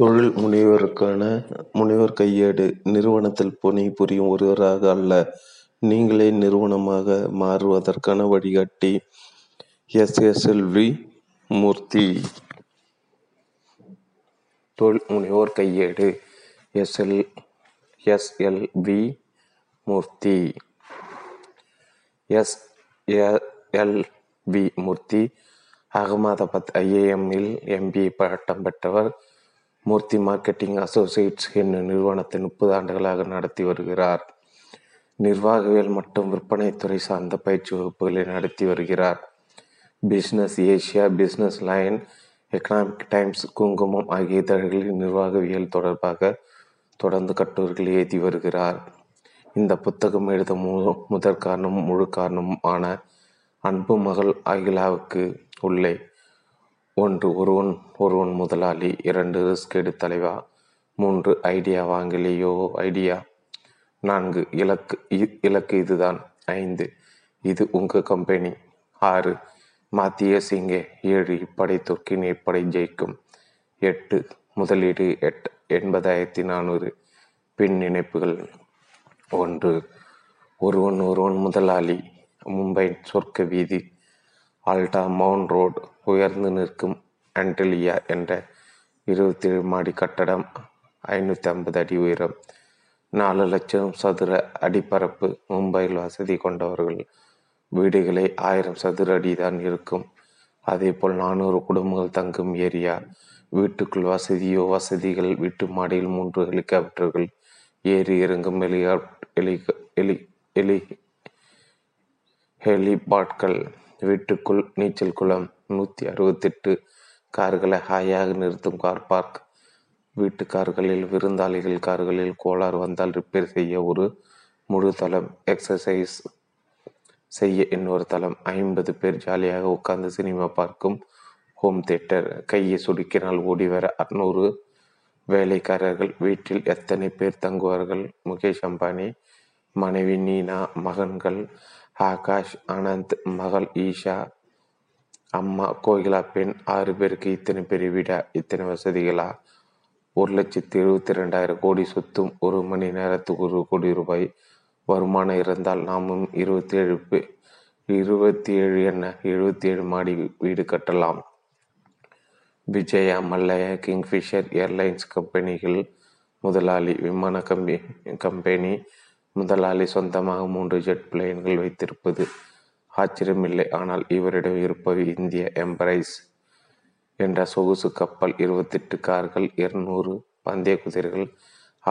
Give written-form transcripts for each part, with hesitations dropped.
தொழில் முனைவோருக்கான முனைவர் கையேடு. நிறுவனத்தில் பணிபுரியும் ஒருவராக அல்ல, நீங்களே நிறுவனமாக மாறுவதற்கான வழிகாட்டி. SSLV மூர்த்தி. தொழில் முனைவோர் கையேடு SLV மூர்த்தி. SLV மூர்த்தி அகமதாபாத் IIMஇல் MBA பட்டம் பெற்றவர். மூர்த்தி மார்க்கெட்டிங் அசோசியேட்ஸ் என்னும் நிறுவனத்தை 30 ஆண்டுகளாக நடத்தி வருகிறார். நிர்வாகவியல் மற்றும் விற்பனைத்துறை சார்ந்த பயிற்சி வகுப்புகளை நடத்தி வருகிறார். Business Asia, Business Line, Economic Times, Kungumam ஆகிய இதழ்களில் நிர்வாகவியல் தொடர்பாக தொடர்ந்து கட்டுரைகள் எழுதி வருகிறார். இந்த புத்தகம் எழுத முழு காரணமான அன்பு மகள் அகிலாவுக்கு உள்ளே. 1. ஒருவன் முதலாளி. 2. ரிஸ்க் எடு தலைவா. 3. ஐடியா வாங்கலையோ ஐடியா. 4. இலக்கு இதுதான். 5. இது உங்கள் கம்பெனி. 6. மாத்திய சிங்கே. 7. இப்படை தொற்கின் இப்படை ஜெயிக்கும். 8. முதலீடு 8,400 பின் இணைப்புகள். 1. ஒருவன் முதலாளி. மும்பை சொர்க்க வீதி, ஆல்டா மவுண்ட் ரோடு. உயர்ந்து நிற்கும் ஆண்டலியா என்ற 27 மாடி கட்டடம், 550 அடி உயரம், 4 லட்சம் சதுர அடிப்பரப்பு. மும்பையில் வசதி கொண்டவர்கள் வீடுகளை 1000 சதுர அடி தான் இருக்கும். அதேபோல் 400 குடும்பங்கள் தங்கும் ஏரியா. வீட்டுக்குள் வசதிகள். வீட்டு மாடியில் 3 ஹெலிகாப்டர்கள் ஏறி இறங்கும் ஹெலிபாட்கள். வீட்டுக்குள் நீச்சல் குளம். 168 கார்களை ஹாயாக நிறுத்தும் கார் பார்க். வீட்டு கார்களில் விருந்தாளிகள் கார்களில் கோளாறு வந்தால் ரிப்பேர் செய்ய ஒரு முழு தளம். எக்ஸசைஸ் செய்ய இன்னொரு தளம். 50 பேர் ஜாலியாக உட்கார்ந்து சினிமா பார்க்கும் ஹோம் தியேட்டர். கையை சுடுக்கினால் ஓடி வர 600 வேலைக்காரர்கள். வீட்டில் எத்தனை பேர் தங்குவார்கள்? முகேஷ் அம்பானி, மனைவி நீனா, மகன்கள் ஆகாஷ், ஆனந்த், மகள் ஈஷா, அம்மா கோகிலா பெண். 6 பேருக்கு இத்தனை பெரிய வீடா? இத்தனை வசதிகளா? 1,72,000 கோடி சொத்தும் 1 மணி நேரத்துக்கு 1 கோடி ரூபாய் வருமானம் இருந்தால் நாமும் 77 மாடி வீடு கட்டலாம். விஜயா மல்லையா. கிங்ஃபிஷர் ஏர்லைன்ஸ் கம்பெனிகள் முதலாளி. விமான கம்பெனி முதலாளி. சொந்தமாக 3 ஜெட் பிளேன்கள் வைத்திருப்பது ஆச்சரியமில்லை. ஆனால் இவரிடம் இருப்பது இந்திய எம்பரைஸ் என்ற சொகுசு கப்பல், 28 கார்கள், 200 பந்தய குதிரைகள்.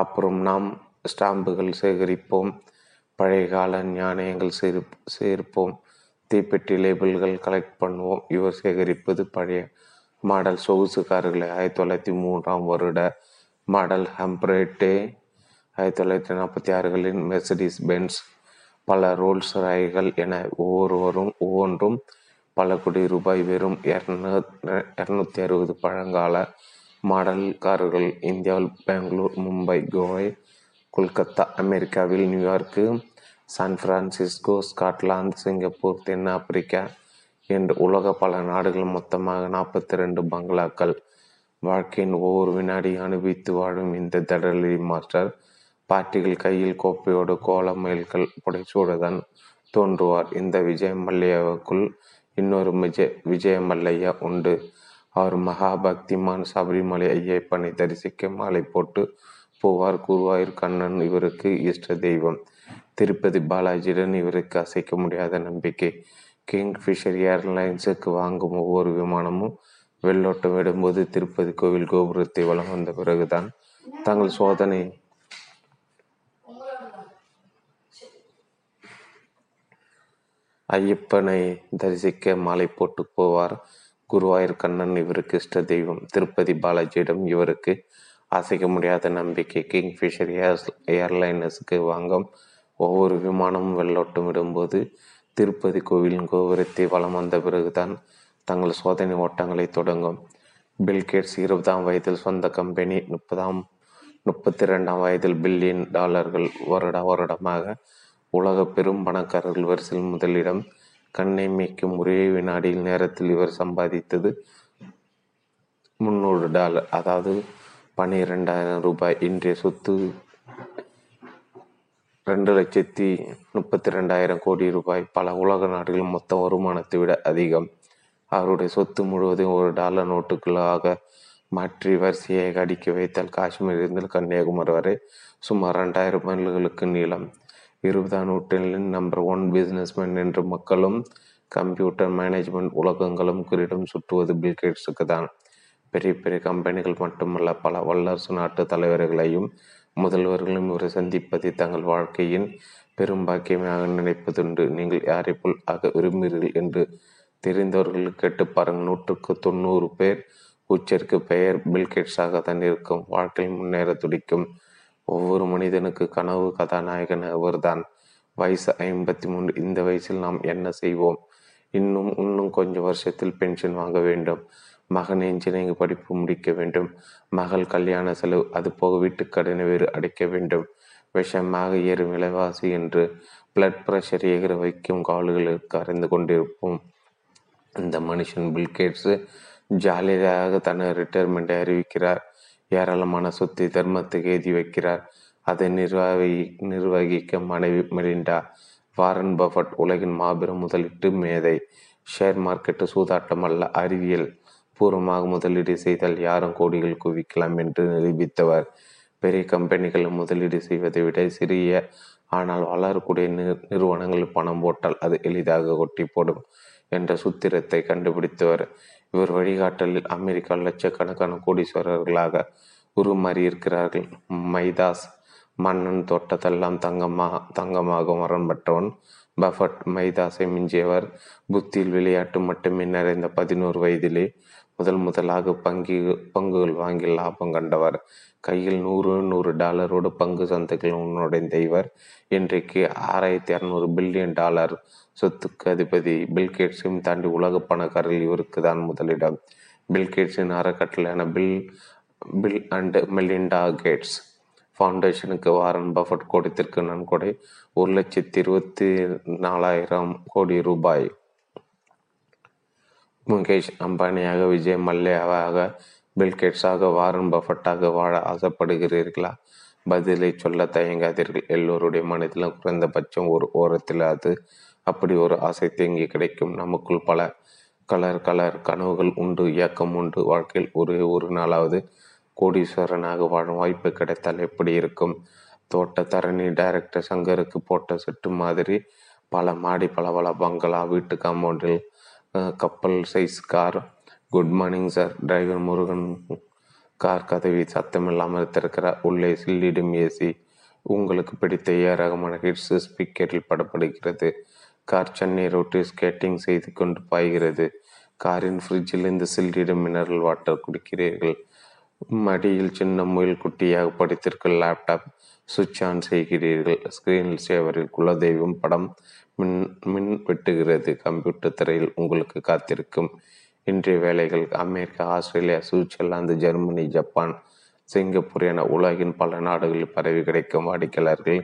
அப்புறம் நாம் ஸ்டாம்புகள் சேகரிப்போம், பழைய கால நாணயங்கள் சேர்ப்போம், தீப்பெட்டி லேபிள்கள் கலெக்ட் பண்ணுவோம். இவர் சேகரிப்பது பழைய மாடல் சொகுசு கார்களை. 1903ஆம் வருட மாடல் ஹம்ப்ரேட்டே, 1946களின் மெர்சிடிஸ் பென்ஸ், பல ரோல்ஸ் ராய்கள் என ஒவ்வொன்றும் பல கோடி ரூபாய். வெறும் 260 பழங்கால மாடல் கார்கள் இந்தியாவில் பெங்களூர், மும்பை, கோவை, கொல்கத்தா, அமெரிக்காவில் New York, San Francisco, Scotland, Singapore, தென்னாப்பிரிக்கா என்று உலக பல நாடுகள் மொத்தமாக 42 பங்களாக்கள். வாழ்க்கையின் ஒவ்வொரு வினாடியும் அனுபவித்து வாழும் இந்த தடலி மாஸ்டர் பார்ட்டிகள் கையில் கோப்பையோடு கோலமயில்கள் புடைச்சூடுதான் தோன்றுவார். இந்த விஜய மல்லையாவுக்குள் இன்னொரு விஜய மல்லையா உண்டு. அவர் மகாபக்திமான். சபரிமலை ஐயை பணி தரிசிக்க மாலை போட்டு போவார். குருவாயூர் கண்ணன் இவருக்கு இஷ்ட தெய்வம். திருப்பதி பாலாஜியுடன் இவருக்கு அசைக்க முடியாத நம்பிக்கை. கிங்ஃபிஷர் ஏர்லைன்ஸுக்கு வாங்கும் ஒவ்வொரு விமானமும் வெள்ளோட்டம் விடும்போது திருப்பதி கோவில் கோபுரத்தை வலம் வந்த பிறகுதான் தங்கள் ஐயப்பனை தரிசிக்க மாலை போட்டு போவார். குருவாயூர் கண்ணன் இவருக்கு இஷ்ட தெய்வம். திருப்பதி பாலாஜியிடம் இவருக்கு அசைக்க முடியாத நம்பிக்கை. கிங்ஃபிஷர் ஏர்லைனஸுக்கு வாங்கும் ஒவ்வொரு விமானமும் வெள்ளோட்டம் விடும்போது திருப்பதி கோவிலின் கோபுரத்தை வலம் வந்த பிறகுதான் தங்கள் சோதனை ஓட்டங்களை தொடங்கும். பில்கேட்ஸ் 20ஆம் வயதில் சொந்த கம்பெனி, 32ஆம் வயதில் $1 பில்லியன் வருடமாக உலக பெரும் பணக்காரர்கள் வரிசையில் முதலிடம். கண்ணை மேய்க்கும் ஒரே வினாடியில் நேரத்தில் இவர் சம்பாதித்தது $300, அதாவது 12,000 ரூபாய். இன்றைய சொத்து 2,32,000 கோடி ரூபாய். பல உலக நாடுகளில் மொத்த வருமானத்தை விட அதிகம். அவருடைய சொத்து முழுவதும் $1 நோட்டுகளாக மாற்றி வரிசையை அடிக்க வைத்தால் காஷ்மீரிலிருந்து கன்னியாகுமரி வரை சுமார் 2,000 மைல்களுக்கு நீளம். 20ம் நூற்றாண்டின் நம்பர் 1 பிஸ்னஸ்மேன் என்று மக்களும் கம்ப்யூட்டர் மேனேஜ்மெண்ட் உலகங்களும் குறியிடம் சுற்றுவது பில்கேட்ஸுக்கு தான். பெரிய பெரிய கம்பெனிகள் மட்டுமல்ல, பல வல்லரசு நாட்டு தலைவர்களையும் முதல்வர்களும் இவரை சந்திப்பதை தங்கள் வாழ்க்கையின் பெரும் பாக்கியமாக நினைப்பதுண்டு. நீங்கள் யாரை போல் ஆக விரும்புகிறீர்கள் என்று தெரிந்தவர்கள் கேட்டு பாருங்கள். 100க்கு 90 பேர் உச்சருக்கு பெயர் பில்கேட்ஸாக தான் இருக்கும். வாழ்க்கையில் முன்னேற துடிக்கும் ஒவ்வொரு மனிதனுக்கு கனவு கதாநாயகன் அவர்தான். வயசு 53. இந்த வயசில் நாம் என்ன செய்வோம்? இன்னும் கொஞ்சம் வருஷத்தில் பென்ஷன் வாங்க வேண்டும், மகன் இன்ஜினியரிங் படிப்பு முடிக்க வேண்டும், மகள் கல்யாண செலவு, அது போக வீட்டுக்கடனை வேறு அடைக்க வேண்டும், விஷமாக ஏறும் விலைவாசி என்று பிளட் பிரஷர் ஏகிற வைக்கும் கால்களுக்கு அறைந்து கொண்டிருப்போம். இந்த மனுஷன் பில்கேட்ஸு ஜாலியாக தனது ரிட்டையர்மெண்ட்டை அறிவிக்கிறார். ஏராளமான சொத்து தர்மத்துக்கு எழுதி வைக்கிறார். அதை நிர்வகிக்க மனைவி மெலிண்டா. வாரன் பஃபட் உலகின் மாபெரும் முதலீட்டு மேதை. ஷேர் மார்க்கெட்டு சூதாட்டம் அல்ல, அறிவியல் பூர்வமாக முதலீடு செய்தால் யாரும் கோடிகள் குவிக்கலாம் என்று நிரூபித்தவர். பெரிய கம்பெனிகள் முதலீடு செய்வதை விட சிறிய ஆனால் வளரக்கூடிய நிறுவனங்கள் பணம் போட்டால் அது எளிதாக கொட்டி போடும் என்ற சூத்திரத்தை கண்டுபிடித்தவர். இவர் வழிகாட்டலில் அமெரிக்கா லட்சக்கணக்கான கோடீஸ்வரர்களாக உருமாறியிருக்கிறார்கள். மைதாஸ் மன்னன் தோட்டத்தெல்லாம் தங்கமாக மரண்பட்டவன் பஃபட் மைதாஸை மிஞ்சியவர். புத்தியில் விளையாட்டு மட்டுமே நிறைந்த 11 வயதிலே முதலாக பங்குகள் வாங்கி லாபம் கண்டவர். கையில் $100 பங்கு சந்தைகள் நுழைந்த இவர் இன்றைக்கு $6,200 பில்லியன் சொத்துக்கு அதிபதி. பில்கேட்ஸையும் தாண்டி உலக பணக்காரில் இவருக்கு தான் முதலிடம். பில்கேட்ஸின் அறக்கட்டளையான பில் அண்ட் மெலிண்டா கேட்ஸ் ஃபவுண்டேஷனுக்கு வாரன் பஃபட் கோடித்திற்கு நன்கொடை 1,24,000 கோடி ரூபாய். முகேஷ் அம்பானியாக, விஜய் மல்லையாவாக, பில்கேட்ஸாக, வாரன் பஃபட்டாக வாழ ஆசைப்படுகிறீர்களா? பதிலை சொல்ல தயங்காதீர்கள். எல்லோருடைய மனதிலும் குறைந்தபட்சம் ஒரு ஓரத்தில் அது அப்படி ஒரு ஆசை தேங்கி கிடைக்கும். நமக்குள் பல கலர் கனவுகள் உண்டு, இயக்கம் உண்டு. வாழ்க்கையில் ஒரு நாளாவது கோடீஸ்வரனாக வாழும் வாய்ப்பு கிடைத்தால் எப்படி இருக்கும்? தோட்ட தரணி டைரக்டர் சங்கருக்கு போட்ட செட்டு மாதிரி பல மாடி பல பங்களா வீட்டு காம்பவுண்டில் கப்பல் size car. Good morning sir. Driver Murugan car கதவி சத்தமில்லாமல் திறக்கிறார். உள்ளே சில்லிடும் ஏசி. உங்களுக்கு பிடித்த ஏராளமான ஹிட்ஸ் ஸ்பீக்கரில் படப்படுகிறது. கார் சென்னை ரோட்டில் ஸ்கேட்டிங் செய்து கொண்டு பாய்கிறது. காரின் ஃப்ரிட்ஜிலிருந்து சில்லிடும் மினரல் வாட்டர் குடிக்கிறீர்கள். மடியில் சின்ன முயல் குட்டியாக படித்திருக்க லேப்டாப் சுவிட்ச் ஆன் செய்கிறீர்கள். ஸ்கிரீனில் சேவரில் குலதெய்வம் படம் மின் வெட்டுகிறது. கம்ப்யூட்டர் திரையில் உங்களுக்கு காத்திருக்கும் இன்றைய வேலைகள். America, Australia, Switzerland, Germany, Japan, Singapore என உலகின் பல நாடுகளில் பரவி கிடைக்கும் வாடிக்கையாளர்கள்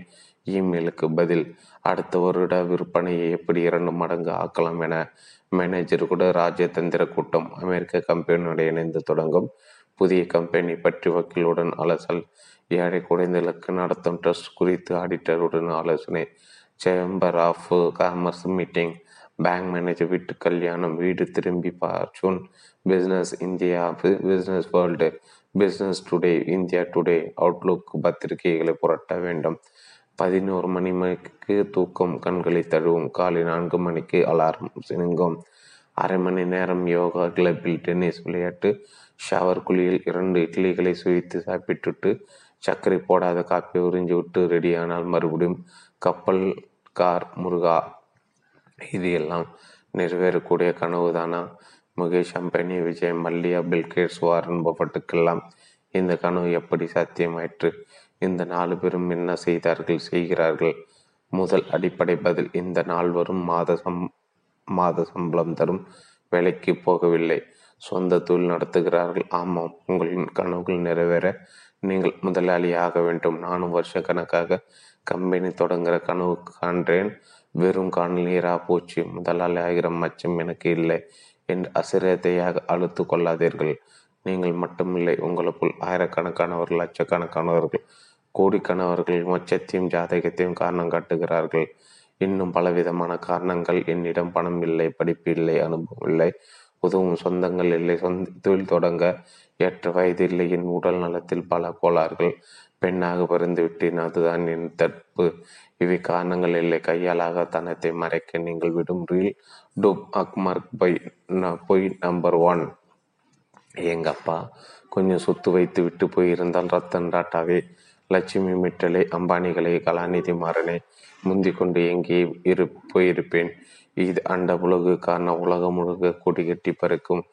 இமெயிலுக்கு பதில். அடுத்த வருட விற்பனையை எப்படி 2 மடங்கு ஆக்கலாம் என மேனேஜர் கூட ராஜதந்திர கூட்டம். அமெரிக்க கம்பெனியுடன் இணைந்து தொடங்கும் புதிய கம்பெனி பற்றி வக்கீலுடன் அலசல். ஏழை குழந்தைகளுக்கு நடத்தும் ட்ரஸ்ட் குறித்து ஆடிட்டருடன் ஆலோசனை. Chamber of commerce meeting. Bank manager வீட்டு கல்யாணம். வீடு திரும்பி Fortune. Business India, business world, business today, India today, Outlook பத்திரிகைகளை புரட்ட வேண்டும். 11 மணிக்கு தூக்கம் கண்களை தழுவும். காலை 4 மணிக்கு அலாரம் சிணுங்கும். அரை மணி நேரம் யோகா, கிளப்பில் டென்னிஸ் விளையாட்டு. ஷவர் குழியில் 2 இட்லிகளை சுவைத்து சாப்பிட்டுட்டு சர்க்கரை போடாத காப்பியை உறிஞ்சி விட்டு ரெடியானால் மறுபடியும் கப்பல் கார். முருகா, இது எல்லாம் நிறைவேறக்கூடிய கனவு தானா? முகேஷ் அம்பானி, விஜய் மல்லையா, பில்கேட்ஸ், வாரன் பஃபட்டுக்கெல்லாம் இந்த கனவு எப்படி சாத்தியமாயிற்று? இந்த 4 பேரும் என்ன செய்கிறார்கள்? முதல் அடிப்படை பதில், இந்த 4 வரும் மாத சம்பளம் தரும் வேலைக்கு போகவில்லை, சொந்த தொழில் நடத்துகிறார்கள். ஆமாம், உங்களின் கனவுகள் நிறைவேற நீங்கள் முதலாளி ஆக வேண்டும். நானும் வருஷக்கணக்காக கம்பெனி தொடங்குகிற கனவு காண்றேன். வெறும் காணலீரா போச்சு. முதலாளி ஆகிற மச்சம் எனக்கு இல்லை என்று அசிரத்தையாக அழுத்து கொள்ளாதீர்கள். நீங்கள் மட்டுமில்லை, உங்களுக்குள் ஆயிரக்கணக்கானவர்கள், லட்சக்கணக்கானவர்கள், கோடிக்கணவர்கள் மச்சத்தையும் ஜாதகத்தையும் காரணம் காட்டுகிறார்கள். இன்னும் பலவிதமான காரணங்கள். என்னிடம் பணம் இல்லை, படிப்பு இல்லை, அனுபவம் இல்லை, உதவும் சொந்தங்கள் இல்லை, தொழில் தொடங்க ஏற்ற வயது இல்லை, என் உடல் நலத்தில் பல கோளாறுகள், பெண்ணாக பிறந்துவிட்டேன், அதுதான் என் தற்பு. இவை காரணங்கள் இல்லை. கையாலாக தனத்தை மறைக்க நீங்கள் விடும் ரீல் டூப் அக்மார்க் பொய் நம்பர் 1. எங்க அப்பா கொஞ்சம் சொத்து வைத்து விட்டு போயிருந்தால் ரத்தன் டாட்டாவே, லட்சுமி மிட்டலை, அம்பானிகளை, கலாநிதி மாறனை முந்தி கொண்டு எங்கே போயிருப்பேன்? இது அண்ட உலகுக்கான உலகம் முழுக்க கொடி கட்டி பறக்கும்.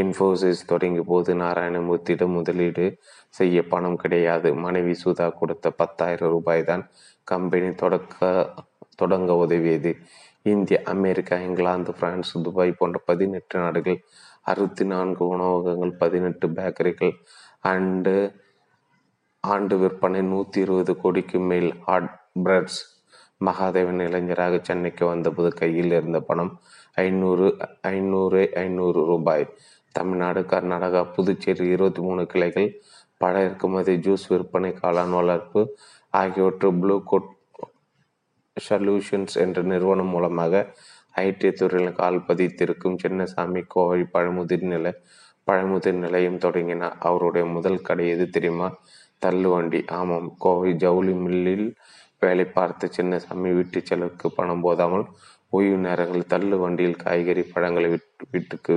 இன்ஃபோசிஸ் தொடங்கிய போது நாராயணமூர்த்தியிடம் முதலீடு செய்ய பணம் கிடையாது. மனைவி சுதா கொடுத்த 10,000 ரூபாய் தான் கம்பெனி தொடங்க உதவியது. India, America, England, France, Dubai போன்ற 18 நாடுகள், 64 உணவகங்கள், 18 பேக்கரிகள், ஆண்டு விற்பனை 120 கோடிக்கு மேல். ஹாட் பிரட்ஸ் மகாதேவன் இளைஞராக சென்னைக்கு வந்தபோது கையில் இருந்த பணம் 500 ரூபாய். தமிழ்நாடு, கர்நாடகா, புதுச்சேரி 23 கிளைகள், பழ இறக்குமதி, ஜூஸ் விற்பனை, காளான் வளர்ப்பு ஆகியவற்றை ப்ளூ கோட் சொல்யூஷன்ஸ் என்ற நிறுவனம் மூலமாக ஐடி துறையில் கால் பதித்திருக்கும் சின்னசாமி கோவை பழமுதிர் நிலையம் தொடங்கினார். அவருடைய முதல் கடை எது தெரியுமா? தள்ளுவண்டி. ஆமாம், கோவை ஜவுளி மில்லில் வேலை பார்த்து சின்னசாமி வீட்டு செலவுக்கு பணம் போதாமல் ஓய்வு நேரங்களில் தள்ளு வண்டியில் காய்கறி, பழங்களை வீட்டுக்கு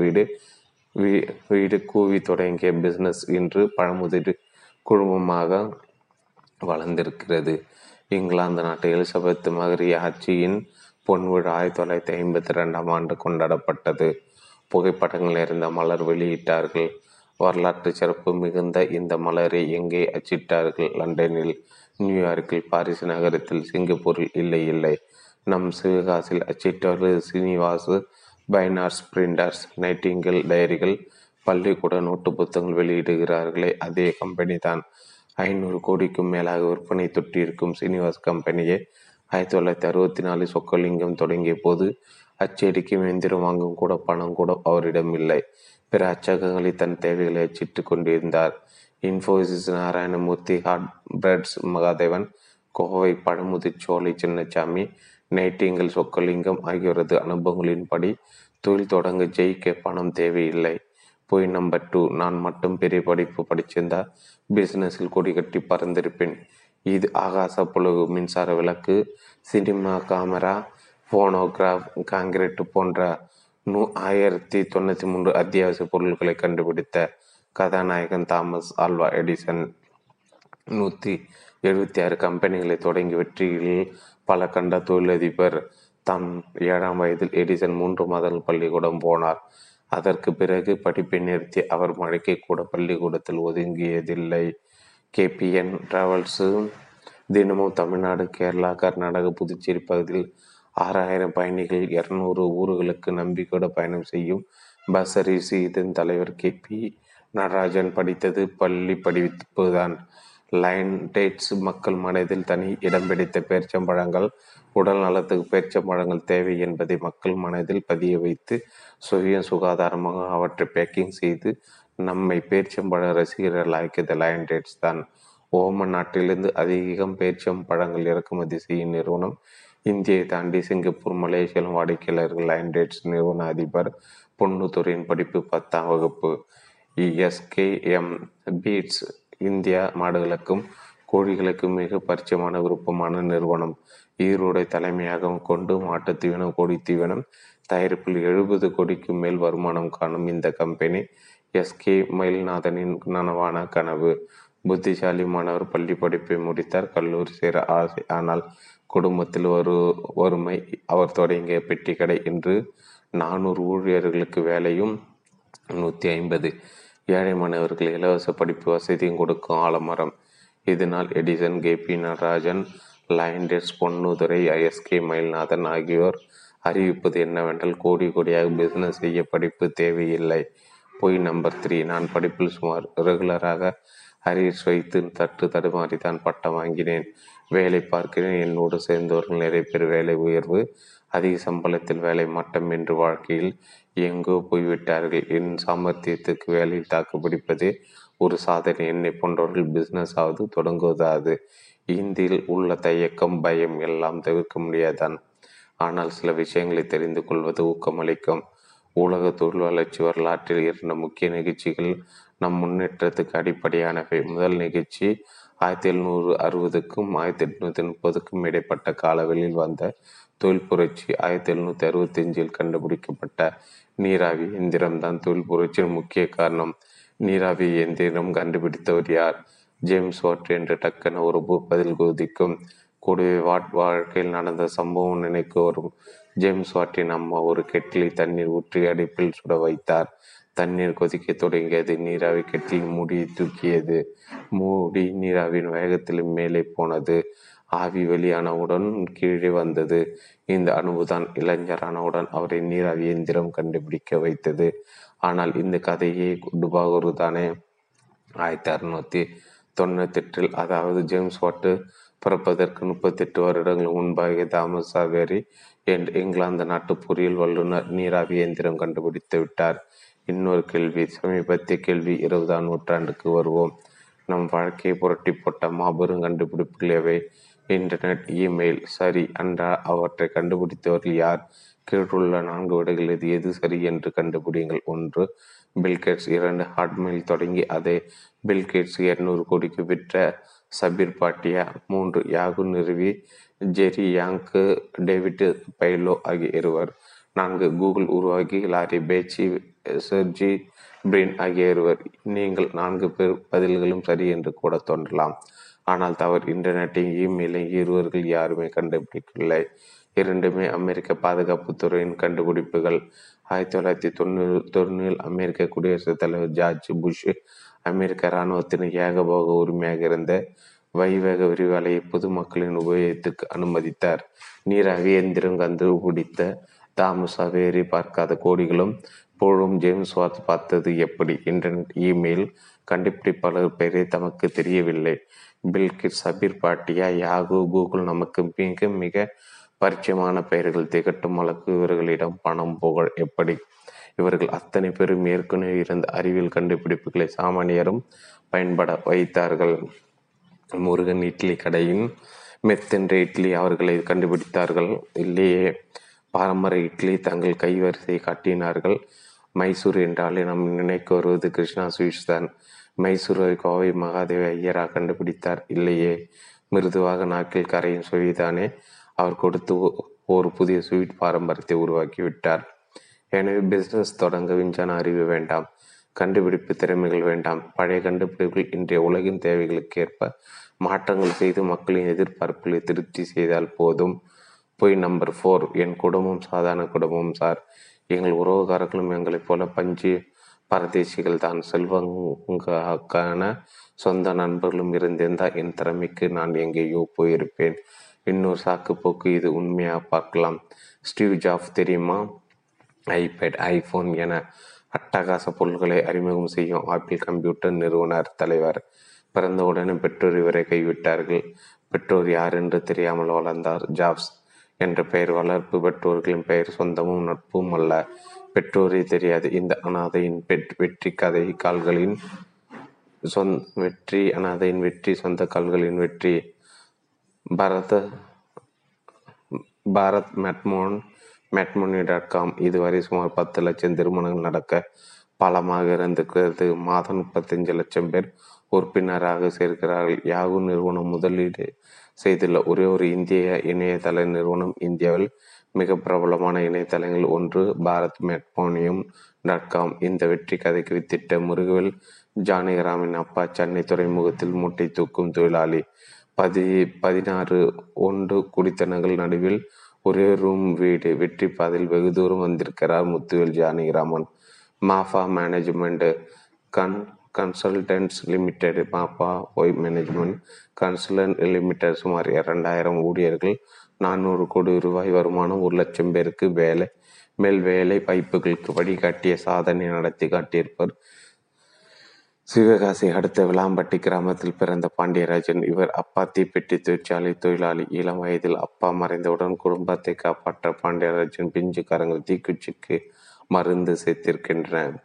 வீடு கூவி தொடங்கிய பிஸ்னஸ் இன்று பழமுதிர் குழுமமாக வளர்ந்திருக்கிறது. இங்கிலாந்து நாட்டு எலிசபெத் மகரி ஆட்சியின் பொன்விழா 1952ஆம் ஆண்டு கொண்டாடப்பட்டது. புகைப்படங்கள் இருந்த மலர் வெளியிட்டார்கள். வரலாற்று சிறப்பு மிகுந்த இந்த மலரை எங்கே அச்சிட்டார்கள்? லண்டனில், நியூயார்க்கில், பாரிஸ் நகரத்தில், சிங்கப்பூரில், இல்லை நம் சிவகாசில் அச்சிட்டவர் சீனிவாசு பைனார்ஸ் பிரிண்டர்ஸ். நைட்டிங்கல் டைரிகள், பள்ளிக்கூட நோட்டு புத்தகங்கள் வெளியிடுகிறார்களே அதே கம்பெனி தான். 500 கோடிக்கும் மேலாக விற்பனை தொட்டியிருக்கும் சீனிவாஸ் கம்பெனியை 1964 சொக்கலிங்கம் தொடங்கிய போது அச்சடிக்கு இயந்திரம் வாங்கும் கூட பணம் கூட அவரிடம் இல்லை. பிற அச்சகங்களை தன் தேவைகளை அச்சிட்டு கொண்டிருந்தார். Infosys, Narayanamurthy, hot breeds Mahadevan, Kovai Pazhamudircholai Chinnasamy, Nightingale, Chockalingam ஆகியோரது அனுபவங்களின்படி தொழில் தொடங்க ஜெயிக்க பணம் தேவையில்லை. போய் நம்பர் 2. நான் மட்டும் பெரிய படிப்பு படிச்சிருந்தால் பிஸ்னஸில் கொடி கட்டி பறந்திருப்பேன். இது ஆகாச புலகு, மின்சார விளக்கு, சினிமா கேமரா, போனோகிராஃப், காங்கிரீட் போன்ற 1093 அத்தியாவசிய பொருட்களை கண்டுபிடித்த கதாநாயகன் தாமஸ் ஆல்வா எடிசன். 176 கம்பெனிகளை தொடங்கி வெற்றியில் பல கண்ட தொழிலதிபர். தம் 7ஆம் வயதில் எடிசன் 3 மாதங்கள் பள்ளிக்கூடம் போனார். அதற்கு பிறகு படிப்பை நிறுத்தி அவர் மழைக்கு கூட பள்ளிக்கூடத்தில் ஒதுங்கியதில்லை. கேபிஎன் டிராவல்ஸு தினமும் தமிழ்நாடு, கேரளா, கர்நாடகா, புதுச்சேரி பகுதியில் 6,000 பயணிகள், 200 ஊர்களுக்கு நம்பிக்கையோட பயணம் செய்யும் பஸ் சர்வீஸ். இதன் தலைவர் KP நடராஜன். படித்தது பள்ளி படிப்பு தான். லைன் டேட்ஸ் மக்கள் மனதில் தனி இடம் பிடித்த பேரிச்சம்பழங்கள். உடல் நலத்துக்கு பேரிச்சம்பழங்கள் தேவை என்பதை மக்கள் மனதில் பதிய வைத்து சுய சுகாதாரமாக அவற்றை பேக்கிங் செய்து நம்மை பேரிச்சம்பழ ரசிகர்கள் ஆக்கியது லைன் டேட்ஸ் தான். ஓமன் நாட்டிலிருந்து அதிகம் பேரிச்சம்பழங்கள் இறக்குமதி செய்யும் நிறுவனம். இந்தியை தாண்டி சிங்கப்பூர், மலேசியாவிலும் வாடிக்கையாளர்கள். லைன் டேட்ஸ் நிறுவன அதிபர் பொன்னுத்துறையின் படிப்பு 10ஆம் வகுப்பு. SKM பீட்ஸ் இந்தியா மாடுகளுக்கும் கோழிகளுக்கும் மிக பரிச்சயமான விருப்பமான நிறுவனம். ஈரோடை தலைமையாக கொண்டு மாட்டுத்தீவனம், கோழித்தீவனம் தயாரிப்பில் 70 கோடிக்கு மேல் வருமானம் காணும் இந்த கம்பெனி SK மயில்நாதனின் நனவான கனவு. புத்திசாலி மாணவர், பள்ளி படிப்பை முடித்தார், கல்லூரி சேர ஆசை, ஆனால் குடும்பத்தில் வறுமை. அவர் தொடங்கிய பெட்டி கடை இன்று 400 ஊழியர்களுக்கு வேலையும் 150 ஏழை மாணவர்கள் இலவச படிப்பு வசதியும் கொடுக்கும் ஆலமரம். இதனால் எடிசன், KP நடராஜன், லைண்டர்ஸ், பொன்னுதுரை, SK மயில்நாதன் ஆகியோர் அறிவிப்பது என்னவென்றால் கோடி கோடியாக பிஸ்னஸ் செய்ய படிப்பு தேவையில்லை. போய் நம்பர் 3. நான் படிப்பில் சுமார் ரெகுலராக அரியர்ஸ் வைத்து தடுமாறி தான் பட்டம் வாங்கினேன். வேலை பார்க்கிறேன். என்னோடு சேர்ந்தவர்கள் நிறைய பேர் வேலை உயர்வு, அதிக சம்பளத்தில் வேலை மட்டம் என்று வாழ்க்கையில் எங்கோ போய்விட்டார்கள். என் சாமர்த்தியத்துக்கு வேலையில் தாக்குப்பிடிப்பதே ஒரு சாதனை. என்னை போன்றவர்கள் பிஸ்னஸ் ஆவது தொடங்குவதாது. இந்தியில் உள்ள தயக்கம், பயம் எல்லாம் தவிர்க்க முடியாதான். ஆனால் சில விஷயங்களை தெரிந்து கொள்வது ஊக்கமளிக்கும். உலக தொழில் வளர்ச்சி வரலாற்றில் இருந்த முக்கிய நிகழ்ச்சிகள் நம் முன்னேற்றத்துக்கு அடிப்படையானவை. முதல் நிகழ்ச்சி 1760 1830 இடைப்பட்ட காலவெளியில் வந்த தொழில் புரட்சி. 1765 கண்டுபிடிக்கப்பட்ட நீராவி இயந்திரம்தான் தொழில் புரட்சியின் முக்கிய காரணம். நீராவி இயந்திரம் கண்டுபிடித்தவர் யார்? ஜேம்ஸ் வாட் என்று டக்கன ஒரு பதில் குதிக்கும். கூடவே வாட் வாழ்க்கையில் நடந்த சம்பவம் நினைக்க வரும். ஜேம்ஸ் வாட்டின் அம்மா ஒரு கெட்டிலை தண்ணீர் ஊற்றி அடுப்பில் சுட வைத்தார். தண்ணீர் கொதிக்க தொடங்கியது. நீராவி கெட்டில் மூடியை தூக்கியது. மூடி நீராவின் வேகத்தில் மேலே போனது. ஆவி வெளியானவுடன் கீழே வந்தது. இந்த அனுபவம்தான் இளைஞரானவுடன் அவரை நீராவி இயந்திரம் கண்டுபிடிக்க வைத்தது. ஆனால் இந்த கதையை டுபாகூர் தானே. 1698, அதாவது ஜேம்ஸ் வாட்டு பிறப்பதற்கு 38 வருடங்கள் முன்பாக தாமஸ் சாவேரி என்ற இங்கிலாந்து நாட்டு பொறியியல் வல்லுநர் நீராவி இயந்திரம் கண்டுபிடித்து விட்டார். இன்னொரு கேள்வி, சமீபத்திய கேள்வி. 20ஆம் நூற்றாண்டுக்கு வருவோம். நம் வாழ்க்கையை புரட்டி போட்ட மாபெரும் கண்டுபிடிப்புகள் எவை? Internet, email. சரி, அன்றால் அவற்றை கண்டுபிடித்தவர்கள் யார்? கீழுள்ள 4 விடைகள் எது சரி என்று கண்டுபிடிங்கள். 1. பில்கேட்ஸ், 2. ஹாட்மெயில் தொடங்கி அதே பில்கேட்ஸ் 200 கோடிக்கு விற்ற சபீர் பாட்டியா, 3. யாகு நிறுவி ஜெரி யாங்கு, டேவிட் பைலோ ஆகிய இருவர், 4. கூகுள் உருவாகி லாரி பேச்சி, சர்ஜி பிரின் ஆகிய இருவர். நீங்கள் 4 பேர் பதில்களும் சரி என்று கூட தோன்றலாம். ஆனால் தவறு, இன்டர்நெட்டையும் இமெயிலையும் இருவர்கள் யாருமே கண்டுபிடிக்கவில்லை. இரண்டுமே அமெரிக்க பாதுகாப்புத்துறையின் கண்டுபிடிப்புகள். 1990 அமெரிக்க குடியரசுத் தலைவர் ஜார்ஜ் புஷ் அமெரிக்க இராணுவத்தின் ஏகபோக உரிமையாக இருந்த வைவேக விரிவாலையை பொதுமக்களின் உபயோகத்துக்கு அனுமதித்தார். நீராவி இயந்திரம் கண்டுபிடித்த தாமஸ் சாவேரி பார்க்காத கோடிகளும் புகழும் ஜேம்ஸ் வாட் பார்த்தது எப்படி? இன்டர்நெட், இமெயில் கண்டுபிடிப்பாளர் பெயரை தமக்கு தெரியவில்லை. பில்கிட், சபீர் பாட்டியா, யாகு, கூகுள் நமக்கு மிக மிக பரிச்சயமான பெயர்கள். திகட்டும் அளவுக்கு இவர்களிடம் பணம், புகழ் எப்படி? இவர்கள் அத்தனை பேரும் ஏற்கனவே இருந்த அறிவியல் கண்டுபிடிப்புகளை சாமானியரும் பயன்பட வைத்தார்கள். முருகன் இட்லி கடையின் மெத்தென்ற இட்லி அவர்களை கண்டுபிடித்தார்கள் இல்லையே. பாரம்பரிய இட்லி தங்கள் கைவரிசையை காட்டினார்கள். மைசூர் என்றாலே நம் நினைக்க வருவது கிருஷ்ணா ஸ்வீட்ஸ் தான். மைசூரை கோவை மகாதேவி ஐயரா கண்டுபிடித்தார் இல்லையே. மிருதுவாக நாக்கில் கரையும் சுவைதானே அவர் கொடுத்து ஒரு புதிய ஸ்வீட் பாரம்பரியத்தை உருவாக்கிவிட்டார். எனவே பிஸ்னஸ் தொடங்க விஞ்ஞான அறிவு வேண்டாம், கண்டுபிடிப்பு திறமைகள் வேண்டாம். பழைய கண்டுபிடிப்புகள் இன்றைய உலகின் தேவைகளுக்கு ஏற்ப மாற்றங்கள் செய்து மக்களின் எதிர்பார்ப்புகளை திருப்தி செய்தால் போதும். போய் நம்பர் 4. என் குடும்பம் சாதாரண குடும்பம் சார். எங்கள் உறவுகாரர்களும் எங்களைப் போல பஞ்சு பரதேசிகள் தான். செல்வங்கான சொந்த நண்பர்களும் இருந்திருந்தால் என் திறமைக்கு நான் எங்கேயோ போயிருப்பேன். இன்னொரு சாக்கு போக்கு, இது உண்மையாக பார்க்கலாம். ஸ்டீவ் ஜாப்ஸ் தெரியுமா? ஐபேட், ஐஃபோன் என அட்டகாச பொருள்களை அறிமுகம் செய்யும் ஆப்பிள் கம்ப்யூட்டர் நிறுவனர் தலைவர். பிறந்தவுடனே பெற்றோர் இவரை கைவிட்டார்கள். பெற்றோர் யார் என்று தெரியாமல் வளர்ந்தார் ஜாப்ஸ் என்ற பெயர். வளர்ப்பு பெற்றோர்களின் பெயர் சொந்தமும் நட்பும் அல்ல. பெற்றோரே தெரியாது இந்த அனாதையின் வெற்றி கதை. கால்களின் வெற்றி அனாதையின் வெற்றி, சொந்த கால்களின் வெற்றி. பாரத் மேட்மோனி.com. இதுவரை சுமார் 10 லட்சம் திருமணங்கள் நடக்க பாலமாக இருந்திருக்கிறது. மாதம் 35 லட்சம் பேர் உறுப்பினராக சேர்க்கிறார்கள். யாகு நிறுவனம் முதலீடு செய்துள்ள ஒரே ஒரு இந்திய இணையதள நிறுவனம். இந்தியாவில் மிக பிரபலமான இணையதளங்கள் ஒன்று பாரத் மேட்மோனியம்.com. இந்த வெற்றி கதைக்கு வித்திட்ட முருகவேல் ஜானகிராமின் அப்பா சென்னை துறைமுகத்தில் மூட்டை தூக்கும் தொழிலாளி. 16 குடித்தனங்கள் நடுவில் ஒரே ரூம் வீடு. வெற்றி பாதையில் வெகு தூரம் வந்திருக்கிறார் Muthuvel Janakiraman. Mafoi management consultants limited, Mafoi Y management consultant limited. சுமார் 2000 ஊழியர்கள், 400 கோடி ரூபாய் வருமானம், 1 லட்சம் பேருக்கு வேலை மேல் வேலை வாய்ப்புகளுக்கு வழிகாட்டிய சாதனை நடத்தி காட்டியிருப்பவர் சிவகாசி அடுத்த விளாம்பட்டி கிராமத்தில் பிறந்த பாண்டியராஜன். இவர் அப்பா தீப்பெட்டி தொழிலாளி. இளம் வயதில் அப்பா மறைந்தவுடன் குடும்பத்தை காப்பாற்ற பாண்டியராஜன் பிஞ்சுக்காரங்கள் தீக்குச்சிக்கு மருந்து சேர்த்திருக்கின்றனர்.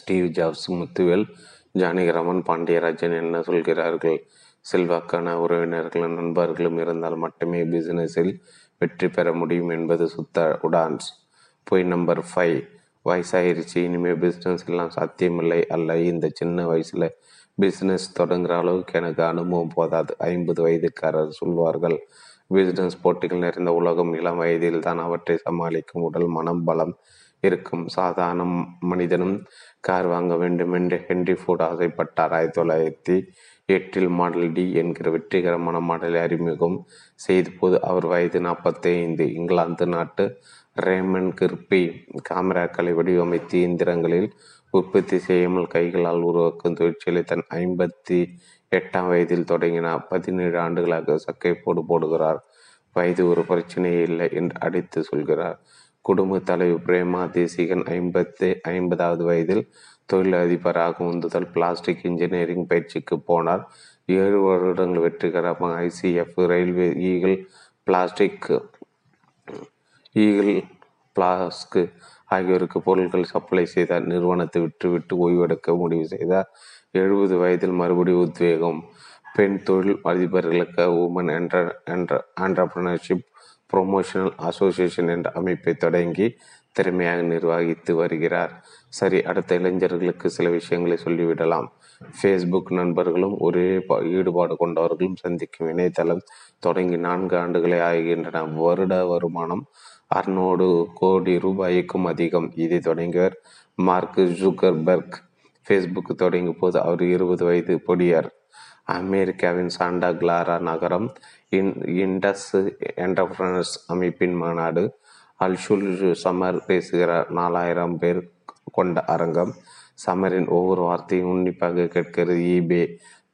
ஸ்டீவ் ஜாப்ஸ், முத்துவேல், ஜானகிராமன் பாண்டியராஜன் என்ன சொல்கிறார்கள்? செல்வாக்கான உறவினர்களும் நண்பர்களும் இருந்தால் மட்டுமே பிசினஸில் வெற்றி பெற முடியும் என்பது சுத்த உடான்ஸ். பொய் நம்பர் 5. வயசாயிருச்சு, இனிமேல் பிஸ்னஸ் எல்லாம் சாத்தியமில்லை. அல்ல, இந்த சின்ன வயசில் பிஸ்னஸ் தொடங்குகிற அளவுக்கு எனக்கு அனுபவம் போதாது. 50 வயதுக்காரர் சொல்வார்கள். பிஸ்னஸ் போட்டிகள் நிறைந்த உலகம் இளம் வயதில் தான் அவற்றை சமாளிக்கும் உடல் மனம் பலம் இருக்கும். சாதாரண மனிதனும் கார் வாங்க வேண்டும் என்று ஹென்றி ஃபோர்ட் ஆசைப்பட்டார். 1908 மாடல் டி என்கிற வெற்றிகரமான மாடலை அறிமுகம் செய்த போது அவர் வயது 45. இங்கிலாந்து நாட்டு ரேமன் கிர்பி காமராக்களை வடிவமைத்து இயந்திரங்களில் உற்பத்தி செய்யாமல் கைகளால் உருவாக்கும் தொழிற்சிலை தன் 58ஆம் வயதில் தொடங்கினார். 17 ஆண்டுகளாக சக்கை போடுகிறார். வயது ஒரு பிரச்சனையே இல்லை என்று அடித்து சொல்கிறார். குடும்ப தலைவி பிரேமா தேசிகன் 50வது வயதில் தொழிலதிபராக உந்துதல் பிளாஸ்டிக் இன்ஜினியரிங் பயிற்சிக்கு போனார். 7 வருடங்கள் வெற்றிகரமாக ICF ரயில்வே ஈகிள் பிளாஸ்க் ஆகியோருக்கு பொருட்கள் சப்ளை செய்தார். நிறுவனத்தை விட்டுவிட்டு ஓய்வெடுக்க முடிவு செய்தார். 70 வயதில் மறுபடியும் உத்வேகம். பெண் தொழில் அதிபர்களுக்கு உமன் என்டர்பிரினர்ஷிப் ப்ரொமோஷனல் அசோசியேஷன் என்ற அமைப்பை தொடங்கி திறமையாக நிர்வகித்து வருகிறார். சரி, அடுத்த இளைஞர்களுக்கு சில விஷயங்களை சொல்லிவிடலாம். ஃபேஸ்புக் நண்பர்களும் ஒரே ஈடுபாடு கொண்டவர்களும் சந்திக்கும் இணையதளம் தொடங்கி 4 ஆண்டுகளை ஆகின்றன. வருட வருமானம் 600 கோடி ரூபாய்க்கும் அதிகம். இதை தொடங்கியவர் மார்க் ஜூக்கர்பர்க். ஃபேஸ்புக் தொடங்கிய போது அவர் 20 வயது பொடியார். அமெரிக்காவின் சாண்டா கிளாரா நகரம் இண்டஸ் என்டர்பிரனர்ஸ் அமைப்பின் மாநாடு அல்ஷுல் சமர் பேசுகிற 4000 பேர் கொண்ட அரங்கம். சமரின் ஒவ்வொரு வார்த்தையும் உன்னிப்பாக கேட்கிறது eBay.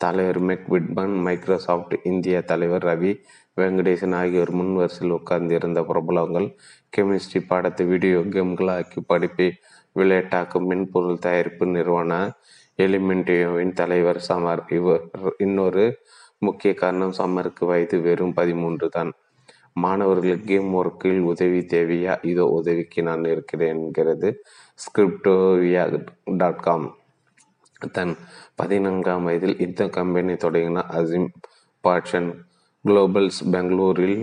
தலைவர் மெக் விட்மன், மைக்ரோசாஃப்ட் இந்தியா தலைவர் ரவி வெங்கடேசன் ஆகியோர் முன்வரிசையில் உட்கார்ந்து இருந்த பிரபலங்கள் கெமிஸ்ட்ரி பாடத்தை வீடியோ கேம்களாக்கி படிப்பை விளையாட்டாக்கும் மென்பொருள் தயாரிப்பு நிறுவனம் எலிமெண்டியோவின் தலைவர் சமர். இவர் இன்னொரு முக்கிய காரணம், சமருக்கு வயது வெறும் 13 தான். மாணவர்களுக்கு கேம் ஒர்க்கில் உதவி தேவையா? இதோ உதவிக்கு நான் இருக்கிறேன் என்கிறது scriptovia.com. தன் 14ஆம் வயதில் இந்த கம்பெனி தொடங்கின அசிம் பாட்சன் குளோபல்ஸ் பெங்களூரில்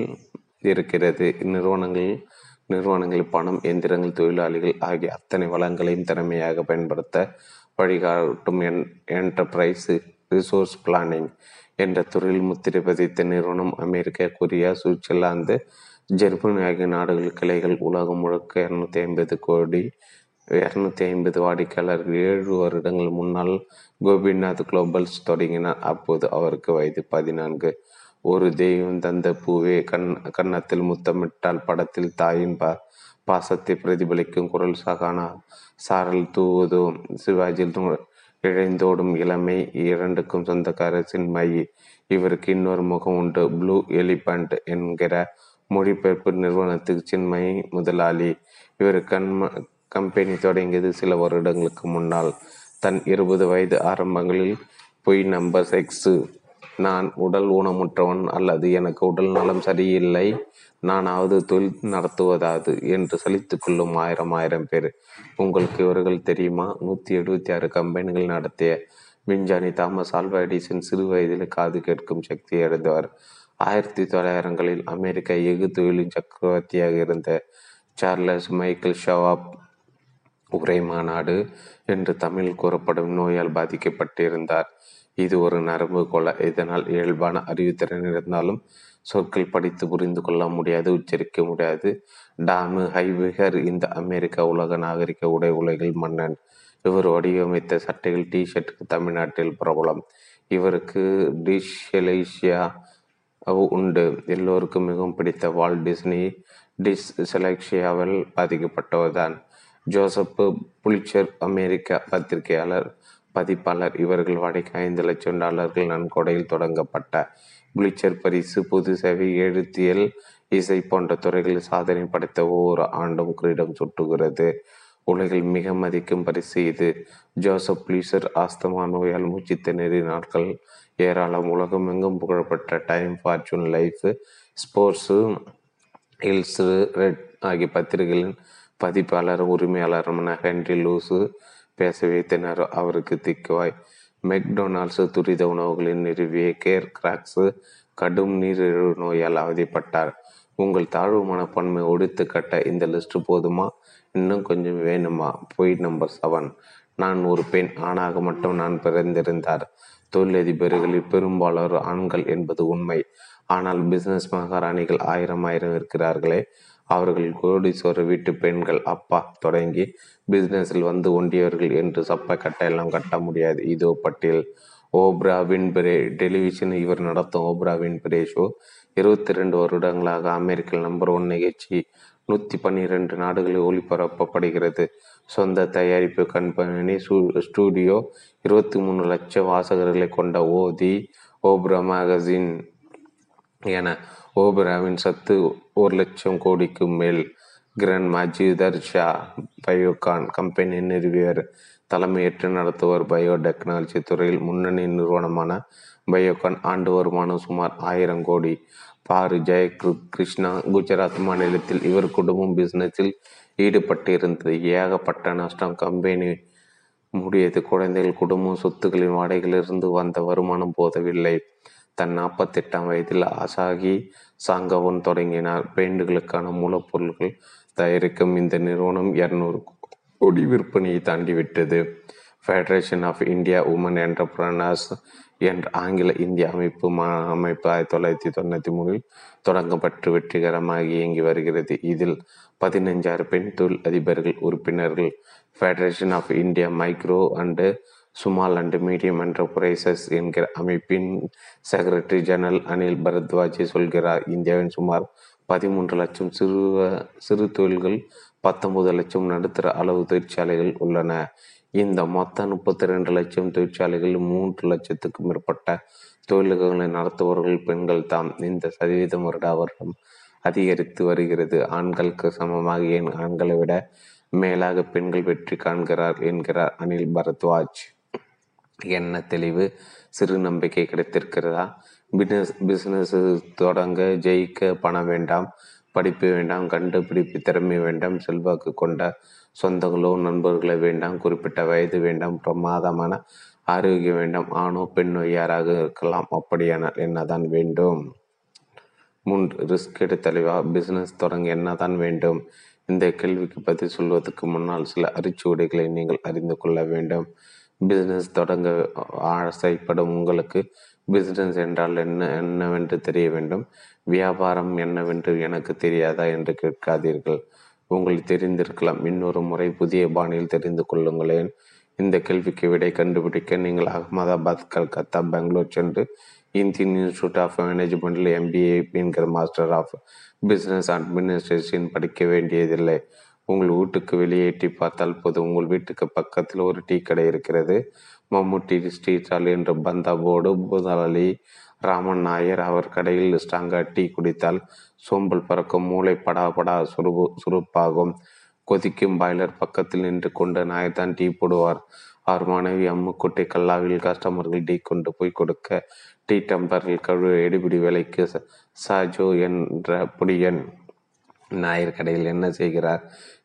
இருக்கிறது. நிறுவனங்களில் பணம், எந்திரங்கள், தொழிலாளிகள் ஆகிய அத்தனை வளங்களையும் திறமையாக பயன்படுத்த வழிகாட்டும் என்டர்பிரைஸ் ரிசோர்ஸ் பிளானிங் என்ற துறையில் முத்திரை பதித்த நிறுவனம் அமெரிக்கா, கொரியா, சுவிட்சர்லாந்து, ஜெர்மனி ஆகிய நாடுகள் கிளைகள் உலகம் முழுக்க 250 வாடிக்கையாளர்கள் 7 வருடங்கள் முன்னால் கோபிநாத் குளோபல்ஸ் தொடங்கினார். அப்போது அவருக்கு வயது 14. ஒரு தெய்வம் தந்த பூவே கன்னத்தில் முத்தமிட்டால் படத்தில் தாயின் பாசத்தை பிரதிபலிக்கும் குரல் சகானா, சாரல் தூவதோ, சிவாஜில் இழைந்தோடும் இளமை இரண்டுக்கும் சொந்தக்கார சின்மயி. இவருக்கு இன்னொரு முகம் உண்டு, ப்ளூ எலிபண்ட் என்கிற மொழிபெயர்ப்பு நிறுவனத்துக்கு சின்மயி முதலாளி. இவர் கம்பெனி தொடங்கியது சில வருடங்களுக்கு முன்னால். தன் 20 வயது ஆரம்பங்களில் பொய் நம்பர் 6. நான் உடல் ஊனமுற்றவன் அல்லது எனக்கு உடல் நலம் சரியில்லை, நானாவது தொழில் நடத்துவதாது என்று சலித்து கொள்ளும் 1000 பேர். உங்களுக்கு இவர்கள் தெரியுமா? 176 கம்பெனிகள் நடத்திய விஞ்ஞானி தாமஸ் ஆல்வா எடிசன் சிறு வயதில் காது கேட்கும் சக்தியை அடைந்தவர். 1900களில் அமெரிக்க எஃகு தொழிலின் சக்கரவர்த்தியாக இருந்த சார்லஸ் மைக்கேல் ஷவாப் உரை மாநாடு என்று தமிழில் கூறப்படும் நோயால் பாதிக்கப்பட்டிருந்தார். இது ஒரு நரம்பு கொலை. இதனால் இயல்பான அறிவுத்திறன் இருந்தாலும் சொற்கள் படித்து புரிந்து கொள்ள முடியாது, உச்சரிக்க முடியாது. டாமு ஹைவிகர் இந்த அமெரிக்க உலக நாகரிக உடை உலகில் மன்னன். இவர் வடிவமைத்த சட்டைகள் டிஷர்ட்டுக்கு தமிழ்நாட்டில் பிரபலம். இவருக்கு டிஷ்ஷெலேஷியா உண்டு. எல்லோருக்கும் மிகவும் பிடித்த வால்ட் டிஸ்னி டிஷ்ஷெலேஷியாவில் பாதிக்கப்பட்டவர்தான். ஜோசப் புலிட்சர் அமெரிக்க பத்திரிகையாளர், பதிப்பாளர். இவர்கள் வடைக்கு $5 லட்சம் நன்கொடையில் தொடங்கப்பட்ட புலிட்சர் பரிசு பொது சேவை, எழுத்தியல், இசை போன்ற துறைகளில் சாதனை படைத்த ஒவ்வொரு ஆண்டும் கிரீடம் சுட்டுகிறது. உலகில் மிக மதிக்கும் பரிசு இது. ஜோசப் புலிசர் ஆஸ்தமா நோயால் மூச்சு திணறி நாட்கள் ஏராளம் உலகம் எங்கும் புகழப்பட்ட Time, Fortune, Life, Sports, hills, red ஆகிய பத்திரிகைகளின் பதிப்பாளரும் உரிமையாளருமான ஹென்றி லூஸு பேச வைத்தனர். அவருக்கு திக்குவாய் மெக்டொனால்ட்ஸு துரித உணவுகளின் நிறுவிய கேர் கிராக்ஸு கடும் நீரிழிவு நோயால் அவதிப்பட்டார். உங்கள் தாழ்வு மனப்பான்மை ஒடுத்து கட்ட இந்த லிஸ்ட் போதுமா? இன்னும் கொஞ்சம் வேணுமா? Point number 7. நான் ஒரு பெண். ஆணாக மட்டும் நான் பிறந்திருந்தார். தொழிலதிபர்களில் பெரும்பாலோர் ஆண்கள் என்பது உண்மை. ஆனால் பிசினஸ் மகாராணிகள் ஆயிரம் ஆயிரம் இருக்கிறார்களே, அவர்கள் கோடீஸ்வர வீட்டு பெண்கள். அப்பா தொடங்கி பிசினஸில் வந்து ஒண்டியவர்கள் என்று சப்ப கட்டையெல்லாம் கட்ட முடியாது. இதோ பட்டியல். Opera Winfrey. டெலிவிஷன் இவர் நடத்தும் ஓப்ரா வின்ஃப்ரே ஷோ 22 வருடங்களாக அமெரிக்கில் நம்பர் 1 நிகழ்ச்சி. 112 நாடுகளில் ஒளிபரப்பப்படுகிறது. சொந்த தயாரிப்பு கம்பெனி, ஸ்டூடியோ, 23 லட்சம் வாசகர்களை கொண்ட ஓ தி ஓப்ரா மேகசின் என ஓபராவின் சத்து 1 லட்சம் கோடிக்கும் மேல். கிரண் மஜுதர் ஷா. பயோகான் கம்பெனி நிறுவியவர், தலைமையேற்று நடத்துவர். பயோடெக்னாலஜி துறையில் முன்னணி நிறுவனமான பயோகான் ஆண்டு வருமானம் சுமார் 1000 கோடி. பாரு ஜெய கிருஷ்ணா. குஜராத் மாநிலத்தில் இவர் குடும்பம் பிஸ்னஸில் ஈடுபட்டிருந்தது. ஏகப்பட்ட நஷ்டம். கம்பெனி மூடியது. குழந்தைகள், குடும்பம், சொத்துக்களின் வாடகையிலிருந்து வந்த வருமானம் போதவில்லை. தன் 48ஆம் வயதில் அசாகி சாங்கவன் தொடங்கினார். பெயிண்டுகளுக்கான மூலப்பொருட்கள் தயாரிக்கும் இந்த நிறுவனம் 200 கோடி விற்பனையை தாண்டிவிட்டது. Federation of India woman entrepreneurs என்ற ஆங்கில இந்திய அமைப்பு 1993 தொடங்கப்பட்டு வெற்றிகரமாக இயங்கி வருகிறது. இதில் 15,000 பெண் தொழில் அதிபர்கள் உறுப்பினர்கள். Federation of India micro and small and medium enterprises என்கிற அமைப்பின் செக்ரட்டரி ஜெனரல் அனில் பரத்வாஜி சொல்கிறார், இந்தியாவின் சுமார் 13 லட்சம் சிறு தொழில்கள், 19 லட்சம் நடுத்தர அளவு தொழிற்சாலைகள் உள்ளன. இந்த மொத்த 32 லட்சம் தொழிற்சாலைகளில் 3 லட்சத்துக்கும் மேற்பட்ட தொழில்களை நடத்துபவர்கள் பெண்கள் தாம். இந்த சதவீதம் வருட வருடம் அதிகரித்து வருகிறது. ஆண்களுக்கு சமமாக, ஏன் ஆண்களை விட மேலாக பெண்கள் வெற்றி காண்கிறார் என்கிறார் அனில் பரத்வாஜ். என்ன தெளிவு, சிறு நம்பிக்கை கிடைத்திருக்கிறதா? பிஸ்னஸ் தொடங்க ஜெயிக்க பணம் வேண்டாம், படிப்பு வேண்டாம், கண்டுபிடிப்பு திறமை வேண்டாம், செல்வாக்கு கொண்ட சொந்தங்களோ நண்பர்களோ வேண்டாம், குறிப்பிட்ட வயது வேண்டாம், பிரமாதமான ஆரோக்கியம் வேண்டாம். ஆணோ பெண்ணோ யாராக இருக்கலாம். அப்படியானால் என்னதான் வேண்டும்? 3. ரிஸ்க் எடுத்தலைவா? பிஸ்னஸ் தொடங்க என்னதான் வேண்டும்? இந்த கேள்விக்கு பதில் சொல்வதற்கு முன்னால் சில அரிச்சுவடிகளை நீங்கள் அறிந்து கொள்ள வேண்டும். பிஸ்னஸ் தொடங்க ஆசைப்படும் உங்களுக்கு பிஸ்னஸ் என்றால் என்னவென்று தெரிய வேண்டும். வியாபாரம் என்னவென்று எனக்கு தெரியாதா என்று கேட்காதீர்கள். உங்களுக்கு தெரிந்திருக்கலாம். இன்னொரு முறை புதிய பாணியில் தெரிந்து கொள்ளுங்களேன். இந்த கேள்விக்கு விடை கண்டுபிடிக்க நீங்கள் அகமதாபாத், கல்கத்தா, பெங்களூர் சென்று இந்தியன் இன்ஸ்டிடியூட் ஆஃப் மேனேஜ்மெண்டில் MBA என்கிற மாஸ்டர் ஆஃப் பிஸ்னஸ் அட்மினிஸ்ட்ரேஷன் படிக்க வேண்டியதில்லை. உங்கள் வீட்டுக்கு வெளியே எட்டி பார்த்தால் போதும். உங்கள் வீட்டுக்கு பக்கத்தில் ஒரு டீ கடை இருக்கிறது. மம்முட்டி ஸ்ரீசாலி என்ற பந்தா போர்டு பூதாளி ராமன் நாயர். அவர் கடையில் ஸ்ட்ராங்காக டீ குடித்தால் சோம்பல் பறக்கும், மூளை படாபடா சுறுப்பாகும். கொதிக்கும் பாய்லர் பக்கத்தில் நின்று கொண்டு நாயர் தான் டீ போடுவார். அவர் மனைவி அம்முக்குட்டி கல்லாவில் கஸ்டமர்கள் டீ கொண்டு போய் கொடுக்க டீ டம்பரில் கழுவு எடுபிடி வேலைக்கு சாஜோ என்ற புடியன் நாயர் கடையில் என்ன செய்கிறார்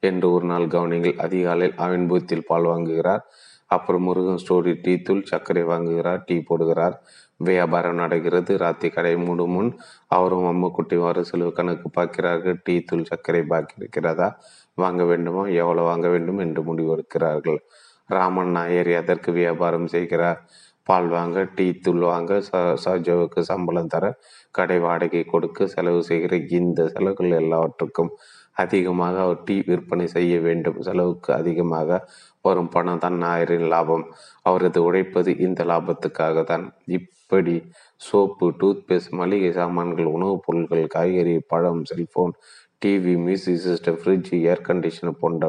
என்று ஒரு நாள் கவனிங்கள். அதிகாலையில் அவன் பூத்தில் பால் வாங்குகிறார். அப்புறம் முருகன் ஸ்டோரி டீ தூள், சர்க்கரை வாங்குகிறார், டீ போடுகிறார். வியாபாரம் நடக்கிறது. ராத்திரி கடை மூடும் முன் அவரும் அம்முக்குட்டி வரும் செலவு கணக்கு பார்க்கிறார்கள். டீ தூள் சர்க்கரை பாக்கி இருக்கிறதா, வாங்க வேண்டுமா, எவ்வளோ வாங்க வேண்டும் என்று முடிவெடுக்கிறார்கள். ராமன் நாயர் எதற்கு வியாபாரம் செய்கிறார்? பால் வாங்க, டீ தூள் வாங்க, சாஜோவுக்கு சம்பளம் தர, கடை வாடகை கொடுக்க செலவு செய்கிற இந்த செலவுகள் எல்லாவற்றுக்கும் அதிகமாக அவர் டீ விற்பனை செய்ய வேண்டும். செலவுக்கு அதிகமாக வரும் பணம் தான் நாயரின் லாபம். அவரது உழைப்பது இந்த லாபத்துக்காக தான். இப்படி சோப்பு, டூத்பேஸ்ட், மளிகை சாமான்கள், உணவுப் பொருட்கள், காய்கறி, பழம், cellphone, TV, music system, fridge, air conditioner போன்ற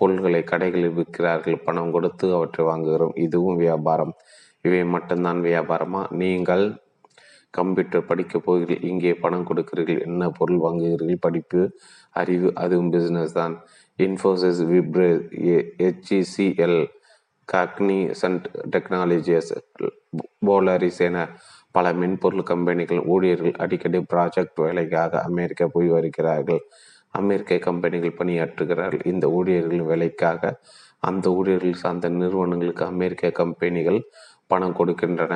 பொருட்களை கடைகளில் விற்கிறார்கள். பணம் கொடுத்து அவற்றை வாங்குகிறோம். இதுவும் வியாபாரம். இவை மட்டும்தான் வியாபாரமா? நீங்கள் கம்ப்யூட்டர் படிக்கப் போகிறீர்கள். இங்கே பணம் கொடுக்கிறீர்கள். என்ன பொருள் வாங்குகிறீர்கள்? படிப்பு, அறிவு, அதுவும் பிஸ்னஸ் தான். Infosys, Wipro, HECL, Cognizant technologies, Polaris என பல மென்பொருள் கம்பெனிகள் ஊழியர்கள் அடிக்கடி ப்ராஜெக்ட் வேலைக்காக அமெரிக்கா போய் வருகிறார்கள். அமெரிக்க கம்பெனிகள் பணியாற்றுகிறார்கள். இந்த ஊழியர்களின் வேலைக்காக அந்த ஊழியர்கள் சார்ந்த நிறுவனங்களுக்கு அமெரிக்க கம்பெனிகள் பணம் கொடுக்கின்றன.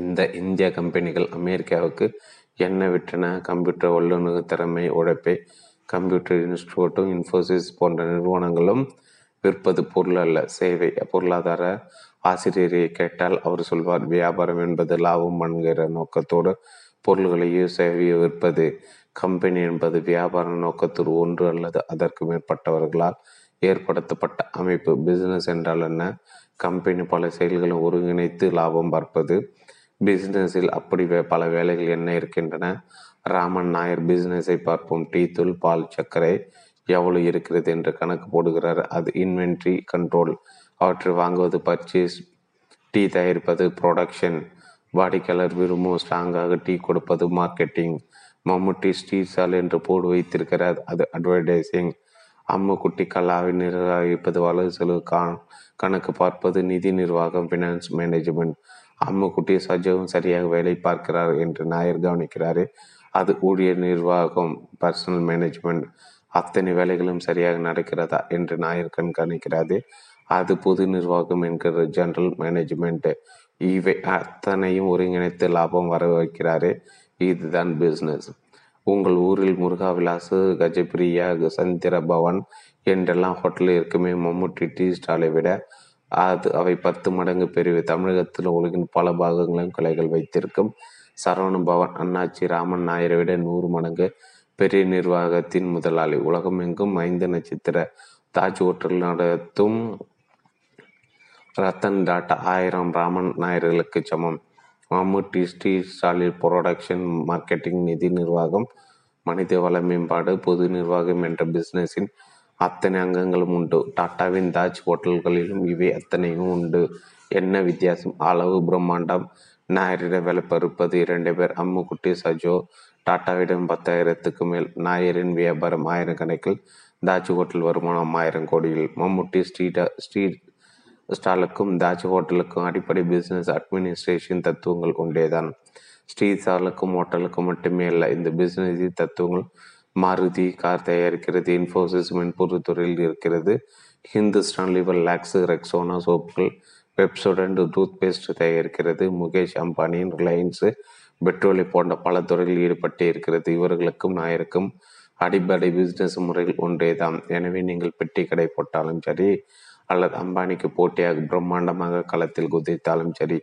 இந்த இந்திய கம்பெனிகள் அமெரிக்காவுக்கு என்ன விட்டன? கம்ப்யூட்டர் வல்லுநர் திறமை உழைப்பை கம்ப்யூட்டர் இன்ஸ்டிடியூட்டும் இன்ஃபோசிஸ் போன்ற நிறுவனங்களும் விற்பது பொருள் அல்ல, சேவை. பொருளாதார ஆசிரியரை கேட்டால் அவர் சொல்வார், வியாபாரம் என்பது லாபம் என்கிற நோக்கத்தோடு பொருள்களையோ சேவையோ விற்பது. கம்பெனி என்பது வியாபார நோக்கத்தோடு ஒன்று அல்லது அதற்கு மேற்பட்டவர்களால் ஏற்படுத்தப்பட்ட அமைப்பு. பிசினஸ் என்றால் என்ன? கம்பெனி பல செயல்களை ஒருங்கிணைத்து லாபம் பார்ப்பது. பிஸ்னஸில் அப்படி பல வேலைகள் என்ன இருக்கின்றன? ராமன் நாயர் பிஸ்னஸை பார்ப்போம். டீ தூள், பால், சர்க்கரை எவ்வளவு இருக்கிறது என்று கணக்கு போடுகிறார். அது இன்வென்ட்ரி கண்ட்ரோல். அவற்றை வாங்குவது பர்ச்சேஸ். டீ தயாரிப்பது ப்ரொடக்ஷன். வாடிக்கையாளர் விரும்பும் ஸ்ட்ராங்காக டீ கொடுப்பது மார்க்கெட்டிங். மம்முட்டி ஸ்டீ சால் என்று போடு வைத்திருக்கிறார். அது அட்வர்டைசிங். அம்முக்குட்டி கல்லாவை நிர்வகிப்பது. வலது செலவு கணக்கு பார்ப்பது நிதி நிர்வாகம், ஃபினான்ஸ் மேனேஜ்மெண்ட். அம்முக்குட்டி சஜவும் சரியாக வேலை பார்க்கிறார் என்று நாயர் கவனிக்கிறாரு. அது ஊழியர் நிர்வாகம், பர்சனல் மேனேஜ்மெண்ட். அத்தனை வேலைகளும் சரியாக நடக்கிறதா என்று நாயர் கண்காணிக்கிறாரு. அது பொது நிர்வாகம் என்கிற ஜெனரல் மேனேஜ்மெண்ட். இவை அத்தனையும் ஒருங்கிணைத்து லாபம் வர வைக்கிறாரு. இதுதான் பிஸ்னஸ். உங்கள் ஊரில் முருகாவிலாசு, கஜபிரியா, சந்திரபவன் என்றெல்லாம் ஹோட்டல் இருக்குமே. மம்முட்டி டீ ஸ்டாலை விட அது அவை 10 மடங்கு பெரியவை. தமிழகத்தில் உலகின் பல பாகங்களையும் கலைகள் வைத்திருக்கும் சரவணபவன் அண்ணாச்சி ராமன் நாயரை விட 100 மடங்கு பெரிய நிர்வாகத்தின் முதலாளி. உலகம் எங்கும் 5 நட்சத்திர தாஜ் ஹோட்டல் நடத்தும் ரத்தன் டாட்டா 1000 ராமன் நாயர்களுக்கு சமம். மம்முட்டி டீ ஸ்டாலில் ப்ரொடக்ஷன், மார்க்கெட்டிங், நிதி நிர்வாகம், மனிதவள மேம்பாடு, பொது நிர்வாகம் என்ற பிஸ்னஸின் அத்தனை அங்கங்களும் உண்டு. டாட்டாவின் தாஜ் ஹோட்டல்களிலும் இவை அத்தனையும் உண்டு. என்ன வித்தியாசம்? அளவு பிரம்மாண்டம். நாயரிடம் வேலை பருப்பது 2 பேர். அம்முக்குட்டி சஜோ டாட்டாவிடம் 10,000க்கு மேல். நாயரின் வியாபாரம் ஆயிரக்கணக்கில். தாஜ் ஹோட்டல் வருமானம் 1000 கோடியில். மம்முட்டி ஸ்டாலுக்கும் தாஜ் ஹோட்டலுக்கும் அடிப்படை பிஸ்னஸ் அட்மினிஸ்ட்ரேஷன் தத்துவங்கள் ஒன்றேதான். ஸ்ரீ ஸ்டாலுக்கும் ஹோட்டலுக்கும் மட்டுமே அல்ல. இந்த பிஸ்னஸ் தத்துவங்கள் மாருதி கார் தயாரிக்கிறது, இன்ஃபோசிஸ் மென்பொருள் துறையில் இருக்கிறது, ஹிந்துஸ்தான் லிவர் லாக்ஸ், ரெக்ஸோனா சோப்புகள், பெப்சோடன்ட் டூத் பேஸ்ட் தயாரிக்கிறது, முகேஷ் அம்பானியின் ரிலையன்ஸு பெட்ரோலை போன்ற பல துறையில் ஈடுபட்டு இருக்கிறது. இவர்களுக்கும் நாயருக்கும் அடிப்படை பிஸ்னஸ் முறையில் ஒன்றே தான். எனவே நீங்கள் பெட்டி கடை போட்டாலும் சரி அல்லது அம்பானிக்கு போட்டியாக பிரம்மாண்டமாக களத்தில் குதித்தாலும் சரி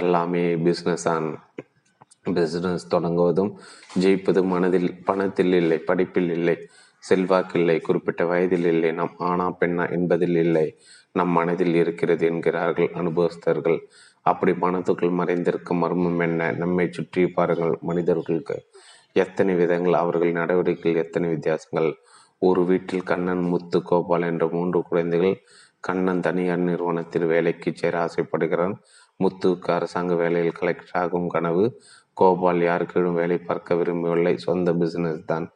எல்லாமே பிஸ்னஸ் தான். பிஸ்னஸ் தொடங்குவதும் ஜெயிப்பதும் மனதில், பணத்தில் இல்லை, படிப்பில் இல்லை, செல்வாக்கில்லை, குறிப்பிட்ட வயதில் இல்லை, நம் ஆனா பெண்ணா என்பதில் இல்லை, நம் மனதில் இருக்கிறது என்கிறார்கள் அனுபவஸ்தர்கள். அப்படி மனத்துக்குள் மறைந்திருக்கும் மர்மம் என்ன? நம்மை சுற்றி பாருங்கள். மனிதர்களுக்கு எத்தனை விதங்கள், அவர்கள் நடவடிக்கைகள் எத்தனை வித்தியாசங்கள். ஒரு வீட்டில் கண்ணன், முத்து, கோபால் என்ற 3 குழந்தைகள். கண்ணன் தனியார் நிறுவனத்தில் வேலைக்கு சேர ஆசைப்படுகிறான். முத்துவுக்கு அரசாங்க வேலையில் கலெக்டராகும் கனவு. கோபால் யாருக்கீழும் வேலை பார்க்க விரும்பவில்லை. சொந்த பிசினஸ் தான்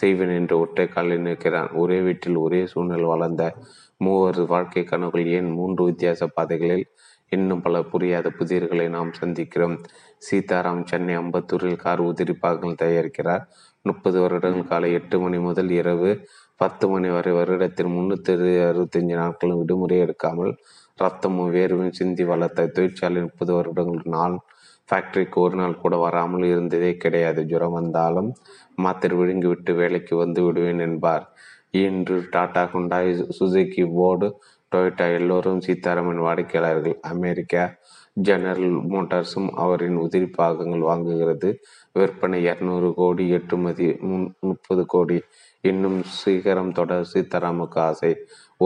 செய்வன் என்று ஒற்றை காலில் நிற்கிறான். ஒரே வீட்டில் ஒரே சூழ்நிலை வளர்ந்த 3 வாழ்க்கை கனவுகள் ஏன் 3 வித்தியாச பாதைகளில்? இன்னும் பல புரியாத புதிர்களை நாம் சந்திக்கிறோம். சீதாராம் சென்னை அம்பத்தூரில் கார் உதிரி பாகங்கள் தயாரிக்கிறார். 30 வருடங்கள். காலை 8 மணி முதல் இரவு 10 மணி வரை வருடத்தில் 365 நாட்களும் விடுமுறை எடுக்காமல் ரத்தமும் வேர்வையும் சிந்தி வளர்த்த தொழிற்சாலை 30 வருடங்களுக்கு நான் ஃபேக்டரிக்கு 1 நாள் கூட வராமல் இருந்ததே கிடையாது. ஜுரம் வந்தாலும் மாத்திரை விழுங்கிவிட்டு வேலைக்கு வந்து விடுவேன் என்பார். இன்று Tata, Hyundai, Suzuki, Ford, Toyota எல்லோரும் சீதாராமன் வாடிக்கையாளர்கள். அமெரிக்கா ஜெனரல் மோட்டார்ஸும் அவரின் உதிரி பாகங்கள் வாங்குகிறது. விற்பனை 200 கோடி, ஏற்றுமதி 30 கோடி. இன்னும் சீக்கிரம் தொடர் சீதாராமுக்கு ஆசை.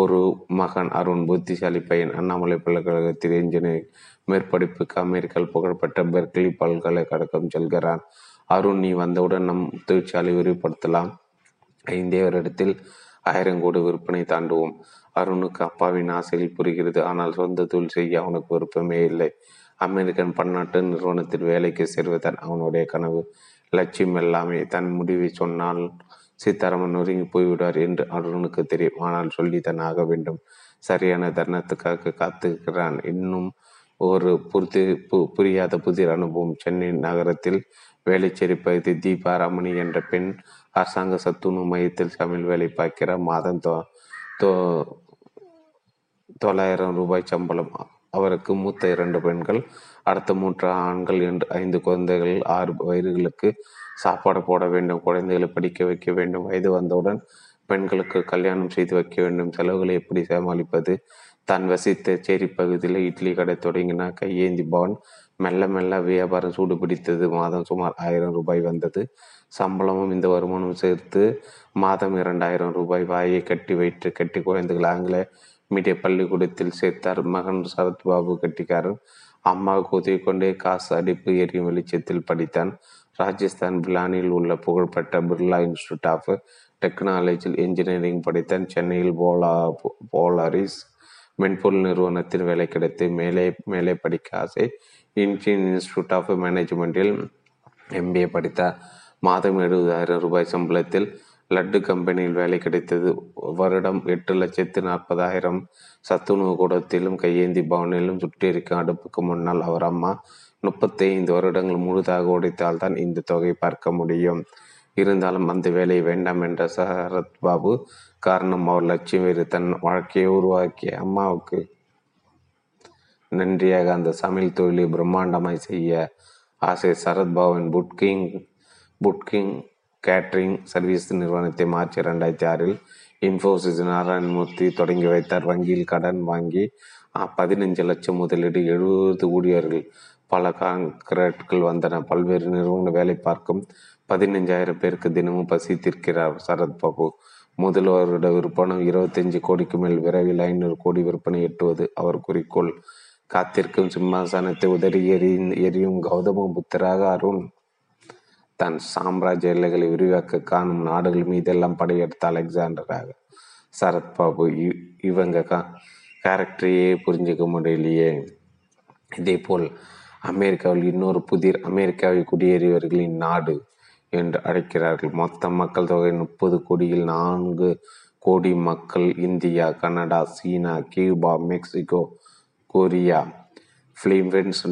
ஒரு மகன் அருண், புத்திசாலி பையன். அண்ணாமலை பல்கலைக்கழகத்தில் இன்ஜினியரிங் மேற்படிப்புக்கு அமெரிக்காவில் புகழ்பெற்ற பெர்க்லி பல்கலைக்கழகம் செல்கிறான். அருண், நீ வந்தவுடன் நம் தொழிற்சாலை விரிவுபடுத்தலாம். 5 வருடத்தில் 1000 கோடி விற்பனை தாண்டுவோம். அருணுக்கு அப்பாவின் ஆசையில் புரிகிறது. ஆனால் சொந்த தொழில் செய்ய அவனுக்கு விருப்பமே இல்லை. அமெரிக்கன் பன்னாட்டு நிறுவனத்தில் வேலைக்கு சேர்வதன் அவனுடைய கனவு, லட்சியம் எல்லாமே. தன் முடிவை சொன்னால் சீதாராமன் நொறுங்கி போய்விடுவார் என்று அருணுக்கு தெரியும். ஆனால் சொல்லித்தான் ஆக வேண்டும். சரியான தருணத்துக்காக காத்துக்கிறான். இன்னும் ஒரு புரியாத புதிர் அனுபவம். சென்னை நகரத்தில் வேலைச்சேரி பகுதி தீபாராமணி என்ற பெண் அரசாங்க சத்துணவு மையத்தில் சமையல் வேலை பார்க்கிறார். மாதம் 900 ரூபாய் சம்பளம். அவருக்கு மூத்த 2 பெண்கள், அடுத்த 3 ஆண்கள் என்று 5 குழந்தைகள். 6 வயிறுகளுக்கு சாப்பாடு போட வேண்டும், குழந்தைகளை படிக்க வைக்க வேண்டும், வயது வந்தவுடன் பெண்களுக்கு கல்யாணம் செய்து வைக்க வேண்டும். செலவுகளை எப்படி சமாளிப்பது? தான் வசித்த சேரி பகுதியில் இட்லி கடை தொடங்கினா கையேந்தி பவன். மெல்ல மெல்ல வியாபாரம் சூடு பிடித்தது. மாதம் சுமார் 1000 ரூபாய் வந்தது. சம்பளமும் இந்த வருமானம் சேர்த்து மாதம் 2000 ரூபாய். வாயை கட்டி வயிற்று கட்டி குழந்தைகள் ஆங்கில மீடிய பள்ளிக்கூடத்தில் சேர்த்தார். மகன் சரத்பாபு கட்டிக்காரன். அம்மாவுக்கு உதவி கொண்டே காசு அடிப்பு எரியும் வெளிச்சத்தில் படித்தான். ராஜஸ்தான் பிலானில் உள்ள புகழ்பெற்ற பிர்லா இன்ஸ்டிடியூட் ஆஃப் டெக்னாலஜியில் இன்ஜினியரிங் படித்தான். சென்னையில் போலாரிஸ் மென்பொருள் நிறுவனத்தில் வேலை கிடைத்து மேலே மேலே படிக்க ஆசை. இந்தியன் இன்ஸ்டிடியூட் ஆஃப் மேனேஜ்மெண்ட்டில் MBA படித்தார். மாதம் 70,000 ரூபாய் சம்பளத்தில் லட்டு கம்பெனியில் வேலை கிடைத்தது. வருடம் 8,40,000. சத்துணவு கூடத்திலும் கையேந்தி பவனிலும் சுற்றியிருக்கும் அடுப்புக்கு முன்னால் அவர் அம்மா 35 வருடங்கள் முழுதாக உடைத்தால் தான் இந்த தொகை பார்க்க முடியும். இருந்தாலும் அந்த வேலை வேண்டாம் என்ற சரத்பாபு காரணம் அவர் லட்சியம் வேறு. தன் வாழ்க்கையை உருவாக்கிய அம்மாவுக்கு நன்றியாக அந்த சமையல் தொழிலை பிரம்மாண்டமாய் செய்ய ஆசை. சரத்பாபுவின் புட்கிங் கேட்ரிங் சர்வீஸ் நிறுவனத்தை மார்ச் 2006 இன்ஃபோசிஸ் நாராயணமூர்த்தி தொடங்கி வைத்தார். வங்கியில் கடன் வாங்கி 15 லட்சம் முதலீடு 70 ஊழியர்கள், பல கான்கிரேட்கள் வந்தன. பல்வேறு நிறுவன வேலை பார்க்கும் 15,000 பேருக்கு தினமும் பசி தீர்க்கிறார் சரத்பாபு. முதல்வரோட விற்பனை 25 கோடிக்கு மேல். விரைவில் 500 கோடி விற்பனை எட்டுவது அவர் குறிக்கோள். காத்திருக்கும் சிம்மாசனத்தை உதறி எரியும் கௌதம புத்தராக அருண் தன் சாம்ராஜ்ய எல்லைகளை விரிவாக்க காணும் நாடுகள் மீதெல்லாம் படையெடுத்த அலெக்சாண்டராக சரத்பாபு. இவங்க கேரக்டரையே புரிஞ்சிக்க முடியலையே. இதே போல் அமெரிக்காவில் இன்னொரு புதிர். அமெரிக்காவை குடியேறியவர்களின் நாடு என்று அழைக்கிறார்கள். மொத்த மக்கள் தொகை 30 கோடியில் 4 கோடி மக்கள் இந்தியா, கனடா, சீனா, Cuba, Mexico, Korea, Philippines,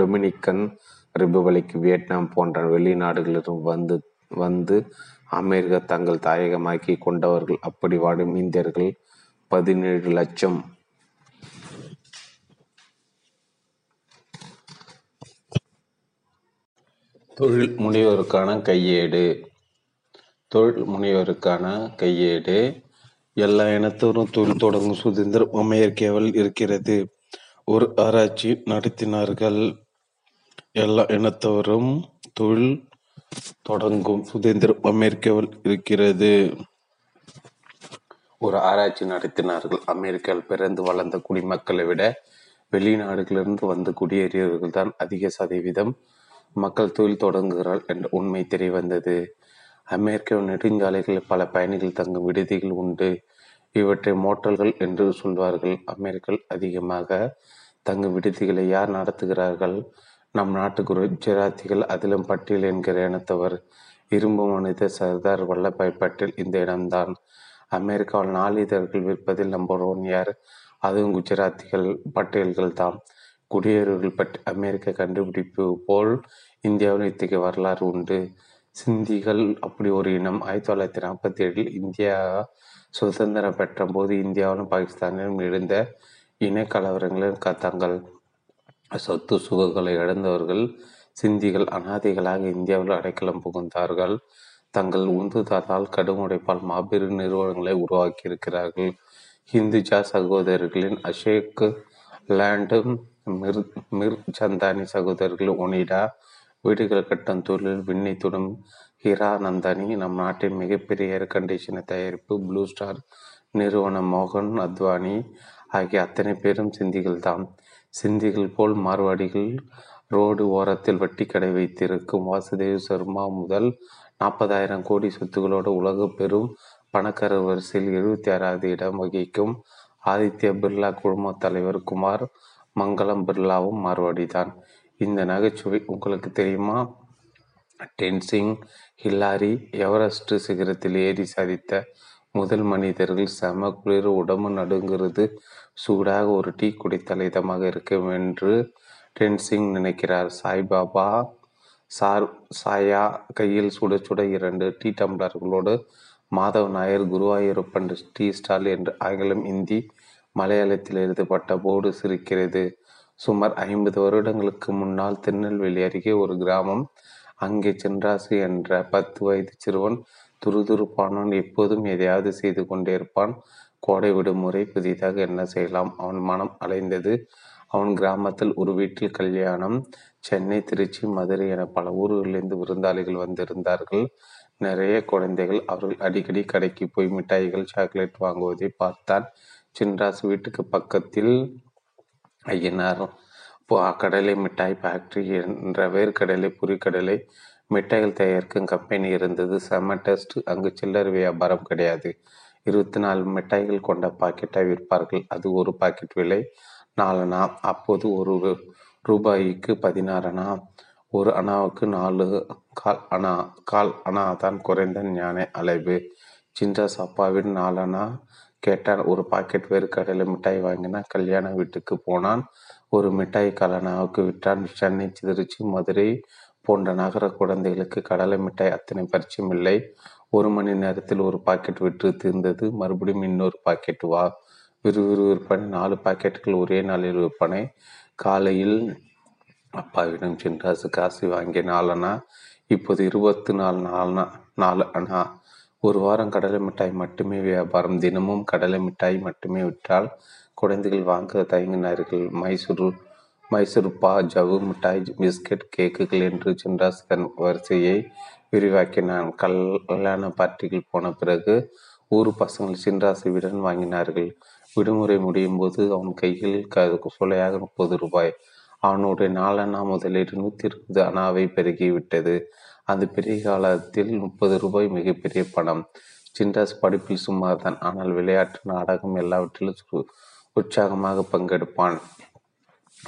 Dominican Republic, Vietnam போன்ற வெளிநாடுகளிலும் வந்து அமெரிக்கா தங்கள் தாயகமாக்கி கொண்டவர்கள். அப்படி வாடும் இந்தியர்கள் 17 லட்சம். தொழில் முனைவோருக்கான கையேடு. எல்லா இனத்தோறும் தொழில் தொடங்கும் சுதந்திரம் அமெரிக்காவில் இருக்கிறது. ஒரு ஆராய்ச்சி நடத்தினார்கள். எல்லா இனத்தோறும் தொழில் தொடங்கும் சுதந்திரம் அமெரிக்காவில் இருக்கிறது. ஒரு ஆராய்ச்சி நடத்தினார்கள். அமெரிக்காவில் பிறந்து வளர்ந்த குடிமக்களை விட வெளிநாடுகளிலிருந்து வந்து குடியேறியவர்கள் தான் அதிக சதவீதம் மக்கள் தொழில் தொடங்குகிறார் என்ற உண்மை தெரிய வந்தது. அமெரிக்க நெடுஞ்சாலைகளில் பல பயணிகள் தங்கும் விடுதிகள் உண்டு. இவற்றை மோட்டல்கள் என்று சொல்வார்கள். அமெரிக்கர்கள் அதிகமாக தங்கும் விடுதிகளை யார் நடத்துகிறார்கள்? நம் நாட்டு குஜராத்திகள், அதிலும் பட்டேல் என்கிற இனத்தவர். இரும்பு மனித சர்தார் வல்லபாய் பட்டேல் இந்த இடம்தான். அமெரிக்காவில் நாளிதழ்கள் விற்பதில் நம்பர் 1 யார்? அதுவும் குஜராத்திகள், பட்டேல்கள் தாம். குடியேறுகள் பற்றி அமெரிக்க கண்டுபிடிப்பு போல் இந்தியாவில் இத்தகைய வரலாறு உண்டு. சிந்திகள் அப்படி ஒரு இனம். 1947 இந்தியா சுதந்திரம் பெற்ற போது இந்தியாவிலும் பாகிஸ்தானிலும் எழுந்த இனக்கலவரங்களில் தங்கள் சொத்து சுகங்களை இழந்தவர்கள் சிந்திகள் அனாதைகளாக இந்தியாவில் அடைக்கலம் புகுந்தார்கள். தங்கள் உந்துதாரால் கடும் உடைப்பால் மாபெரும் நிறுவனங்களை உருவாக்கியிருக்கிறார்கள். ஹிந்துஜா சகோதரர்களின் அசோக் லேண்டும் மிர் சந்தானி சகோதரர்கள் ஒனிடா வீடுகள் கட்டும் தொழில், விண்ணை தொடும் ஹீரா நந்தானி, நம் நாட்டின் மிகப்பெரிய ஏர் கண்டிஷனர் தயாரிப்பு ப்ளூ ஸ்டார் நிறுவனம் மோகன் அத்வானி ஆகிய அத்தனை பேரும் சிந்திகள் தான். சிந்திகள் போல் மார்வாடிகள் ரோடு ஓரத்தில் வட்டி கடை வைத்திருக்கும் வாசுதேவ் சர்மா முதல் 40,000 கோடி சொத்துக்களோடு உலக பெரும் பணக்காரர் வரிசையில் 76வது இடம் வகிக்கும் ஆதித்ய பிர்லா குழுமத் தலைவர் குமார் மங்களம் பிர்லாவும் மார்வாடிதான். இந்த நகைச்சுவை உங்களுக்கு தெரியுமா? டென்சிங் ஹில்லாரி எவரெஸ்ட் சிகரத்தில் ஏறி சாதித்த முதல் மனிதர்கள். செம குளிர், உடம்பு நடுங்கிறது, சூடாக ஒரு டீ குடித்தால் இதமாக இருக்கும் என்று டென்சிங் நினைக்கிறார். சாய்பாபா சாயா கையில் சுட சுட 2 டீ டம்ளர்களோடு மாதவ் நாயர் குருவாயூரப்பன் டீ ஸ்டால் என்று ஆங்கிலம், இந்தி, மலையாளத்தில் எழுதப்பட்ட போர்டு சிரிக்கிறது. சுமார் 50 வருடங்களுக்கு முன்னால் திருநெல்வேலி அருகே ஒரு கிராமம். அங்கே சென்றாசு என்ற 10 வயது சிறுவன் துருதுருப்பானவன். எப்போதும் எதையாவது செய்து கொண்டே இருப்பான். கோடை விடுமுறை, புதிதாக என்ன செய்யலாம் அவன் மனம் அலைந்தது. அவன் கிராமத்தில் ஒரு வீட்டில் கல்யாணம். சென்னை, திருச்சி, மதுரை என பல ஊர்களிலிருந்து விருந்தாளிகள் வந்திருந்தார்கள். நிறைய குழந்தைகள். அவர்கள் அடிக்கடி கடைக்கு போய் மிட்டாய்கள், சாக்லேட் வாங்குவதை பார்த்தான் சின்ராசு. வீட்டுக்கு பக்கத்தில் ஐயனார் கடலை மிட்டாய் ஃபேக்டரி என்ற வேர்க்கடலை, பொரிக்கடலை மிட்டாய்கள் தயாரிக்கும் கம்பெனி இருந்தது. செம டேஸ்ட். அங்கு சில்லறை வியாபாரம் கிடையாது. 24 மிட்டாய்கள் கொண்ட பாக்கெட்டாக விற்பார்கள். அது ஒரு பாக்கெட் விலை 4 அணா. அப்போது ஒரு ரூபாய்க்கு 16 அணா. ஒரு அணாவுக்கு 4 கால் அணா. கால் அணா தான் குறைந்த ஞான அளவு. சின்ராசு அப்பாவின் 4 அணா கேட்டான். ஒரு பாக்கெட் வேர்க்கடலை மிட்டாய் வாங்கினான். கல்யாண வீட்டுக்கு போனான். ஒரு மிட்டாய் கலனாவுக்கு விட்டான். சென்னை, திருச்சி, மதுரை போன்ற நகர குழந்தைகளுக்கு கடலை மிட்டாய் அத்தனை பரிச்சயம் இல்லை. ஒரு மணி நேரத்தில் ஒரு பாக்கெட் விற்று தீர்ந்தது. மறுபடியும் இன்னொரு பாக்கெட் வா. விறுவிறு விற்பனை. 4 பாக்கெட்டுகள் ஒரே நாளில் விற்பனை. காலையில் அப்பாவிடம் சென்றாசு காசு வாங்கிய 4 அணா இப்போது 24 அணா. ஒரு வாரம் கடலை மிட்டாய் மட்டுமே வியாபாரம். தினமும் கடலை மிட்டாய் மட்டுமே விற்றால் குழந்தைகள் வாங்க தயங்கினார்கள். மைசூர்பா, ஜவு மிட்டாய், பிஸ்கெட், கேக்குகள் என்று சென்றாசு தன் வரிசையை விரிவாக்கினான். கல்யாண பார்ட்டிகள் போன பிறகு ஊர் பசங்கள் சின்ராசுவிடன் வாங்கினார்கள். விடுமுறை முடியும் போது அவன் கையில் சுலையாக 30 ரூபாய். அவனுடைய 4 அணா முதலீடு 120 அணாவை பெருகிவிட்டது. அந்த பெரிய காலத்தில் 30 ரூபாய் மிகப்பெரிய பணம். சின்ராசு படிப்பில் சுமார் தான். ஆனால் விளையாட்டு, நாடகம் எல்லாவற்றிலும் உற்சாகமாக பங்கெடுப்பான்.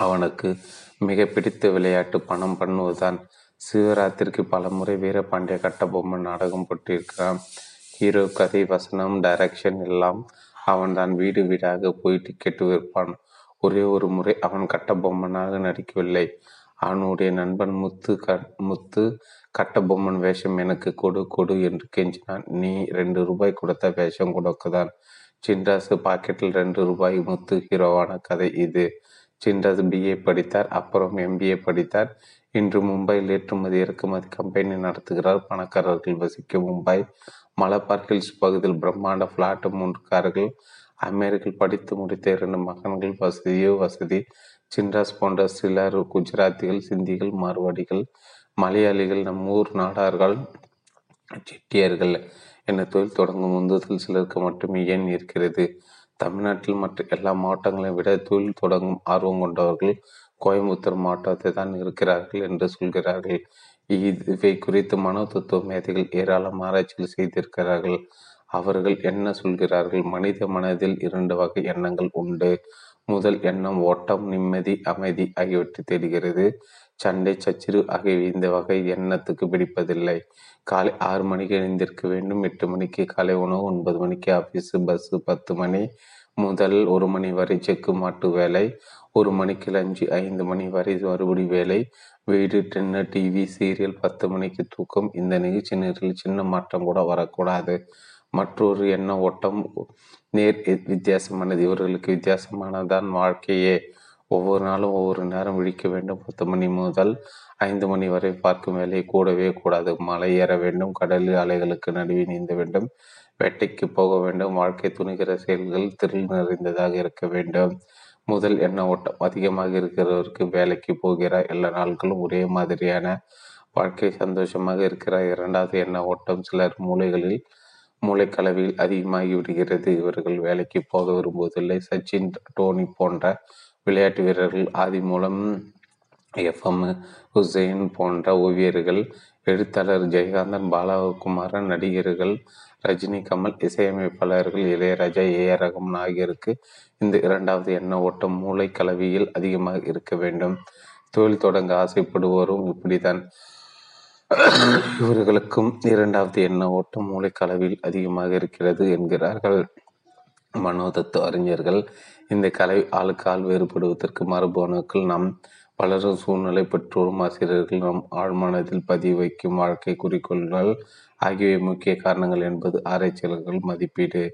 அவனுக்கு மிக பிடித்த விளையாட்டு பணம் பண்ணுவதுதான். சிவராத்திரிக்கு பல முறை வீரபாண்டிய கட்டபொம்மன் நாடகம் போட்டிருக்கிறான். ஹீரோ, கதை, வசனம், டைரக்ஷன் எல்லாம் அவன் தான். வீடு வீடாக போய் டிக்கெட்டு விற்பான். ஒரே ஒரு முறை அவன் கட்டபொம்மனாக நடிக்கவில்லை. அவனுடைய நண்பன் முத்து கட்டபொம்மன் வேஷம் எனக்கு கொடு கொடு என்று கெஞ்சினான். நீ 2 ரூபாய் கொடுத்த வேஷம் கொடுக்குதான். சின்ராசு பாக்கெட்டில் 2 ரூபாய். முத்து ஹீரோவான கதை இது. சின்ராசு BA படித்தார். அப்புறம் MBA படித்தார். இன்று மும்பையில் ஏற்றுமதி இறக்குமதி கம்பெனி நடத்துகிறார். பணக்காரர்கள் வசிக்கும் மும்பை மலபார் ஹில்ஸ் பகுதியில் பிரம்மாண்ட பிளாட் 3 கார்கள். அமெரிக்கில் படித்து முடித்த 2 மகன்கள். வசதி. சின்ராசு போன்ற சிலர் குஜராத்திகள், சிந்திகள், மார்வாடிகள், மலையாளிகள், நம் ஊர் நாடார்கள், செட்டியார்கள் என தொழில் தொடங்கும் உந்துதல் சிலருக்கு மட்டும் ஏன் இருக்கிறது. தமிழ்நாட்டில் மற்ற எல்லா மாவட்டங்களையும் விட தொழில் தொடங்கும் ஆர்வம் கொண்டவர்கள் கோயம்புத்தூர் மாவட்டத்தை தான் இருக்கிறார்கள் என்று சொல்கிறார்கள். இவை குறித்து மனோ தத்துவ மேதைகள் ஏராளம் ஆராய்ச்சிகள் செய்திருக்கிறார்கள். அவர்கள் என்ன சொல்கிறார்கள்? மனித மனதில் 2 வகை எண்ணங்கள் உண்டு. முதல் எண்ணம் ஓட்டம், நிம்மதி, அமைதி ஆகியவற்றை தேடுகிறது. சண்டை, சச்சரவு ஆகியவை இந்த வகை எண்ணத்துக்கு பிடிப்பதில்லை. காலை 6 மணிக்கு எழுந்திருக்க வேண்டும், 8 மணிக்கு காலை உணவு, 9 மணிக்கு ஆஃபீஸ், பஸ்ஸு, 10 மணி முதல் 1 மணி வரை செக்கு மாட்டு வேலை, 1 மணிக்கு லஞ்சு, 5 மணி வரை மறுபடி வேலை, வீடு, டென்னு, டிவி, சீரியல், 10 மணிக்கு தூக்கம். இந்த நிகழ்ச்சி நேரில் சின்ன மாற்றம் கூட வரக்கூடாது. மற்றொரு எண்ண ஓட்டம், நேர் வித்தியாசமானது. இவர்களுக்கு வித்தியாசமானதான் வாழ்க்கையே. ஒவ்வொரு நாளும் ஒவ்வொரு நேரம் விழிக்க வேண்டும். 10 மணி முதல் 5 மணி வரை பார்க்கும் வேலையை கூடவே கூடாது. மலை ஏற வேண்டும், கடல் அலைகளுக்கு நடுவே நீந்த வேண்டும், வேட்டைக்கு போக வேண்டும். வாழ்க்கை துணிகிற செயல்கள் திரில் நிறைந்ததாக இருக்க வேண்டும். முதல் எண்ண ஓட்டம் அதிகமாக இருக்கிறவருக்கு வேலைக்கு போகிறார், எல்லா நாட்களும் ஒரே மாதிரியான வாழ்க்கை, சந்தோஷமாக இருக்கிறார். 2வது எண்ண ஓட்டம் சிலர் மூளைக்கலவையில் அதிகமாகி விடுகிறது. இவர்கள் வேலைக்கு போக விரும்புவதில்லை. சச்சின், டோனி போன்ற விளையாட்டு வீரர்கள், ஆதி மூலம் FM ஹுசைன் போன்ற ஓவியர்கள், எழுத்தாளர் ஜெயகாந்தன், பாலகுமாரன், நடிகர்கள் ரஜினி, கமல், இசையமைப்பாளர்கள் இளையராஜா, AR ரகுமான் ஆகியோருக்கு இந்த 2வது எண்ண ஓட்டம் மூளை கலவையில் அதிகமாக இருக்க வேண்டும். தொழில் தொடங்க ஆசைப்படுவோரும் இப்படித்தான். இவர்களுக்கும் இரண்டாவது எண்ண ஓட்டம் மூளைக்களவில் அதிகமாக இருக்கிறது என்கிறார்கள் மனோதத்துவ அறிஞர்கள். இந்த கலை ஆளுக்கு ஆள் வேறுபடுவதற்கு மரபணுக்கள் நாம் பலரும் சூழ்நிலை பெற்றோரும் ஆசிரியர்கள் நம் ஆழ்மானதில் பதிவு வைக்கும் வாழ்க்கை குறிக்கோள்கள் ஆகியவை முக்கிய காரணங்கள் என்பது ஆராய்ச்சியாளர்கள் மதிப்பீடு.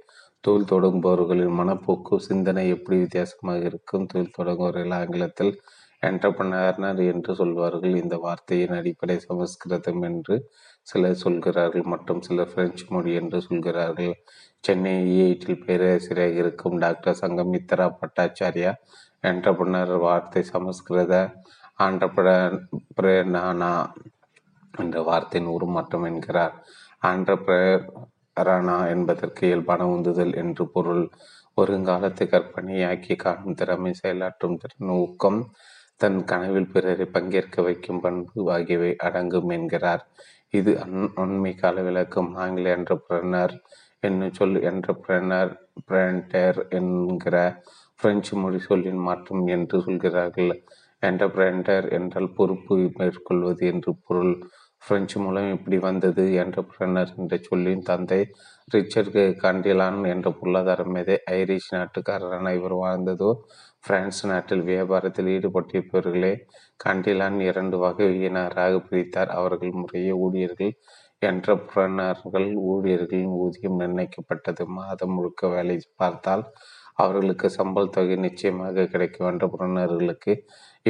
தொழில் தொடங்குபவர்களின் மனப்போக்கு சிந்தனை எப்படி வித்தியாசமாக இருக்கும்? தொழில் தொடங்குபவர்கள் ஆங்கிலத்தில் என்டர்பிரனர் என்று சொல்வார்கள். இந்த வார்த்தையின் அடிப்படை சமஸ்கிருதம் என்று சிலர் சொல்கிறார்கள், மற்றும் சிலர் பிரெஞ்சு மொழி என்று சொல்கிறார்கள். சென்னை IITயில் பேராசிரியராக இருக்கும் டாக்டர் சங்கமித்ரா பட்டாச்சாரியா என்டர்பிரனர் வார்த்தை சமஸ்கிருத ஆண்டர்பிரனா என்ற வார்த்தையின் உருமாற்றம் என்கிறார். ஆண்டர்பிரனா என்பதற்கு இயல்பான உந்துதல் என்று பொருள். ஒருங்காலத்தை கற்பனையாக்கி காணும் திறமை, செயலாற்றும் திறன், ஊக்கம், தன் கனவில் பிறரை பங்கேற்க வைக்கும் பண்பு ஆகியவை அடங்கும் என்கிறார். இது உண்மை கால விளக்கம். ஆங்கில என்டர்பிரனர் என்னும் சொல் என்டர்பிரனர் பிரண்டர் என்கிற பிரெஞ்சு மொழி சொல்லின் மாற்றம் என்று சொல்கிறார்கள். என்டர்பிரண்டர் என்றால் பொறுப்பு மேற்கொள்வது என்று பொருள். பிரெஞ்சு மூலம் இப்படி வந்தது. என்டர்பிரனர் என்ற சொல்லின் தந்தை ரிச்சர்ட் காண்டிலான் என்ற பொருளாதார மேதை ஐரிஷ் நாட்டுக்காரரான இவர் வாழ்ந்ததோ பிரான்ஸ் நாட்டில். வியாபாரத்தில் ஈடுபட்டிருப்பவர்களே காண்டிலான் இரண்டு வகையினராக பிரித்தார். அவர்கள் முறையே ஊழியர்கள். என்டர்பிரனர்கள் ஊழியர்களின் ஊதியம் நிர்ணயிக்கப்பட்டது. மாதம் முழுக்க வேலை பார்த்தால் அவர்களுக்கு சம்பளத் தொகை நிச்சயமாக கிடைக்கும். என்டர்பிரனர்களுக்கு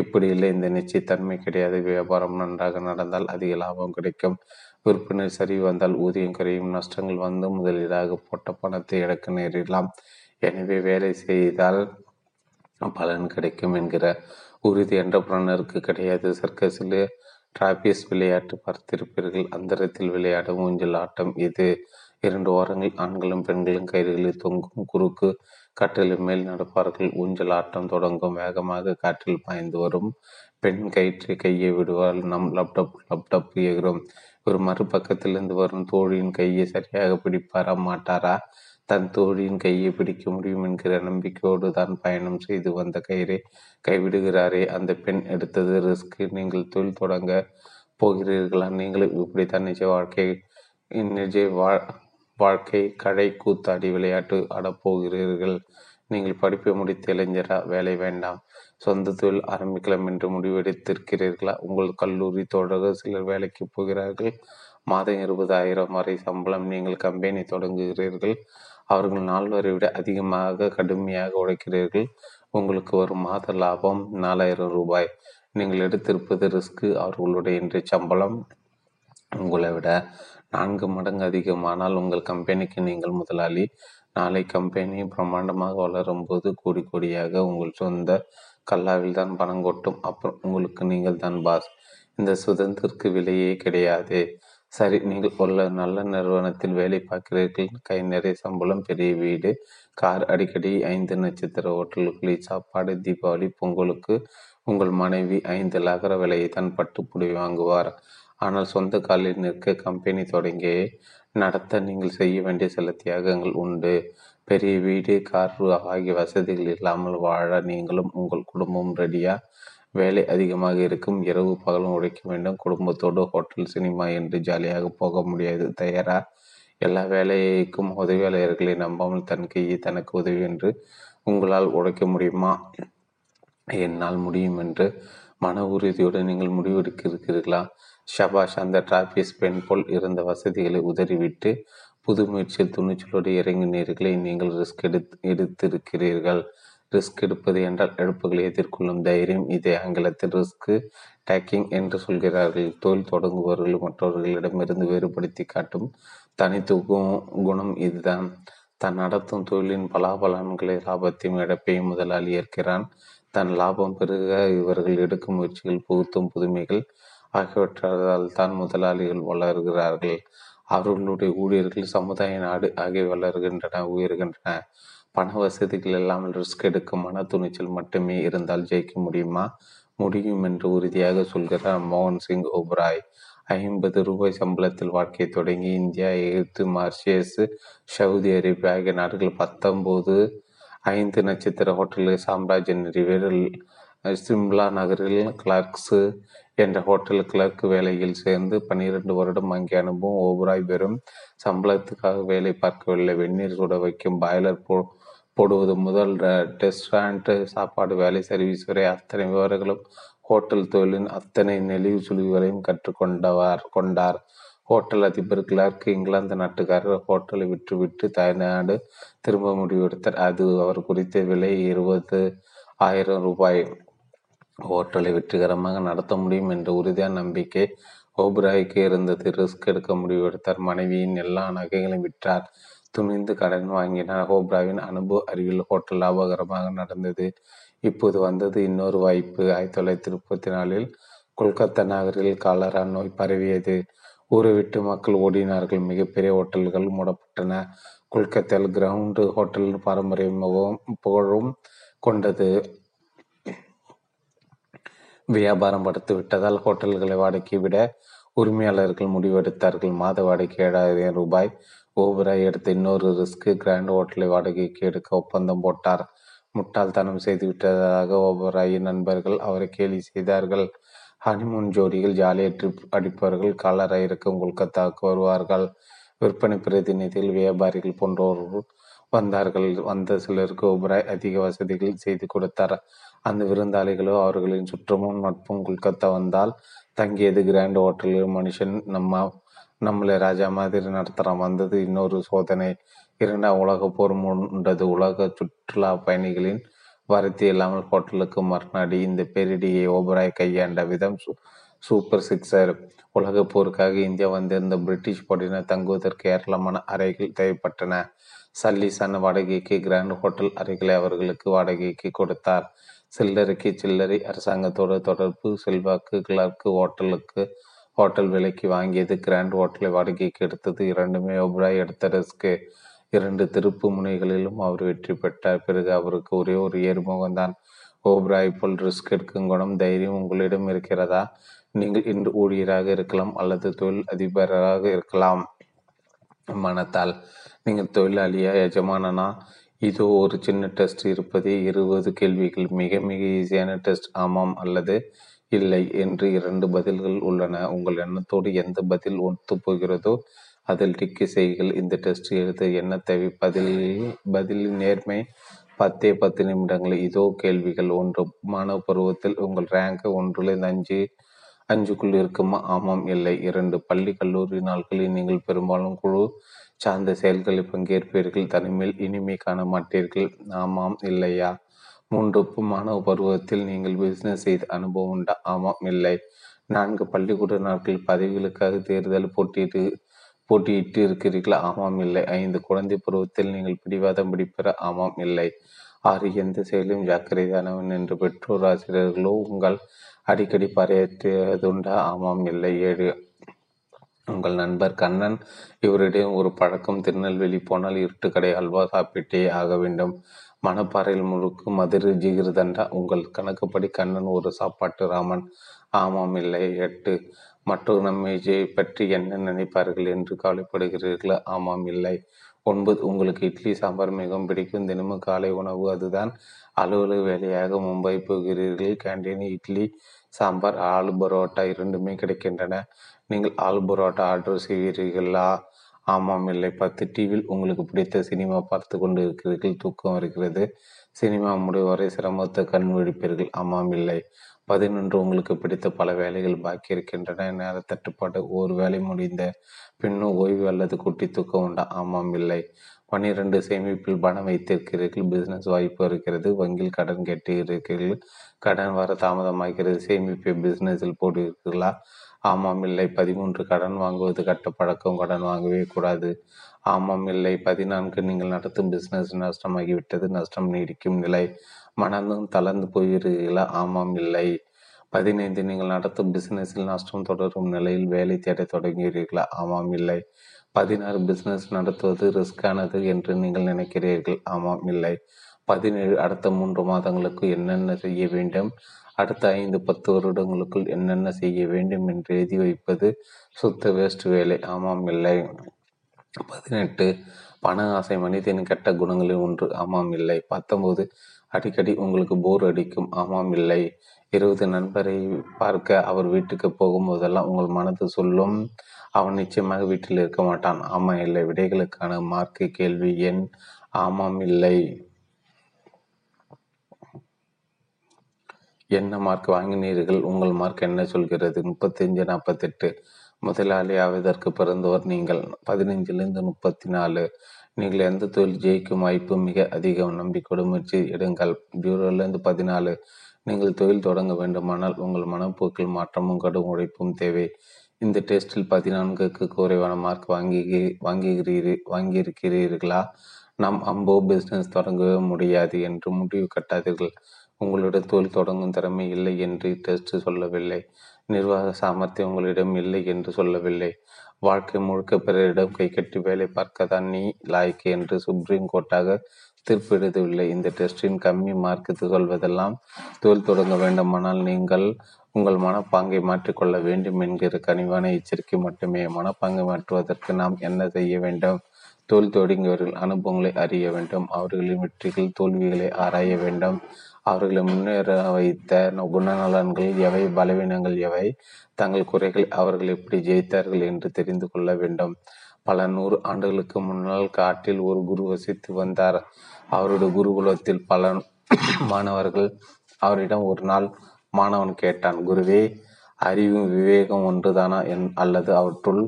இப்படி இல்லை. இந்த நிச்சயத்தன்மை கிடையாது. வியாபாரம் நன்றாக நடந்தால் அதிக லாபம் கிடைக்கும். விற்பனை சரிவு வந்தால் ஊதியம் குறையும். நஷ்டங்கள் வந்து முதலீடாக போட்ட பணத்தை இழக்க நேரிடலாம். எனவே வேலை செய்தால் பலன் கிடைக்கும் என்கிற உறுதி என்டர்பிரனருக்கு கிடையாது. சர்க்கஸில் டிராபிஸ் விளையாட்டு பார்த்திருப்பீர்கள். அந்தரத்தில் விளையாடும் ஊஞ்சல் ஆட்டம் இது. இரண்டு ஓரங்கள் ஆண்களும் பெண்களும் கயிறுகளில் தொங்கும் குறுக்கு கட்டிலின் மேல் நடப்பார்கள். ஊஞ்சல் ஆட்டம் தொடங்கும். வேகமாக காற்றில் பாய்ந்து வரும் பெண் கயிற்றை கையை விடுவாள். நாம் லப்டப் ஏகிறோம். ஒரு மறுபக்கத்திலிருந்து வரும் தோழியின் கையை சரியாக பிடிப்பாரா மாட்டாரா? தன் தோழியின் கையை பிடிக்க முடியும் என்கிற நம்பிக்கையோடு தான் பயணம் செய்து வந்த கயிறை கைவிடுகிறாரே அந்த பெண் எடுத்தது ரிஸ்க். நீங்கள் தொழில் தொடங்க போகிறீர்களா? நீங்களும் இப்படித்தான் நிஜ வாழ்க்கை கடை கூத்தாடி விளையாட்டு ஆடப்போகிறீர்கள். நீங்கள் படிப்பை முடித்த இளைஞரா? வேலை வேண்டாம், சொந்த தொழில் ஆரம்பிக்கலாம் என்று முடிவெடுத்திருக்கிறீர்களா? உங்கள் கல்லூரி தொடர்கள் சிலர் வேலைக்கு போகிறார்கள். மாதம் 20,000 வரை சம்பளம். நீங்கள் கம்பெனி தொடங்குகிறீர்கள். அவர்கள் நால்வரை விட அதிகமாக கடுமையாக உழைக்கிறீர்கள். உங்களுக்கு ஒரு மாத லாபம் 4,000 ரூபாய். நீங்கள் எடுத்திருப்பது ரிஸ்க்கு. அவர்களுடைய இன்றைய சம்பளம் உங்களை விட 4 மடங்கு அதிகமானால் உங்கள் கம்பெனிக்கு நீங்கள் முதலாளி. நாளை கம்பெனி பிரம்மாண்டமாக வளரும் போது கோடி கோடியாக உங்கள் சொந்த கல்லாவில் தான் பணம் கொட்டும். அப்புறம் உங்களுக்கு நீங்கள் தான் பாஸ். இந்த சுதந்திரத்துக்கு விலையே கிடையாது. சரி, நீங்கள் ஒரு நல்ல நிறுவனத்தில் வேலை பார்க்கிறீர்கள். கை நிறைய சம்பளம், பெரிய வீடு, கார், அடிக்கடி 5 நட்சத்திர ஹோட்டல்களில் சாப்பாடு. தீபாவளி பொங்கலுக்கு உங்கள் மனைவி 5 லாகர விலையை தான் பட்டுப்புடவை வாங்குவார். ஆனால் சொந்த காலில் நிற்க கம்பெனி தொடங்கி நடத்த நீங்கள் செய்ய வேண்டிய சில தியாகங்கள் உண்டு. பெரிய வீடு, கார் ஆகிய வசதிகள் இல்லாமல் வாழ நீங்களும் உங்கள் குடும்பமும் ரெடியா? வேலை அதிகமாக இருக்கும். இரவு பகலும் உழைக்க வேண்டும். குடும்பத்தோடு ஹோட்டல், சினிமா என்று ஜாலியாக போக முடியாது. தயாரா? எல்லா வேலைக்கும் உதவியாளர்களை நம்பாமல் தன் கையை தனக்கு உதவி என்று உங்களால் உழைக்க முடியுமா? என்னால் முடியும் என்று மன உறுதியோடு நீங்கள் முடிவெடுக்கிறீர்களா? ஷபாஷ், அந்த டிராபிஸ் பெண் போல் இருந்த வசதிகளை உதறிவிட்டு புது முயற்சியில் துணிச்சலோடு இறங்கினீர்களை நீங்கள் ரிஸ்க் எடுத்திருக்கிறீர்கள். ரிஸ்க் எடுப்பது என்றால் இழப்புகளை எதிர்கொள்ளும் தைரியம். இதை ஆங்கிலத்தில் ரிஸ்க் டேக்கிங் என்று சொல்கிறார்கள். தொழில் தொடங்குபவர்கள் மற்றவர்களிடமிருந்து வேறுபடுத்தி காட்டும் தனித்துவ குணம் இதுதான். தான் நடத்தும் தொழிலின் பலாபலன்களை, லாபத்தையும் இழப்பையும் முதலாளி ஏற்கிறான். தன் லாபம் பெருக இவர்கள் எடுக்கும் முயற்சிகள், புகுத்தும் புதுமைகள் ஆகியவற்றால் தான் முதலாளிகள் வளர்கிறார்கள். அவர்களுடைய ஊழியர்கள் சமுதாய, நாடு ஆகிய வளர்கின்றன, உயர்கின்றன. பண வசதிகள் இல்லாமல் ரிஸ்க் எடுக்கும் மன துணிச்சல் மட்டுமே இருந்தால் ஜெயிக்க முடியுமா? முடியும் என்று உறுதியாக சொல்கிறார் மோகன் சிங் ஓபராய். 50 ரூபாய் சம்பளத்தில் வாழ்க்கையை தொடங்கி India, Egypt, Mauritius, Saudi Arabia ஆகிய நாடுகள் 19 5 நட்சத்திர ஹோட்டல்கள் சாம்ராஜ்யம் நிறைவேறில். சிம்லா நகரில் கிளார்க்ஸு என்ற ஹோட்டல் கிளர்க் வேலையில் சேர்ந்து 12 வருடம் அங்கே அனுபவம். ஓபராய் வெறும் சம்பளத்துக்காக வேலை பார்க்கவில்லை. வெந்நீர் சுட வைக்கும், பாய்லர் போடுவது முதல் ரெஸ்டாரண்ட் சாப்பாடு வேலை, சர்வீஸ் வரை அத்தனை விவரங்களும் ஹோட்டல் தொழிலின் அத்தனை நெளிவு சுழிவுகளையும் கற்றுக்கொண்டார். ஹோட்டல் அதிபர் கிளர்க் இங்கிலாந்து நாட்டுக்காரர். ஹோட்டலை விட்டுவிட்டு தாய்நாடு திரும்ப முடிவெடுத்தார். அது அவர் குறித்த விலை 20,000 ரூபாய். ஹோட்டலை வெற்றிகரமாக நடத்த முடியும் என்ற உறுதியான நம்பிக்கை ஓபராய்க்கு இருந்தது. ரிஸ்க் எடுக்க முடிவெடுத்தார். மனைவியின் எல்லா நகைகளையும் விற்றார். துணிந்து கடன் வாங்கினார். ஓபராவின் அனுபவ அறிவில் ஹோட்டல் லாபகரமாக நடந்தது. இப்போது வந்தது இன்னொரு வாய்ப்பு. 1934 கொல்கத்தா நகரில் காலரா நோய் பரவியது. ஊரை விட்டு மக்கள் ஓடினார்கள். மிகப்பெரிய ஹோட்டல்கள் மூடப்பட்டன. கொல்கத்தால் கிரவுண்டு ஹோட்டல் பாரம்பரியமாகவும் புகழும் கொண்டது. வியாபாரம் படுத்து விட்டதால் ஹோட்டல்களை வாடகை விட உரிமையாளர்கள் முடிவெடுத்தார்கள். மாத வாடகை 7,000 ரூபாய். ஓபராய் எடுத்த இன்னொரு ரிஸ்க், கிராண்ட் ஹோட்டலை வாடகைக்கு எடுக்க ஒப்பந்தம் போட்டார். முட்டாள்தனம் செய்து விட்டதாக ஓபராயின் நண்பர்கள் அவரை கேலி செய்தார்கள். ஹனிமூன் ஜோடிகள் ஜாலியாக ட்ரிப் அடிப்பவர்கள் காலரா இருக்கும் கொல்கத்தாவுக்கு வருவார்கள். விற்பனை பிரதிநிதிகள், வியாபாரிகள் போன்றவர்கள் வந்தார்கள். வந்த சிலருக்கு ஓபராய் அதிக வசதிகள் செய்து கொடுத்தார். அந்த விருந்தாளிகளோ அவர்களின் சுற்றமும் நட்பும். கொல்கத்தா வந்தால் தங்கியது கிராண்ட் ஹோட்டலில். மனுஷன் நம்மளை ராஜா மாதிரி நடத்துகிறான். வந்தது இன்னொரு சோதனை. 2வது உலகப் போர் உண்டது. உலக சுற்றுலா பயணிகளின் வரத்தி இல்லாமல் ஹோட்டலுக்கு மறுநாடி இந்த பேரிடியை ஓபராய் கையாண்ட விதம் சூப்பர் சிக்ஸர். உலகப் போருக்காக இந்தியா வந்திருந்த பிரிட்டிஷ் படையினர் தங்குவதற்கு ஏராளமான அறைகள் தேவைப்பட்டன. சல்லிசான வாடகைக்கு கிராண்ட் ஹோட்டல் அறைகளை அவர்களுக்கு வாடகைக்கு கொடுத்தார். சில்லறைக்கு சில்லறை அரசாங்கத்தோட தொடர்பு செல்வாக்கு கிளர்க்கு ஹோட்டல் விலைக்கு வாங்கியது, கிராண்ட் ஹோட்டலை வாடகைக்கு எடுத்தது. இரண்டுமே ஓபராய் எடுத்த ரிஸ்க்கு. 2 திருப்பு முனைகளிலும் அவர் வெற்றி பெற்றார். பிறகு அவருக்கு ஒரே ஒரு ஏறுமுகம்தான். ஓபராய் போல் ரிஸ்க் எடுக்கும் குணம், தைரியம் உங்களிடம் இருக்கிறதா? நீங்கள் இன்று ஊழியராக இருக்கலாம் அல்லது தொழில் அதிபராக இருக்கலாம். மனத்தால் நீங்கள் தொழிலாளியா எஜமானனா? இதோ ஒரு சின்ன டெஸ்ட் இருப்பதே. 20 கேள்விகள். மிக மிக ஈஸியான டெஸ்ட். ஆமாம் அல்லது இல்லை என்று 2 பதில்கள் உள்ளன. உங்கள் எண்ணத்தோடு எந்த பதில் ஒத்து போகிறதோ அதில் டிக்கி செய்கள். இந்த டெஸ்ட் எழுத என்ன தேவை? பதிலின் நேர்மை 10 நிமிடங்கள். இதோ கேள்விகள். 1. மாணவ பருவத்தில் உங்கள் ரேங்க் 1-5 இருக்குமா? ஆமாம் இல்லை. 2. பள்ளி கல்லூரி நாட்களில் நீங்கள் பெரும்பாலும் குழு சார்ந்த செயல்களில் பங்கேற்பீர்கள், தனிமையில் இனிமை காண மாட்டீர்கள். ஆமாம் இல்லையா? 3. மாணவ பருவத்தில் நீங்கள் பிசினஸ் செய்த அனுபவம் உண்டா? ஆமாம் இல்லை. 4. பள்ளிக்கூட நாட்களில் பதவிகளுக்காக தேர்தல் போட்டியிட்டு இருக்கிறீர்களா? ஆமாம் இல்லை. 5. குழந்தை பருவத்தில் நீங்கள் பிடிவாதம் பிடிப்பெற? ஆமாம் இல்லை. 6. எந்த செயலும் ஜாக்கிரதையானவன் என்று பெற்றோர் ஆசிரியர்களோ உங்கள் அடிக்கடி பறையற்றுண்டா? ஆமாம் இல்லை. 7. உங்கள் நண்பர் கண்ணன், இவரிடம் ஒரு பழக்கம், திருநெல்வேலி போனால் இருட்டு கடை அல்வா சாப்பிட்டே ஆக வேண்டும். மணப்பாறையில் முழுக்கு மதுரை ஜிகிர்தண்டா? உங்கள் கணக்குப்படி கண்ணன் ஒரு சாப்பாட்டு ராமன். ஆமாம் இல்லை. 8. மற்றொரு நம்மை பற்றி என்ன நினைப்பார்கள் என்று கவலைப்படுகிறீர்களா? ஆமாம் இல்லை. 9. உங்களுக்கு இட்லி சாம்பார் மிகவும் பிடிக்கும், தினமும் காலை உணவு அதுதான். அலுவலக வேலையாக மும்பை போகிறீர்கள், கேண்டீன் இட்லி சாம்பார் ஆலு பரோட்டா 2மே கிடைக்கின்றன. நீங்கள் ஆலு பரோட்டா ஆர்டர் செய்வீர்களா? ஆமாம் இல்லை. 10. டிவியில் உங்களுக்கு பிடித்த சினிமா பார்த்து கொண்டு இருக்கிறீர்கள், தூக்கம் வருகிறது, சினிமா முடிவரை சிரமத்தை கண் விழிப்பீர்கள். ஆமாம் இல்லை. 11. உங்களுக்கு பிடித்த பல வேலைகள் பாக்கி இருக்கின்றன, நேர தட்டுப்பாடு, ஒரு வேலை முடிந்த பின்னும் ஓய்வு அல்லது குட்டி தூக்கம் உண்டா? ஆமாம் இல்லை. 12. சேமிப்பில் பணம் வைத்திருக்கிறீர்கள், பிசினஸ் வாய்ப்பு இருக்கிறது, வங்கியில் கடன் கேட்டு இருக்கிறீர்கள், கடன் வர தாமதமாகிறது, சேமிப்பை பிசினஸில் போட்டிருக்கிறீர்களா? ஆமாம் இல்லை. 13. கடன் வாங்குவது கட்ட பழக்கம், கடன் வாங்கவே கூடாது. ஆமாம் இல்லை. 14. நீங்கள் நடத்தும் பிசினஸ் நஷ்டமாகிவிட்டது, நஷ்டம் நீடிக்கும் நிலை, மனதும் தளர்ந்து போகிறீர்களா? ஆமாம் இல்லை. 15. நீங்கள் நடத்தும் பிசினஸில் நஷ்டம் தொடரும் நிலையில் வேலை தேட தொடங்குகிறீர்களா? ஆமாம் இல்லை. 16. பிசினஸ் நடத்துவது ரிஸ்கானது என்று நீங்கள் நினைக்கிறீர்கள். ஆமாம் இல்லை. 17. அடுத்த 3 மாதங்களுக்கு என்னென்ன செய்ய வேண்டும், அடுத்த 5-10 வருடங்களுக்குள் என்னென்ன செய்ய வேண்டும் என்று எழுதி வைப்பது சுத்த வேஸ்ட் வேலை. ஆமாம் இல்லை. 18. பண ஆசை மனிதனின் கெட்ட குணங்களில் ஒன்று. ஆமாம் இல்லை. 19. அடிக்கடி உங்களுக்கு போர் அடிக்கும். ஆமாம் இல்லை. 20 நண்பரை பார்க்க அவர் வீட்டுக்கு போகும்போதெல்லாம் உங்கள் மனது சொல்லும், அவன் நிச்சயமாக வீட்டில் இருக்க மாட்டான். ஆமாம், இல்லை. விடைகளுக்கான மார்க்கு கேள்வி எண். ஆமாம், இல்லை. என்ன மார்க் வாங்கினீர்கள்? உங்கள் மார்க் என்ன சொல்கிறது? 35-48. முதலாளி ஆவதற்கு பிறந்தவர் நீங்கள். 15-34. நீங்கள் எந்த தொழில் ஜெயிக்கும் வாய்ப்பு மிக அதிகம். நம்பிக்கொடு, முயற்சி எடுங்கள். 0-14. நீங்கள் தொழில் தொடங்க வேண்டுமானால் உங்கள் மனப்போக்கில் மாற்றமும் கடும் உழைப்பும் தேவை. இந்த டெஸ்டில் 14க்கு குறைவான மார்க் வாங்கியிருக்கிறீர்களா? நாம் அம்போ பிஸ்னஸ் தொடங்கவே முடியாது என்று முடிவு கட்டாதீர்கள். உங்களுடைய தொழில் தொடங்கும் திறமை இல்லை என்று டெஸ்ட் சொல்லவில்லை. நிர்வாக சாமர்த்தியம் உங்களிடம் இல்லை என்று சொல்லவில்லை. வாழ்க்கை முழுக்க பிறரிடம் கை கட்டி வேலை பார்க்கத்தான் நீ லாய்க்கு என்று சுப்ரீம் கோர்ட்டாக தீர்ப்பெழுதவில்லை. இந்த டெஸ்டின் கம்மி மார்க்கு சொல்வதெல்லாம் தொழில் தொடங்க வேண்டுமானால் நீங்கள் உங்கள் மனப்பாங்கை மாற்றிக்கொள்ள வேண்டும் என்கிற கனிவான எச்சரிக்கை மட்டுமே. மனப்பாங்கை மாற்றுவதற்கு நாம் என்ன செய்ய வேண்டும்? தொழில் தொடங்கியவர்கள் அனுபவங்களை அறிய வேண்டும். அவர்களின் வெற்றிகள் தோல்விகளை ஆராய வேண்டும். அவர்களை முன்னேற வைத்த குணநலன்கள் எவை, பலவீனங்கள் எவை, தங்கள் குறைகள், அவர்கள் எப்படி ஜெயித்தார்கள் என்று தெரிந்து கொள்ள வேண்டும். பல நூறு ஆண்டுகளுக்கு முன்னால் காட்டில் ஒரு குரு வசித்து வந்தார். அவருடைய குருகுலத்தில் பல மாணவர்கள். அவரிடம் ஒரு நாள் மாணவன் கேட்டான், குருவே, அறிவும் விவேகம் ஒன்றுதானா அல்லது அவற்றுள்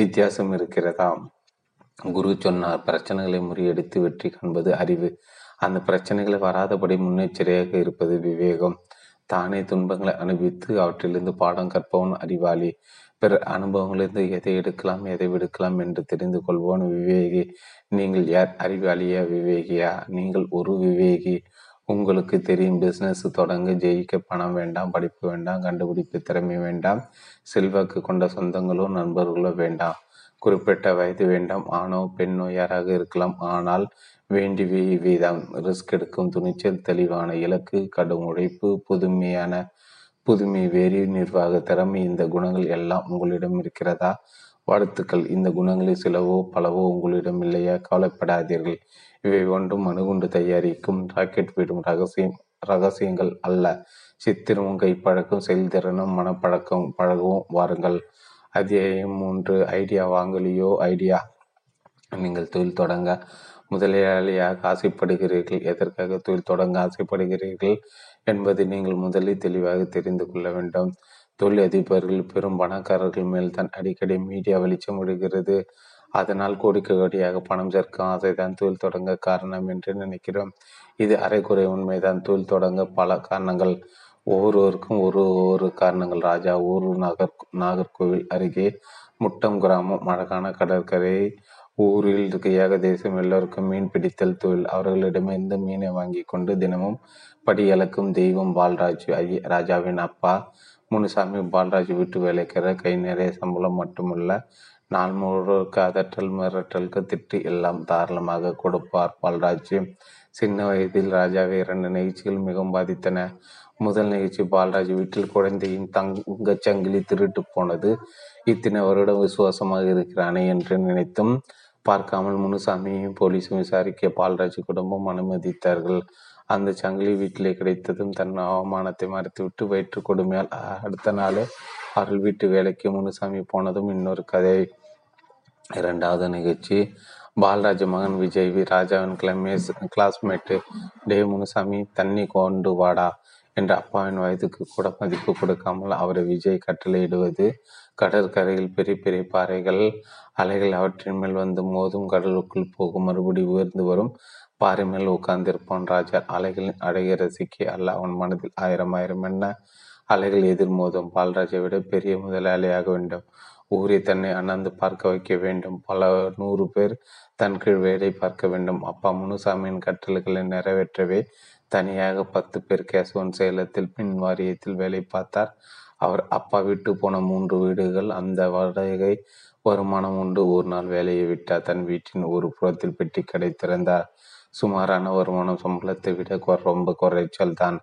வித்தியாசம் இருக்கிறதா? குரு சொன்னார், பிரச்சனைகளை முறியடித்து வெற்றி காண்பது அறிவு. அந்த பிரச்சனைகளை வராதபடி முன்னெச்சரிக்கையாக இருப்பது விவேகம். தானே துன்பங்களை அனுபவித்து அவற்றிலிருந்து பாடம் கற்பவன் அறிவாளி. பிற அனுபவங்களிலிருந்து எதை எடுக்கலாம், எதை விடுக்கலாம் என்று தெரிந்து கொள்வோன் விவேகி. நீங்கள் யார்? அறிவாளியா, விவேகியா? நீங்கள் ஒரு விவேகி. உங்களுக்கு தெரியும், பிஸ்னஸ் தொடங்க ஜெயிக்க பணம் வேண்டாம், படிப்பு வேண்டாம், கண்டுபிடிப்பு திறமை வேண்டாம், செல்வாக்கு கொண்ட சொந்தங்களோ நண்பர்களோ வேண்டாம், குறிப்பிட்ட வயது வேண்டாம், ஆணோ பெண்ணோ யாராக இருக்கலாம். ஆனால் வேண்டி வீதம், ரிஸ்க் எடுக்கும் துணிச்சல், தெளிவான இலக்கு, கடும் உழைப்பு, புதுமை வேறு, நிர்வாக திறமை, இந்த குணங்கள் எல்லாம் உங்களிடம் இருக்கிறதா? வாழ்த்துக்கள், இந்த குணங்களில் சிலவோ பலவோ உங்களிடம் இல்லையா? கவலைப்படாதீர்கள். இவை ஒன்றும் மனுகுண்டு தயாரிக்கும் ராக்கெட் விடும் ரகசியங்கள் அல்ல. சித்திரமும் கைப்பழக்கம் செயல்திறனும் மனப்பழக்கம் பழகவும் வாருங்கள். அத்தியாயம் 3. ஐடியா வாங்கலையோ? ஐடியா. நீங்கள் தொழில் தொடங்க முதலாளியாக ஆசைப்படுகிறீர்கள். எதற்காக தொழில் தொடங்க ஆசைப்படுகிறீர்கள் என்பதை நீங்கள் முதலில் தெளிவாக தெரிந்து கொள்ள வேண்டும். தொழில் அதிபர்கள், பெரும் பணக்காரர்கள் மேல்தான் அடிக்கடி மீடியா வெளிச்சம் விடுகிறது. அதனால் கோடிக்கோடியாக பணம் சேர்க்கும் ஆசைதான் தொழில் தொடங்க காரணம் என்று நினைக்கிறோம். இது அரைக்குறை உண்மைதான். தொழில் தொடங்க பல காரணங்கள், ஒவ்வொருவருக்கும் ஒரு காரணங்கள். ராஜா ஊர், நாகர்கோவில் அருகே முட்டம் கிராமம், அழகான கடற்கரை. ஊரில் இருக்கையாக தேசம் எல்லோருக்கும் மீன் பிடித்தல் தொழில். அவர்களிடமிருந்து மீனை வாங்கி கொண்டு தினமும் படி அளக்கும் தெய்வம் பால்ராஜ். ராஜாவின் அப்பா முனுசாமி பால்ராஜ் வீட்டு வேலைக்கிற. கை நிறைய சம்பளம் மட்டுமல்ல, நாள் முழுக்க அதற்றல் மிரட்டலுக்கு திட்டு எல்லாம் தாராளமாக கொடுப்பார் பால்ராஜ். சின்ன வயதில் ராஜாவை 2 நிகழ்ச்சிகள் மிகவும் பாதித்தன. முதல் நிகழ்ச்சி, பால்ராஜ் வீட்டில் குழந்தையின் தங்கச்சங்கிலி திருட்டு போனது. இத்தனை வருடம் விசுவாசமாக இருக்கிறானே என்று நினைத்தும் பார்க்காமல் முனுசாமியும் போலீஸும் விசாரிக்க பால்ராஜ் குடும்பம் அனுமதித்தார்கள். அந்த சங்கிலி வீட்டிலே கிடைத்ததும் தன் அவமானத்தை மறைத்துவிட்டு வயிற்று கொடுமையால் அடுத்த நாள் அவர்கள் வீட்டு வேலைக்கு முனுசாமி போனதும் இன்னொரு கதை. 2வது நிகழ்ச்சி, பால்ராஜ் மகன் விஜய் ராஜாவின் கிளாஸ்மேட்டு. டே முனுசாமி, தண்ணி கொண்டு வாடா என்ற அப்பாவின் வயதுக்கு கூட மதிப்பு கொடுக்காமல் அவரை விஜய் கட்டளையிடுவது. கடற்கரையில் பெரிய பெரிய பாறைகள், அலைகள் அவற்றின் மேல் வந்து மோதும். கடலுக்குள் போகும், மறுபடி உயர்ந்து வரும். பாறை மேல் உட்கார்ந்திருப்பான் ராஜா. அலைகளின் அழகை ரசிக்க அல்ல, அவன் மனதில் ஆயிரம் என்ன அலைகள் எதிர்மோதும். பால்ராஜை விட பெரிய முதலாளியாக வேண்டும். ஊரை தன்னை அண்ணாந்து பார்க்க வைக்க வேண்டும். பல 100 பேர் தன் கீழ் வேலை பார்க்க வேண்டும். அப்பா முனுசாமியின் கட்டளைகளை நிறைவேற்றவே தனியாக 10 பேர் கேசவன் சேலத்தில் மின் வாரியத்தில் வேலை பார்த்தார். அவர் அப்பா விட்டு போன 3 வீடுகள், அந்த வாடகை வருமானம் உண்டு. ஒரு நாள் வேலையை விட்டார். தன் வீட்டின் ஒரு புறத்தில் பெட்டி கடை திறந்தார். சுமாரான வருமானம், சம்பளத்தை விட ரொம்ப குறைச்சல் தான்.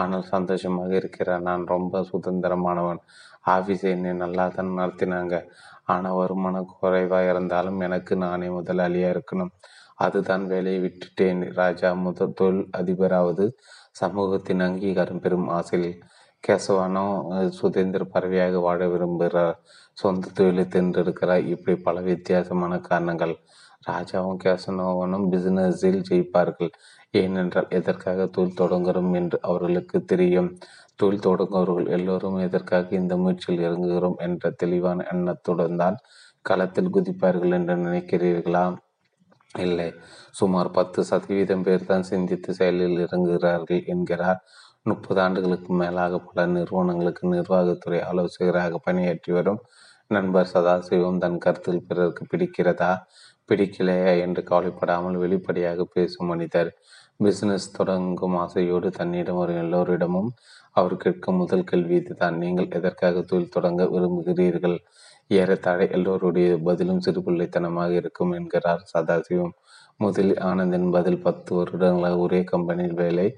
ஆனால் சந்தோஷமாக இருக்கிறார். நான் ரொம்ப சுதந்திரமானவன். ஆஃபீஸை என்னை நல்லா தான் நடத்தினாங்க. ஆனால் வருமானம் குறைவாக இருந்தாலும் எனக்கு நானே முதலாளியாக இருக்கணும். அதுதான் வேலையை விட்டுட்டேன். ராஜா முதல் தொழில் அதிபராவது சமூகத்தின் அங்கீகாரம் பெறும் ஆசையில் கேசவானோ சுதந்திர பறவையாக வாழ விரும்புகிறார், சொந்த தொழிலை தேர்ந்தெடுக்கிறார். இப்படி பல வித்தியாசமான காரணங்கள். ராஜாவும் கேசனோவனும் பிசினஸில் ஜெயிப்பார்கள், ஏனென்றால் எதற்காக தொழில் தொடங்குகிறோம் என்று அவர்களுக்கு தெரியும். தொழில் தொடங்குபவர்கள் எல்லோரும் எதற்காக இந்த முயற்சியில் இறங்குகிறோம் என்ற தெளிவான எண்ணத்துடன் தான் களத்தில் குதிப்பார்கள் என்று நினைக்கிறீர்களா? இல்லை, சுமார் 10% பேர் தான் சிந்தித்து செயலில் இறங்குகிறார்கள் என்கிறார். 30 ஆண்டுகளுக்கு மேலாக பல நிறுவனங்களுக்கு நிர்வாகத்துறை ஆலோசகராக பணியாற்றி வரும் நண்பர் சதாசிவம் தன் கருத்தில் பிறருக்கு பிடிக்கிறதா பிடிக்கலையா என்று கவலைப்படாமல் வெளிப்படையாக பேசும் மனிதர். பிசினஸ் தொடங்கும் ஆசையோடு தன்னிடம் வரும் எல்லோரிடமும் அவர் கேட்கும் முதல் கேள்வி இதுதான், நீங்கள் எதற்காக தொழில் தொடங்க விரும்புகிறீர்கள்? ஏறத்தாழ எல்லோருடைய பதிலும் சிறுபிள்ளைத்தனமாக இருக்கும் என்கிறார் சதாசிவம். முதலில் ஆனந்தின் பதில், 10 வருடங்களாக ஒரே கம்பெனியில் வேலை,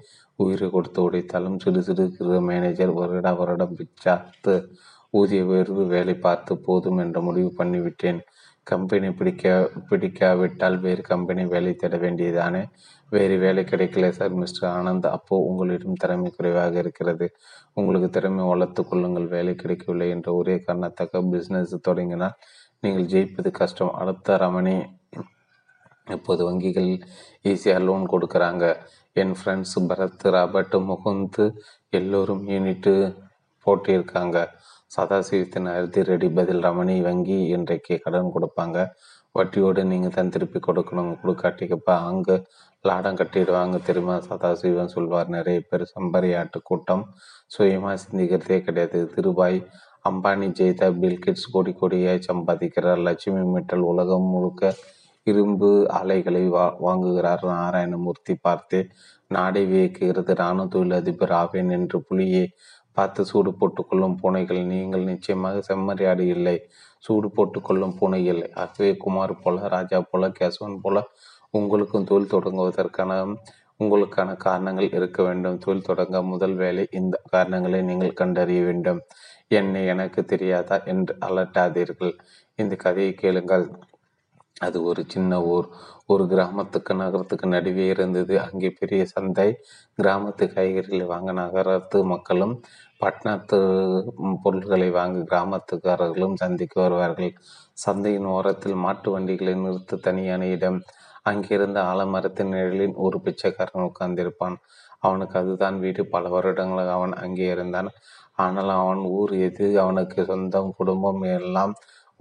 உயிரை கொடுத்து உடைத்தாலும் சிறு மேனேஜர் வருடம் பிச்சாத்து ஊதிய உயர்வு, வேலை பார்த்து போதும் என்ற முடிவு பண்ணிவிட்டேன். கம்பெனி பிடிக்காவிட்டால் வேறு கம்பெனி வேலை தேட வேண்டியதானே. வேறு வேலை கிடைக்கல சார் மிஸ்டர் ஆனந்த். அப்போது உங்களிடம் திறமை குறைவாக இருக்கிறது, உங்களுக்கு திறமை வளர்த்து கொள்ளுங்கள். வேலை கிடைக்கவில்லை என்ற ஒரே காரணத்தக்க பிஸ்னஸ் தொடங்கினால் நீங்கள் ஜெயிப்பது கஷ்டம். அடுத்த ரமணி, இப்போது வங்கிகள் ஈஸியாக லோன் கொடுக்குறாங்க. என் ஃப்ரெண்ட்ஸ் பரத், ராபர்ட், முகுந்த் எல்லோரும் யூனிட்டு போட்டியிருக்காங்க. சதாசிவத்தின் அதிரடி பதில், ரமணி வங்கி இன்றைக்கு கடன் கொடுப்பாங்க, வட்டியோடு நீங்கள் தான் திருப்பி கொடுக்கணும், கொடுக்காட்டிக்கப்பா அங்கே லாடம் கட்டிடுவாங்க தெரியுமா? சதாசிவன் சொல்வார். நிறைய பேர் சம்பரியாட்டு கூட்டம் சுயமாக சிந்திக்கிறதே கிடையாது. திருபாய் அம்பானி, ஜெய்தா, பில்கிட்ஸ் கோடி கோடியாய் சம்பாதிக்கிறார். லட்சுமி மிட்டல் உலகம் முழுக்க இரும்பு ஆலைகளை வாங்குகிறார். நாராயணமூர்த்தி, பார்த்தே நாடை வியக்குகிறது, நானும் தொழிலதிபர் ஆவேன் என்று புலியை பார்த்து சூடு போட்டுக்கொள்ளும் பூனைகள். நீங்கள் நிச்சயமாக செம்மறியாடு இல்லை, சூடு போட்டுக்கொள்ளும் பூனை இல்லை. ஆகவே குமார் போல, ராஜா போல, கேசவன் போல உங்களுக்கும் தொழில் தொடங்குவதற்கான உங்களுக்கான காரணங்கள் இருக்க வேண்டும். தொழில் தொடங்க முதல் வேலை இந்த காரணங்களை நீங்கள் கண்டறிய வேண்டும். என்னை எனக்கு தெரியாதா என்று அலட்டாதீர்கள். இந்த கதையை கேளுங்கள். அது ஒரு சின்ன ஊர். ஒரு கிராமத்துக்கு நகரத்துக்கு நடுவே இருந்தது. அங்கே பெரிய சந்தை. கிராமத்து காய்கறிகளை வாங்க நகரத்து மக்களும், பட்டணத்து பொருட்களை வாங்க கிராமத்துக்காரர்களும் சந்தைக்கு வருவார்கள். சந்தையின் ஓரத்தில் மாட்டு வண்டிகளை நிறுத்த தனியான இடம். அங்கிருந்த ஆலமரத்தின் நிழலின் ஒரு பிச்சைக்காரன் உட்கார்ந்திருப்பான். அவனுக்கு அதுதான் வீடு. பல வருடங்களாக அவன் அங்கே இருந்தான். ஆனால் அவன் ஊர் எது, அவனுக்கு சொந்தம் குடும்பம் எல்லாம்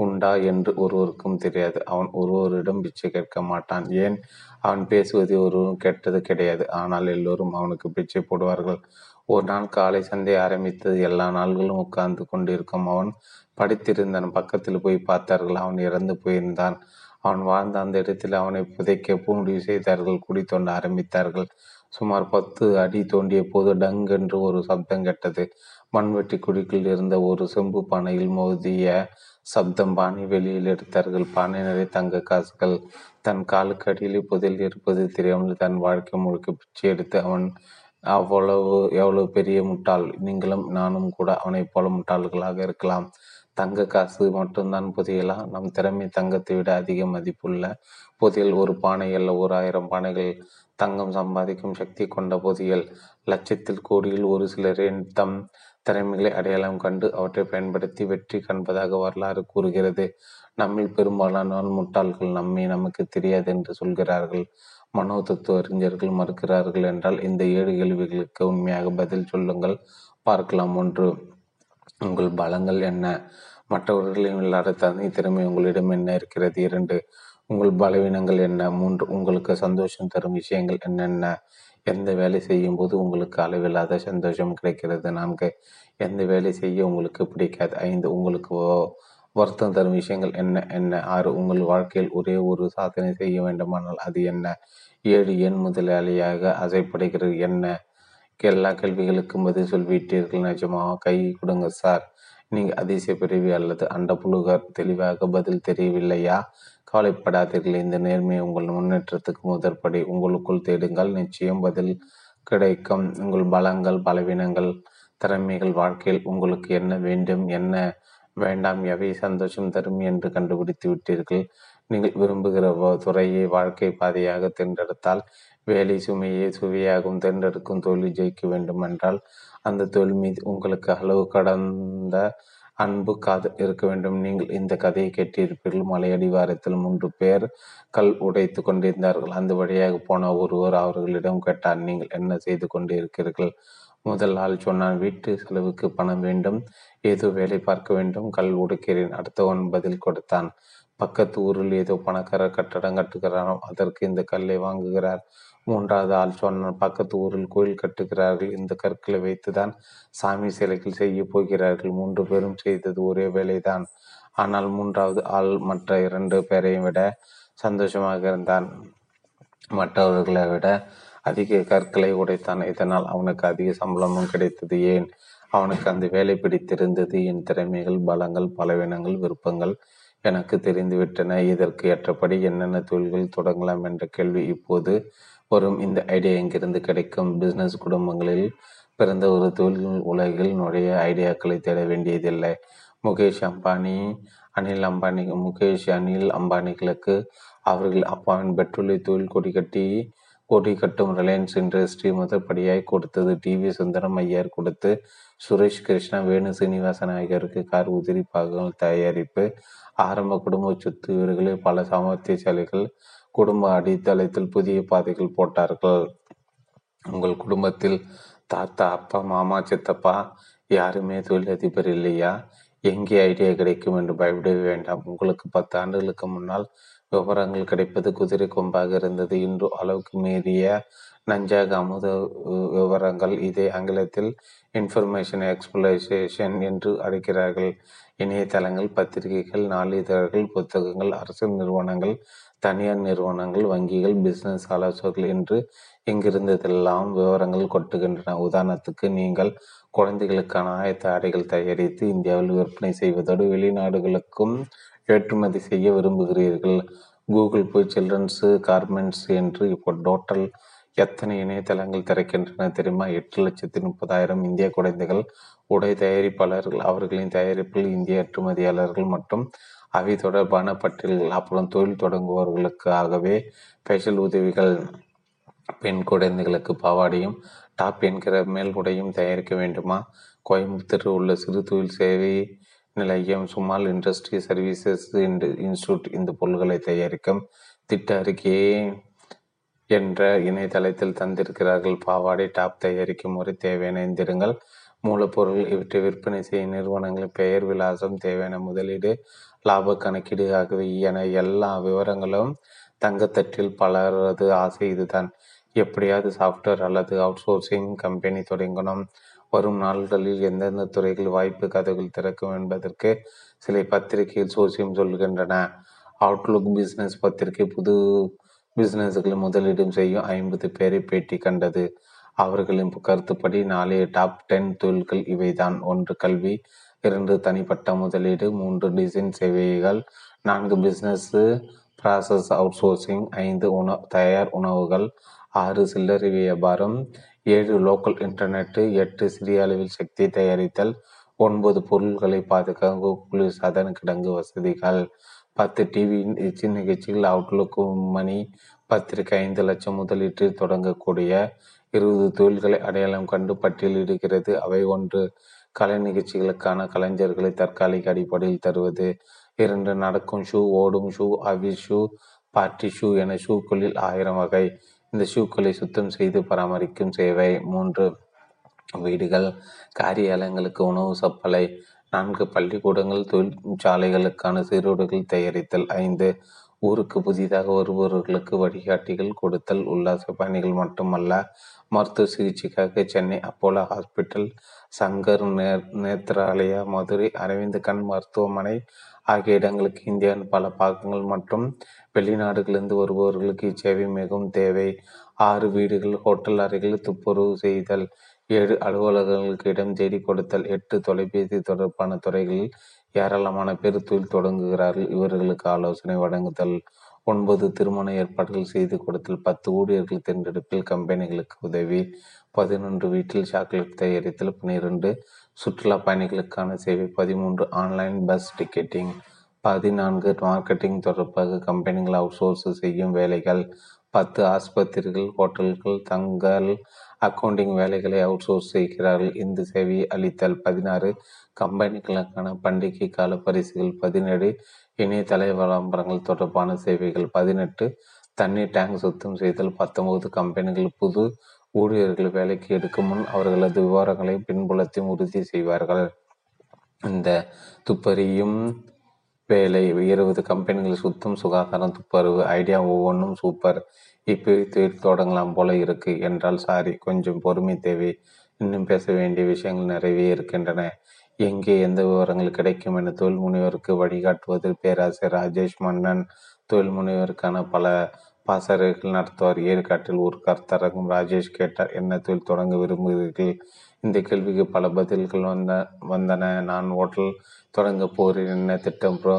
உண்டா என்று ஒருவருக்கும் தெரியாது. அவன் ஒருவரிடம் பிச்சை கேட்க மாட்டான். ஏன், அவன் பேசுவதை ஒருவரும் கேட்டது கிடையாது. ஆனால் எல்லோரும் அவனுக்கு பிச்சை போடுவார்கள். ஒரு நாள் காலை சந்தை ஆரம்பித்தது. எல்லா நாள்களும் உட்கார்ந்து கொண்டிருக்கும் அவன் படித்திருந்தான். பக்கத்தில் போய் பார்த்தார்கள். அவன் இறந்து போயிருந்தான். அவன் வாழ்ந்த அந்த இடத்தில் அவனை புதைக்க முடிவு செய்தார்கள். குடி தோண்ட ஆரம்பித்தார்கள். சுமார் 10 அடி தோண்டிய போது டங் என்று ஒரு சப்தம் கேட்டது. மண்வெட்டி குடிக்குள் இருந்த ஒரு செம்பு பானையில் மோதிய சப்தம். பானை வெளியில் எடுத்தார்கள். பானை நிறைய தங்க காசுகள். தன் காலுக்கு அடியிலே புதையில் இருப்பது தெரியாமல் தன் வாழ்க்கை முழுக்க பிச்சை எடுத்து அவன் எவ்வளவு பெரிய முட்டாள். நீங்களும் நானும் கூட அவனை போல முட்டாள்களாக இருக்கலாம். தங்க காசு மட்டும்தான் புதையலா? நம் திறமை தங்கத்தை விட அதிக மதிப்புள்ள புதையல். ஒரு பானை அல்ல, 1000 பானைகள். தங்கம் சம்பாதிக்கும் சக்தி கொண்ட புதையல். லட்சத்தில் கோடியில் ஒரு சிலரே தம் திறமைகளை அடையாளம் கண்டு அவற்றை பயன்படுத்தி வெற்றி காண்பதாக வரலாறு கூறுகிறது. நம்மில் பெரும்பாலான முட்டாள்கள் நம்மை நமக்கு தெரியாது என்று சொல்கிறார்கள். மனோ தத்துவ அறிஞர்கள் மறுக்கிறார்கள் என்றால் இந்த 7 கேள்விகளுக்கு உண்மையாக பதில் சொல்லுங்கள் பார்க்கலாம். 1, உங்கள் பலங்கள் என்ன? மற்றவர்களின் இல்லாத தனி திறமை உங்களிடம் என்ன இருக்கிறது? 2, உங்கள் பலவீனங்கள் என்ன? 3, உங்களுக்கு சந்தோஷம் தரும் விஷயங்கள் என்னென்ன? எந்த வேலை செய்யும் போது உங்களுக்கு அளவில்லாத சந்தோஷம் கிடைக்கிறது? 4, எந்த வேலை செய்ய உங்களுக்கு பிடிக்காது? 5, உங்களுக்கு வருத்தம் தரும் விஷயங்கள் என்ன என்ன? 6, உங்கள் வாழ்க்கையில் ஒரே ஒரு சாதனை செய்ய வேண்டுமானால் அது என்ன? 7, என் முதலாளியாக ஆசைப்படுகிறது என்ன? எல்லா கேள்விகளுக்கும் பதில் சொல்விட்டீர்கள். நிஜமாக கை கொடுங்க சார், நீங்கள் அதிசய பிரிவு அல்லது அண்ட புழுகார். தெளிவாக பதில் தெரியவில்லையா? கவலைப்படாதீர்கள், இந்த நேர்மையை உங்கள் முன்னேற்றத்துக்கு முதற்படி. உங்களுக்குள் தேடுங்கள், நிச்சயம் பதில் கிடைக்கும். உங்கள் பலங்கள், பலவீனங்கள், திறமைகள், வாழ்க்கையில் உங்களுக்கு என்ன வேண்டும் என்ன வேண்டாம், எவை சந்தோஷம் தரும் என்று கண்டுபிடித்து விட்டீர்கள். நீங்கள் விரும்புகிற துறையை வாழ்க்கை பாதையாக தேர்ந்தெடுத்தால் வேலை சுமையை சுவையாகவும் தேர்ந்தெடுக்கும் தொழில் ஜெயிக்க வேண்டுமென்றால் அந்த தொழில் மீது உங்களுக்கு அளவு கடந்த அன்பு இருக்க வேண்டும். நீங்கள் இந்த கதையை கேட்டிருப்பீர்கள். மலையடி வாரத்தில் 3 பேர் கல் உடைத்து கொண்டிருந்தார்கள். அந்த வழியாக போன ஒருவர் அவர்களிடம் கேட்டார், நீங்கள் என்ன செய்து கொண்டிருக்கிறீர்கள்? முதல் ஆள் சொன்னான், வீட்டு செலவுக்கு பணம் வேண்டும், ஏதோ வேலை பார்க்க வேண்டும், கல் உடைக்கிறேன். அடுத்தவன் பதில் கொடுத்தான், பக்கத்து ஊரில் ஏதோ பணக்காரர் கட்டடம் கட்டுகிறாராம், அதற்கு இந்த கல்லை வாங்குகிறார். மூன்றாவது ஆள் சொன்னான், பக்கத்து ஊரில் கோயில் கட்டுகிறார்கள், இந்த கற்களை வைத்துதான் சாமி சிலைகள் செய்ய போகிறார்கள். 3 பேரும் செய்தது ஒரே வேலைதான். ஆனால் மூன்றாவது ஆள் மற்ற 2 பேரையும் விட சந்தோஷமாக இருந்தான். மற்றவர்களை விட அதிக கற்களை உடைத்தான். இதனால் அவனுக்கு அதிக சம்பளமும் கிடைத்தது. ஏன்? அவனுக்கு அந்த வேலை பிடித்திருந்தது. என் திறமைகள், பலங்கள், பலவீனங்கள், விருப்பங்கள் எனக்கு தெரிந்துவிட்டன. இதற்கு ஏற்றபடி என்னென்ன தொழில்கள் தொடங்கலாம் என்ற கேள்வி இப்போது வரும். இந்த ஐடியா எங்கிருந்து கிடைக்கும்? பிஸ்னஸ் குடும்பங்களில் பிறந்த ஒரு தொழில் உலகில் நுழைய ஐடியாக்களை தேட வேண்டியதில்லை. முகேஷ் அனில் அம்பானிகளுக்கு அவர்கள் அப்பாவின் பெட்ரோலிய தொழில் கொடி கட்டும் ரிலையன்ஸ் இண்டஸ்ட்ரி முதற்படியாய் கொடுத்தது. டிவி சுந்தரம் ஐயர் கொடுத்து சுரேஷ் கிருஷ்ணா, வேணு சீனிவாசன் ஆகியோருக்கு கார் உதிரி பாகங்கள் தயாரிப்பு ஆரம்ப குடும்ப சொத்து. இவர்களே பல சாமர்த்தியசாலிகள். குடும்ப அடித்தளத்தில் புதிய பாதைகள் போட்டார்கள். உங்கள் குடும்பத்தில் தாத்தா, அப்பா, மாமா, சித்தப்பா யாருமே தொழிலதிபர் இல்லையா? எங்கே ஐடியா கிடைக்கும் என்று பயப்பட வேண்டாம். உங்களுக்கு 10 ஆண்டுகளுக்கு முன்னால் விவரங்கள் கிடைப்பது குதிரை கொம்பாக இருந்தது. இன்று அளவுக்கு மீறிய நஞ்சாக அமுத விவரங்கள். இதை ஆங்கிலத்தில் இன்ஃபர்மேஷன் எக்ஸ்பிளேஷன் என்று அழைக்கிறார்கள். இணையதளங்கள், பத்திரிகைகள், நாளிதழ்கள், புத்தகங்கள், அரசு நிறுவனங்கள், தனியார் நிறுவனங்கள், வங்கிகள், பிஸ்னஸ் ஆலோசகர்கள் என்று இங்கிருந்ததெல்லாம் விவரங்கள் கொட்டுகின்றன. உதாரணத்துக்கு, நீங்கள் குழந்தைகளுக்கான ஆயத்த ஆடைகள் தயாரித்து இந்தியாவில் விற்பனை செய்வதோடு வெளிநாடுகளுக்கும் ஏற்றுமதி செய்ய விரும்புகிறீர்கள். கூகுள் போய் சில்ட்ரன்ஸு கார்மெண்ட்ஸ் என்று இப்போ டோட்டல் எத்தனை இணையதளங்கள் திறக்கின்றன தெரியுமா? 8,30,000 இந்திய குழந்தைகள் உடை தயாரிப்பாளர்கள். அவர்களின் தயாரிப்பில் இந்திய ஏற்றுமதியாளர்கள் மற்றும் அவை தொடர்பான பட்டியல்கள். அப்புறம் தொழில் தொடங்குபவர்களுக்காகவே ஸ்பெஷல் உதவிகள். பெண் குழந்தைகளுக்கு பாவாடையும் டாப் என்கிற மேல் உடையும் தயாரிக்க வேண்டுமா? கோயம்புத்தூர் உள்ள சிறு தொழில் சேவை நிலையம் சுமால் இண்டஸ்ட்ரி சர்வீசஸ் இன்ஸ்டியூட் இந்த பொருள்களை தயாரிக்கும் திட்ட அறிக்கையே என்ற இணையதளத்தில் தந்திருக்கிறார்கள். பாவாடை டாப் தயாரிக்கும் முறை தேவையான எந்திரங்கள், மூலப்பொருள், இவற்றை விற்பனை செய்யும் நிறுவனங்களின் பெயர், விலாசம், தேவையான முதலீடு, லாப கணக்கீடு ஆகியவை என எல்லா விவரங்களும் தங்கத்தட்டில். பலரது ஆசை இதுதான், எப்படியாவது சாஃப்ட்வேர் அல்லது அவுட்சோர்சிங் கம்பெனி தொடங்கணும். வரும் நாள்களில் எந்தெந்த துறைகள் வாய்ப்பு கதவுகள் திறக்கும் என்பதற்கு சில பத்திரிகைகள் சோசியம் சொல்கின்றன. அவுட்லுக் பிஸ்னஸ் பத்திரிகை புது பிஸ்னஸ்களை முதலீடும் செய்யும் 50 பேரை பேட்டி கண்டது. அவர்களின் கருத்துப்படி 4 டாப் 10 தொழில்கள் இவைதான். 1 கல்வி, 2 தனிப்பட்ட முதலீடு, 3 டிசைன் சேவைகள், 4 பிஸ்னஸ் ப்ராசஸ் அவுட் சோர்சிங், 5 தயார் உணவுகள், 6 சில்லறை வியாபாரம், 7 லோக்கல் இன்டர்நெட்டு, 8 சிறிய அளவில் சக்தி தயாரித்தல், 9 பொருள்களை பாதுகாக்க குளிர் சாதன கிடங்கு வசதிகள், 10 டிவி நிகழ்ச்சிகள். அவுட்லுக் மணி பத்திரிகை 5 லட்சம் முதலீட்டில் தொடங்கக்கூடிய 20 தொழில்களை அடையாளம் கண்டு பட்டியலிடுகிறது. அவை: 1 கலை நிகழ்ச்சிகளுக்கான கலைஞர்களை தற்காலிக அடிப்படையில் தருவது, 2 நடக்கும் ஷூ, ஓடும் shoe, office shoe, party shoe என ஷூக்களில் 1000 வகை, இந்த ஷூக்களை சுத்தம் செய்து பராமரிக்கும் சேவை, 3 வீடுகள், காரியாலயங்களுக்கு உணவு சப்ளை, 4 பள்ளிக்கூடங்கள், தொழிற்சாலைகளுக்கான சீரோடுகள் தயாரித்தல், 5 ஊருக்கு புதிதாக வருபவர்களுக்கு வழிகாட்டிகள் கொடுத்தல். உல்லாச பயணிகள் மட்டுமல்ல, மருத்துவ சிகிச்சைக்காக சென்னை அப்போலோ ஹாஸ்பிட்டல், சங்கர் நேத்ராலயா, மதுரை அரவிந்த் கண் மருத்துவமனை ஆகிய இடங்களுக்கு இந்தியாவின் பல பாகங்கள் மற்றும் வெளிநாடுகளிலிருந்து வருபவர்களுக்கு இச்சேவை மிகவும் தேவை. 6 வீடுகள், ஹோட்டல் அறைகள் துப்புரவு செய்தல், 7 அலுவலர்களுக்கு இடம் தேடி கொடுத்தல், 8 தொலைபேசி தொடர்பான துறைகளில் ஏராளமான பேர் தொழில் தொடங்குகிறார்கள், இவர்களுக்கு ஆலோசனை வழங்குதல், 9 திருமண ஏற்பாடுகள் செய்து கொடுத்தல், 10 ஊழியர்கள் தேர்ந்தெடுப்பில் கம்பெனிகளுக்கு உதவி, 11 வீட்டில் சாக்லேட் தயாரித்தல், 12 சுற்றுலா பயணிகளுக்கான சேவை, 13 ஆன்லைன் பஸ் டிக்கெட்டிங், 14 மார்க்கெட்டிங் தொடர்பாக கம்பெனிகள் அவுட் சோர்ஸ் செய்யும் வேலைகள், 10 ஆஸ்பத்திரிகள், ஹோட்டல்கள் தங்கள் அக்கவுண்டிங் வேலைகளை அவுட் சோர்ஸ் செய்கிறார்கள். இந்த சேவையை அளித்தல் 16 கம்பெனிகளுக்கான பண்டிகை கால பரிசுகள், 17 இணையதள விளம்பரங்கள் தொடர்பான சேவைகள், 18 தண்ணீர் டேங்க் சுத்தம் செய்தல், 19 கம்பெனிகள் புது ஊழியர்கள் வேலைக்கு எடுக்கும் முன் அவர்களது விவரங்களை பின்புலத்தையும் உறுதி செய்வார்கள். இந்த துப்பறியும் வேலை 20 கம்பெனிகள் சுத்தம், சுகாதாரம், துப்பறிவு. ஐடியா ஒவ்வொன்றும் சூப்பர், இப்போ தொடங்கலாம் போல இருக்கு என்றால் சாரி, கொஞ்சம் பொறுமை தேவை, இன்னும் பேச வேண்டிய விஷயங்கள் நிறைவே இருக்கின்றன. எங்கே எந்த விவரங்கள் கிடைக்கும் என தொழில் முனைவருக்கு வழிகாட்டுவதில் பேராசிரியர் ராஜேஷ் மன்னன் தொழில் முனைவருக்கான பல பாசறைகள் நடத்துவார். ஏற்காட்டில் ஒரு கருத்தரங்கம். ராஜேஷ் கேட்டார், என்ன தொழில் தொடங்க விரும்புகிறீர்கள்? இந்த கேள்விக்கு பல பதில்கள் வந்தன. நான் ஹோட்டல் தொடங்க போகிறேன். என்ன திட்டம் ப்ரோ?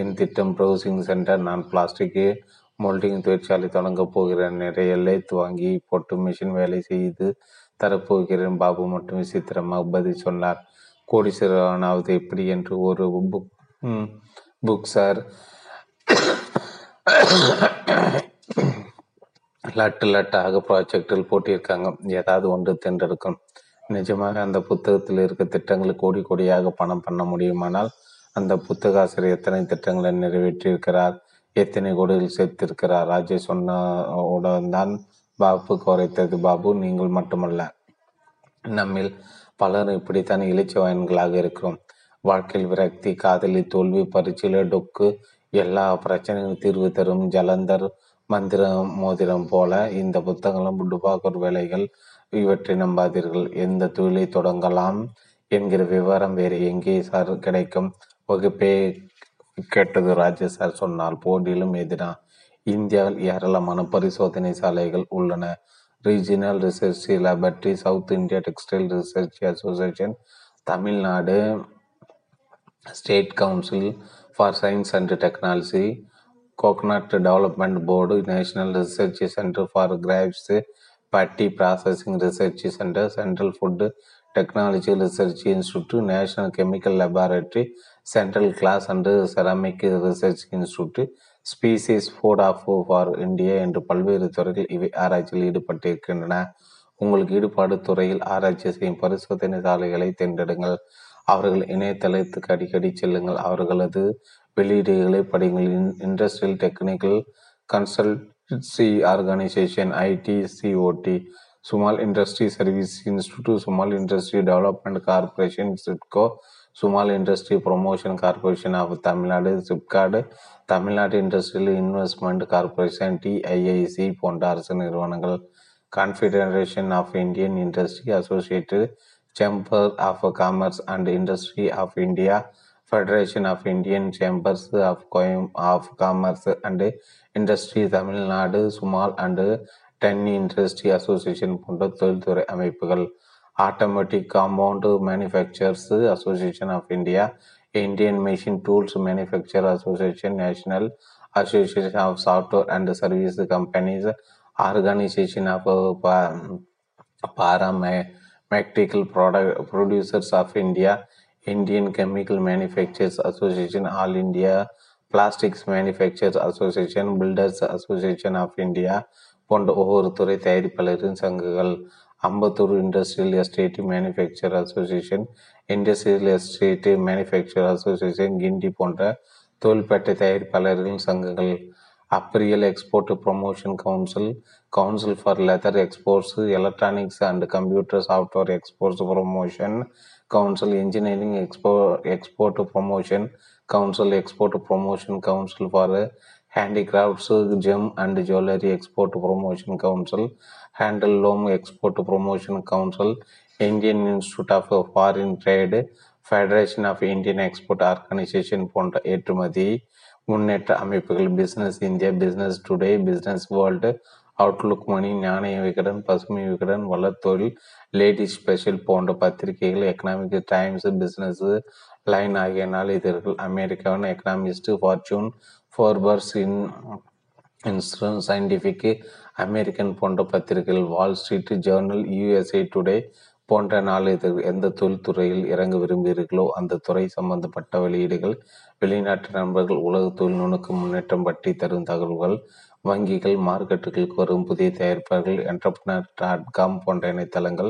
என் திட்டம் ப்ரௌசிங் சென்டர். நான் பிளாஸ்டிக்கு மோல்டிங் தொழிற்சாலை தொடங்க போகிறேன். நிறைய லேத் வாங்கி போட்டு மிஷின் வேலை செய்து தரப்போகிறேன். பாபு மட்டும் விசித்திரமாக பதில் சொன்னார். கோடீஸ்வரனாவது எப்படி என்று ஒரு புக் சார் லட்டு லட்டாக ப்ராஜெக்டில் போட்டியிருக்காங்க. ஏதாவது ஒன்று தின்றெடுக்கும். நிஜமாக அந்த புத்தகத்தில் இருக்க திட்டங்களை கோடி கோடியாக பணம் பண்ண முடியுமானால் அந்த புத்தக ஆசிரியர் எத்தனை திட்டங்களை நிறைவேற்றியிருக்கிறார், எத்தனை கோடிகள் சேர்த்திருக்கிறார்? ராஜேஷ் சொன்னவுடன் தான் பாபு குறைத்தது. பாபு, நீங்கள் மட்டுமல்ல, நம்மில் பலரும் இப்படித்தான் இளைச்சி வாயன்களாக இருக்கிறோம். வாழ்க்கையில் விரக்தி, காதலி தோல்வி, பரீட்சையில டொக்கு, எல்லா பிரச்சனைகளும் தீர்வு தரும் ஜலந்தர் மந்திரம் மோதிரம் போல இந்த புத்தகங்களும் டுபாக்கூர் வேலைகள். இவற்றை நம்பாதீர்கள். எந்த தொழிலை தொடங்கலாம் என்கிற விவரம் வேறு எங்கே சார் கிடைக்கும்? வகுப்பே கேட்டது. ராஜேஷ் சார் சொன்னால் போட்டியிலும் எதிரா. இந்தியாவில் ஏராளமான பரிசோதனை சாலைகள் உள்ளன. Regional research laboratory, south India textile research association, Tamil Nadu state council for science and technology, coconut development board, national research centre for crops, paddy processing research centre, central food technology research institute, national chemical laboratory, central glass and ceramic research institute, species food of for India என்று பல்வேறு துறைகள் இவை ஆராய்ச்சியில் ஈடுபட்டிருக்கின்றன. உங்களுக்கு ஈடுபாடு துறையில் ஆராய்ச்சி செய்யும் பரிசோதனை சாலைகளை தேர்ந்தெடுங்கள். அவர்கள் இணையதளத்துக்கு அடிக்கடி செல்லுங்கள். அவர்களது வெளியீடுகளை படிங்கள். Industrial technical consultancy organisation ITCOT, small industry service institute, small industry development corporation SIDCO, small industry promotion corporation of Tamil Nadu SIPCOT, Tamil Nadu industrial investment corporation TIIC போன்ற அரசு நிறுவனங்கள், confederation of Indian industry, associated chamber of commerce and industry of India, federation of Indian chambers of commerce and industry, Tamil Nadu small and tiny industry association போன்ற தொழில்துறை அமைப்புகள், automatic compound manufacturers association of India, Indian machine tools manufacturer association, national association of software and service companies, organisation of pharmaceutical producers of India, Indian Chemical Manufacturers Association, All India Plastics Manufacturers Association, Builders Association of India போன்ற ஒவ்வொரு துறை தயாரிப்பாளரின் சங்கங்கள், 52 industrial estate manufacturer association, industrial estate manufacturer association Guindy போன்ற தோல்பேட்டை தயாரிப்பாளர்களின் சங்கங்கள், apparel export promotion council, council for leather exports, electronics and computer software exports promotion council, engineering export promotion council, export promotion council for handicrafts, gem and jewellery export promotion council, handloom export promotion council, Indian institute of foreign trade, federation of Indian export organisation போன்ற ஏற்றுமதி முன்னேற்ற அமைப்புகள், business India, business Today, Business world, Outlook மணி, Gnana Vikatan, Pasumai Vikatan, வளத்தொழில், ladies special போன்ற பத்திரிகைகள், economic times, business line ஆகிய நாள் இதழ்கள், அமெரிக்காவின் Economist, Fortune, Forbes, insurance, scientific American போன்ற பத்திரிகைகள், Wall Street Journal, USA today போன்ற நாள் இதழ்கள். எந்த தொழில்துறையில் இறங்க விரும்புகிறீர்களோ அந்த துறை சம்பந்தப்பட்ட வெளியீடுகள், வெளிநாட்டு நண்பர்கள், உலக தொழில்நுணுக்கு முன்னேற்றம் பற்றி தரும் தகவல்கள், வங்கிகள் மார்க்கெட்டுகளுக்கு வரும் புதிய தயாரிப்பாளர்கள் entrepreneur.com போன்ற இணையதளங்கள்,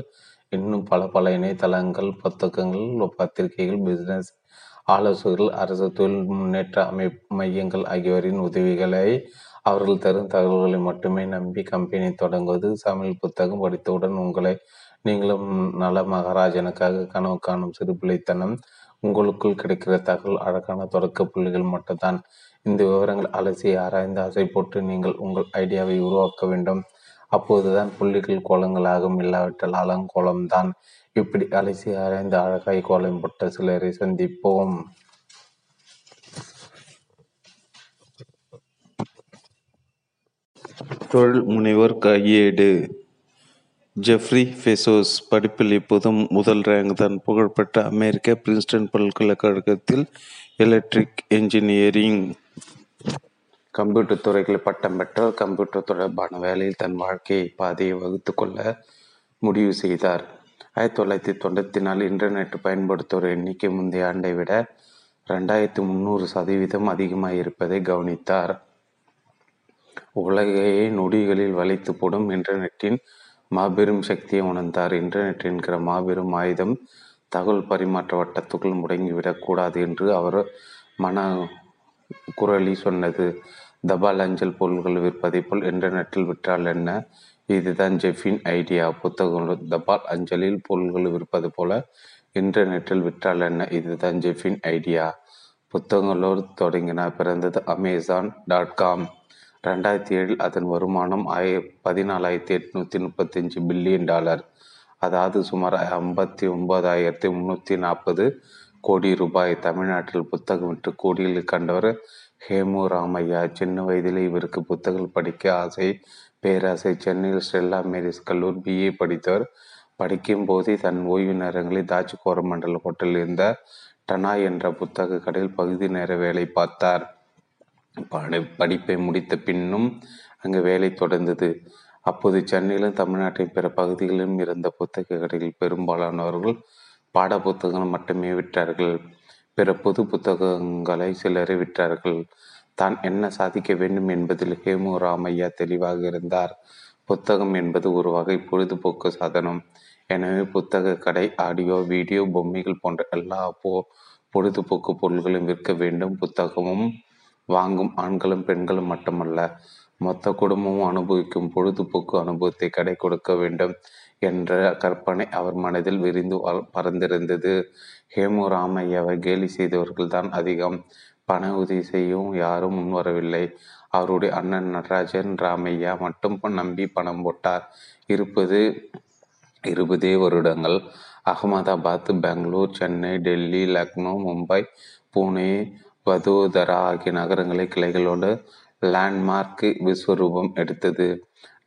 இன்னும் பல பல இணையதளங்கள், புத்தகங்கள், பத்திரிகைகள், பிசினஸ் ஆலோசகர்கள், அரசு தொழில் முன்னேற்ற மையங்கள் ஆகியோரின் உதவிகளை அவர்கள் தரும் தகவல்களை மட்டுமே நம்பி கம்பெனி தொடங்குவது. சமையல் புத்தகம் படித்தவுடன் உங்களை நீங்களும் நல மகாராஜனுக்காக கனவு காணும் சிறு பிள்ளைத்தனம். உங்களுக்குள் கிடைக்கிற தகவல் அழகான தொடக்க புள்ளிகள் மட்டும்தான். இந்த விவரங்கள் அலசி ஆராய்ந்து ஆசை போட்டு நீங்கள் உங்கள் ஐடியாவை உருவாக்க வேண்டும். அப்போதுதான் புள்ளிகள் கோலங்களாகும், இல்லாவிட்டால் அலங்கோலம்தான். இப்படி அலசி ஆராய்ந்து அழகாய் கோலம் போட்ட சிலரை சந்திப்போம். தொழில் முனைவர் கையேடு. ஜெஃப்ரி பெசோஸ் படிப்பில் இப்போதும் முதல் ரேங்க் தான். புகழ்பெற்ற அமெரிக்க பிரின்ஸ்டன் பல்கலைக்கழகத்தில் எலக்ட்ரிக் என்ஜினியரிங் கம்ப்யூட்டர் துறைகளில் பட்டம் பெற்றார். கம்ப்யூட்டர் தொடர்பான வேலையில் தன் வாழ்க்கையை பாதையை வகுத்து கொள்ள முடிவு செய்தார். 1994 இன்டர்நெட் பயன்படுத்துவோர் எண்ணிக்கை முந்தைய ஆண்டை விட 2300% அதிகமாக இருப்பதை கவனித்தார். உலகையை நொடிகளில் வளைத்து போடும் இன்டர்நெட்டின் மாபெரும் சக்தியை உணர்ந்தார். இன்டர்நெட் என்கிற மாபெரும் ஆயுதம் தகவல் பரிமாற்ற வட்டத்துக்குள் முடங்கிவிடக்கூடாது என்று அவர் மன குரலி சொன்னது. தபால் அஞ்சல் பொருள்கள் விற்பதை போல் இன்டர்நெட்டில் விற்றால் என்ன? இதுதான் ஜெஃபின் ஐடியா. புத்தகங்கள் தபால் அஞ்சலில் பொருள்கள் விற்பது போல இன்டர்நெட்டில் விற்றால் என்ன? இதுதான் ஜெஃபின் ஐடியா. புத்தகங்களோடு தொடங்கினார். பிறந்தது Amazon.com. 2007 அதன் வருமானம் 14,835 பில்லியன் டாலர், அதாவது சுமார் 59,340 கோடி ரூபாய். தமிழ்நாட்டில் புத்தகம் விற்று கோடியில் கண்டவர் ஹேமு ராமையா. சின்ன வயதில் இவருக்கு புத்தகம் படிக்க ஆசை, பேராசை. சென்னையில் ஸ்டெல்லா மேரிஸ் கல்லூர் BA படித்தவர். படிக்கும் போதே தன் ஓய்வு நேரங்களில் தாச்சு கோரமண்டல் ஹோட்டலில் இருந்த டனா என்ற புத்தக கடையில் பகுதி நேர வேலை பார்த்தார். படிப்பை முடித்த பின்னும் அங்கு வேலை தொடர்ந்தது. அப்போது சென்னையிலும் தமிழ்நாட்டின் பிற பகுதிகளிலும் இருந்த புத்தக கடையில் பெரும்பாலானவர்கள் பாட புத்தகங்கள் மட்டுமே விற்றார்கள். பிற பொது புத்தகங்களை சிலரை விற்றார்கள். தான் என்ன சாதிக்க வேண்டும் என்பதில் ஹேமு ராமையா தெளிவாக இருந்தார். புத்தகம் என்பது ஒரு வகை பொழுதுபோக்கு சாதனம். எனவே புத்தக கடை, ஆடியோ, வீடியோ, பொம்மைகள் போன்ற எல்லா பொழுதுபோக்கு பொருள்களும் விற்க வேண்டும். புத்தகமும் வாங்கும் ஆண்களும் பெண்களும் மட்டுமல்ல, மொத்த குடும்பமும் அனுபவிக்கும் பொழுதுபோக்கு அனுபவத்தை கடை கொடுக்க வேண்டும் என்ற கற்பனை அவர் மனதில் விரிந்து பறந்திருந்தது. ஹேமு ராமையாவை கேலி செய்தவர்கள் தான் அதிகம். பண உதவி செய்யவும் யாரும் முன்வரவில்லை. அவருடைய அண்ணன் நடராஜன் ராமையா மட்டும் நம்பி பணம் போட்டார். 20 வருடங்கள் அகமதாபாத், பெங்களூர், சென்னை, டெல்லி, லக்னோ, மும்பை, புனே, வதோதரா ஆகிய நகரங்களை கிளைகளோடு லேண்ட்மார்க் விஸ்வரூபம் எடுத்தது.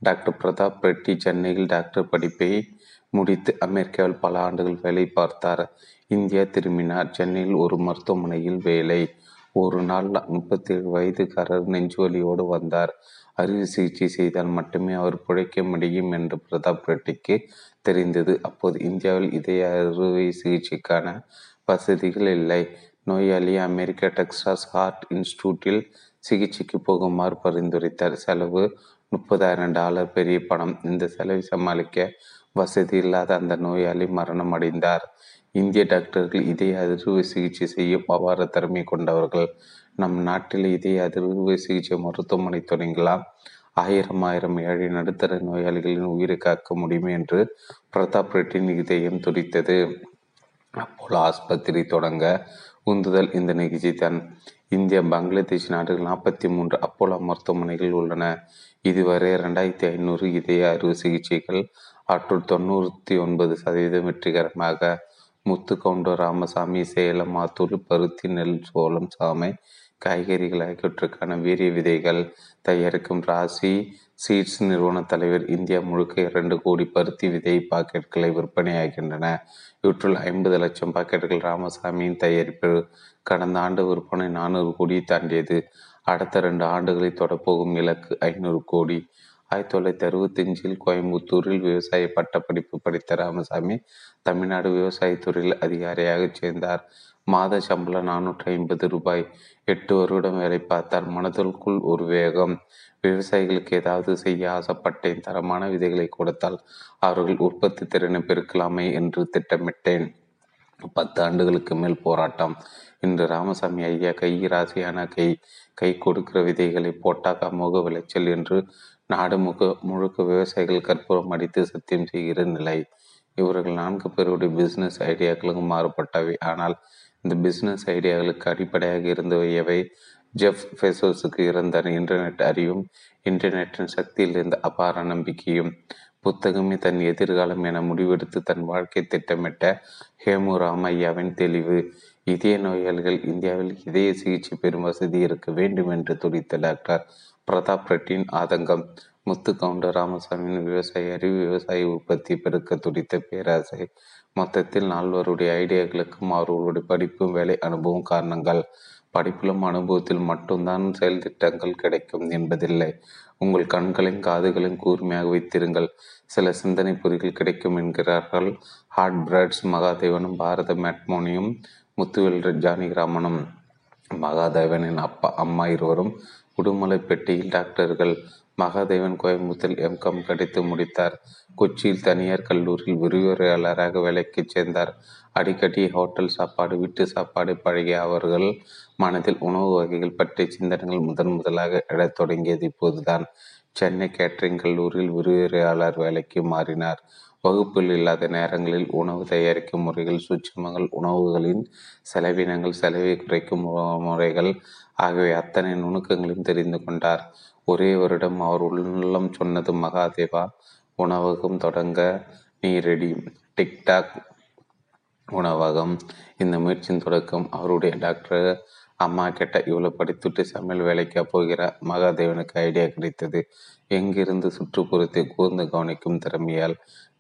டாக்டர் பிரதாப் ரெட்டி சென்னையில் டாக்டர் படிப்பை முடித்து அமெரிக்காவில் பல ஆண்டுகள் வேலை பார்த்தார். இந்தியா திரும்பினார். சென்னையில் ஒரு மருத்துவமனையில் வேலை. ஒரு நாள் 37 வயதுக்காரர் நெஞ்சுவலியோடு வந்தார். அறுவை சிகிச்சை செய்தால் மட்டுமே அவர் பிழைக்க முடியும் என்று பிரதாப் ரெட்டிக்கு தெரிந்தது. அப்போது இந்தியாவில் இதய அறுவை சிகிச்சைக்கான வசதிகள் இல்லை. நோயாளி அமெரிக்க டெக்சாஸ் ஹார்ட் இன்ஸ்டிடியூட்டில் சிகிச்சைக்கு போகுமாறு பரிந்துரைத்தார். செலவு $30,000, பெரிய பணம். இந்த செலவை சமாளிக்க வசதி இல்லாத அந்த நோயாளி மரணம் அடைந்தார். இந்திய டாக்டர்கள் இதய அதிர்வு சிகிச்சை செய்யும் அபார திறமை கொண்டவர்கள். நம் நாட்டில் இதய அதிர்வு சிகிச்சை மருத்துவமனை தொடங்கலாம், 1000 ஏழை நடுத்தர நோயாளிகளின் உயிரை காக்க முடியும் என்று பிரதாப் ரெட்டியின் இதயம் துடித்தது. அப்போது ஆஸ்பத்திரி தொடங்க உந்துதல் இந்த நிகழ்ச்சி தான். இந்தியா, பங்களாதேஷ் நாடுகள் 43 அப்போலோ மருத்துவமனைகள் உள்ளன. இதுவரை 2500 இதய அறுவை சிகிச்சைகள், அவற்றுள் 99% வெற்றிகரமாக. முத்துக்கவுண்டர் ராமசாமி சேலம், ஆத்தூர், பருத்தி, நெல், சோளம், சாமை, காய்கறிகள் ஆகியவற்றுக்கான வீரிய விதைகள் தயாரிக்கும் ராசி சீட்ஸ் நிறுவன தலைவர். இந்தியா முழுக்க 2 கோடி பருத்தி விதை பாக்கெட்டுகளை விற்பனையாகின்றன. இவற்றுள் 50 லட்சம் பாக்கெட்டுகள் ராமசாமியின் தயாரிப்பு. கடந்த ஆண்டு விற்பனை 400 கோடியை தாண்டியது. அடுத்த 2 ஆண்டுகளை தொடப்போகும் இலக்கு 500 கோடி. 1965 கோயம்புத்தூரில் விவசாய பட்டப்படிப்பு படித்த ராமசாமி தமிழ்நாடு விவசாயத்துறையில் அதிகாரியாக சேர்ந்தார். மாத சம்பளம் 450 ரூபாய். 8 வருடம் வேலை பார்த்தார். மனதிற்குள் ஒரு வேகம். விவசாயிகளுக்கு ஏதாவது செய்ய ஆசைப்பட்டேன். தரமான விதைகளை கொடுத்தால் அவர்கள் உற்பத்தி திறனை பெருக்கலாமே என்று திட்டமிட்டேன். 10 ஆண்டுகளுக்கு மேல் போராட்டம். இன்று ராமசாமி ஐயா கை ராசியான கை கொடுக்கிற விதைகளை போட்டாக்கா முக விளைச்சல் என்று நாடு முழுக்க விவசாயிகள் கற்பூரம் அடித்து சத்தியம் செய்கிற நிலை. இவர்கள் 4 பேருடைய பிஸ்னஸ் ஐடியாக்களுக்கு மாறுபட்டவை. ஆனால் இந்த பிஸ்னஸ் ஐடியாக்களுக்கு அடிப்படையாக இருந்தவையவை. ஜெஃப் பெசோஸுக்கு இருந்த இன்டர்நெட் அறிவும் இன்டர்நெட்டின் சக்தியில் இருந்த அபார நம்பிக்கையும். புத்தகமே தன் எதிர்காலம் என முடிவெடுத்து தன் வாழ்க்கை திட்டமிட்ட ஹேமு ராமையாவின் தெளிவு. இதய நோயாளிகள் இந்தியாவில் இதய சிகிச்சை பெறும் வசதி இருக்க வேண்டும் என்று துடித்த டாக்டர் பிரதாப் ரெட்டியின் ஆதங்கம். முத்து கவுண்டர் ராமசாமியின் விவசாய அறிவு விவசாய உற்பத்தி பெருக்க துடித்த பேராசை. மொத்தத்தில் 4 பேருடைய ஐடியாக்களுக்கும் அவர்களுடைய படிப்பும் வேலை அனுபவம் காரணங்கள். படிப்பிலும் அனுபவத்தில் மட்டும்தான் செயல் திட்டங்கள் கிடைக்கும் என்பதில்லை. உங்கள் கண்களையும் காதுகளையும் கூர்மையாக வைத்திருங்கள், சில சிந்தனை பொறிகள் கிடைக்கும் என்கிறார்கள் ஹார்ட் பிராட்ஸ் மகாதேவனும் பாரத மேட்மோனியும் முத்துவேல் ஜானிகிராமனும். மகாதேவனின் அப்பா அம்மா இருவரும் உடுமலை பெட்டியில் டாக்டர்கள். மகாதேவன் கோயம்புத்தூர் எம்காம் கிடைத்து முடித்தார். கொச்சியில் தனியார் கல்லூரியில் விரிவுரையாளராக வேலைக்கு சேர்ந்தார். அடிக்கடி ஹோட்டல் சாப்பாடு வீட்டு சாப்பாடு பழகிய அவர்கள் மனதில் உணவு வகைகள் பற்றிய சிந்தனைகள் முதன் முதலாக எழத் தொடங்கியது இப்போதுதான். சென்னை கேட்டரிங் கல்லூரியில் விரிவுரையாளர் வேலைக்கு மாறினார். வகுப்பில் இல்லாத நேரங்களில் உணவு தயாரிக்கும் முறைகள், சூட்சுமங்கள், உணவுகளின் செலவினங்கள், செலவை குறைக்கும் முறைகள் ஆகியவை அத்தனை நுணுக்கங்களையும் தெரிந்து கொண்டார். ஒரே வருடம் அவர் உள்ளம் சொன்னது மகாதேவா உணவகம் தொடங்க நீ ரெடி. டிக்டாக் உணவகம் இந்த முயற்சியின் தொடக்கம். அவருடைய டாக்டர் அம்மா கேட்ட இவ்வளோ படித்துட்டு சமையல் வேலைக்கா போகிற மகாதேவனுக்கு ஐடியா கிடைத்தது. எங்கிருந்து சுற்றுப்புறத்தை கூர்ந்து கவனிக்கும் திறமையால்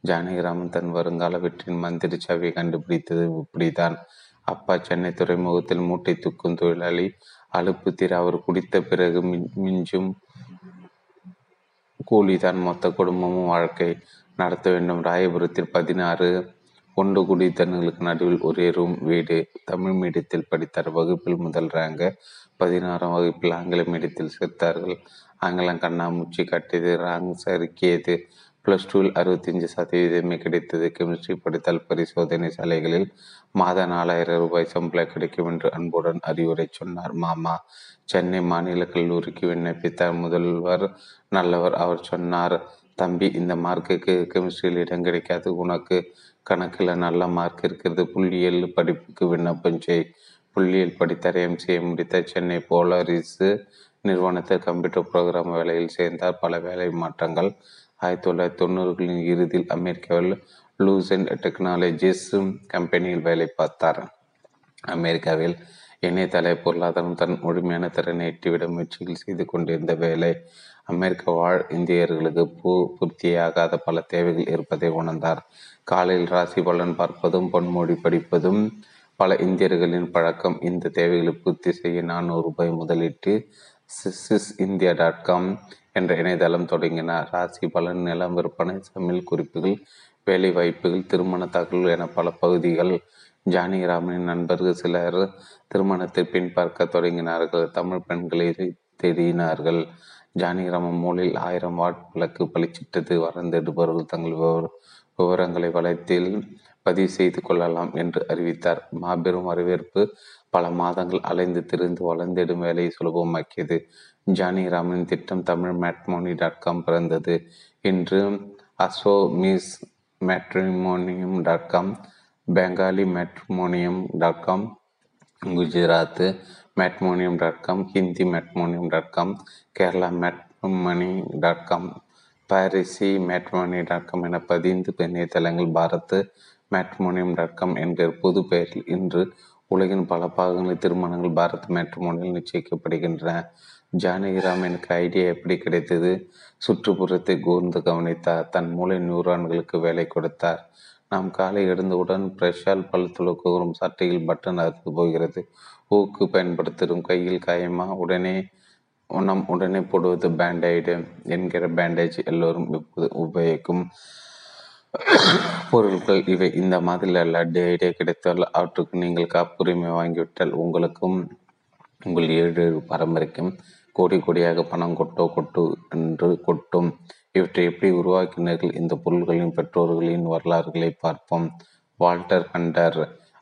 ஜானகிராமன் தன் வருங்கால வெற்றின் மந்திரி சாவியை கண்டுபிடித்தது இப்படிதான். அப்பா சென்னை துறைமுகத்தில் மூட்டை தூக்கும் தொழிலாளி. அலுப்பு தீர அவர் குடித்த பிறகு மிஞ்சும் கூலிதான் மொத்த குடும்பமும் வாழ்க்கை நடத்த வேண்டும். ராயபுரத்தில் 16 ஒன்று குடித்தனங்களுக்கு நடுவில் ஒரே ரூம் வீடு. தமிழ் மீடியத்தில் படித்தார். வகுப்பில் முதல் ரேங்கு. 16ஆம் வகுப்பில் ஆங்கில மீடியத்தில் சேர்த்தார்கள். ஆங்கிலம் கண்ணாமூச்சி கட்டியது, ரேங்க் சறுக்கியது. பிளஸ் டூவில் 65% கிடைத்தது. கெமிஸ்ட்ரி படித்தால் பரிசோதனை சாலைகளில் மாதம் 4000 ரூபாய் சம்பளம் கிடைக்கும் என்று அன்புடன் அறிவுரை சொன்னார் மாமா. சென்னை மாநில கல்லூரிக்கு விண்ணப்பித்தார். முதல்வர் நல்லவர். அவர் சொன்னார், தம்பி, இந்த மார்க்குக்கு கெமிஸ்ட்ரியில் இடம் கிடைக்காது, உனக்கு கணக்கில் நல்ல மார்க் இருக்கிறது, புள்ளியியல் படிப்புக்கு விண்ணப்பம் செய். புள்ளியியல் படித்தார். MCA முடித்த சென்னை போலரிஸு நிறுவனத்தில் கம்ப்யூட்டர் ப்ரோக்ராம் வேலையில் சேர்ந்தார். பல வேலை மாற்றங்கள். 1990களின் இறுதியில் அமெரிக்காவில் லூசன் டெக்னாலஜிஸ் கம்பெனியில் வேலை பார்த்தார். அமெரிக்காவில் இணையதள பொருளாதாரம் தன் முழுமையான திறனை எட்டிவிட முயற்சிகள் செய்து கொண்டிருந்த வேலை. அமெரிக்க வாழ் இந்தியர்களுக்கு பூர்த்தியாகாத பல தேவைகள் இருப்பதை உணர்ந்தார். காலையில் ராசி பலன் பார்ப்பதும் பொன்மொழி படிப்பதும் பல இந்தியர்களின் பழக்கம். இந்த தேவைகளை பூர்த்தி செய்ய 400 ரூபாய் முதலீட்டு sisisindia.com என்ற இணையதளம் தொடங்கினார். ராசி பலன், நிலம் விற்பனை, சமையல் குறிப்புகள், வேலை வாய்ப்புகள், திருமண தகவல் என பல பகுதிகள். ஜானகிராமனின் நண்பர்கள் சிலர் திருமணத்தை பின்பார்க்க தொடங்கினார்கள். தமிழ் பெண்களை தேடினார்கள். ஜானகிராமன் மூலையில் 1000 வாட் விளக்கு பளிச்சிட்டது. வளர்ந்தெடுப்பவர்கள் தங்கள் விவரங்களை வலைத்தில் பதிவு செய்து கொள்ளலாம் என்று அறிவித்தார். மாபெரும் வரவேற்பு. பல மாதங்கள் அலைந்து திரிந்து வளர்ந்தெடும் வேலையை சுலபமாக்கியது. ஜானகிராமனின் திட்டம் தமிழ் மேட்மோனி.com பிறந்தது. இன்று Assamese matrimony dot com, Bengali matrimony dot com, Gujarat matrimony dot com, Hindi matrimony dot com, Kerala matrimony dot com, Parsi matrimony dot com என 15 இணையதளங்கள் பாரத் மேட்மோனியம்.com என்ற பொது பெயரில் இன்று உலகின் பல பாகங்களில் திருமணங்கள் பாரத் மேட்ரிமோனியில் நிச்சயிக்கப்படுகின்றன. ஜானகிராமனுக்கு ஐடியா எப்படி கிடைத்தது? சுற்றுப்புறத்தை கூர்ந்து கவனித்தார். தன் மூளை நியூரான்களுக்கு வேலை கொடுத்தார். நாம் காலை எழுந்தவுடன் பிரஷால் பல் துளக்குகிறோம். சட்டையில் பட்டன் அறுத்து போகிறது. ஊக்கு பயன்படுத்துகிறோம். கையில் காயமா? உடனே போடுவது பேண்டைடு என்கிற பேண்டேஜ் எல்லோரும் இப்போது உபயோகிக்கும். பொருட்கள் இவை. இந்த மாதிரியான டேட்டா கிடைத்தால் அவற்றுக்கு நீங்கள் காப்புரிமை வாங்கிவிட்டால் உங்களுக்கும் உங்கள் ஏழு பரம்பரைக்கும் கோடி கோடியாக பணம் கொட்டும். இவற்றை எப்படி உருவாக்கினர்கள்? இந்த பொருள்களின் பெற்றோர்களின் வரலாறுகளை பார்ப்போம். வால்டர் கண்டர்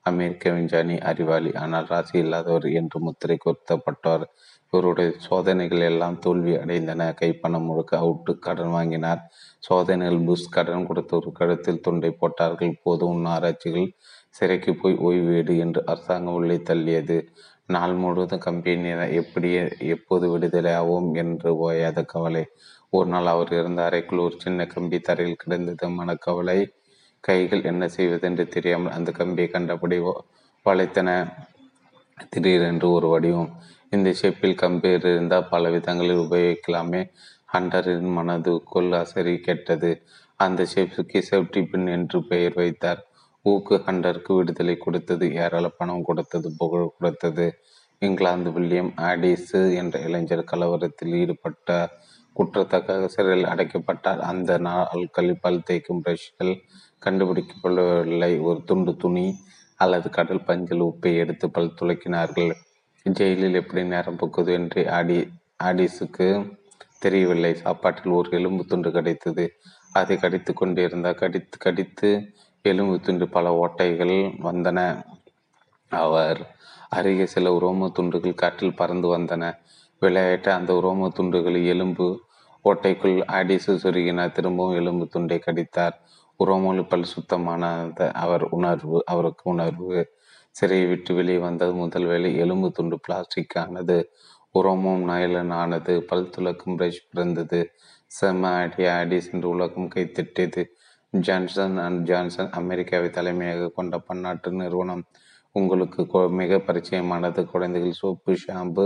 அமெரிக்க விஞ்ஞானி, அறிவாளி, ஆனால் ராசி இல்லாதவர் என்று முத்திரை குறித்தப்பட்டவர். இவருடைய சோதனைகள் எல்லாம் தோல்வி அடைந்தன. கைப்பணம் முழுக்க அவுட்டு. கடன் வாங்கினார். சோதனைகள் புஷ் கடன் கொடுத்த ஒரு கழுத்தில் துண்டை போட்டார்கள். போது உன் ஆராய்ச்சிகள் சிறைக்கு போய் ஓய்வேடு என்று அரசாங்கம் உள்ளே தள்ளியது. நாள் முழுவதும் கம்பெனியினர் எப்போது விடுதலை ஆவோம் என்று ஓயாத கவலை. ஒரு நாள் அவர் இருந்த அறைக்குள் ஒரு சின்ன கம்பி தரையில் கிடந்தது. மனக்கவலை. கைகள் என்ன செய்வதென்று தெரியாமல் அந்த கம்பியை கண்டபடி வளைத்தன. திடீரென்று ஒரு வடிவம். இந்த ஷேப்பில் கம்பி இருந்தால் பல விதங்களில் உபயோகிக்கலாமே. ஹண்டரின் மனது கொல்லாசரி கேட்டது. அந்த ஷேப்புக்கு சேஃப்டி பின் என்று பெயர் வைத்தார். ஊக்கு ஹண்டருக்கு விடுதலை கொடுத்தது, ஏராள பணம் கொடுத்தது, புகழ் கொடுத்தது. இங்கிலாந்து வில்லியம் ஆடிஸ் என்ற இளைஞர் கலவரத்தில் ஈடுபட்ட குற்றத்தக்க சிறையில் அடைக்கப்பட்டார். அந்த நாட்களில் பல் தேய்க்கும் பிரஷ்கள் கண்டுபிடிக்கப்படவில்லை. ஒரு துண்டு துணி அல்லது கடல் பஞ்சல் உப்பை எடுத்து பல் துளைக்கினார்கள். ஜெயிலில் எப்படி நேரம் போக்குது என்று ஆடிஸுக்கு தெரியவில்லை. சாப்பாட்டில் ஒரு எலும்பு துண்டு கிடைத்தது. அதை கடித்து கொண்டு இருந்தால் கடித்து கடித்து எலும்பு துண்டு பல ஓட்டைகள் வந்தன. அவர் அருகே சில உரோம துண்டுகள் காற்றில் பறந்து வந்தன. விளையாட்ட அந்த உரோம துண்டுகள் எலும்பு ஓட்டைக்குள் ஆடிசு சொருகினார். திரும்பவும் எலும்பு துண்டை கடித்தார். உரோமொழி பல் சுத்தமானது அவருக்கு உணர்வு. சிறையை விட்டு வெளியே வந்தது முதல் வேலை. எலும்பு துண்டு பிளாஸ்டிக் ஆனது, உரோமம் நயலன் ஆனது, பல் துளக்கும் பிரஷ் பிறந்தது. செம ஆடிஸ் என்று உலகம் கைத்திட்டது. ஜான்சன் அண்ட் ஜான்சன் அமெரிக்காவை தலைமையாக கொண்ட பன்னாட்டு நிறுவனம். உங்களுக்கு மிக பரிச்சயமானது குழந்தைகள் சோப்பு, ஷாம்பு,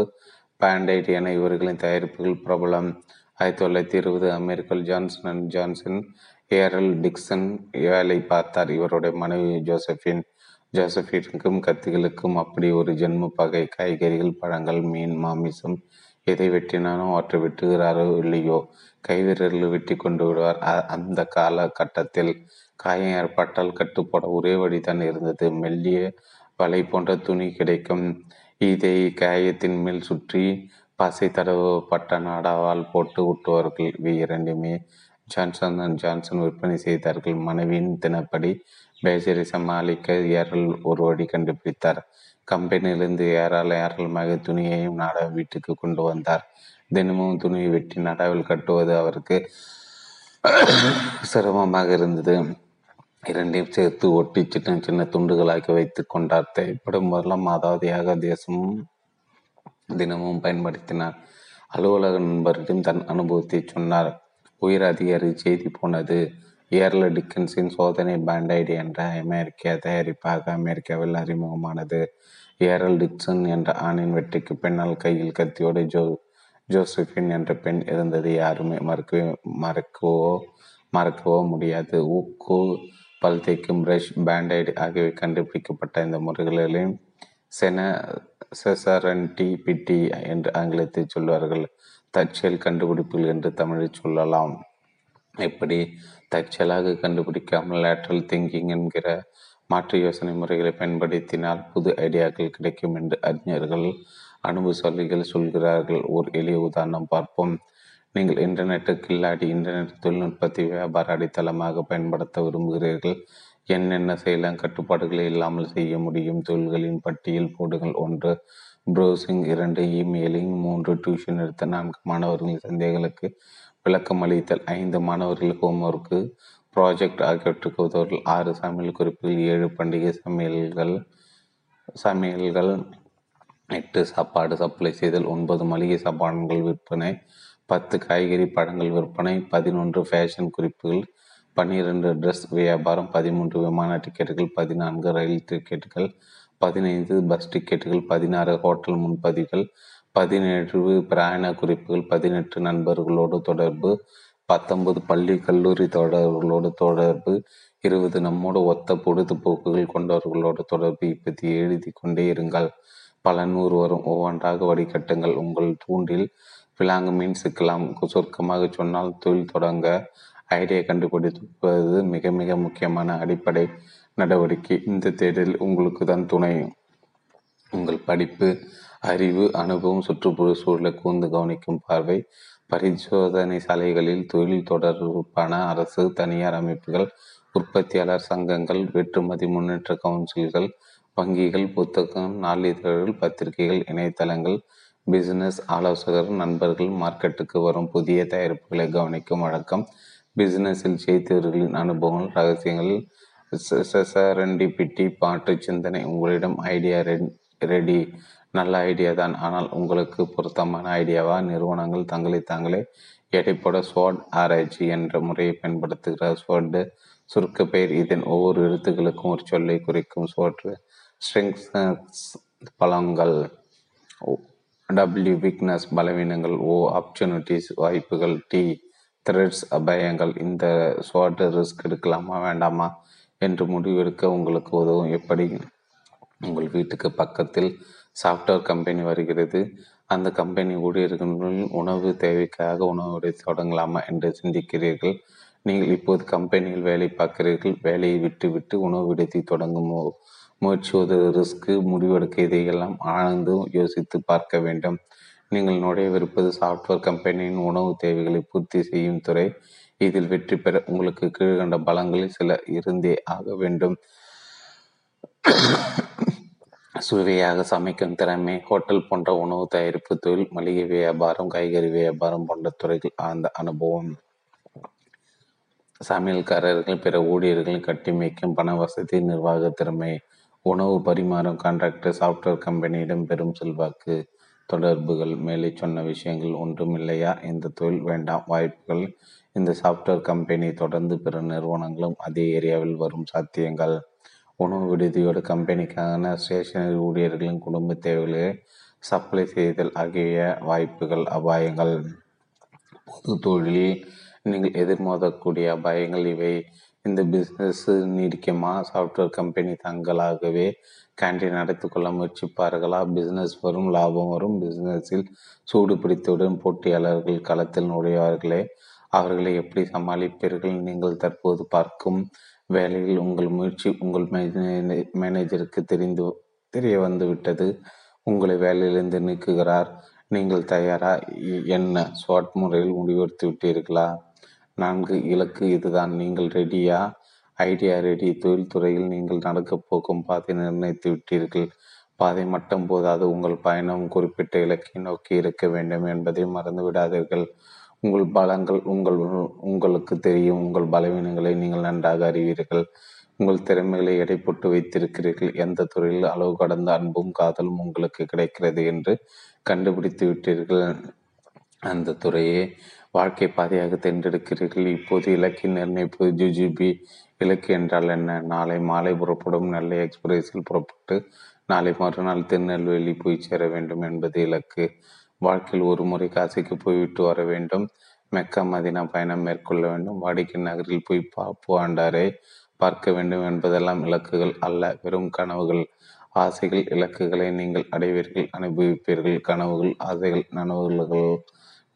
பேண்டைட் என இவர்களின் தயாரிப்புகள் பிரபலம். 1920 அமெரிக்காவில் Johnson and Johnson Earle Dickson வேலை பார்த்தார். இவருடைய மனைவி ஜோசபினுக்கும் கத்திகளுக்கும் அப்படி ஒரு ஜென்ம பகை. காய்கறிகள், பழங்கள், மீன், மாமிசம் எதை வெட்டினாலும் அவற்றை வெட்டுகிறாரோ இல்லையோ கைவிரலில் வெட்டி கொண்டு விடுவார். அந்த காலகட்டத்தில் காயம் ஏற்பட்டால் கட்டுப்பட ஒரே வழிதான் இருந்தது. மெல்லிய வலை போன்ற துணி கிடைக்கும். இதை காயத்தின் மேல் சுற்றி பசை தடவப்பட்ட நாடாவால் போட்டு ஊட்டுவார்கள். இவை இரண்டுமே ஜான்சன் அண்ட் ஜான்சன் விற்பனை செய்தார்கள். மனைவியின் தினப்படி பேஜரை சமாளிக்க ஏரல் ஒரு வழி கண்டுபிடித்தார். கம்பெனியிலிருந்து ஏராளமாக துணியையும் நாடா வீட்டுக்கு கொண்டு வந்தார். தினமும் துணியை வெட்டி நாடாவில் கட்டுவது அவருக்கு சிரமமாக இருந்தது. இரண்டையும் சேர்த்து ஒட்டி சின்ன சின்ன துண்டுகளாக்கி வைத்து கொண்டார். தேவைப்படும் போதெல்லாம் அதாவதுயாக தேசமும் தினமும் பயன்படுத்தினார். அலுவலக நண்பர்களிடம் தன் அனுபவத்தை சொன்னார். உயர் அதிகாரி செய்தி போனது. ஏர்ல டிக்கன்ஸின் சோதனை பேண்டைடு என்ற அமெரிக்க தயாரிப்பாக அமெரிக்காவில் அறிமுகமானது. ஏரல் டிக்சன் என்ற ஆணின் வெற்றிக்கு பின்னால் கையில் கத்தியோடு ஜோசபின் என்ற பெண் இருந்தது யாருமே மறக்கவோ முடியாது. ஊக்கு, பல் தேய்க்கும் பிரஷ், பேண்டைடு ஆகியவை கண்டுபிடிக்கப்பட்ட இந்த முறைகளிலும் செசரன்டி பிடி என்று ஆங்கிலத்தை சொல்வார்கள். தற்செயல் கண்டுபிடிப்புகள் என்று தமிழில் சொல்லலாம். இப்படி தற்செயலாக கண்டுபிடிக்காமல் லேட்ரல் திங்கிங் என்கிற மாற்று யோசனை முறைகளை பயன்படுத்தினால் புது ஐடியாக்கள் கிடைக்கும் என்று அறிஞர்கள், அனுபவசாலிகள் சொல்கிறார்கள். ஒரு எளிய உதாரணம் பார்ப்போம். நீங்கள் இன்டர்நெட்டு கில்லாடி இன்டர்நெட் தொழில்நுட்பத்தை வியாபார அடித்தளமாக பயன்படுத்த விரும்புகிறீர்கள். என்னென்ன செய்யலாம்? கட்டுப்பாடுகளை இல்லாமல் செய்ய முடியும். தொழில்களின் பட்டியல் போடுங்கள். 1. ப்ரௌசிங், 2. இமெயிலிங், 3. டியூஷன் எடுத்த, 4. மாணவர்களின் சந்தேகங்களுக்கு விளக்கம் அளித்தல், 5. மாணவர்கள் ஹோம்ஒர்க்கு, ப்ராஜெக்ட் ஆகியவற்றுக்கு உதவல், 6. சமையல் குறிப்புகள், 7. பண்டிகை சமையல்கள், 8. சாப்பாடு சப்ளை செய்தல், 9. மளிகை சாப்பாடுகள் விற்பனை, 10. காய்கறி பழங்கள் விற்பனை, 11. ஃபேஷன் குறிப்புகள், 12. ட்ரெஸ் வியாபாரம், 13. விமான டிக்கெட்டுகள், 14. ரயில் டிக்கெட்டுகள், 15. பஸ் டிக்கெட்டுகள், 16. ஹோட்டல் முன்பதிவுகள், 17. பிராயண குறிப்புகள், 18. நண்பர்களோடு தொடர்பு, 19. பள்ளி கல்லூரி தொடர்களோடு தொடர்பு, 20. நம்மோடு ஒத்த பொழுதுபோக்குகள் கொண்டவர்களோடு தொடர்பு. இப்படி எழுதி கொண்டே இருங்கள். பல நூறு வரும். ஒவ்வொன்றாக வடிகட்டுங்கள். உங்கள் தூண்டில் விலாங்குமீன் சிக்கலாம். சுருக்கமாக சொன்னால், தொழில் தொடங்க ஐடியை கண்டுபிடிப்பது மிக மிக முக்கியமான அடிப்படை நடவடிக்கை. இந்த தேடல் உங்களுக்கு தான் துணை. உங்கள் படிப்பு, அறிவு, அனுபவம், சுற்றுப்புற சூழலை கூர்ந்து கவனிக்கும் பார்வை, பரிசோதனை சாலைகளில் தொழில் தொடர்பான அரசு தனியார் அமைப்புகள், உற்பத்தியாளர் சங்கங்கள், ஏற்றுமதி முன்னேற்ற கவுன்சில்கள், வங்கிகள், புத்தகம், நாளிதழ்கள், பத்திரிகைகள், இணையதளங்கள், பிசினஸ் ஆலோசகர், நண்பர்கள், மார்க்கெட்டுக்கு வரும் புதிய தயாரிப்புகளை கவனிக்கும் வழக்கம், பிசினஸில் செய்தவர்களின் அனுபவங்கள், ரகசியங்கள், செரண்டிபிட்டி, பாட்டு சிந்தனை. உங்களிடம் ஐடியா ரெடி, நல்ல ஐடியா தான், ஆனால் உங்களுக்கு பொருத்தமான ஐடியாவா? நிறுவனங்கள் தங்களை தாங்களே எடைப்பட ஸ்வாட் ஆராய்ச்சி என்ற முறையை பயன்படுத்துகிறார். ஸ்வாட் சுருக்க பெயர். இதன் ஒவ்வொரு எழுத்துக்களுக்கும் ஒரு சொல்லை குறிக்கும். ஸ்வாட் ஸ்ட்ரெங்க்ஸ் பலங்கள், டபிள்யூ வீக்னஸ் பலவீனங்கள், ஓ ஆப்பர்ச்சுனிட்டிஸ் வாய்ப்புகள், டி த்ரெட்ஸ் அபாயங்கள். இந்த ஸ்வாட் ரிஸ்க் எடுக்கலாமா வேண்டாமா என்று முடிவெடுக்க உங்களுக்கு உதவும். எப்படி? உங்கள் வீட்டுக்கு பக்கத்தில் சாஃப்ட்வேர் கம்பெனி வருகிறது, அந்த கம்பெனி ஊழியர்களின் உணவு தேவைக்காக உணவுடைய தொடங்கலாமா என்று சிந்திக்கிறீர்கள். நீங்கள் இப்போது கம்பெனியில் வேலை பார்க்கிறீர்கள். வேலையை விட்டுவிட்டு உணவு விடுதி தொடங்கும் முயற்சிவது ரிஸ்க்கு. முடிவெடுக்க இதையெல்லாம் ஆழ்ந்து யோசித்து பார்க்க வேண்டும். நீங்கள் நுழையவிருப்பது சாஃப்ட்வேர் கம்பெனியின் உணவு தேவைகளை பூர்த்தி செய்யும் துறை. இதில் வெற்றி பெற உங்களுக்கு கீழ்கண்ட பலங்களில் சில இருந்தே ஆக வேண்டும். சுவையாக சமைக்கும் திறமை, ஹோட்டல் போன்ற உணவு தயாரிப்பு தொழில், மளிகை வியாபாரம், காய்கறி வியாபாரம் போன்ற துறைகள் அந்த அனுபவம், சமையல்காரர்கள், பிற ஊழியர்கள், கட்டிமைக்கும் பண வசதி, நிர்வாக திறமை, உணவு பரிமாறும் கான்ட்ராக்டர், சாஃப்ட்வேர் கம்பெனியிடம் பெரும் செல்வாக்கு, தொடர்புகள். மேலே சொன்ன விஷயங்கள் ஒன்றுமில்லையா? இந்த தொழில் வேண்டாம் வாய்ப்புகள். இந்த சாஃப்ட்வேர் கம்பெனி தொடர்ந்து பிற நிறுவனங்களும் அதே ஏரியாவில் வரும் சாத்தியங்கள். உணவு விடுதியோடு கம்பெனிக்கான ஸ்டேஷனரி ஊழியர்களின் குடும்ப தேவைகளை சப்ளை செய்தல் ஆகிய வாய்ப்புகள், அபாயங்கள். பொது தொழிலில் நீங்கள் எதிர்மோதக்கூடிய அபாயங்கள் இவை. இந்த பிஸ்னஸ் நீடிக்குமா? சாஃப்ட்வேர் கம்பெனி தங்களாகவே கேண்டீன் நடத்தி கொள்ள முயற்சிப்பார்களா? பிஸ்னஸ் வரும், லாபம் வரும். பிஸ்னஸில் சூடு பிடித்தவுடன் போட்டியாளர்கள் களத்தில் நுழைவார்களே, அவர்களை எப்படி சமாளிப்பீர்கள்? நீங்கள் தற்போது பார்க்கும் வேலையில் உங்கள் முயற்சி உங்கள் மேனேஜருக்கு தெரிய வந்துவிட்டது. உங்களை வேலையிலிருந்து நீக்குகிறார். நீங்கள் தயாரா? என்ன ஸ்வாட் முறையில் முடிவெடுத்து விட்டீர்களா? 4 இலக்கு இதுதான். நீங்கள் ரெடியா? Idea ready. தொழில்துறையில் நீங்கள் நடக்கப் போகும் பாதை நிர்ணயித்து விட்டீர்கள். பாதை மட்டும் போதாது, உங்கள் பயணம் குறிப்பிட்ட இலக்கை நோக்கி இருக்க வேண்டும் என்பதை மறந்து விடாதீர்கள். உங்கள் பலங்கள் உங்களுக்கு தெரியும். உங்கள் பலவீனங்களை நீங்கள் நன்றாக அறிவீர்கள். உங்கள் திறமைகளை எடை போட்டு வைத்திருக்கிறீர்கள். எந்த துறையில் அளவு கடந்த அன்பும் காதலும் உங்களுக்கு கிடைக்கிறது என்று கண்டுபிடித்து விட்டீர்கள். அந்த துறையே வாழ்க்கை பாதையாக தேர்ந்தெடுக்கிறீர்கள். இப்போது இலக்கை நிர்ணயிப்பது ஜிஜிபி. இலக்கு என்றால் என்ன? நாளை மாலை புறப்படும் நெல்லை எக்ஸ்பிரஸில் புறப்பட்டு நாளை மறுநாள் திருநெல்வேலி போய் சேர வேண்டும் என்பது இலக்கு. வாழ்க்கையில் ஒரு முறை காசிக்கு போய்விட்டு வர வேண்டும். மெக்கா மதினா பயணம் மேற்கொள்ள வேண்டும். வாடிக்கை நகரில் போய் பாப்புவாண்டாரை பார்க்க வேண்டும் என்பதெல்லாம் இலக்குகள் அல்ல, வெறும் கனவுகள், ஆசைகள். இலக்குகளை நீங்கள் அடைவீர்கள், அனுபவிப்பீர்கள். கனவுகள், ஆசைகள்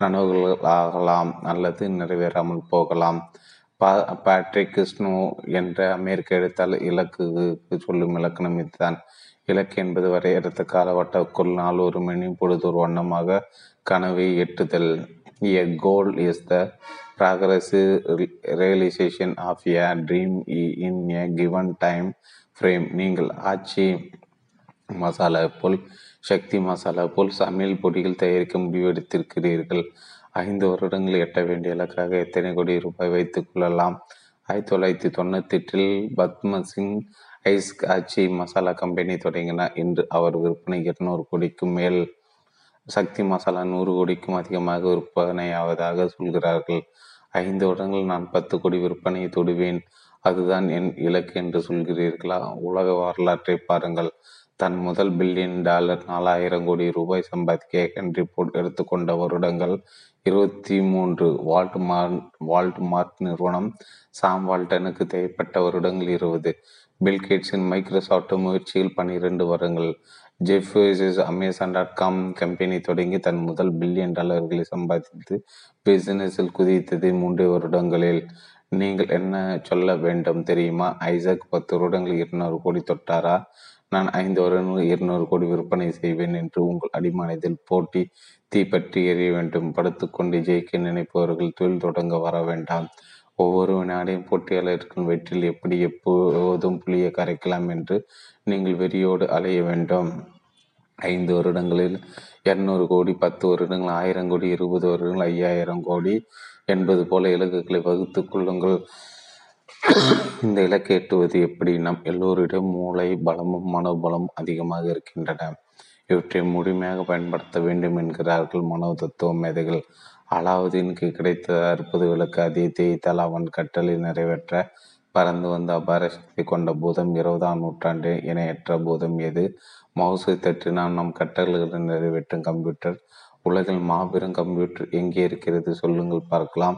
நனவுகள் ஆகலாம் அல்லது நிறைவேறாமல் போகலாம். பேட்ரிக் ஸ்னோ என்ற அமெரிக்க எழுத்தாளர் இலக்குக்கு சொல்லும் இலக்கணம் இதுதான். இலக்கு என்பது வரையறுத்த காலவட்டக்குள் நாள் ஒரு மணி பொழுது ஒரு வண்ணமாக கனவை எட்டுதல். A goal is the progressive realisation of a dream in a given time frame. நீங்கள் ஆச்சி மசாலா போல், சக்தி மசாலா போல் சமையல் பொடிகள் தயாரிக்க முடிவெடுத்திருக்கிறீர்கள். 5 வருடங்கள் எட்ட வேண்டிய இலக்காக எத்தனை கோடி ரூபாய் வைத்துக் கொள்ளலாம்? 1998 பத்மசிங் ஐஸ் ஆச்சி மசாலா கம்பெனி தொடங்கினார். இன்று அவர் விற்பனை 200 கோடிக்கும் மேல். சக்தி மசாலா 100 கோடிக்கும் அதிகமாக விற்பனையாவதாக சொல்கிறார்கள். 5 வருடங்கள் நான் 10 கோடி விற்பனையை தொடுவேன், அதுதான் என் இலக்கு என்று சொல்கிறீர்களா? உலக வரலாற்றை பாருங்கள். தன் முதல் $1 பில்லியன் 4000 கோடி ரூபாய் சம்பாதிக்க ஹென்றி போர்ட் எடுத்துக்கொண்ட வருடங்கள் 23. வால்மார்ட் நிறுவனம் சாம் வால்டனுக்கு தேவைப்பட்ட வருடங்கள் 20. பில்கேட்ஸின் மைக்ரோசாப்ட் முயற்சியில் 12 வருடங்கள். ஜெஃப் பேசோஸ் Amazon.com கம்பெனி தொடங்கி தன் முதல் $1 பில்லியன் சம்பாதித்து பிசினஸில் குதித்தது 3 வருடங்களில். நீங்கள் என்ன சொல்ல வேண்டும் தெரியுமா? ஐசக் 10 வருடங்கள் 200 கோடி தொட்டாரா? நான் 5 வருடங்கள் 200 கோடி விற்பனை செய்வேன் என்று உங்கள் அடிமானத்தில் போட்டி தீப்பற்றி எறிய வேண்டும். படுத்துக்கொண்டு ஜெயிக்க நினைப்பவர்கள் தொழில் தொடங்க வர வேண்டாம். ஒவ்வொரு நாடையும் போட்டியாளர்கள் வெற்றில் எப்படி எப்போதும் புளியை கரைக்கலாம் என்று நீங்கள் வெறியோடு அலைய வேண்டும். 5 வருடங்களில் 200 கோடி, 10 வருடங்கள் 1000 கோடி, 20 வருடங்கள் 5000 கோடி என்பது போல இலக்குகளை வகுத்து கொள்ளுங்கள். இந்த இலக்கை எட்டுவது எப்படி? நம் எல்லோரிடம் மூளை பலமும் மனோபலமும் அதிகமாக இருக்கின்றன. இவற்றை முழுமையாக பயன்படுத்த வேண்டும் என்கிறார்கள் மனோ தத்துவ மேதைகள். அலாவுதீனுக்கு கிடைத்த 60 விளக்கு அதே தேய்த்தால் அவன் கட்டளை நிறைவேற்ற பறந்து வந்து அபார சக்தி கொண்ட பூதம் 20ஆம் நூற்றாண்டு இணையற்ற பூதம் எது? மவுசை தட்டினால் நம் கட்டளைகளை நிறைவேற்றும் கம்ப்யூட்டர். உலகில் மாபெரும் கம்ப்யூட்டர் எங்கே இருக்கிறது? சொல்லுங்கள் பார்க்கலாம்.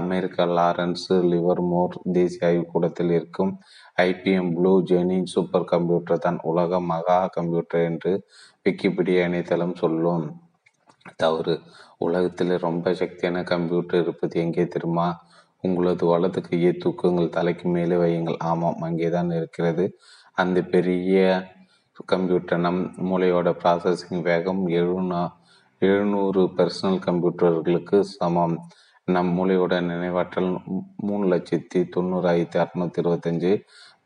அமெரிக்கா லாரன்ஸ் லிவர்மோர் தேசிய ஆய்வு கூடத்தில் இருக்கும் ஐபிஎம் ப்ளூ ஜெனின் சூப்பர் கம்ப்யூட்டர் தான் உலக மகா கம்ப்யூட்டர் என்று விக்கிபீடியா இணையதளம் சொல்லும். தவறு. உலகத்தில் ரொம்ப சக்தியான கம்ப்யூட்டர் இருப்பது எங்கே தெரியுமா? உங்களது வலது கையை தூக்குங்கள், தலைக்கு மேலே வையுங்கள். ஆமாம், அங்கே தான் இருக்கிறது அந்த பெரிய கம்ப்யூட்டர். நம் மூளையோட ப்ராசஸிங் வேகம் 700 பர்சனல் கம்ப்யூட்டர்களுக்கு சமம். நம் மூளையோட நினைவாற்றல் 3,90,625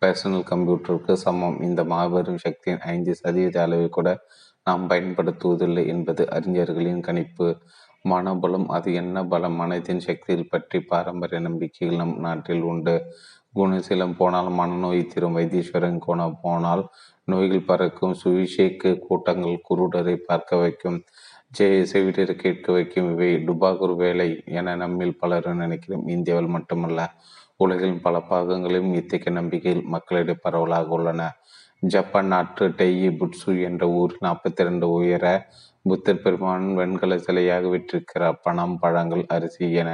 பர்சனல் கம்ப்யூட்டருக்கு சமம். இந்த மாபெரும் சக்தியின் 5% அளவை கூட நாம் பயன்படுத்துவதில்லை என்பது அறிஞர்களின் கணிப்பு. மனபலம் அது என்ன பலம்? மனதின் சக்தியில் பற்றி பாரம்பரிய நம்பிக்கைகள் நம் நாட்டில் உண்டு. குணசீலம் போனால் மனநோய் தீரும், வைத்தீஸ்வரன் கோணம் போனால் நோய்கள் பறக்கும், சுவிசேக்கு கூட்டங்கள் குருடரை பார்க்க வைக்கும், செவிடரை கேட்க வைக்கும். இவை டுபாகூர் வேலை என நம்மில் பலரும் நினைக்கிறோம். இந்தியாவில் மட்டுமல்ல, உலகின் பல பாகங்களிலும் இத்தகைய நம்பிக்கையில் மக்களிடையே பரவலாக உள்ளன. ஜப்பான் நாட்டு டெய்யி புட்சு என்ற ஊர் 42 உயர புத்தர் பெருமான் வெண்கல சிலையாக விற்றிருக்கிறார். பணம், பழங்கள், அரிசி என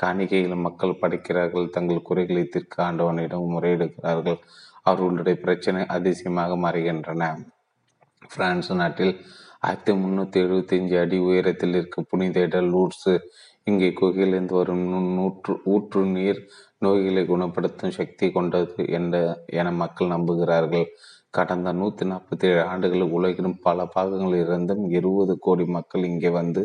காணிக்கையில் மக்கள் படைக்கிறார்கள். தங்கள் குறைகளை தீர்க்க ஆண்டவனிடம் முறையிடுகிறார்கள். அவர்களுடைய பிரச்சனை அதிசயமாக மாறுகின்றன. பிரான்ஸ் நாட்டில் 1375 அடி உயரத்தில் இருக்கும் புனித இடல் லூட்ஸ். இங்கே குகையிலிருந்து வரும் ஊற்று நீர் நோய்களை குணப்படுத்தும் சக்தி கொண்டது என மக்கள் நம்புகிறார்கள். கடந்த 147 ஆண்டுகளில் உலகிலும் பல பாகங்களில் இருந்தும் 20 கோடி மக்கள் இங்கே வந்து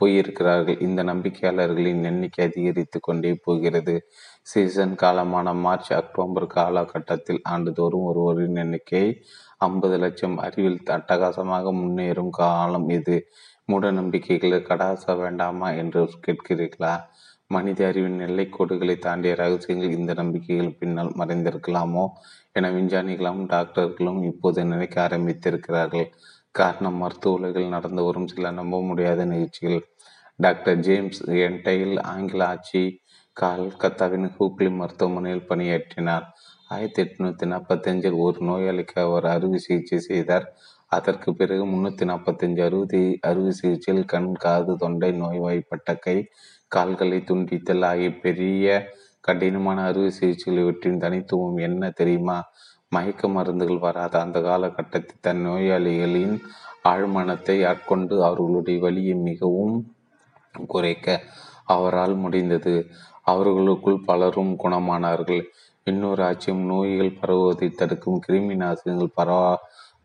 போயிருக்கிறார்கள். இந்த நம்பிக்கையாளர்களின் எண்ணிக்கை அதிகரித்து கொண்டே போகிறது. சீசன் காலமான மார்ச் அக்டோபர் காலகட்டத்தில் ஆண்டுதோறும் ஒருவரின் எண்ணிக்கை 50 லட்சம். அறிவில் அட்டகாசமாக முன்னேறும் காலம் இது. மூட நம்பிக்கைகளை கடாச வேண்டாமா என்று கேட்கிறீர்களா? மனித அறிவின் எல்லைக்கோடுகளை தாண்டிய ரகசியங்கள் இந்த நம்பிக்கைகள் பின்னால் மறைந்திருக்கலாமோ என விஞ்ஞானிகளும் டாக்டர்களும் இப்போது நினைக்க ஆரம்பித்திருக்கிறார்கள். காரணம், மருத்துவ உலகில் நடந்து வரும் சில நம்ப முடியாத நிகழ்ச்சிகள். டாக்டர் ஜேம்ஸ் என்டைல் ஆங்கில ஆட்சி கல்கத்தாவின் ஹூக்லி மருத்துவமனையில் பணியாற்றினார். 1845இல் ஒரு நோயாளிக்கு அவர் அறுவை சிகிச்சை செய்தார். அதற்கு பிறகு 345 அறுவை சிகிச்சையில் கண், காது, தொண்டை நோய்வாய்ப்பட்ட, கை, கால்களை துண்டித்தல் ஆகிய பெரிய கடினமான அறுவை சிகிச்சைகள். இவற்றின் தனித்துவம் என்ன தெரியுமா? மயக்க மருந்துகள் வராத அந்த காலகட்டத்தில் தன் நோயாளிகளின் ஆழ்மனத்தை ஆட்கொண்டு அவர்களுடைய வலியை மிகவும் குறைக்க அவரால் முடிந்தது. அவர்களுக்குள் பலரும் குணமானார்கள். இன்னொரு ஆட்சியும் நோய்கள் பரவுவதை தடுக்கும் கிருமி நாசினிகள்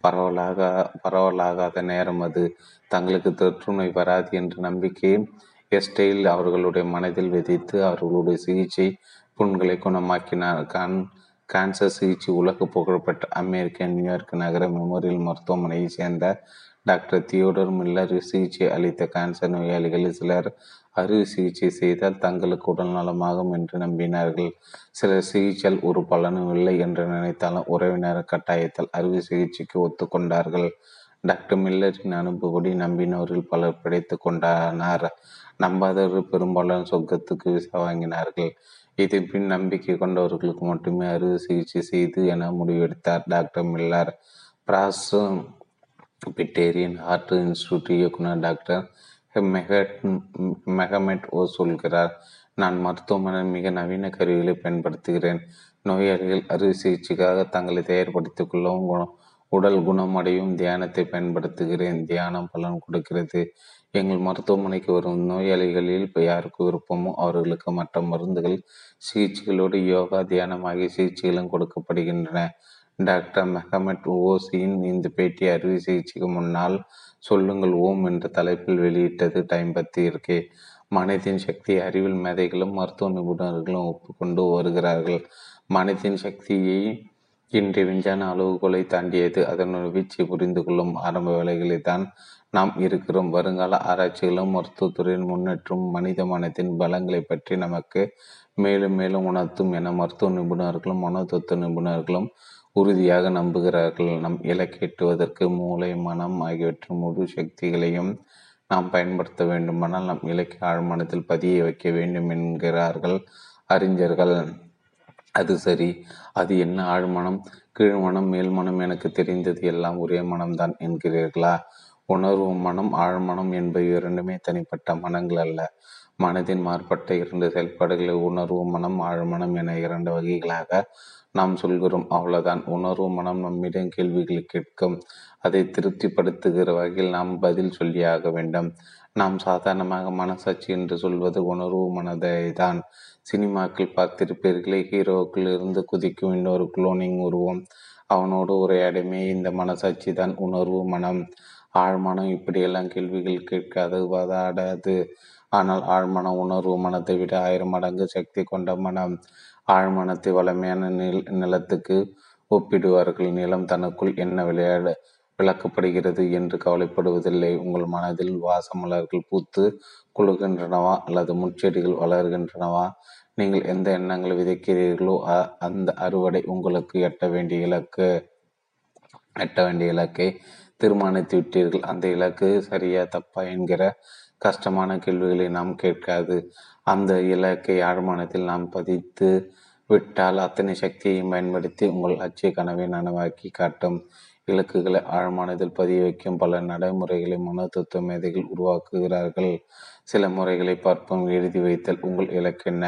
பரவலாகாத நேரம் அது. தங்களுக்கு தொற்று நோய் வராது என்ற நம்பிக்கையை எஸ்டைல் அவர்களுடைய மனதில் விதைத்து அவர்களுடைய சிகிச்சை புண்களை குணமாக்கினார். கேன்சர் சிகிச்சை உலக புகழ்பெற்ற அமெரிக்க நியூயார்க் நகர மெமோரியல் மருத்துவமனையை சேர்ந்த டாக்டர் தியோடர் மில்லர் சிகிச்சை அளித்த கேன்சர் நோயாளிகளில் சிலர் அறுவை சிகிச்சை செய்தால் தங்களுக்கு உடல் நலமாகும் என்று நம்பினார்கள். சிலர் சிகிச்சையால் ஒரு பலனும் இல்லை என்று நினைத்தாலும் உறவினர் கட்டாயத்தால் அறுவை சிகிச்சைக்கு ஒத்துக்கொண்டார்கள். டாக்டர் மில்லரின் அனுபவப்படி நம்பினோரில் பலர் பிழைத்து கொண்டனர். நம்பாதவர்கள் பெரும்பாலும் சொர்க்கத்துக்கு விசா வாங்கினார்கள். இது பின் நம்பிக்கை கொண்டவர்களுக்கு மட்டுமே அறுவை சிகிச்சை செய்து என முடிவெடுத்தார் டாக்டர் மில்லர். பிராஸ் பிட்டேரியன் ஹார்ட் இன்ஸ்டிடியூட் இயக்குனர் டாக்டர் மெஹமெட் ஓ சொல்கிறார், நான் மருத்துவமனையில் மிக நவீன கருவிகளை பயன்படுத்துகிறேன். நோயாளிகள் அறுவை சிகிச்சைக்காக தங்களை தயார்படுத்திக் கொள்ளவும் உடல் குணமடையும் தியானத்தை பயன்படுத்துகிறேன். தியானம் பலன் கொடுக்கிறது. எங்கள் மருத்துவமனைக்கு வரும் நோயாளிகளில் இப்போ யாருக்கு விருப்பமோ அவர்களுக்கு மற்ற மருந்துகள் சிகிச்சைகளோடு யோகா தியானம் ஆகிய சிகிச்சைகளும் கொடுக்கப்படுகின்றன. டாக்டர் மெஹமட் ஓசியின் இந்த பேட்டி அறுவை சிகிச்சைக்கு முன்னால் சொல்லுங்கள் ஓம் என்ற தலைப்பில் வெளியிட்டது டைம் பத்திரிகை. மனதின் சக்தி அறிவில் மேதைகளும் மருத்துவ நிபுணர்களும் ஒப்புக்கொண்டு வருகிறார்கள். மனதின் சக்தியை இன்றைய விஞ்ஞான அளவுகோலை தாண்டியது. அதனுடைய வீச்சை புரிந்து கொள்ளும் ஆரம்ப வேலைகளை தான் நாம் இருக்கிறோம். வருங்கால ஆராய்ச்சிகளும் மருத்துவத்துறையின் முன்னேற்றம் மனித மனத்தின் பலங்களை பற்றி நமக்கு மேலும் மேலும் உணர்த்தும் என மருத்துவ நிபுணர்களும் மனோதத்துவ நிபுணர்களும் உறுதியாக நம்புகிறார்கள். நம் இலக்கை எட்டுவதற்கு மூளை மனம் ஆகியவற்றின் முழு சக்திகளையும் நாம் பயன்படுத்த வேண்டுமானால் நம் இலக்கை ஆழ்மனத்தில் பதிய வைக்க வேண்டும் என்கிறார்கள் அறிஞர்கள். அது சரி, அது என்ன ஆழ்மனம் கீழ்மனம் மேல்மனம்? எனக்கு தெரிந்தது எல்லாம் ஒரே மனம்தான் என்கிறீர்களா? உணர்வு மனம் ஆழ்மனம் என்பவை இரண்டுமே தனிப்பட்ட மனங்கள் அல்ல. மனதின் மாறுபட்ட இரண்டு செயல்பாடுகளை உணர்வு மனம் ஆழ்மனம் என இரண்டு வகைகளாக நாம் சொல்கிறோம், அவ்வளவுதான். உணர்வு மனம் நம்மிடம் கேள்விகள் கேட்கும். அதை திருப்திப்படுத்துகிற வகையில் நாம் பதில் சொல்லியாக வேண்டும். நாம் சாதாரணமாக மனசாட்சி என்று சொல்வது உணர்வு மனதை தான். சினிமாக்கள் பார்த்திருப்பீர்களே, ஹீரோக்கள் இருந்து குதிக்கும் இன்னொரு குளோனிங் உருவம், அவனோடு உரையாடமே இந்த மனசாட்சி தான் உணர்வு மனம். ஆழ்மனம் இப்படியெல்லாம் கேள்விகள் கேட்காது, வாதாடாது. ஆனால் ஆழ்மனம் உணர்வு மனத்தை விட 1000 மடங்கு சக்தி கொண்ட மனம். ஆழ்மனத்தை வளமையான நிலத்துக்கு ஒப்பிடுவார்கள். நிலம் தனக்குள் என்ன விளக்கப்படுகிறது என்று கவலைப்படுவதில்லை. உங்கள் மனதில் வாசமலர்கள் பூத்து குழுகின்றனவா அல்லது முட்செடிகள் வளர்கின்றனவா? நீங்கள் எந்த எண்ணங்களை விதைக்கிறீர்களோ அந்த அறுவடை உங்களுக்கு எட்ட வேண்டிய இலக்கை தீர்மானித்து விட்டீர்கள். அந்த இலக்கு சரியா தப்பா என்கிற கஷ்டமான கேள்விகளை நாம் கேட்காது. அந்த இலக்கை ஆழ்மனத்தில் நாம் பதித்து விட்டால் அத்தனை சக்தியையும் பயன்படுத்தி உங்கள் அச்சை கனவை நனவாக்கி காட்டும். இலக்குகளை ஆழ்மானதில் பதிய வைக்கும் பல நடைமுறைகளை மனோதத்துவ மேதைகள் உருவாக்குகிறார்கள். சில முறைகளை பார்ப்போம். எழுதி வைத்தல். உங்கள் இலக்கு என்ன?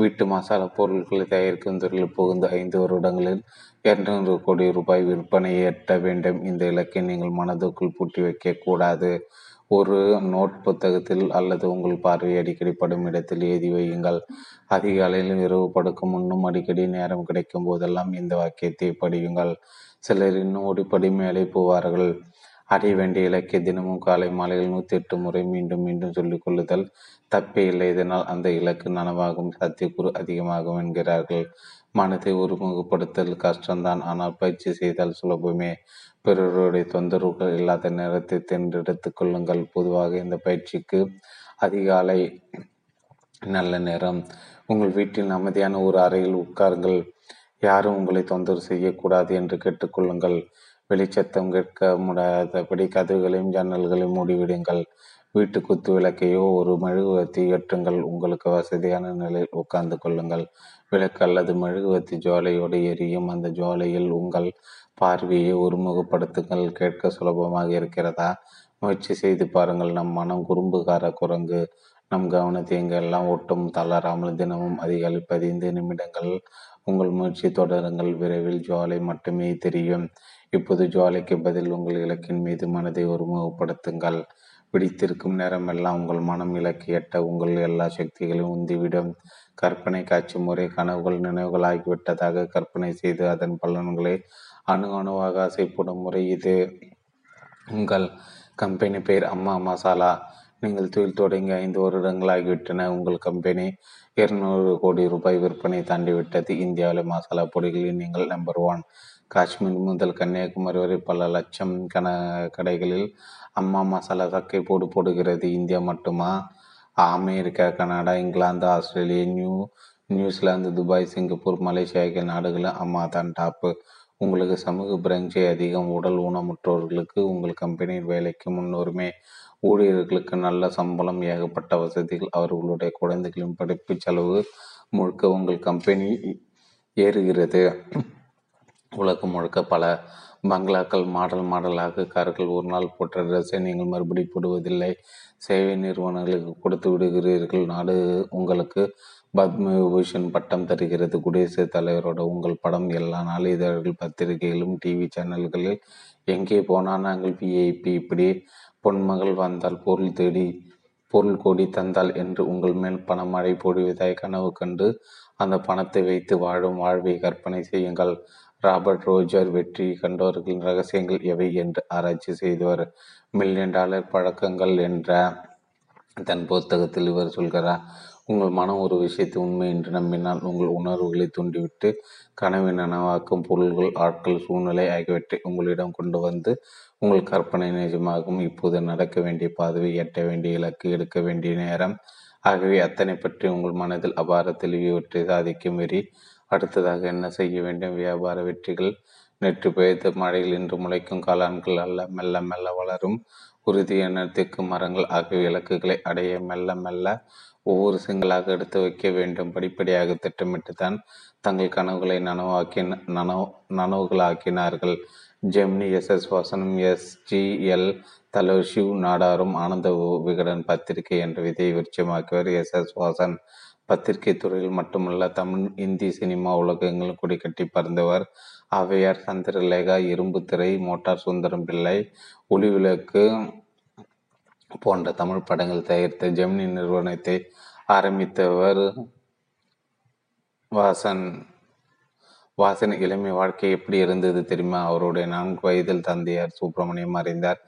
வீட்டு மசாலா பொருட்களை தயாரிக்கும் துறையில் புகுந்து 5 வருடங்களில் 200 கோடி ரூபாய் விற்பனை எட்ட வேண்டும். இந்த இலக்கை நீங்கள் மனதுக்குள் பூட்டி வைக்கக்கூடாது. ஒரு நோட் புத்தகத்தில் அல்லது உங்கள் பார்வை அடிக்கடி படும் இடத்தில் எழுதி வையுங்கள். அதிகாலையில் இரவு படுக்கும் முன்னும் அடிக்கடி நேரம் கிடைக்கும் போதெல்லாம் இந்த வாக்கியத்தை படியுங்கள். சிலர் இன்னும் ஓடிப்படி மேலே போவார்கள். அடைய வேண்டிய இலக்கிய தினமும் காலை மாலையில் 108 முறை மீண்டும் மீண்டும் சொல்லிக் கொள்ளுதல் தப்பே இல்லை. இதனால் அந்த இலக்கு நனவாகும் சாத்தியக்கூறு அதிகமாகும் என்கிறார்கள். மனத்தை ஒருமுகப்படுத்தல் கஷ்டம்தான், ஆனால் பயிற்சி செய்தால் சுலபமே. பிறருடைய தொந்தரவுகள் இல்லாத நேரத்தை தேர்ந்தெடுத்து கொள்ளுங்கள். பொதுவாக இந்த பயிற்சிக்கு அதிகாலை நல்ல நேரம். உங்கள் வீட்டின் அமைதியான ஒரு அறையில் உட்காருங்கள். யாரும் உங்களை தொந்தரவு செய்யக்கூடாது என்று கேட்டுக்கொள்ளுங்கள். வெளிச்சத்தம் கேட்க முடியாதபடி கதவுகளையும் ஜன்னல்களையும் மூடிவிடுங்கள். வீட்டு குத்து விளக்கையோ ஒரு மெழுகுவர்த்தி ஏற்றுங்கள். உங்களுக்கு வசதியான நிலையில் உட்கார்ந்து கொள்ளுங்கள். விளக்கு அல்லது மெழுகுவர்த்தி ஜுவாலையோடு எரியும். அந்த ஜுவாலையில் உங்கள் பார்வையை ஒருமுகப்படுத்துங்கள். கேட்க சுலபமாக இருக்கிறதா? முயற்சி செய்து பாருங்கள். நம் மனம் குறும்புகார குரங்கு. நம் கவனத்தை எங்கெல்லாம் ஒட்டும். தளராமல் தினமும் அதிகாலை 15 நிமிடங்கள் உங்கள் முயற்சி தொடருங்கள். விரைவில் ஜுவாலை மட்டுமே தெரியும். இப்போது ஜுவாலைக்கு பதில் உங்கள் இலக்கின் மீது மனதை ஒருமுகப்படுத்துங்கள். பிடித்திருக்கும் நேரமெல்லாம் உங்கள் மனம் இலக்கு எட்ட உங்கள் எல்லா சக்திகளையும் உந்திவிடும். கற்பனை காட்சி முறை கனவுகள் நினைவுகள் ஆகிவிட்டதாக கற்பனை செய்து அதன் பலன்களை அணுவாக ஆசைப்படும் முறை இது. உங்கள் கம்பெனி பெயர் அம்மா மசாலா. நீங்கள் தொழில் தொடங்கி 5 வருடங்கள் ஆகிவிட்டன. உங்கள் கம்பெனி 200 கோடி ரூபாய் விற்பனை தாண்டிவிட்டது. இந்தியாவில் மசாலா பொடிகளில் நீங்கள் நம்பர் 1. காஷ்மீர் முதல் கன்னியாகுமரி வரை பல லட்சம் கடைகளில் அம்மா மசாலா சக்கை போடுகிறது. இந்தியா மட்டுமா? America, Canada, England, Australia, New Zealand, Dubai, Singapore, Malaysia ஆகிய நாடுகளில் அம்மா தான் டாப்பு. உங்களுக்கு சமூக பிரஞ்சை அதிகம். உடல் ஊனமுற்றோர்களுக்கு உங்கள் கம்பெனியின் வேலைக்கு முன்னுரிமை. ஊழியர்களுக்கு நல்ல சம்பளம், ஏகப்பட்ட வசதிகள். அவர்களுடைய குழந்தைகளின் படிப்பு செலவு முழுக்க உங்கள் கம்பெனி ஏறுகிறது. உலகம் முழுக்க பல பங்களாக்கள் மாடல் மாடலாக கார்கள். ஒரு நாள் போட்ட ட்ரெஸ்ஸை நீங்கள் மறுபடி போடுவதில்லை, சேவை நிறுவனங்களுக்கு கொடுத்து விடுகிறீர்கள். நாடு உங்களுக்கு பத்மவிபூஷன் பட்டம் தருகிறது. குடியரசுத் தலைவரோட உங்கள் படம் எல்லா நாள் இதழ்கள், பத்திரிகைகளும் டிவி சேனல்களில். எங்கே போனால் நாங்கள் விஐபி, இப்படி பொன்மகள் வந்தால் பொருள் தேடி பொருள் கோடி தந்தால் என்று உங்கள் மேல் பணமழை பொழிவதாய் கனவு கண்டு அந்த பணத்தை வைத்து வாழும் வாழ்வை கற்பனை செய்யுங்கள். ராபர்ட் ரோஜர் வெற்றி கண்டவர்களின் ரகசியங்கள் எவை என்று ஆராய்ச்சி செய்தவர். மில்லியன் டாலர் பழக்கங்கள் என்ற தன் புத்தகத்தில் இவர் சொல்கிறார், உங்கள் மனம் ஒரு விஷயத்தை உண்மை என்று நம்பினால் உங்கள் உணர்வுகளை தூண்டிவிட்டு கனவை நனவாக்கும் பொருள்கள், ஆட்கள், சூழ்நிலை ஆகியவற்றை உங்களிடம் கொண்டு வந்து உங்கள் கற்பனை நிஜமாகும். இப்போது நடக்க வேண்டிய பாதையை, எட்ட வேண்டிய இலக்கு, எடுக்க வேண்டிய நேரம் ஆகியவை அத்தனை பற்றி உங்கள் மனதில் அபார தெளிவற்றை சாதிக்கும் வெறி. அடுத்ததாக என்ன செய்ய வேண்டும்? வியாபார வெற்றிகள் நேற்று பெய்த மழையில் இன்று முளைக்கும் காளான்கள் அல்ல, மெல்ல மெல்ல வளரும் உறுதியான தெற்கு மரங்கள் ஆகிய இலக்குகளை அடைய மெல்ல மெல்ல ஒவ்வொரு சிங்களாக எடுத்து வைக்க வேண்டும். படிப்படியாக திட்டமிட்டு தான் தங்கள் கனவுகளை நனவுகளாக்கினார்கள். ஜெமினி, SS வாசனும், SGL தலைவர் சிவ் நாடாரும் ஆனந்த விகடன் பத்திரிகை என்ற விதையை விருட்சமாக்கியவர் SS வாசன். பத்திரிகை துறையில் மட்டுமல்ல, தமிழ், இந்தி, சினிமா உலகங்கள் கொடிக்கட்டி பறந்தவர். அவையார், சந்திரலேகா, இரும்புத்திரை, மோட்டார் சுந்தரம் பிள்ளை, ஒளி விளக்கு போன்ற தமிழ் படங்கள் தயாரித்த ஜெமினி நிறுவனத்தை ஆரம்பித்தவர் வாசன். வாசன் இளமை வாழ்க்கை எப்படி இருந்தது தெரியுமா? அவருடைய 4 வயதில் தந்தையார் சுப்பிரமணியம் அறிந்தார்.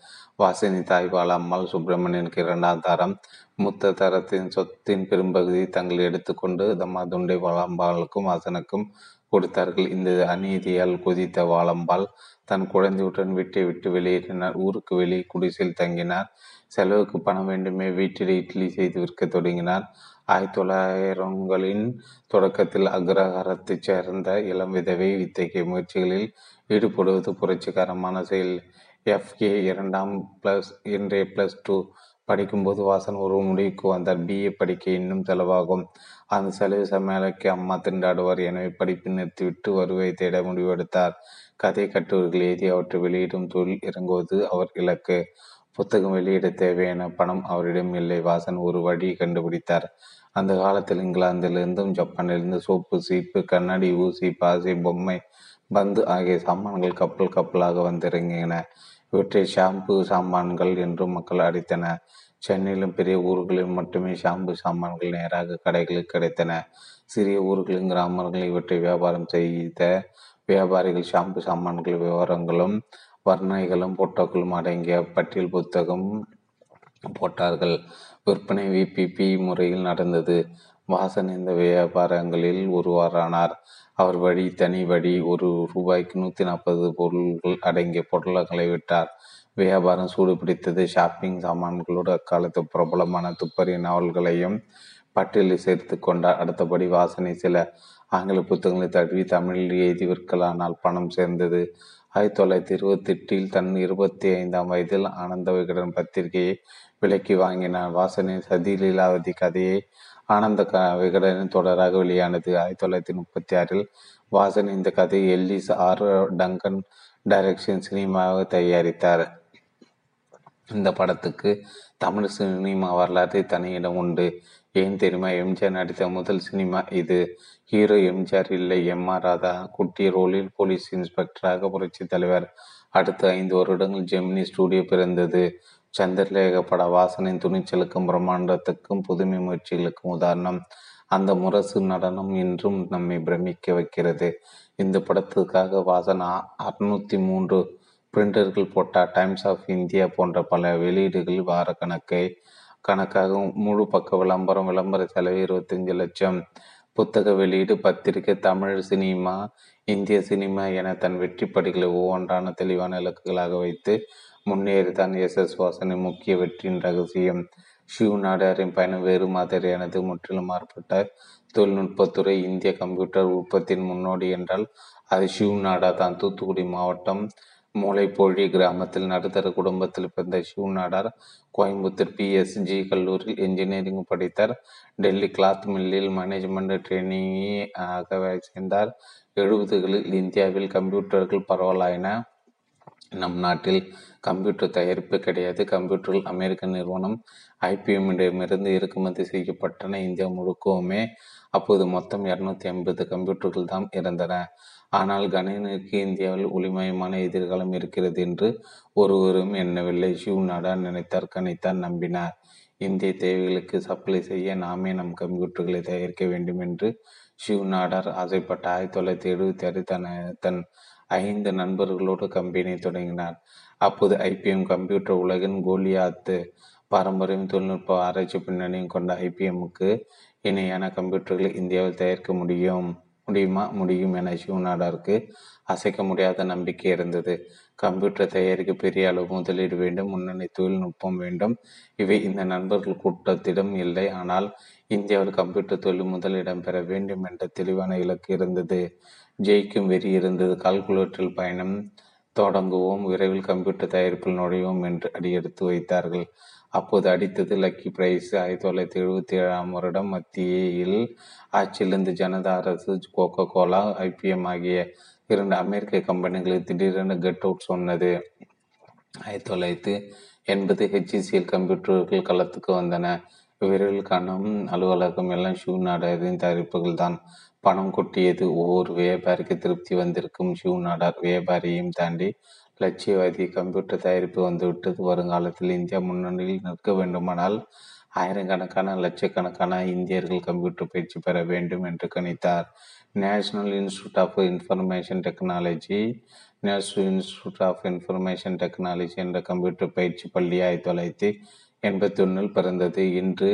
வாசனி தாய் வாழாம்மாள் சுப்பிரமணியனுக்கு 2ஆம் தாரம். மூத்த தரத்தின் சொத்தின் பெரும்பகுதியை தங்கள் எடுத்துக்கொண்டு தம்மாதுண்டை வாழாம்பாளுக்கும் வாசனுக்கும் கொடுத்தார்கள். இந்த அநீதியால் கொதித்த வாழம்பாள் தன் குழந்தையுடன் வீட்டை விட்டு வெளியேறினார். ஊருக்கு வெளியே குடிசையில் தங்கினார். செலவுக்கு பணம் வேண்டுமே வீட்டில் இட்லி செய்து விற்க தொடங்கினார். 1900களின் தொடக்கத்தில் அக்ரஹாரத்தைச் சேர்ந்த இளம் விதவை இத்தகைய முயற்சிகளில் ஈடுபடுவது புரட்சிகரமான செயல். FA 2 படிக்கும்போது வாசன் ஒரு முடிவுக்கு வந்தார். BA படிக்க இன்னும் செலவாகும், அந்த செலவு சமையலுக்கு அம்மா திண்டாடுவார். எனவே படிப்பு நிறுத்திவிட்டு வருவை தேட முடிவெடுத்தார். கதை, கட்டுரைகள் எழுதி அவற்றை வெளியிடும் தொழில் இறங்குவது அவர் இலக்கு. புத்தகம் வெளியிட தேவையான பணம் அவரிடம் இல்லை. வாசன் ஒரு வழி கண்டுபிடித்தார். அந்த காலத்தில் இங்கிலாந்திலிருந்தும் ஜப்பானிலிருந்து சோப்பு, சீப்பு, கண்ணாடி, ஊசி, பாசி, பொம்மை, பந்து ஆகிய சாமான்கள் கப்பல் கப்பலாக வந்திறங்கின. இவற்றை ஷாம்பு சாமான்கள் என்று மக்கள் அடித்தன. சென்னையிலும் பெரிய ஊர்களில் மட்டுமே ஷாம்பு சாமான்கள் நேராக கடைகளில் கிடைத்தன. சிறிய ஊர்களின் கிராமங்கள் இவற்றை வியாபாரம் செய்த வியாபாரிகள் ஷாம்பு சாமான்கள் விவரங்களும் வர்ணைகளும் போட்டோக்களும் அடங்கிய பட்டியல் புத்தகம் போட்டார்கள். விற்பனை VPP முறையில் நடந்தது. வாசன் இந்த வியாபாரங்களில் ஒருவரானார். அவர் வழி தனி வழி. ₹1க்கு 140 பொருள்கள் அடங்கிய பொருளங்களை விட்டார். வியாபாரம் சூடுபிடித்தது. ஷாப்பிங் சாமான்களோடு அக்காலத்து பிரபலமான துப்பறி நாவல்களையும் பட்டியலில் சேர்த்து கொண்டார். அடுத்தபடி வாசனை சில ஆங்கில புத்தகங்களை தழுவி தமிழில் எழுதி விற்கலானால் பணம் சேர்ந்தது. 1928 தன் 25ஆம் வயதில் ஆனந்த விகடன் பத்திரிகையை விலக்கி வாங்கினார். வாசனின் சதிலீலாவதி கதையை ஆனந்த விகடனின் தொடராக வெளியானது. 1936 வாசன் இந்த கதையை Ellis R. Duncan டைரக்ஷன் சினிமாவாக தயாரித்தார். இந்த படத்துக்கு தமிழ் சினிமா வரலாற்றை தனியிடம் உண்டு. ஏன் தெரியுமா? MGR நடித்த முதல் சினிமா இது. ஹீரோ MGR இல்லை, MR ராதா. குட்டி ரோலில் போலீஸ் இன்ஸ்பெக்டராக புரட்சி தலைவர். அடுத்த 5 வருடங்கள் ஜெமினி ஸ்டூடியோ பிறந்தது. சந்திரலேகா பட வாசனின் துணிச்சலுக்கும் பிரம்மாண்டத்துக்கும் புதுமை முயற்சிகளுக்கும் உதாரணம். அந்த முரசு நடனம் இன்றும் நம்மை பிரமிக்க வைக்கிறது. இந்த படத்துக்காக வாசன் 603 பிரிண்டர்கள் போட்டார். டைம்ஸ் ஆஃப் இந்தியா போன்ற பல வெளியீடுகள் வார கணக்காக முழு பக்க விளம்பரம். விளம்பர செலவு 25 லட்சம். புத்தக வெளியீடு, பத்திரிகை, தமிழ் சினிமா, இந்திய சினிமா என தன் வெற்றிப்படிகளை ஒவ்வொன்றான தெளிவான இலக்குகளாக வைத்து முன்னேறிதான் SS வாசனின் முக்கிய வெற்றியின் ரகசியம். சிவ் நாடாரின் பயணம் வேறு மாதிரியானது. முற்றிலும் மாறுபட்ட தொழில்நுட்பத்துறை. இந்திய கம்ப்யூட்டர் உற்பத்தியின் முன்னோடி என்றால் அது சிவ் நாடா தான். தூத்துக்குடி மாவட்டம் மூளைப்பொழி கிராமத்தில் நடுத்தர குடும்பத்தில் பிறந்த சிவ் நாடார் கோயம்புத்தூர் PSG கல்லூரியில் இன்ஜினியரிங் படித்தார். டெல்லி கிளாத் மில்லில் மேனேஜ்மெண்ட் ட்ரெயினியாக சேர்ந்தார். 70களில் இந்தியாவில் கம்ப்யூட்டர்கள் பரவலாயின. நம் நாட்டில் கம்ப்யூட்டர் தயாரிப்பு கிடையாது. கம்ப்யூட்டரில் அமெரிக்க நிறுவனம் ஐபிஎம்மிடமிருந்து இறக்குமதி செய்யப்பட்டன. இந்தியா முழுக்கவுமே அப்போது மொத்தம் 250 கம்ப்யூட்டர்கள் தான் இருந்தன. ஆனால் கணினிக்கு இந்தியாவில் ஒளிமயமான எதிர்காலம் இருக்கிறது என்று ஒருவரும் எண்ணவில்லை. ஷிவ் நாடா நினைத்தார், கணித்தார், நம்பினார். இந்திய தேவைகளுக்கு சப்ளை செய்ய நாமே நம் கம்ப்யூட்டர்களை தயாரிக்க வேண்டும் என்று ஷிவ் நாடார் ஆசைப்பட்ட 1976 தன் 5 நண்பர்களோடு கம்பெனியை தொடங்கினார். அப்போது ஐபிஎம் கம்ப்யூட்டர் உலகின் கோலியாத்து. பாரம்பரியம், தொழில்நுட்ப ஆராய்ச்சி பின்னணியும் கொண்ட ஐபிஎம்முக்கு இணையான கம்ப்யூட்டர்களை இந்தியாவில் தயாரிக்க முடியும் என ஷிவ் நாடாருக்கு அசைக்க முடியாத நம்பிக்கை இருந்தது. கம்ப்யூட்டர் தயாரிக்க பெரிய அளவு முதலீடு வேண்டும், முன்னணி தொழில்நுட்பம் வேண்டும். இவை இந்த நண்பர்கள் கூட்டத்திடம் இல்லை. ஆனால் இந்தியாவில் கம்ப்யூட்டர் தொழில் முதலிடம் பெற வேண்டும் என்ற தெளிவான இலக்கு இருந்தது. ஜெயிக்கும் வெறி இருந்தது. கால்குலேட்டரில் பயணம் தொடங்குவோம், விரைவில் கம்ப்யூட்டர் தயாரிப்பில் நுழைவோம் என்று அடியெடுத்து வைத்தார்கள். அப்போது அடித்தது லக்கி பிரைஸ். 1977 மத்தியில் ஆட்சியிலிருந்து ஜனதா அரசு கோகோ கோலா, ஐபிஎம் ஆகிய 2 அமெரிக்க கம்பெனிகளுக்கு திடீரென கெட் அவுட் சொன்னது. 1980 ஹெச்சிசிஎல் கம்ப்யூட்டர்கள் களத்துக்கு வந்தன. விரைவில் கணம் அலுவலகம் எல்லாம் ஷிவ் நாடாரின் தயாரிப்புகள் தான். பணம் கொட்டியது. ஒவ்வொரு வியாபாரிக்கு திருப்தி வந்திருக்கும் ஷிவ் நாடார் வியாபாரியையும் தாண்டி லட்சியவாதி கம்ப்யூட்டர் தயாரிப்பு வந்துவிட்டது. வருங்காலத்தில் இந்தியா முன்னணியில் நிற்க வேண்டுமானால் ஆயிரக்கணக்கான லட்சக்கணக்கான இந்தியர்கள் கம்ப்யூட்டர் பயிற்சி பெற வேண்டும் என்று கணித்தார். National institute of information technology என்ற கம்ப்யூட்டர் பயிற்சி பள்ளி 1981 பிறந்தது. இன்று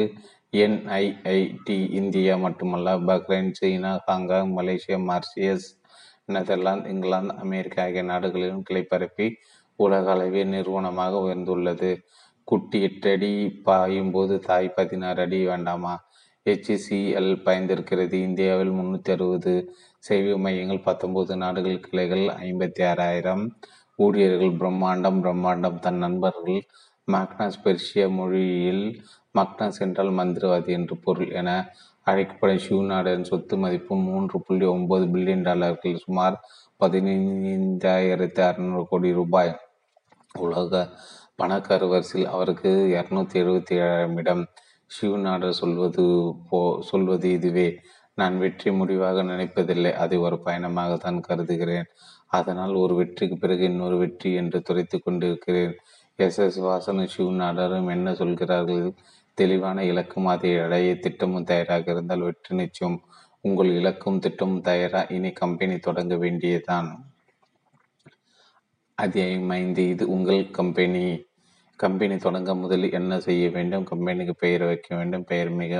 NIIT இந்தியா மட்டுமல்ல, பஹ்ரைன், சீனா, Hong Kong, Malaysia, Mauritius, Netherlands, England, America ஆகிய நாடுகளிலும் கிளை பரப்பி உலக அளவிய நிறுவனமாக உயர்ந்துள்ளது. குட்டி 8 அடி பாயும் போது தாய் 16 அடி வேண்டாமா? HCL பயந்திருக்கிறது. இந்தியாவில் 360 சேவை மையங்கள், 19 நாடுகள் கிளைகள், 56,000 ஊழியர்கள். பிரம்மாண்டம். தன் நண்பர்கள் மக்னாஸ், பெர்ஷிய மொழியில் மக்னாஸ் என்றால் மந்திரவாதி என்று பொருள் என அழைக்கப்படும் ஷிவ் நாடாரின் சொத்து மதிப்பு $3.9 பில்லியன், சுமார் 15,600 கோடி ரூபாய். உலக பணக்கார வரிசையில் அவருக்கு 277,000 இடம். ஷிவ் நாடார் சொல்வது இதுவே: நான் வெற்றி முடிவாக நினைப்பதில்லை, அதை ஒரு பயணமாக தான் கருதுகிறேன். அதனால் ஒரு வெற்றிக்கு பிறகு இன்னொரு வெற்றி என்று துரைத்து கொண்டிருக்கிறேன். வாசனும் ஷிவ் நாடாரும் என்ன சொல்கிறார்கள்? தெளிவான இலக்கும் அதை அடைய திட்டமும் தயாராக இருந்தால் வெற்றி நிச்சயம். உங்கள் இலக்கும் திட்டமும் தயாரா? இனி கம்பெனி தொடங்க வேண்டியதுதான். அதிகமாக இது உங்கள் கம்பெனி. கம்பெனி தொடங்க முதலில் என்ன செய்ய வேண்டும்? கம்பெனிக்கு பெயர் வைக்க வேண்டும். பெயர் மிக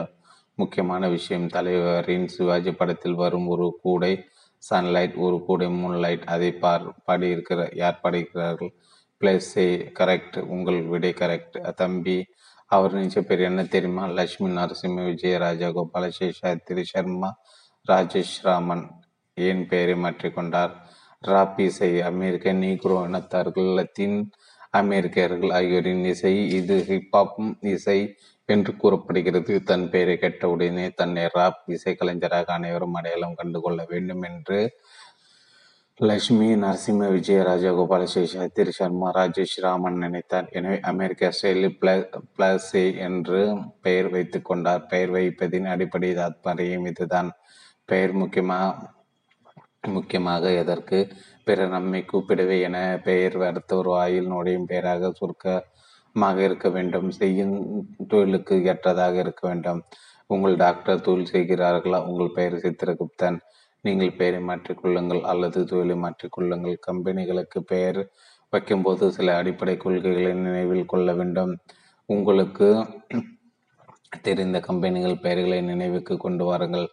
முக்கியமான விஷயம். தலைவரின் சிவாஜி படத்தில் வரும் ஒரு கூடை சன்லைட், ஒரு கூடை மூன்லைட். அதை யார் பாடியிருக்கிறார்கள்? பிளஸே. கரெக்ட், உங்கள் விடை கரெக்ட் தம்பி. அவர் நினைச்ச பேர் என்ன தெரியுமா? லட்சுமி நரசிம்ம, விஜய, ராஜகோபால, சேஷாத்ரி, சர்மா, ராஜேஷ் ராமன். ஏன் பெயரை மாற்றிக்கொண்டார்? ராபிசை. அமெரிக்க நீக்ரோ இனத்தார்கள், லத்தீன் அமெரிக்கர்கள் ஆகியோரின் இசை இது. ஹிப்ஹாப் இசை என்று கூறப்படுகிறது. தன் பெயரை கேட்டவுடனே தன்னை ராப் இசைக்கலைஞராக அனைவரும் அடையாளம் கண்டுகொள்ள வேண்டும் என்று லட்சுமி நரசிம்ம, விஜய, ராஜகோபால, சேஷாத்ரி, சர்மா, ராஜேஷ் ராமன் நினைத்தார். எனவே அமெரிக்க ஸ்டைலில் பிளஸே என்று பெயர் வைத்து கொண்டார். பெயர் வைப்பதின் அடிப்படை தாத்பரியம் இதுதான். பெயர் முக்கியமாக எதற்கு? பிறர் நம்மை கூப்பிடவே என. பெயர் அடுத்தவர் வாயில் நுழையும் பெயராக சுருக்கமாக இருக்க வேண்டும். செய்யும் தொழிலுக்கு ஏற்றதாக இருக்க வேண்டும். உங்கள் டாக்டர் தொழில் செய்கிறார்களா? உங்கள் பெயர் சித்திரகுப்தன். நீங்கள் பெயரை மாற்றிக்கொள்ளுங்கள் அல்லது தொழிலை மாற்றிக்கொள்ளுங்கள். கம்பெனிகளுக்கு பெயர் வைக்கும்போது சில அடிப்படை கொள்கைகளை நினைவில் கொள்ள வேண்டும். உங்களுக்கு தெரிந்த கம்பெனிகள் பெயர்களை நினைவுக்கு கொண்டு வாருங்கள்.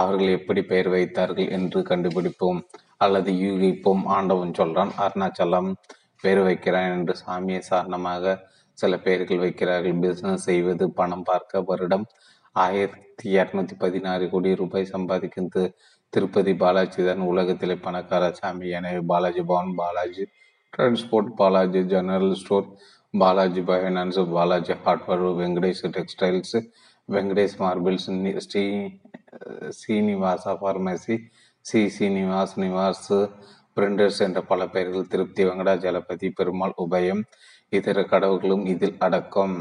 அவர்கள் எப்படி பெயர் வைத்தார்கள் என்று கண்டுபிடிப்போம் அல்லது யூகிப்போம். ஆண்டவன் சொல்றான், அருணாச்சலம் பெயர் வைக்கிறான் என்று. சாமியை சாரணமாக சில பெயர்கள் வைக்கிறார்கள். பிசினஸ் செய்வது, பணம் பார்க்க. வருடம் 1216 கோடி ரூபாய் சம்பாதிக்கிறது திருப்பதி பாலாஜி தான் உலகத்திலே பணக்கார சாமி. எனவே Balaji Bhavan, Balaji transport, Balaji general store, Balaji finance, Balaji hardware, Venkatesh textiles, Venkatesh marbles, Sri Srinivasa pharmacy, C Srinivas, Nivas, printers என்ற பல பெயர்கள் திருப்தி, வெங்கடாஜலபதி, பெருமாள், உபயம், இதர கடவுள்களும் இதில் அடக்கம்.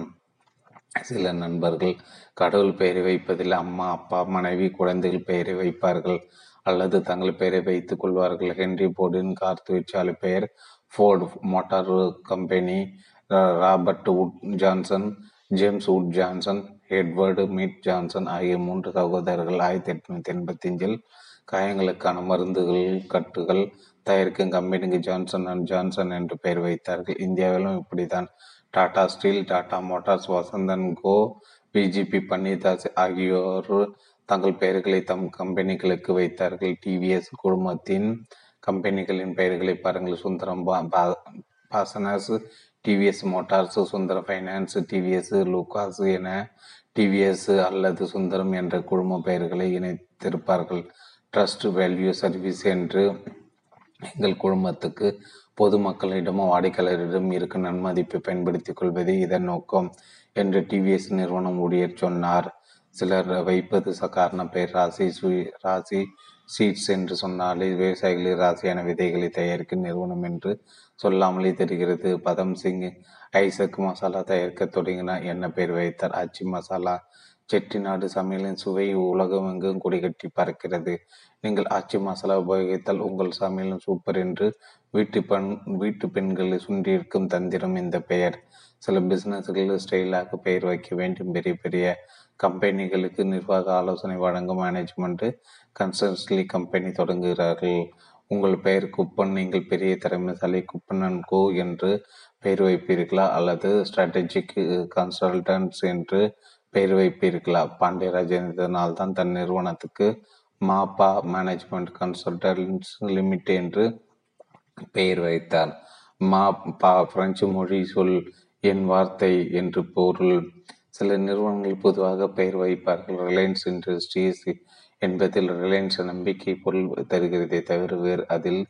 சில நண்பர்கள் கடவுள் பெயரை வைப்பதில் அம்மா, அப்பா, மனைவி, குழந்தைகள் பெயரை வைப்பார்கள் அல்லது தங்கள் பெயரை வைத்துக் கொள்வார்கள். ஹென்றி போர்டின் கார் தொழிற்சாலை பெயர் Ford motor company, Robert Wood Johnson, James Wood Johnson, Edward Mead Johnson ஆகிய 3 சகோதரர்கள் 1885 காயங்களுக்கான மருந்துகள் கட்டுகள் தயாரிக்கும் கம்பெனிக்கு ஜான்சன் அண்ட் ஜான்சன் என்று பெயர் வைத்தார்கள். இந்தியாவிலும் இப்படித்தான். Tata steel, Tata motors, Vasanthan co, PGP Panneerdas ஆகியோர் தங்கள் பெயர்களை தம் கம்பெனிகளுக்கு வைத்தார்கள். டிவிஎஸ் குழுமத்தின் கம்பெனிகளின் பெயர்களை பாருங்கள். Sundaram fasteners, TVS motors, Sundaram finance, TVS Lucas என டிவிஎஸ் அல்லது சுந்தரம் என்ற குழும பெயர்களை இணைத்திருப்பார்கள். ட்ரஸ்ட் வேல்யூ சர்வீஸ் என்று எங்கள் குழுமத்துக்கு பொதுமக்களிடமும் வாடிக்கையாளரிடம் இருக்கும் நன்மதிப்பை பயன்படுத்திக் கொள்வதே இதன் நோக்கம் என்று டிவிஎஸ் நிறுவனம் ஊழியர் சொன்னார். சிலர் வைப்பது காரண பெயர். ராசி சீட்ஸ் என்று சொன்னாலே விவசாயிகளின் ராசியான விதைகளை தயாரிக்கும் நிறுவனம் என்று சொல்லாமலே தெரிகிறது. பதம் சிங் ஐசக் மசாலா தயாரிக்க தொடங்கினார் என்ன பெயர் வைத்தார்? ஆச்சி மசாலா. செட்டிநாடு சமையலின் சுவை உலகமெங்கும் கொடிகட்டி பறக்கிறது. நீங்கள் ஆச்சி மசாலா உபயோகித்தால் உங்கள் சமையலும் சூப்பர் என்று வீட்டு பெண்களை சுண்டியிருக்கும் தந்திரம் இந்த பெயர். சில பிஸ்னஸ்களில் ஸ்டைலாக பெயர் வைக்க வேண்டும். பெரிய பெரிய கம்பெனிகளுக்கு நிர்வாக ஆலோசனை வழங்கும் மேனேஜ்மெண்ட் கன்சல்டன்சி கம்பெனி தொடங்குகிறார்கள். உங்கள் பெயர் குப்பன், நீங்கள் பெரிய திறமைசாலி குப்பன் அண்ட் கோ என்று பெயர் வைப்பீர்களா அல்லது ஸ்ட்ராட்டஜிக் கன்சல்டன்ட்ஸ் என்று பெயர் வைப்பீர்களா? பாண்டியராஜன் இதனால் தான் தன் நிறுவனத்துக்கு மாப்பா மேனேஜ்மெண்ட் கன்சல்டன்ட்ஸ் லிமிட் என்று பெயர் வைத்தார். மா பா பிரெஞ்சு மொழி சொல், என் வார்த்தை என்று பொருள். சில நிறுவனங்கள் பொதுவாக பெயர் வைப்பார்கள். ரிலையன்ஸ் இண்டஸ்ட்ரீஸ் என்பதில் ரிலையன்ஸ் நம்பிக்கை பொருள் தருகிறதே தவிர வேறு அதில்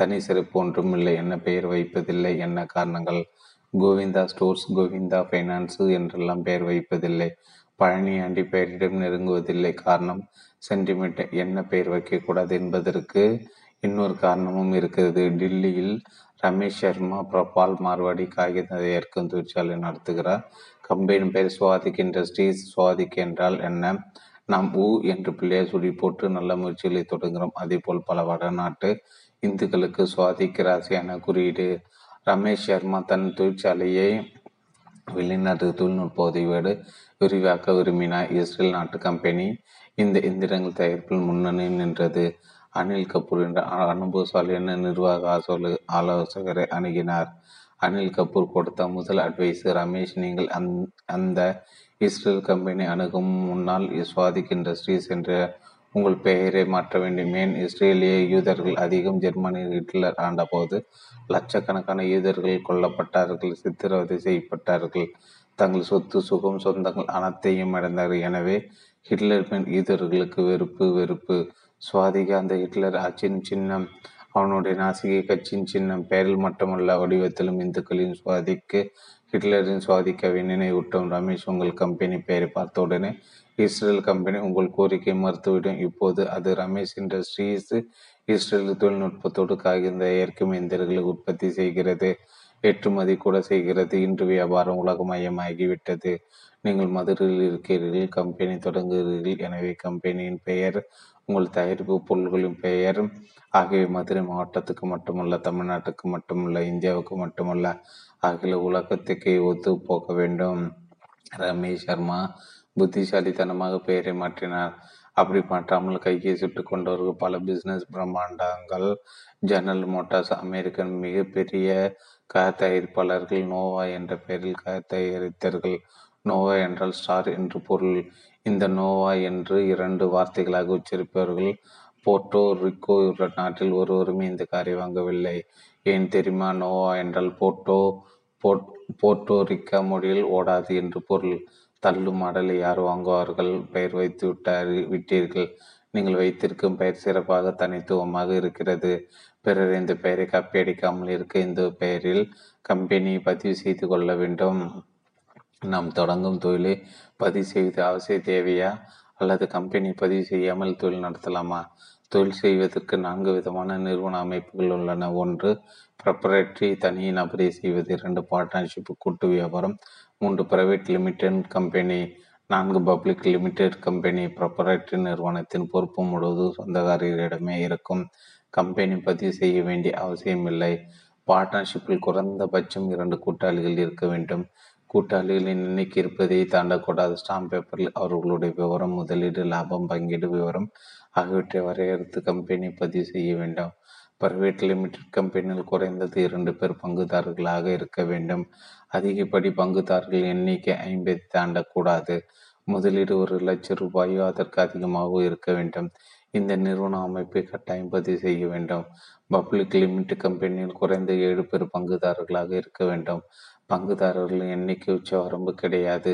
தனி சிறப்பு ஒன்றும் இல்லை. என்ன பெயர் வைப்பதில்லை? என்ன காரணங்கள்? கோவிந்தா ஸ்டோர்ஸ், கோவிந்தா ஃபைனான்ஸு என்றெல்லாம் பெயர் வைப்பதில்லை. பழனியாண்டி பெயரிடம் நெருங்குவதில்லை. காரணம் சென்டிமீட்டர். என்ன பெயர் வைக்கக்கூடாது என்பதற்கு இன்னொரு காரணமும் இருக்கிறது. டில்லியில் ரமேஷ் சர்மா பிரபால் மார்வாடி காகித தயாரிக்கும் தொழிற்சாலை நடத்துகிறார். கம்பெனி பெயர் சுவாதிக் இண்டஸ்ட்ரீஸ். சுவாதிக் என்றால் என்ன? நாம் ஊ என்று பிள்ளையை சுடி போட்டு நல்ல முயற்சிகளை தொடங்குகிறோம். அதே போல் பல வடநாட்டு இந்துக்களுக்கு சுவாதிக் ராசியான குறியீடு. ரமேஷ் சர்மா தன் தொழிற்சாலையை வெளிநாட்டு தொழில்நுட்ப உதவியோடு விரிவாக்க விரும்பினார். இஸ்ரேல் நாட்டு கம்பெனி இந்த எந்திரங்கள் தயாரிப்பில் முன்னணி நின்றது. அனில் கபூர் என்ற அனுபவசாலியான நிர்வாக ஆலோசகரை அணுகினார். அனில் கபூர் கொடுத்த முதல் அட்வைஸ், ரமேஷ், நீங்கள் அந்த இஸ்ரேல் கம்பெனி அணுகும் முன்னால் சுவாதிக் இண்டஸ்ட்ரீஸ் என்ற உங்கள் பெயரை மாற்ற வேண்டும். ஏன்? இஸ்ரேலிய யூதர்கள் அதிகம். ஜெர்மனியில் ஹிட்லர் ஆண்டபோது லட்சக்கணக்கான யூதர்கள் கொல்லப்பட்டார்கள், சித்திரவதை செய்யப்பட்டார்கள், தங்கள் சொத்து, சுகம், சொந்தங்கள் அனைத்தையும் அடைந்தார்கள். எனவே ஹிட்லர் மேல் யூதர்களுக்கு வெறுப்பு. சுவாதிகா அந்த ஹிட்லர் ஆட்சியின் சின்னம், அவனுடைய நாசிகை கட்சியின் சின்னம். பெயரில் மட்டுமல்ல வடிவத்திலும் இந்துக்களின் சுவாதிக்கு ஹிட்லரின் சுவாதிக்காவை நினைவூட்டும். ரமேஷ், உங்கள் கம்பெனி பெயரை பார்த்த உடனே இஸ்ரேல் கம்பெனி உங்கள் கோரிக்கை மறுத்துவிடும். இப்போது அது ரமேஷ் இண்டஸ்ட்ரீஸ் இஸ்ரேல் தொழில்நுட்பத்தோடு காகிந்த ஏற்கும் இயந்திரங்களை உற்பத்தி செய்கிறது, ஏற்றுமதி கூட செய்கிறது. இன்று வியாபாரம் உலகமயமாகிவிட்டது. நீங்கள் மதுரையில் இருக்கிறீர்கள், கம்பெனி தொடங்குகிறீர்கள். எனவே கம்பெனியின் பெயர், உங்கள் தயாரிப்பு பொருள்களின் பெயர் ஆகியவை மதுரை மாவட்டத்துக்கு மட்டுமல்ல, தமிழ்நாட்டுக்கு மட்டுமல்ல, இந்தியாவுக்கு மட்டுமல்ல, ஆகிய உலகத்துக்கு ஒத்து போக வேண்டும். ரமேஷ் சர்மா புத்திசாலித்தனமாக பெயரை மாற்றினார். அப்படி மாற்றாமல் கையை சுட்டு கொண்டவர்கள் பல பிஸ்னஸ் பிரம்மாண்டங்கள். ஜெனரல் மோட்டார்ஸ், அமெரிக்கன் மிகப்பெரிய கார் தயாரிப்பாளர்கள், நோவா என்ற பெயரில் கார் தயாரித்தார்கள். நோவா என்றால் ஸ்டார் என்று பொருள். இந்த நோவா என்று 2 வார்த்தைகளாக உச்சரிப்பவர்கள் போர்ட்டோ ரிக்கோ நாட்டில் ஒருவருமே இந்த காரை வாங்கவில்லை. ஏன் தெரியுமா? நோவா என்றால் போர்ட்டோ ரிக்கா மொழியில் ஓடாது என்று பொருள். தள்ளும் மாடலை யார் வாங்குவார்கள்? பெயர் வைத்து விட்டீர்கள். நீங்கள் வைத்திருக்கும் பெயர் சிறப்பாக தனித்துவமாக இருக்கிறது. பிறர் இந்த பெயரை காப்பியடிக்காமல் இருக்க இந்த பெயரில் கம்பெனியை பதிவு செய்து கொள்ள வேண்டும். நாம் தொடங்கும் தொழிலை பதிவு செய்வது அவசிய தேவையா அல்லது கம்பெனி பதிவு செய்யாமல் தொழில் நடத்தலாமா? தொழில் செய்வதற்கு 4 விதமான நிறுவன அமைப்புகள் உள்ளன. 1. ப்ரப்பரேட்டரி, தனி நபரை செய்வது. 2. பார்ட்னர்ஷிப், கூட்டு வியாபாரம். 3. Private limited company. 4. Public limited company. Proprietary நிறுவனத்தின் பொறுப்பு முழுவதும் சொந்தக்காரரிடமே இருக்கும். கம்பெனி பதிவு செய்ய வேண்டிய அவசியமில்லை. பார்ட்னர்ஷிப்பில் குறைந்தபட்சம் 2 கூட்டாளிகள் இருக்க வேண்டும். கூட்டாளிகளின் எண்ணிக்கை இருப்பதை தாண்டக்கூடாது. ஸ்டாம்ப் பேப்பரில் அவர்களுடைய விவரம், முதலீடு, லாபம், பங்கீடு விவரம் ஆகியவற்றை வரையறுத்து கம்பெனி பதிவு செய்ய வேண்டும். பிரைவேட் லிமிடெட் கம்பெனியில் குறைந்தது 2 பேர் பங்குதாரர்களாக இருக்க வேண்டும். அதிகப்படி பங்குதாரர்கள் எண்ணிக்கை 50 தாண்டக்கூடாது. முதலீடு 1 லட்சம் ரூபாயோ அதற்கு அதிகமாகவோ இருக்க வேண்டும். இந்த நிறுவன அமைப்பை கட்டாயம் பதிவு செய்ய வேண்டும். பப்ளிக் லிமிடெட் கம்பெனியில் குறைந்த 7 பேர் பங்குதாரர்களாக இருக்க வேண்டும். பங்குதாரர்கள் எண்ணிக்கை உச்சவரம்பு கிடையாது.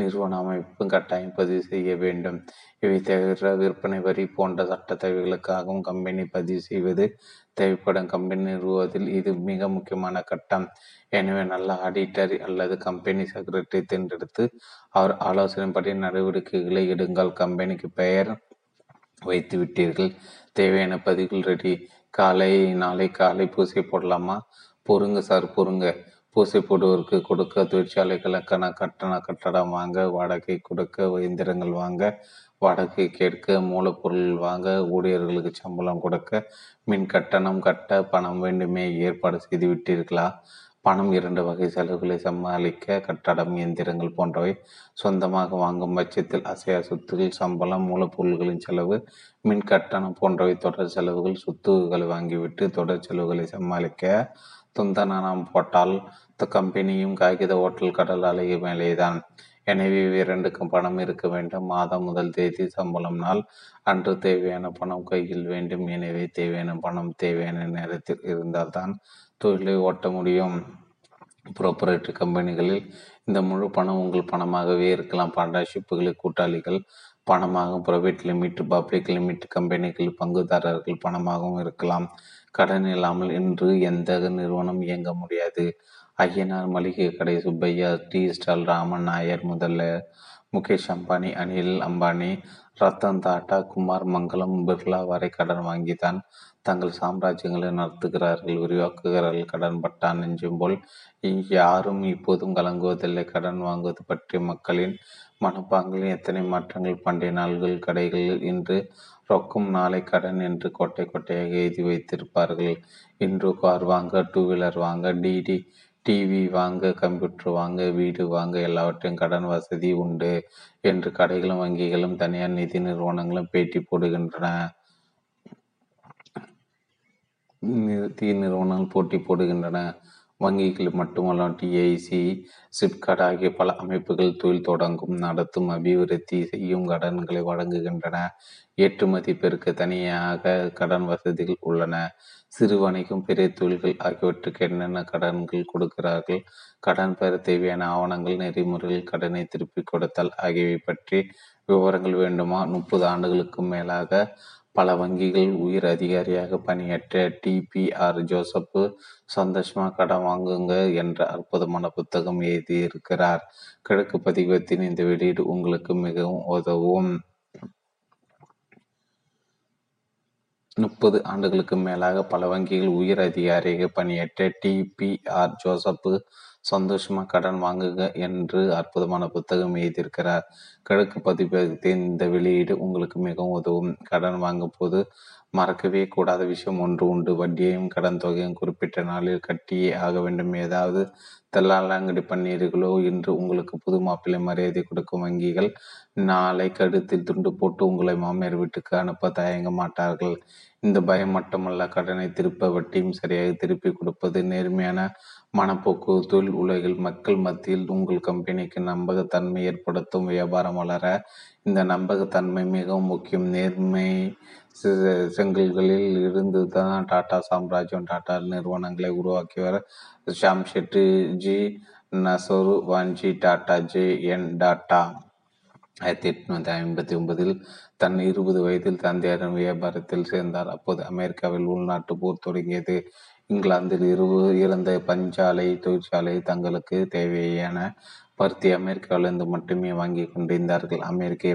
நிறுவன அமைப்பும் கட்டாயம் பதிவு செய்ய வேண்டும். இவை தவிர விற்பனை வரி போன்ற சட்ட தேவைகளுக்காகவும் கம்பெனி பதிவு செய்வது தேவைப்படும். கம்பெனி நிறுவுவதில் இது மிக முக்கியமான கட்டம். எனவே நல்ல ஆடிட்டர் அல்லது கம்பெனி செக்ரட்டரி தேர்ந்தெடுத்து அவர் ஆலோசனைப்படி நடவடிக்கைகளை எடுங்கள். கம்பெனிக்கு பெயர் வைத்து விட்டீர்கள். தேவையான பதிவுகள் ரெடி. நாளை காலை பூசை போடலாமா? பொறுங்க சார், பொறுங்க. பூசை போடுவதற்கு கொடுக்க, தொழிற்சாலைகளுக்கான கட்டடம் வாங்க, வாடகை கொடுக்க, இயந்திரங்கள் வாங்க, வாடகை கேட்க, மூலப்பொருள் வாங்க, ஊழியர்களுக்கு சம்பளம் கொடுக்க, மின் கட்டணம் கட்ட பணம் வேண்டுமே. ஏற்பாடு செய்து விட்டீர்களா? பணம் 2 வகை செலவுகளை சமாளிக்க. கட்டடம், இயந்திரங்கள் போன்றவை சொந்தமாக வாங்கும் பட்சத்தில் அசையா சொத்துகள், சம்பளம், மூலப்பொருள்களின் செலவு, மின் கட்டணம் போன்றவை தொடர் செலவுகள். சொத்துக்களை வாங்கிவிட்டு தொடர் செலவுகளை சமாளிக்க துந்தனாம் போட்டால் கம்பெனியும் காகித ஓட்டல் கடல் அலைய மேலேதான். எனவே 2க்கும் பணம் இருக்க வேண்டும். மாதம் முதல் தேதி சம்பளம் நாள் அன்று தேவையான பணம் கையில் வேண்டும். எனவே தேவையான பணம் தேவையான நேரத்தில் இருந்தால்தான் தொழிலை ஓட்ட முடியும். ப்ராப்பர்ட்டி கம்பெனிகளில் இந்த முழு பணம் உங்கள் பணமாகவே இருக்கலாம். பார்ட்னர்ஷிப்புகளில் கூட்டாளிகள் பணமாகவும், பிரைவேட் லிமிடெட், பப்ளிக் லிமிடெட் கம்பெனிகளில் பங்குதாரர்கள் பணமாகவும் இருக்கலாம். கடன் இல்லாமல் இன்று எந்த நிறுவனம் இயங்க முடியாது. ஐயனார் மளிகை கடை, சுப்பையா டீ ஸ்டால், ராமன் நாயர் முதல்ல, முகேஷ் அம்பானி, அனில் அம்பானி, ரத்தன் டாடா, குமார் மங்கலம், பிர்லா வரை கடன் வாங்கித்தான் தங்கள் சாம்ராஜ்யங்களை நடத்துகிறார்கள், விரிவாக்குகிறார்கள். கடன் பட்டா நெஞ்சும் போல் யாரும் இப்போதும் கலங்குவதில்லை. கடன் வாங்குவது பற்றி மக்களின் மனப்பாங்கில் எத்தனை மாற்றங்கள். பண்டைய நாள்கள் கடைகளில் இன்று ரொக்கம், நாளை கடன் என்று கொட்டை கொட்டையாக எழுதி வைத்திருப்பார்கள். இன்று கார் வாங்க, 2 வீலர் வாங்க, டிவி வாங்க, கம்ப்யூட்டர் வாங்க, வீடு வாங்க எல்லாவற்றையும் கடன் வசதி உண்டு என்று கடைகளும் வங்கிகளும் தனியார் நிதி நிறுவனங்களும் பேட்டி போடுகின்றன. நிதி நிறுவனங்கள் போட்டி போடுகின்றன. வங்கிகள் மட்டுமல்ல, டிஐசி, சிப்காட் ஆகிய பல அமைப்புகள் தொழில் தொடங்கும், நடத்தும், அபிவிருத்தி செய்யும் கடன்களை வழங்குகின்றன. ஏற்றுமதி பெருக்க தனியாக கடன் வசதிகள் உள்ளன. சிறு வணிகம், பெரிய தொழில்கள் ஆகியவற்றுக்கு என்னென்ன கடன்கள் கொடுக்கிறார்கள், கடன் பெற தேவையான ஆவணங்கள், நெறிமுறைகள், கடனை திருப்பிக் கொடுத்தல் ஆகியவை பற்றி விவரங்கள் வேண்டுமா? 30 ஆண்டுகளுக்கும் மேலாக பல வங்கிகள் உயர் அதிகாரியாக பணியாற்ற டிபிஆர் ஜோசப் சந்தோஷமாக கடன் வாங்குங்க என்ற அற்புதமான புத்தகம் எழுதியிருக்கிறார். கிழக்கு பதிவத்தின் இந்த வெளியீடு உங்களுக்கு மிகவும் உதவும். 30 ஆண்டுகளுக்கு மேலாக பல வங்கிகள் உயர் அதிகாரியாக பணியாற்ற டிபிஆர் ஜோசப் சந்தோஷமாக கடன் வாங்குங்க என்று அற்புதமான புத்தகம் எழுதியிருக்கிறார். கிழக்கு பதிப்பகத்தின் இந்த வெளியீடு உங்களுக்கு மிகவும் உதவும். கடன் வாங்கும் போது மறக்கவே கூடாத விஷயம் ஒன்று உண்டு. வட்டியையும் கடன் தொகையும் குறிப்பிட்ட நாளில் கட்டியே ஆக வேண்டும். ஏதாவது தெல்லாலங்கடி பண்ணீர்களோ? இன்று உங்களுக்கு புது மாப்பிள்ளை மரியாதை கொடுக்கும் வங்கிகள் நாளை கழுத்தில் துண்டு போட்டு உங்களை மாமியார் வீட்டுக்கு அனுப்ப தயங்க மாட்டார்கள். இந்த பயம் மட்டுமல்ல, கடனை திருப்ப வட்டியும் சரியாக திருப்பி கொடுப்பது நேர்மையான மனப்போக்கு. தொழில் உலகில் மக்கள் மத்தியில் உங்கள் கம்பெனிக்கு நம்பகத்தன்மை ஏற்படுத்தும். வியாபாரம் வளர இந்த நம்பகத்தன்மை மிகவும் முக்கியம். நேர்மை செங்கல்களில் இருந்து தான் டாடா சாம்ராஜ்யம், டாடா நிறுவனங்களை உருவாக்கியவர் Jamsetji, Nusserwanji Tata, J N Tata. 1859 தன் 20 வயதில் தந்தையாரின் வியாபாரத்தில் சேர்ந்தார். அப்போது அமெரிக்காவில் உள்நாட்டு போர் தொடங்கியது. இங்கிலாந்தில் இருந்த பஞ்சாலை தொழிற்சாலை தங்களுக்கு தேவையான பருத்தி அமெரிக்காவிலிருந்து மட்டுமே வாங்கி கொண்டிருந்தார்கள். அமெரிக்க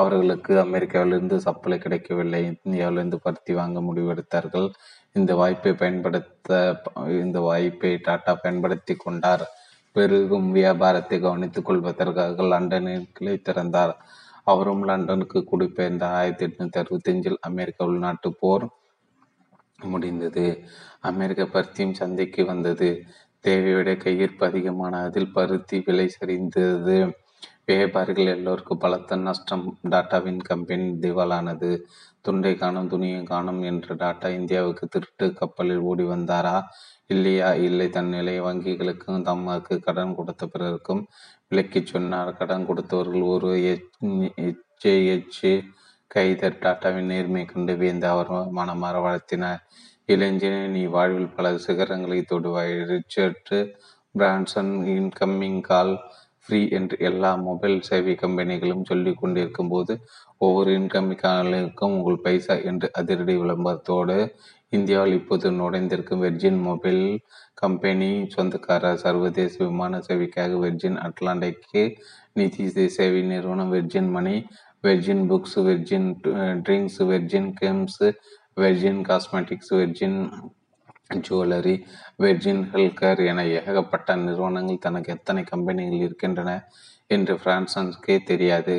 அவர்களுக்கு அமெரிக்காவிலிருந்து சப்ளை கிடைக்கவில்லை. இந்தியாவிலிருந்து பருத்தி வாங்க முடிவெடுத்தார்கள். இந்த வாய்ப்பை டாடா பயன்படுத்தி கொண்டார். பெருகும் வியாபாரத்தை கவனித்துக் கொள்வதற்காக லண்டனில் கிளை திறந்தார். அவரும் லண்டனுக்கு குடிபெயர்ந்த 1865 அமெரிக்க உள்நாட்டு போர் முடிந்தது. அமெரிக்க பருத்தியும் சந்தைக்கு வந்தது. தேவையோட கையிருப்பு அதிகமான அதில் பருத்தி விலை சரிந்தது. வியாபாரிகள் எல்லோருக்கும் பலத்த நஷ்டம். டாட்டாவின் கம்பெனி திவாலானது. துண்டை காணும் துணியை காணும் என்று டாட்டா இந்தியாவுக்கு திருட்டு கப்பலில் ஓடி வந்தாரா? இல்லையா? இல்லை. தன் நிலையை வங்கிகளுக்கும் தம்மாவுக்கு கடன் கொடுத்த பிறருக்கும் விலக்கி சொன்னார். கடன் கொடுத்தவர்கள் ஒரு கைதர் டாட்டாவின் நேர்மையை கண்டு வியந்து அவர் மனமாற வளர்த்தினார். இளைஞனே, நீ வாழ்வில் பல சிகரங்களை தொடுவாய். Richard Branson incoming call free என்று எல்லா மொபைல் சேவை கம்பெனிகளும் சொல்லி கொண்டிருக்கும் போது ஒவ்வொரு இன்கம்மிங்காலுக்கும் உங்கள் பைசா என்று அதிரடி விளம்பரத்தோடு இந்தியாவில் இப்போது நுழைந்திருக்கும் வெர்ஜின் மொபைல் கம்பெனி சொந்தக்காரர். சர்வதேச விமான சேவைக்காக வெர்ஜின் அட்லாண்டிக்கு நிதி சேவை நிறுவனம் வெர்ஜின் மணி, Virgin books, Virgin drinks, Virgin games, Virgin cosmetics, Virgin jewellery, Virgin healthcare என ஏகப்பட்ட நிறுவனங்கள் தனக்கு எத்தனை கம்பெனிகள் இருக்கின்றன என்று பிரான்சனுக்கே தெரியாது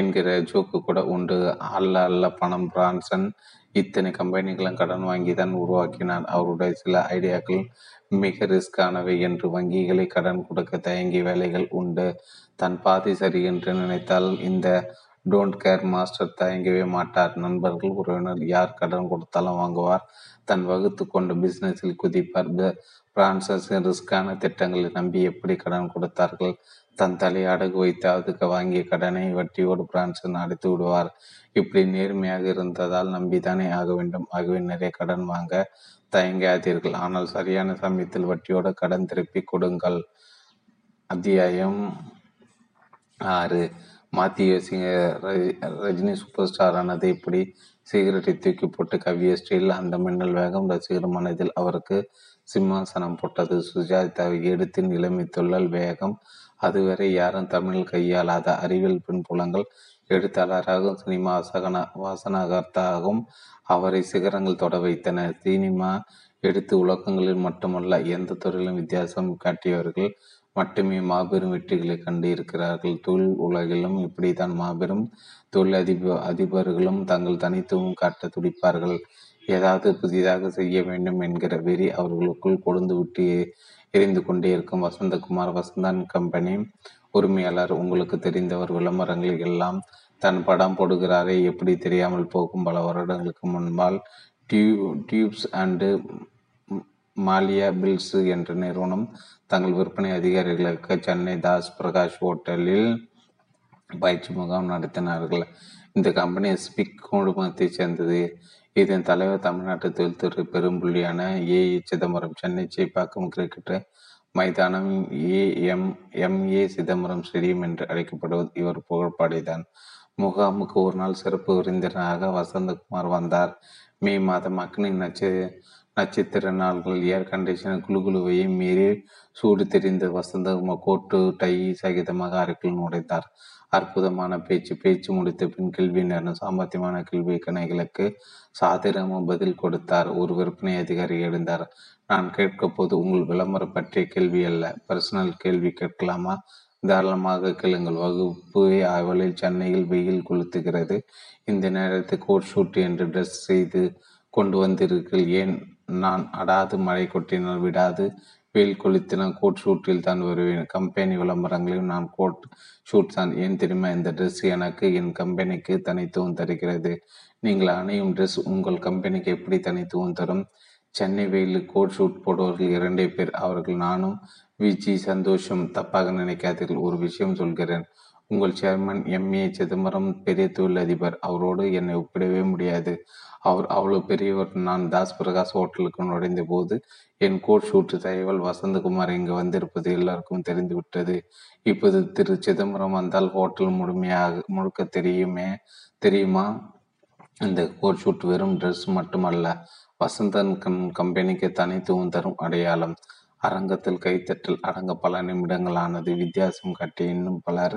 என்கிற ஜோக்கு கூட உண்டு. அல்ல பணம் பிரான்சன் இத்தனை கம்பெனிகளும் கடன் வாங்கி தான் உருவாக்கினார். அவருடைய சில ஐடியாக்கள் மிக ரிஸ்கானவை என்று வங்கிகளை கடன் கொடுக்க தயங்கிய வேலைகள் உண்டு. தன் பாதி சரி என்று நினைத்தால் இந்த டோன்ட் கேர் மாஸ்டர் தயங்கவே மாட்டார். நண்பர்கள், உறவினர் யார் கடன் கொடுத்தாலும் வாங்குவார். தன் வகுத்து கொண்டு பிஸ்னஸில் குதிப்பார். பிரான்சஸ் ரிஸ்கான திட்டங்களை நம்பி எப்படி கடன் கொடுத்தார்கள்? தன் தலை அடகு வைத்து அதுக்கு வாங்கிய கடனை வட்டியோடு பிரான்சன் அடைத்து விடுவார். இப்படி நேர்மையாக இருந்ததால் நம்பித்தானே ஆக வேண்டும். ஆகவே நிறைய கடன் வாங்க தயங்காதீர்கள், ஆனால் சரியான சமயத்தில் வட்டியோடு கடன் திருப்பி கொடுங்கள். அத்தியாயம் 6. மாத்திய ரஜினி சூப்பர் ஸ்டார் ஆனது இப்படி சிகரெட்டை தூக்கி போட்டு கவிய ஸ்டைலில். அந்த மின்னல் வேகம் ரசிகர் மனதில் அவருக்கு சிம்மாசனம் போட்டது. சுஜாதாவை எடுத்து நிலைமை தொழில் வேகம். அதுவரை யாரும் தமிழில் கையாளாத அறிவியல் பின்புலங்கள். எழுத்தாளராகவும் சினிமா வாசனகர்த்தாகவும் அவரை சிகரங்கள் தொட வைத்தனர். சினிமா எடுத்து உலகங்களில் மட்டுமல்ல எந்த துறையிலும் வித்தியாசம் காட்டியவர்கள் மட்டுமே மாபெரும் வெற்றிகளை கண்டு இருக்கிறார்கள். தொழில் உலகிலும் இப்படித்தான் மாபெரும் தொழில் அதிபர்களும் தங்கள் தனித்துவம் காட்ட துடிப்பார்கள். ஏதாவது புதிதாக செய்ய வேண்டும் என்கிற வெறி அவர்களுக்குள் கொழுந்து விட்டு எரிந்து கொண்டே இருக்கும். வசந்தகுமார் வசந்தான் கம்பெனி உரிமையாளர். உங்களுக்கு தெரிந்தவர். விளம்பரங்கள் எல்லாம் தன் படம் போடுகிறாரே, எப்படி தெரியாமல் போகும். பல வருடங்களுக்கு முன்பால் டியூப்ஸ் அண்டு மாலியா பில்ஸ் என்ற நிறுவனம் தங்கள் விற்பனை அதிகாரிகளுக்கு சென்னை தாஸ் பிரகாஷ் ஹோட்டலில் பயிற்சி முகாம் நடத்தினார்கள். இந்த கம்பெனி ஸ்பிக் குழுமத்தைச் சேர்ந்தது. இதன் தலைவர் தமிழ்நாட்டு தொழில்துறை பெரும்புள்ளியான A. சிதம்பரம். சென்னை சேப்பாக்கம் கிரிக்கெட் மைதானம் A. சிதம்பரம் ஸ்டேடியம் என்று அழைக்கப்படுவது இவர் புகழ்பாடிதான். முகாமுக்கு ஒரு நாள் சிறப்பு விருந்தினராக வசந்தகுமார் வந்தார். மே மாதம் அக்னி நட்சத்திர நாள்கள். ஏர் கண்டிஷனர் குழுகுழுவையை மீறி சூடு தெரிந்த வசந்தகுமார் கோட்டு டை சகிதமாக அறைக்குள் நுழைந்தார். அற்புதமான பேச்சு முடித்த பின் கேள்வியினரும் சாமர்த்தியமான கேள்வி கணைகளுக்கு சாதகமாக பதில் கொடுத்தார். ஒரு விற்பனை அதிகாரி எழுந்தார். நான் கேட்க போது உங்கள் விளம்பரம் பற்றிய கேள்வி அல்ல, பர்சனல் கேள்வி கேட்கலாமா? தாராளமாக கேளுங்கள். வகுப்பு அவளில் சென்னையில் வெயில் கொளுத்துகிறது. இந்த நேரத்தை கோட் ஷூட் என்று ட்ரெஸ் செய்து கொண்டு வந்திருக்கீர்கள் ஏன்? நான் அடாது மழை கொட்டினால் விடாது வெயில் கொளுத்தினால் கோட் ஷூட்டில் தான் வருவேன். கம்பெனி விளம்பரங்களையும் நான் கோட் ஷூட் தான். ஏன் தெரியுமா? இந்த ட்ரெஸ் எனக்கு என் கம்பெனிக்கு தனித்துவம் தருகிறது. நீங்கள் அணியும் ட்ரெஸ் உங்கள் கம்பெனிக்கு எப்படி தனித்துவம் தரும்? சென்னை வெயிலில் கோட் ஷூட் போடுவர்கள் 2 பேர். அவர்கள் நானும் விஜி சந்தோஷம். தப்பாக நினைக்காதீர்கள். ஒரு விஷயம் சொல்கிறேன். உங்கள் சேர்மன் M. A. சிதம்பரம் பெரிய தொழிலதிபர். அவரோடு என்னை ஒப்பிடவே முடியாது. அவர் அவ்வளோ பெரியவர். நான் தாஸ் பிரகாஷ் ஹோட்டலுக்கு நுழைந்த போது என் கோட் ஷூட்டு தயவல் வசந்தகுமார் இங்கு வந்திருப்பது எல்லாருக்கும் தெரிந்துவிட்டது. இப்போது திரு சிதம்பரம் வந்தால் ஹோட்டல் முழுக்க தெரியுமா? இந்த கோட் ஷூட் வெறும் ட்ரெஸ் மட்டுமல்ல, வசந்தன் கம்பெனிக்கு தனித்துவம் தரும் அடையாளம். அரங்கத்தில் கைத்தட்டில் அடங்க பல நிமிடங்களானது. வித்தியாசம் கட்டி இன்னும் பலர்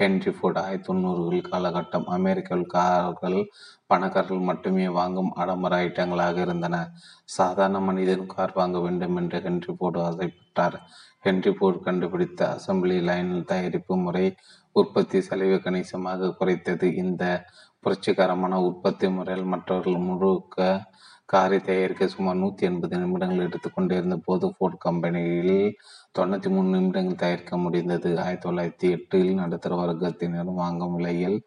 ஹென்ரி ஃபோர்ட் 1990கள் காலகட்டம் அமெரிக்காவில் கார்கள் பணக்காரர்கள் மட்டுமே வாங்கும் ஆடம்பர ஐட்டங்களாக இருந்தன. சாதாரண மனிதன் கார் வாங்க வேண்டும் என்று ஹென்ரி ஃபோர்டு ஆசைப்பட்டார். ஹென்ரி ஃபோர்டு கண்டுபிடித்த அசம்பிளி லைன் தயாரிப்பு முறை உற்பத்தி செலவை கணிசமாக குறைத்தது. இந்த புரட்சிகரமான உற்பத்தி முறையில் மற்றவர்கள் முழுக்க காரை தயாரிக்க சுமார் 180 நிமிடங்கள் எடுத்துக்கொண்டிருந்த போது ஃபோர்ட் கம்பெனியில் 93 நிமிடங்கள் தயாரிக்க முடிந்தது. 1908 நடுத்தர வர்க்கத்தினர் வாங்கும் விலையில்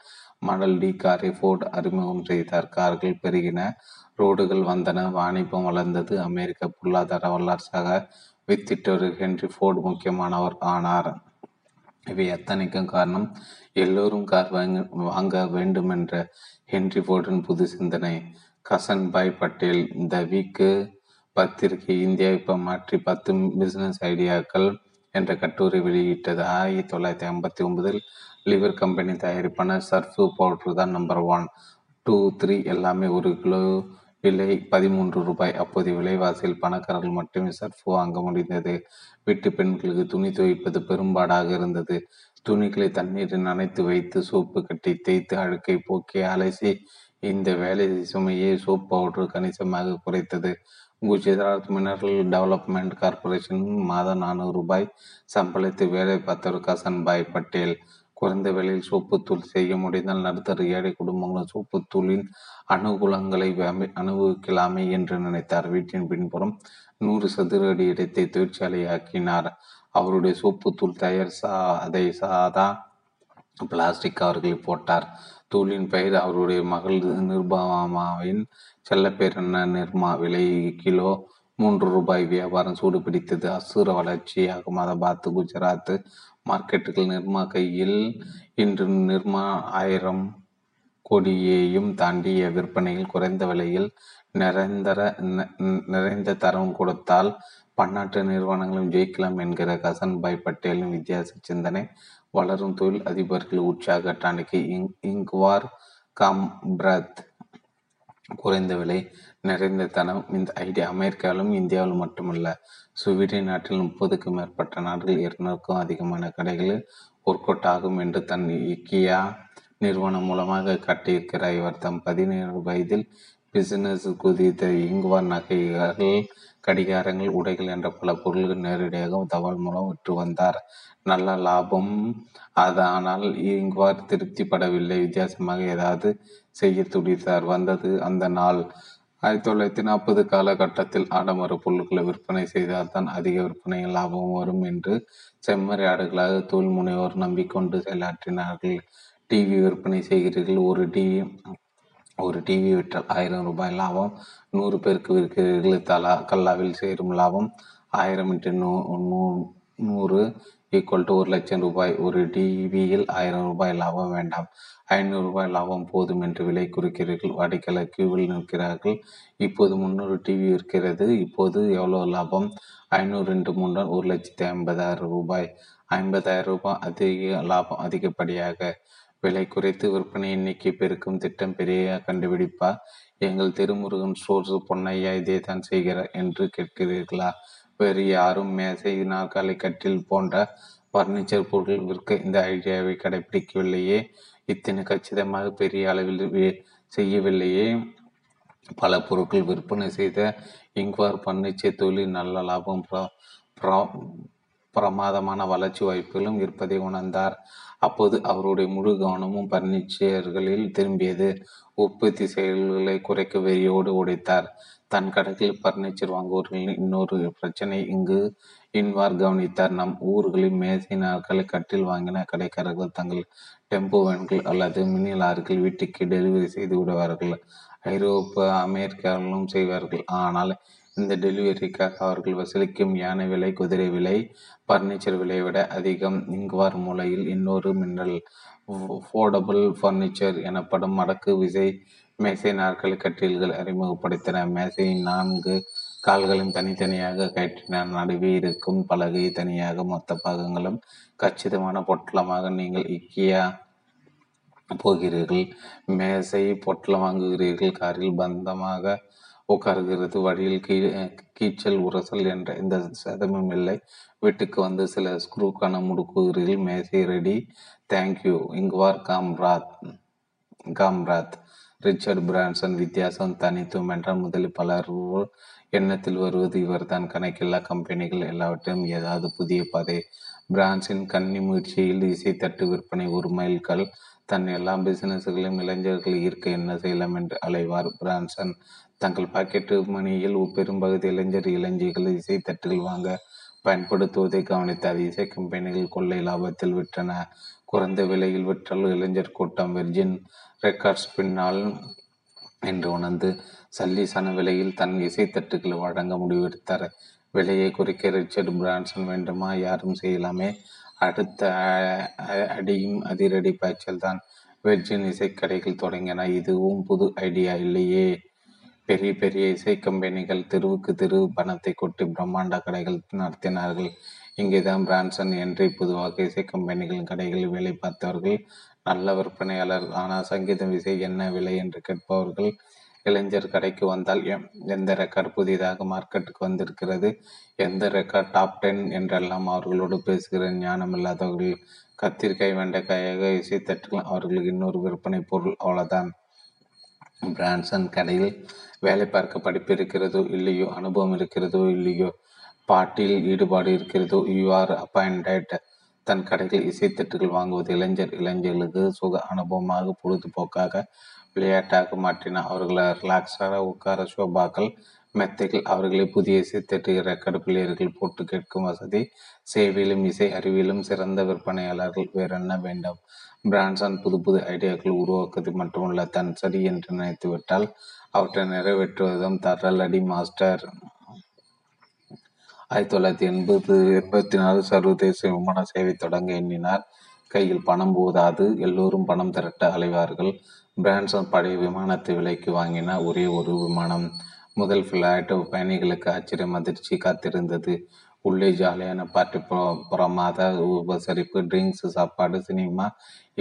மாடல் டி காரை ஃபோர்ட் அறிமுகம் செய்தார். கார்கள் பெருகின, ரோடுகள் வந்தன, வாணிபம் வளர்ந்தது. அமெரிக்க பொருளாதார வல்லரசாக வித்திட்டவர் ஹென்ரி ஃபோர்டு முக்கியமானவர் ஆனார். இவை அத்தனைக்கும் காரணம் எல்லோரும் கார் வாங்க வேண்டும் என்ற ஹென்ரி ஃபோர்டின் புது சிந்தனை. கசன் பாய் பட்டேல் த வீக்கு பத்திரிகை இந்தியாவை மாற்றி 10 பிஸ்னஸ் ஐடியாக்கள் என்ற கட்டுரை வெளியிட்டது. 1959 லிவர் கம்பெனி தயாரிப்பான சர்ஃபு பவுட்ரு தான் நம்பர் 1, 2, 3 எல்லாமே. 1 கிலோ விலை $13. அப்போது விலைவாசியில் பணக்காரர்கள் மட்டுமே சர்ஃப் வாங்க முடிந்தது. வீட்டு பெண்களுக்கு துணி துவைப்பது பெரும்பாடாக இருந்தது. துணிகளை தண்ணீரில் நனைத்து வைத்து சோப்பு கட்டி தேய்த்து அழுக்கை போக்கி அலசி இந்த வேலை சுமையை சோப் பவுடர் கணிசமாக குறைத்தது. குஜராத் மினரல் டெவலப்மெண்ட் கார்பரேஷன் மாதம் $400 சம்பளித்து வேலை பார்த்தவர் கசன் பாய் பட்டேல். குறைந்த விலையில் சோப்புத்தூள் செய்ய முடிந்தால் நடுத்தர ஏழை குடும்பங்களும் சோப்புத்தூளின் அனுகூலங்களை அனுபவிக்கலாமே என்று நினைத்தார். வீட்டின் பின்புறம் 100 சதுர அடி இடத்தை தொழிற்சாலையாக்கினார். அவருடைய சோப்புத்தூள் தயார் அதை சாதா பிளாஸ்டிக் கவர்களில் போட்டார். தூளின் பெயர் அவருடைய மகள் நிர்மாவின் செல்லப்பேரான நிர்மா. விலை கிலோ $3. வியாபாரம் சூடு பிடித்தது. அசுர வளர்ச்சி அகமதாபாத் குஜராத் மார்க்கெட்டுகள் நிர்மா கையில். இன்று நிர்மா 1000 கோடியையும் தாண்டிய விற்பனையில் குறைந்த விலையில் நிறைந்த தரம் கொடுத்தால் பன்னாட்டு நிறுவனங்களும் ஜெயிக்கலாம் என்கிற கசன் பாய் பட்டேலின் வித்தியாச சிந்தனை வளரும் தொழில் அதிபர்கள் உற்சாக டானிக்கு. இங்க்வார் காம்ப்ரத் குறைந்த விலை நிறைந்த தரம். இந்த ஐடியா அமெரிக்காவிலும் இந்தியாவிலும் மட்டுமல்ல, சுவீடன் நாட்டில் 30க்கும் மேற்பட்ட நாடுகள் 200க்கும் அதிகமான கடைகளில் ஒர்க் அவுட் ஆகும் என்று தன் இக்கியா நிறுவனம் மூலமாக காட்டியிருக்கிறார். இவர் தம் 17 வயதில் பிசினஸ் குதித்த இங்குவார் நகைகள், கடிகாரங்கள், உடைகள் என்ற பல பொருள்கள் நேரடியாக தபால் மூலம் விற்று வந்தார். நல்ல லாபம். அதனால் இங்குவார் திருப்திப்படவில்லை. வித்தியாசமாக ஏதாவது செய்ய துடித்தார். வந்தது அந்த நாள். 1940 காலகட்டத்தில் ஆடம்பர பொருட்களை விற்பனை செய்தால் தான் அதிக விற்பனை லாபம் வரும் என்று செம்மறி ஆடுகளாக தொழில் முனைவோர் நம்பிக்கொண்டு செயலாற்றினார்கள். டிவி விற்பனை செய்கிறீர்கள், ஒரு டிவி விற்றால் $1000 லாபம். 100 பேருக்கு விற்கிறீர்கள், தலா கல்லாவில் சேரும் லாபம் 1000 x 100 $1,00,000. ஒரு டிவியில் $1000 லாபம் வேண்டாம், $500 லாபம் போதும் என்று விலை குறிக்கிறீர்கள். வாடிக்கையாளர் கியூவில் நிற்கிறார்கள். இப்போது 300 டிவி இருக்கிறது, இப்போது எவ்வளோ லாபம்? 500 x 3 $1,50,000. $50,000 அதிக லாபம். அதிகப்படியாக விலை குறைத்து விற்பனை எண்ணிக்கை பெருக்கும் திட்டம் பெரிய கண்டுபிடிப்பா? எங்கள் தெருமுருகன் ஸ்டோர்ஸ் பொன்னையா இதே தான் செய்கிறார் என்று கேட்கிறீர்களா? வேறு யாரும் மேசை, நாற்காலி, கட்டில் போன்ற பர்னிச்சர் பொருட்கள் விற்க இந்த ஐடியாவை கடைபிடிக்கவில்லையே, இத்தனை கச்சிதமாக பெரிய அளவில் செய்யவில்லையே. பல பொருட்கள் விற்பனை செய்த இங்குவார் பர்னிச்சர் தொழில் நல்ல லாபம் பிரமாதமான வளர்ச்சி வாய்ப்புகளும் இருப்பதை உணர்ந்தார். அப்போது அவருடைய முழு கவனமும் பர்னிச்சர்களில் திரும்பியது. உற்பத்தி செயல்களை குறைக்க வெறியோடு உடைத்தார். தன் கடைகளில் பர்னிச்சர் வாங்குவோர்களின் இன்னொரு பிரச்சனை இங்கு இன்வார் கவனித்தார். நம் ஊர்களில் மேசை, நாற்காலி, கட்டில் வாங்கின கடைக்காரர்கள் தங்கள் டெம்போ வேன்கள் அல்லது மினி லாரிகள் வீட்டுக்கு டெலிவரி செய்து விடுவார்கள். ஐரோப்பா, அமெரிக்காவிலும் செய்வார்கள். ஆனால் இந்த டெலிவரிக்காக அவர்கள் வசூலிக்கும் யானை விலை, குதிரை விலை பர்னிச்சர் விலையை விட அதிகம். இங்குவார் மூலையில் இன்னொரு மின்னல். ஃபோர்டபுள் பர்னிச்சர் எனப்படும் மடக்கு விசை மேசை, நாற்காலி, கட்டில்கள் அறிமுகப்படுத்தின. மேசையின் 4 கால்களும் தனித்தனியாக கயிற்றின. நடுவே இருக்கும் பலகையை தனியாக, மொத்த பாகங்களும் கச்சிதமான பொட்டலமாக. நீங்கள் இக்கியா போகிறீர்கள், மேசை பொட்டலம் வாங்குகிறீர்கள், காரில் பந்தமாக உட்காருகிறது. வழியில் கீச்சல் உரசல் என்ற எந்த சதமும் இல்லை. வீட்டுக்கு வந்து சில ஸ்க்ரூக்கான முடுக்குகளில் மேசை ready. Thank you. Ingvar Kamprad. Richard Branson. வித்தியாசம் தனித்துவம் என்றால் முதலில் பலர் எண்ணத்தில் வருவது இவர் தான். கணக்கில்லா கம்பெனிகள் எல்லாவற்றிலும் ஏதாவது புதிய பாதை. பிரான்சின் கன்னி முயற்சியில் இசை தட்டு விற்பனை ஒரு மைல்கல். தன் எல்லா பிசினஸ்களையும் இளைஞர்கள் ஈர்க்க என்ன செய்யலாம் என்று அலைவார் பிரான்சன். தங்கள் பாக்கெட்டு மணியில் பெரும்பகுதி இளைஞர்கள் இசை தட்டுகள் வாங்க பயன்படுத்துவதை கவனித்தார். இசை கம்பெனிகள் கொள்ளை லாபத்தில் விற்றன. குறைந்த விலையில் விற்றால் இளைஞர் கூட்டம் வெர்ஜின் ரெக்கார்ட்ஸ் பின்னால் என்று உணர்ந்து சல்லிசான விலையில் தன் இசைத்தட்டுகளை வழங்க முடிவெடுத்தார். விலையை குறிக்க ரிச்சர்ட் பிரான்சன் வேண்டுமா? யாரும் செய்யலாமே. அடுத்த அடியும் அதிரடி பாய்ச்சல் தான். வெர்ஜின் இசைக்கடைகள் தொடங்கின. இதுவும் புது ஐடியா இல்லையே. பெரிய பெரிய இசை கம்பெனிகள் தெருவுக்கு தெரு பணத்தை கொட்டி பிரம்மாண்ட கடைகள் நடத்தினார்கள். இங்கேதான் பிரான்சன் என்று பொதுவாக இசை கம்பெனிகளின் கடைகளில் வேலை பார்த்தவர்கள் நல்ல விற்பனையாளர். ஆனால் சங்கீதம் இசை என்ன விலை என்று கேட்பவர்கள் இளைஞர் கடைக்கு வந்தால் எந்த ரெக்கார்டு புதிதாக மார்க்கெட்டுக்கு வந்திருக்கிறது, எந்த ரெக்கார்டு டாப் 10 என்றெல்லாம் அவர்களோடு பேசுகிற ஞானம் இல்லாதவர்கள். கத்திரிக்காய் வெண்டைக்காயாக இசை தட்டுகள் அவர்களுக்கு இன்னொரு விற்பனை பொருள். அவ்வளோதான். பிரான்சன் கடையில் வேலை பார்க்க படிப்பு இருக்கிறதோ இல்லையோ, அனுபவம் இருக்கிறதோ இல்லையோ, பாட்டில் ஈடுபாடு இருக்கிறதோ, யூஆர் அப்பாயிண்டட். தன் கடையில் இசைத்தட்டுகள் வாங்குவது இளைஞர்களுக்கு சுக அனுபவமாக, பொழுதுபோக்காக, விளையாட்டாக மாற்றின. அவர்களை ரிலாக்ஸாக உட்கார ஷோபாக்கள், மெத்தைகள், அவர்களை புதிய இசைத்தட்டு ரெக்கார்டு பிள்ளையர்கள் போட்டு கேட்கும் வசதி. சேவையிலும் இசை அறிவியலும் சிறந்த விற்பனையாளர்கள். வேறென்ன வேண்டும்? பிரான்சன் புது புது ஐடியாக்கள் உருவாக்குவது மட்டுமல்ல, தன் சரி என்று நினைத்துவிட்டால் அவற்றை நிறைவேற்றுவதும் தரலடி மாஸ்டர். 1984 சர்வதேச விமான சேவை தொடங்க எண்ணினார். கையில் பணம் போதாது, எல்லோரும் பணம் திரட்ட அலைவார்கள். பிரான்சன் பழைய விமானத்தை விலைக்கு வாங்கினார். ஒரே ஒரு விமானம். முதல் ஃபிளைட் பயணிகளுக்கு ஆச்சரியம், அதிர்ச்சி காத்திருந்தது. உள்ளே ஜாலியான பார்ட்டி, பிரமாத உபசரிப்பு, ட்ரிங்க்ஸ், சாப்பாடு, சினிமா,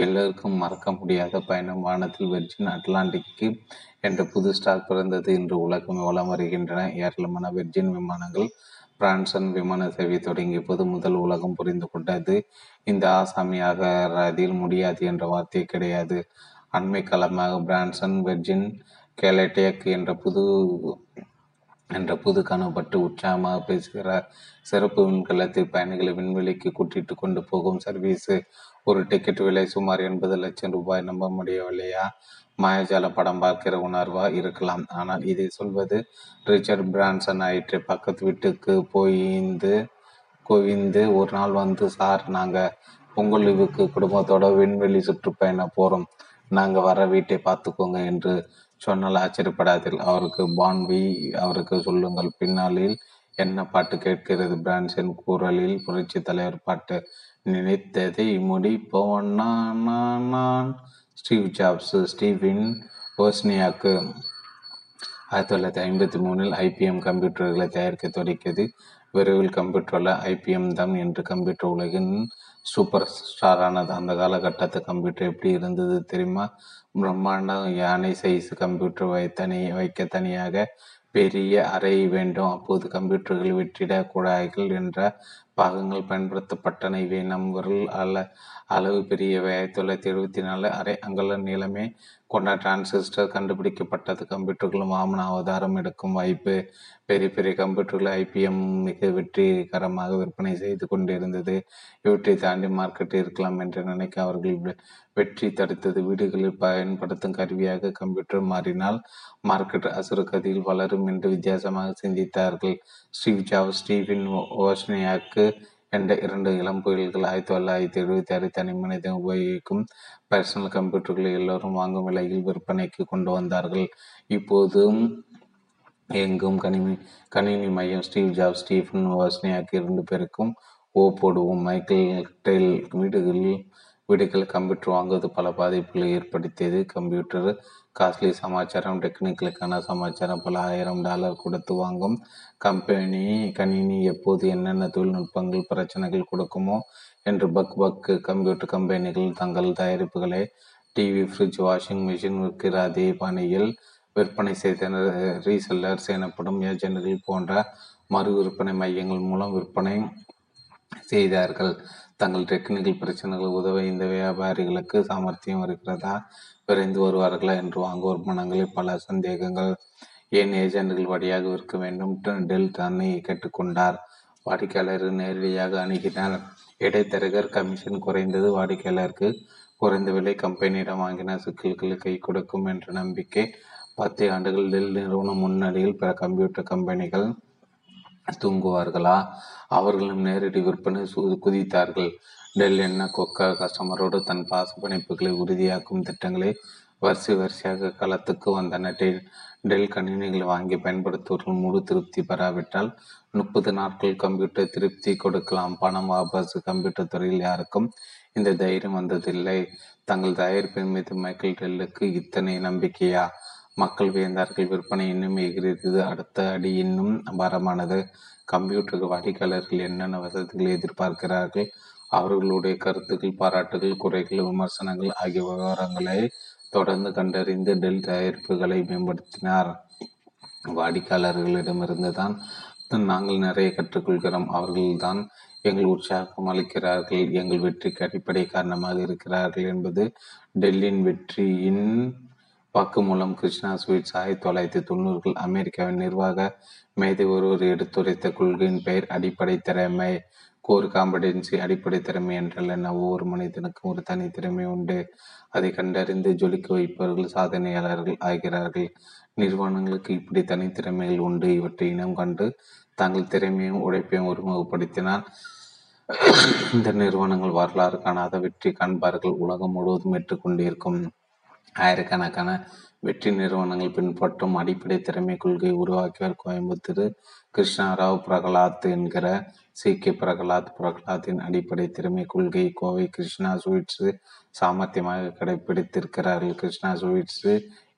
எல்லோருக்கும் மறக்க முடியாத பயணம். வானத்தில் வெர்ஜின் அட்லாண்டிக்கு என்ற புது ஸ்டார் பிறந்தது. இன்று உலகம் வலம் வருகின்றன ஏராளமான வெர்ஜின் விமானங்கள். பிரான்சன் விமான சேவை தொடங்கிய போது முதல் உலகம் புரிந்து கொண்டது, இந்த ஆசாமியாக அதில் முடியாது என்ற வார்த்தை கிடையாது. அண்மை காலமாக பிரான்சன் வெர்ஜின் கேலடெக் என்ற புது கனவுப்பட்டு உற்சாகமாக பேசுகிறார். சிறப்பு விண்கலத்தில் பயணிகளை விண்வெளிக்கு கூட்டிட்டு கொண்டு போகும் சர்வீஸு. ஒரு டிக்கெட் விலை சுமார் 80 லட்சம் ரூபாய். நம்ப முடியவில்லையா? மாயஜால படம் பார்க்கிற உணர்வா இருக்கலாம். ஆனால் இதை சொல்வது ரிச்சர்ட் பிரான்சன் ஆயிற்று. பக்கத்து வீட்டுக்கு கோவிந்து ஒரு நாள் வந்து, சார், நாங்கள் பொங்கல் லீவுக்கு குடும்பத்தோட விண்வெளி சுற்றுப்பயணம் போகிறோம், நாங்கள் வர வீட்டை பார்த்துக்கோங்க என்று சொன்னால் ஆச்சரியப்படாதீர்கள். அவருக்கு பான்வி அவருக்கு சொல்லுங்கள். பின்னாளில் என்ன பாட்டு கேட்கிறது? பிரான்சன் குரலில் புரட்சி தலைவர் பாட்டு. நினைத்ததை முடிப்பவன் நான். Steve Jobs. ஸ்டீவின் ஓஸ்னியாக்கு. 1953 IBM கம்ப்யூட்டர்களை தயாரிக்க தொடக்கியது. விரைவில் கம்ப்யூட்டரில் IBM தான் என்று கம்ப்யூட்டர் உலகின் சூப்பர் ஸ்டாரானது. அந்த காலகட்டத்து கம்ப்யூட்டர் எப்படி இருந்தது தெரியுமா? பிரம்மாண்ட யானை சைஸ் கம்ப்யூட்டர் வைக்க தனியாக பெரிய அறை வேண்டும். அப்போது கம்ப்யூட்டர்கள் வெற்றிட குழாய்கள் என்ற பாகங்கள் பயன்படுத்தப்பட்டன. இவை நம் விரல் அளவு பெரியவை. 1974 அரை அங்குல நீளமே கொண்ட டிரான்சிஸ்டர் கண்டுபிடிக்கப்பட்டது. கம்ப்யூட்டர்கள் வாமன அவதாரம் எடுக்கும் வாய்ப்பு. பெரிய பெரிய கம்ப்யூட்டர்களை IBM மிக வெற்றிகரமாக விற்பனை செய்து கொண்டிருந்தது. இவற்றை தாண்டி மார்க்கெட் இருக்கலாம் என்று நினைக்க அவர்கள் வெற்றி தடுத்தது. வீடுகளில் பயன்படுத்தும் கருவியாக கம்ப்யூட்டர் மாறினால் மார்க்கெட் அசுரகதியில் வளரும் என்று வித்தியாசமாக சிந்தித்தார்கள். ஸ்டீவ் ஜாப்ஸ், ஸ்டீவின் ஓஸ்னியாக்கு என்ற இரண்டு இளம் புயல்கள். 1976 தனி மனிதன் உபயோகிக்கும் பர்சனல் கம்ப்யூட்டர்களை எல்லோரும் வாங்கும் விலையில் விற்பனைக்கு கொண்டு வந்தார்கள். இப்போதும் எங்கும் கணினி மையம். ஸ்டீவ் ஜாப்ஸ், ஸ்டீவன் ஓஸ்னியாக்கு இரண்டு பேருக்கும் ஓ போடுவோம். Michael Dell. வீடுகளில் கம்ப்யூட்டர் வாங்குவது பல பாதிப்புகளை ஏற்படுத்தியது. கம்ப்யூட்டர் காஸ்ட்லி சமாச்சாரம், டெக்னிக்கலுக்கான சமாச்சாரம். பல $1000 கொடுத்து வாங்கும் கணினி எப்போது என்னென்ன தொழில்நுட்பங்கள் பிரச்சனைகள் கொடுக்குமோ என்று பக் கம்ப்யூட்டர் கம்பெனிகள் தங்கள் தயாரிப்புகளை டிவி, ஃப்ரிட்ஜ், வாஷிங் மிஷின் விற்கிற அதே பாணியில் விற்பனை செய்தனர். ரீசெல்லர்ஸ் எனப்படும் ஏஜென்ட்கள் போன்ற மறு விற்பனை மையங்கள் மூலம் விற்பனை செய்தார்கள். தங்கள் டெக்னிக்கல் பிரச்சனைகள் உதவ இந்த வியாபாரிகளுக்கு சாமர்த்தியம் இருக்கிறதா? விரைந்து வருவார்களா என்று வாங்குவோர் மனங்களில் பல சந்தேகங்கள். ஏன் ஏஜென்ட்கள் வழியாக விற்க வேண்டும்? டெல் தன்னை கேட்டுக்கொண்டார். வாடிக்கையாளர் நேரடியாக அணுகினார். இடைத்தரகர் கமிஷன் குறைந்தது, வாடிக்கையாளருக்கு குறைந்த விலை, கம்பெனியிடம் வாங்கின சிக்கல்கள் கை கொடுக்கும் என்ற நம்பிக்கை. 10 ஆண்டுகள் டெல் நிறுவனம் முன்னணியில் பிற கம்ப்யூட்டர் கம்பெனிகள் தூங்குவார்களா? அவர்களும் நேரடி விற்பனை குதித்தார்கள். டெல் என்ன கொக்கா கஸ்டமரோடு தன் பாச பிணைப்புகளை உறுதியாக்கும் திட்டங்களை வரிசையாக களத்துக்கு வந்தன. டெல் கணினிகளை வாங்கி பயன்படுத்துவர்கள் முழு திருப்தி பெறாவிட்டால் 30 நாட்கள் கம்ப்யூட்டர் திருப்தி கொடுக்கலாம். பணம் வாபஸ். கம்ப்யூட்டர் துறையில் யாருக்கும் இந்த தைரியம் வந்ததில்லை. தங்கள் தயாரிப்பின் மீது மைக்கேல் டெல்லுக்கு இத்தனை நம்பிக்கையா? மக்கள் வியந்தார்கள். விற்பனை இன்னும் எகிறது. அடுத்த அடி இன்னும் பாரமானது. கம்ப்யூட்டர் வாடிக்கையாளர்கள் என்னென்ன வசதிகளை எதிர்பார்க்கிறார்கள், அவர்களுடைய கருத்துக்கள், பாராட்டுகள், குறைகள், விமர்சனங்கள் ஆகிய விவரங்களை தொடர்ந்து கண்டறிந்து டெல் தயாரிப்புகளை மேம்படுத்தினார். வாடிக்கையாளர்களிடமிருந்து தான் நாங்கள் நிறைய கற்றுக்கொள்கிறோம். அவர்கள்தான் எங்கள் உற்சாகம் அளிக்கிறார்கள், எங்கள் வெற்றிக்கு அடிப்படை காரணமாக இருக்கிறார்கள் என்பது டெல்லின் வெற்றியின் வாக்கு மூலம். கிருஷ்ணா ஸ்வீட்ஸ் 1990கள் அமெரிக்காவின் நிர்வாக மேதை ஒருவர் எடுத்துரைத்த கொள்கையின் பெயர் அடிப்படை திறமை. Core competency. அடிப்படை திறமை என்றால் என்ன? ஒவ்வொரு மனிதனுக்கும் ஒரு தனி திறமை உண்டு. அதை கண்டறிந்து ஜொலிக்க வைப்பவர்கள் சாதனையாளர்கள் ஆகிறார்கள். நிறுவனங்களுக்கு இப்படி தனித்திறமைகள் உண்டு. இவற்றை இனம் கண்டு தங்கள் திறமையும் உழைப்பையும் ஒருமுகப்படுத்தினால் இந்த நிறுவனங்கள் வரலாறு காணாத வெற்றி காண்பார்கள். உலகம் முழுவதும் ஏற்றுக்கொண்டிருக்கும் ஆயிரக்கணக்கான வெற்றி நிறுவனங்கள் பின்பற்றும் அடிப்படை திறமை கொள்கை உருவாக்கியவர் கோயம்புத்தூர் கிருஷ்ணராவ் பிரகலாத் என்கிற சி.கே. பிரகலாத். பிரகலாத்தின் அடிப்படை திறமை கொள்கையை கோவை கிருஷ்ணா ஸ்வீட்ஸ் சாமர்த்தியமாக கடைபிடித்திருக்கிறார்கள். கிருஷ்ணா ஸ்வீட்ஸ்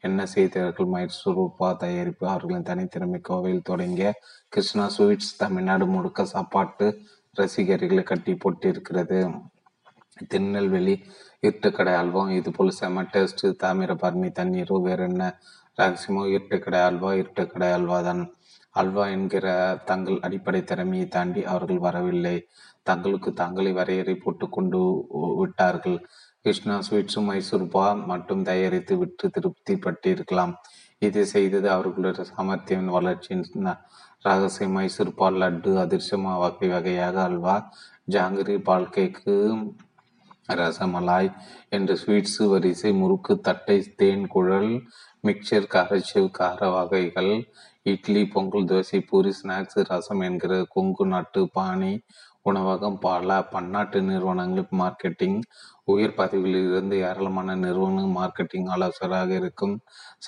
என்ன செய்தார்கள்? மைசூர் உப்பா தயாரிப்பு அவர்களின் தனித்திறமை. கோவையில் தொடங்கிய கிருஷ்ணா ஸ்வீட்ஸ் தமிழ்நாடு முழுக்க சாப்பாட்டு ரசிகர்களை கட்டி போட்டிருக்கிறது. திருநெல்வேலி இருட்டுக்கடை அல்வாவும் இதுபோல் செம டேஸ்ட். தாமிரபரணி தண்ணீரோ வேற என்ன ரகசியமோ? இருட்டுக்கடை அல்வா இருட்டுக்கடை அல்வா தான். அல்வா என்கிற தங்கள் அடிப்படை திறமையை தாண்டி அவர்கள் வரவில்லை. தங்களுக்கு தாங்களே வரையறை போட்டு கொண்டு விட்டார்கள். கிருஷ்ணா ஸ்வீட்ஸும் மைசூர் பா மட்டும் தயாரித்து விற்று திருப்தி பட்டிருக்கலாம். இதை செய்தது அவர்களுடைய சாமர்த்தியவின் வளர்ச்சியின் ரகசியம். மைசூர் பால் லட்டு அதிர்ஷ்டமா வகை வகையாக அல்வா, ஜாங்கிரி, பால் கேக்கு, ரசமலாய் என்ற ஸ்வீட்ஸு வரிசை, முறுக்கு, தட்டை, தேன் குழல், மிக்சர், காரச்சேவ், கார வகைகள், இட்லி, பொங்கல், தோசை, பூரி, ஸ்நாக்ஸ், ரசம் என்கிற கொங்கு நாட்டு பாணி உணவகம். பல பன்னாட்டு நிறுவனங்கள் மார்க்கெட்டிங் உயர் பதவிகளில் இருந்து ஏராளமான நிறுவனங்கள் மார்க்கெட்டிங் ஆலோசகராக இருக்கும்.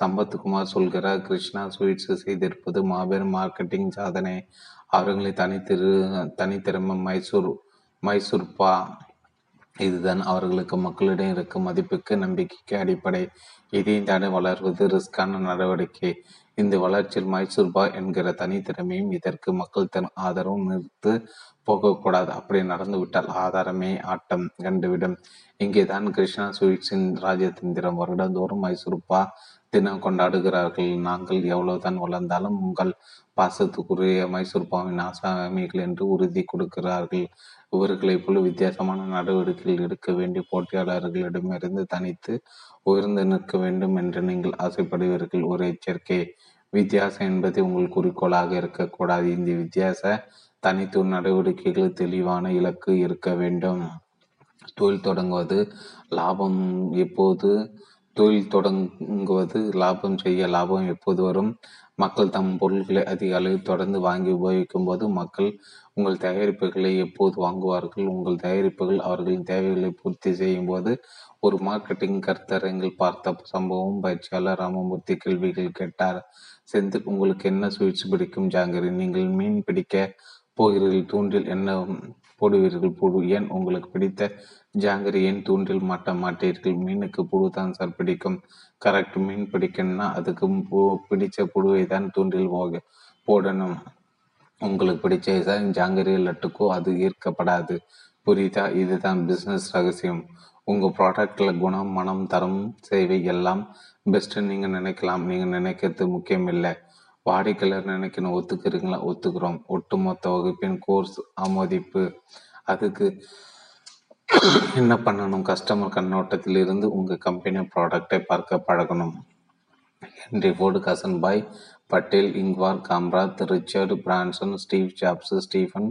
சம்பத்குமார் சொல்கிறார், கிருஷ்ணா ஸ்வீட்ஸு செய்திருப்பது மாபெரும் மார்க்கெட்டிங் சாதனை. அவர்களை தனித்திறமை மைசூர் பா. இதுதான் அவர்களுக்கு மக்களிடம் இருக்கும் மதிப்புக்கு, நம்பிக்கைக்கு அடிப்படை. இதையும் தாண்டி வளர்வது ரிஸ்கான நடவடிக்கை. இந்த வளர்ச்சியில் மைசூர் பா என்கிற தனித்திறமையும் இதற்கு மக்கள் ஆதரவும் நிறுத்து போகக்கூடாது. அப்படி நடந்துவிட்டால் ஆதாரமே ஆட்டம் கண்டுவிடும். இங்கே தான் கிருஷ்ணா ஸ்வீட்ஸின் ராஜதந்திரம். வருடந்தோறும் மைசூர் பா தினம் கொண்டாடுகிறார்கள். நாங்கள் எவ்வளவுதான் வளர்ந்தாலும் உங்கள் பாசத்துக்குரிய மைசூர் பாவின் ஆசாமிகள் என்று உறுதி கொடுக்கிறார்கள். இவர்களை போல வித்தியாசமான நடவடிக்கைகள் எடுக்க வேண்டிய போட்டியாளர்களிடமிருந்து தனித்து உயர்ந்து நிற்க வேண்டும் என்று நீங்கள் ஆசைப்படுவீர்கள். ஒரு எச்சரிக்கை, வித்தியாசம் என்பதை உங்கள் குறிக்கோளாக இருக்கக்கூடாது. இந்த வித்தியாச தனித்துவ நடவடிக்கைகள் தெளிவான இலக்கு இருக்க வேண்டும். தொழில் தொடங்குவது லாபம் எப்போது வரும்? மக்கள் தம் பொருட்களை அதிக அளவில் தொடர்ந்து வாங்கி உபயோகிக்கும் போது. மக்கள் உங்கள் தயாரிப்புகளை எப்போது வாங்குவார்கள்? உங்கள் தயாரிப்புகள் அவர்களின் தேவைகளை பூர்த்தி செய்யும் போது. ஒரு மார்க்கெட்டிங் கருத்தரங்கில் பார்த்த சம்பவம். பயிற்சியாளர் ராமமூர்த்தி கேள்விகள் கேட்டார். செந்து, உங்களுக்கு என்ன ஸ்வீட்ஸ் பிடிக்கும்? ஜாங்கிரி. நீங்கள் மீன் பிடிக்க போகிறீர்கள், தூண்டில் என்ன போடுவீர்கள்? புழு. ஏன் உங்களுக்கு பிடித்த ஜாங்கிரி ஏன் தூண்டில் மாட்ட மாட்டீர்கள்? மீனுக்கு புழு தான் சார் பிடிக்கும். கரெக்ட். மீன் பிடிக்கணும்னா அதுக்கு பிடிச்ச புழுவை தான் தூண்டில் போடணும். உங்களுக்கு பிடிச்ச ஜாங்கிரி லட்டுக்கோ அது ஈர்க்கப்படாது. புரியுதா? இதுதான் பிஸ்னஸ் ரகசியம். உங்கள் ப்ராடக்டில் குணம், மனம், தரம், சேவை எல்லாம் பெஸ்ட்டு நீங்கள் நினைக்கலாம். நீங்கள் நினைக்கிறது முக்கியம் இல்லை, வாடிக்கையாளர் நினைக்கணும். ஒத்துக்கிறீங்களா? ஒத்துக்கிறோம். ஒட்டுமொத்த வகுப்பின் கோர்ஸ் ஆமோதிப்பு. அதுக்கு என்ன பண்ணணும்? கஸ்டமர் கண்ணோட்டத்தில் இருந்து உங்கள் கம்பெனி ப்ராடக்டை பார்க்க பழகணும். Henry Ford, Karsanbhai Patel, Ingvar Kamprad, Richard Branson, Steve Jobs, Stephen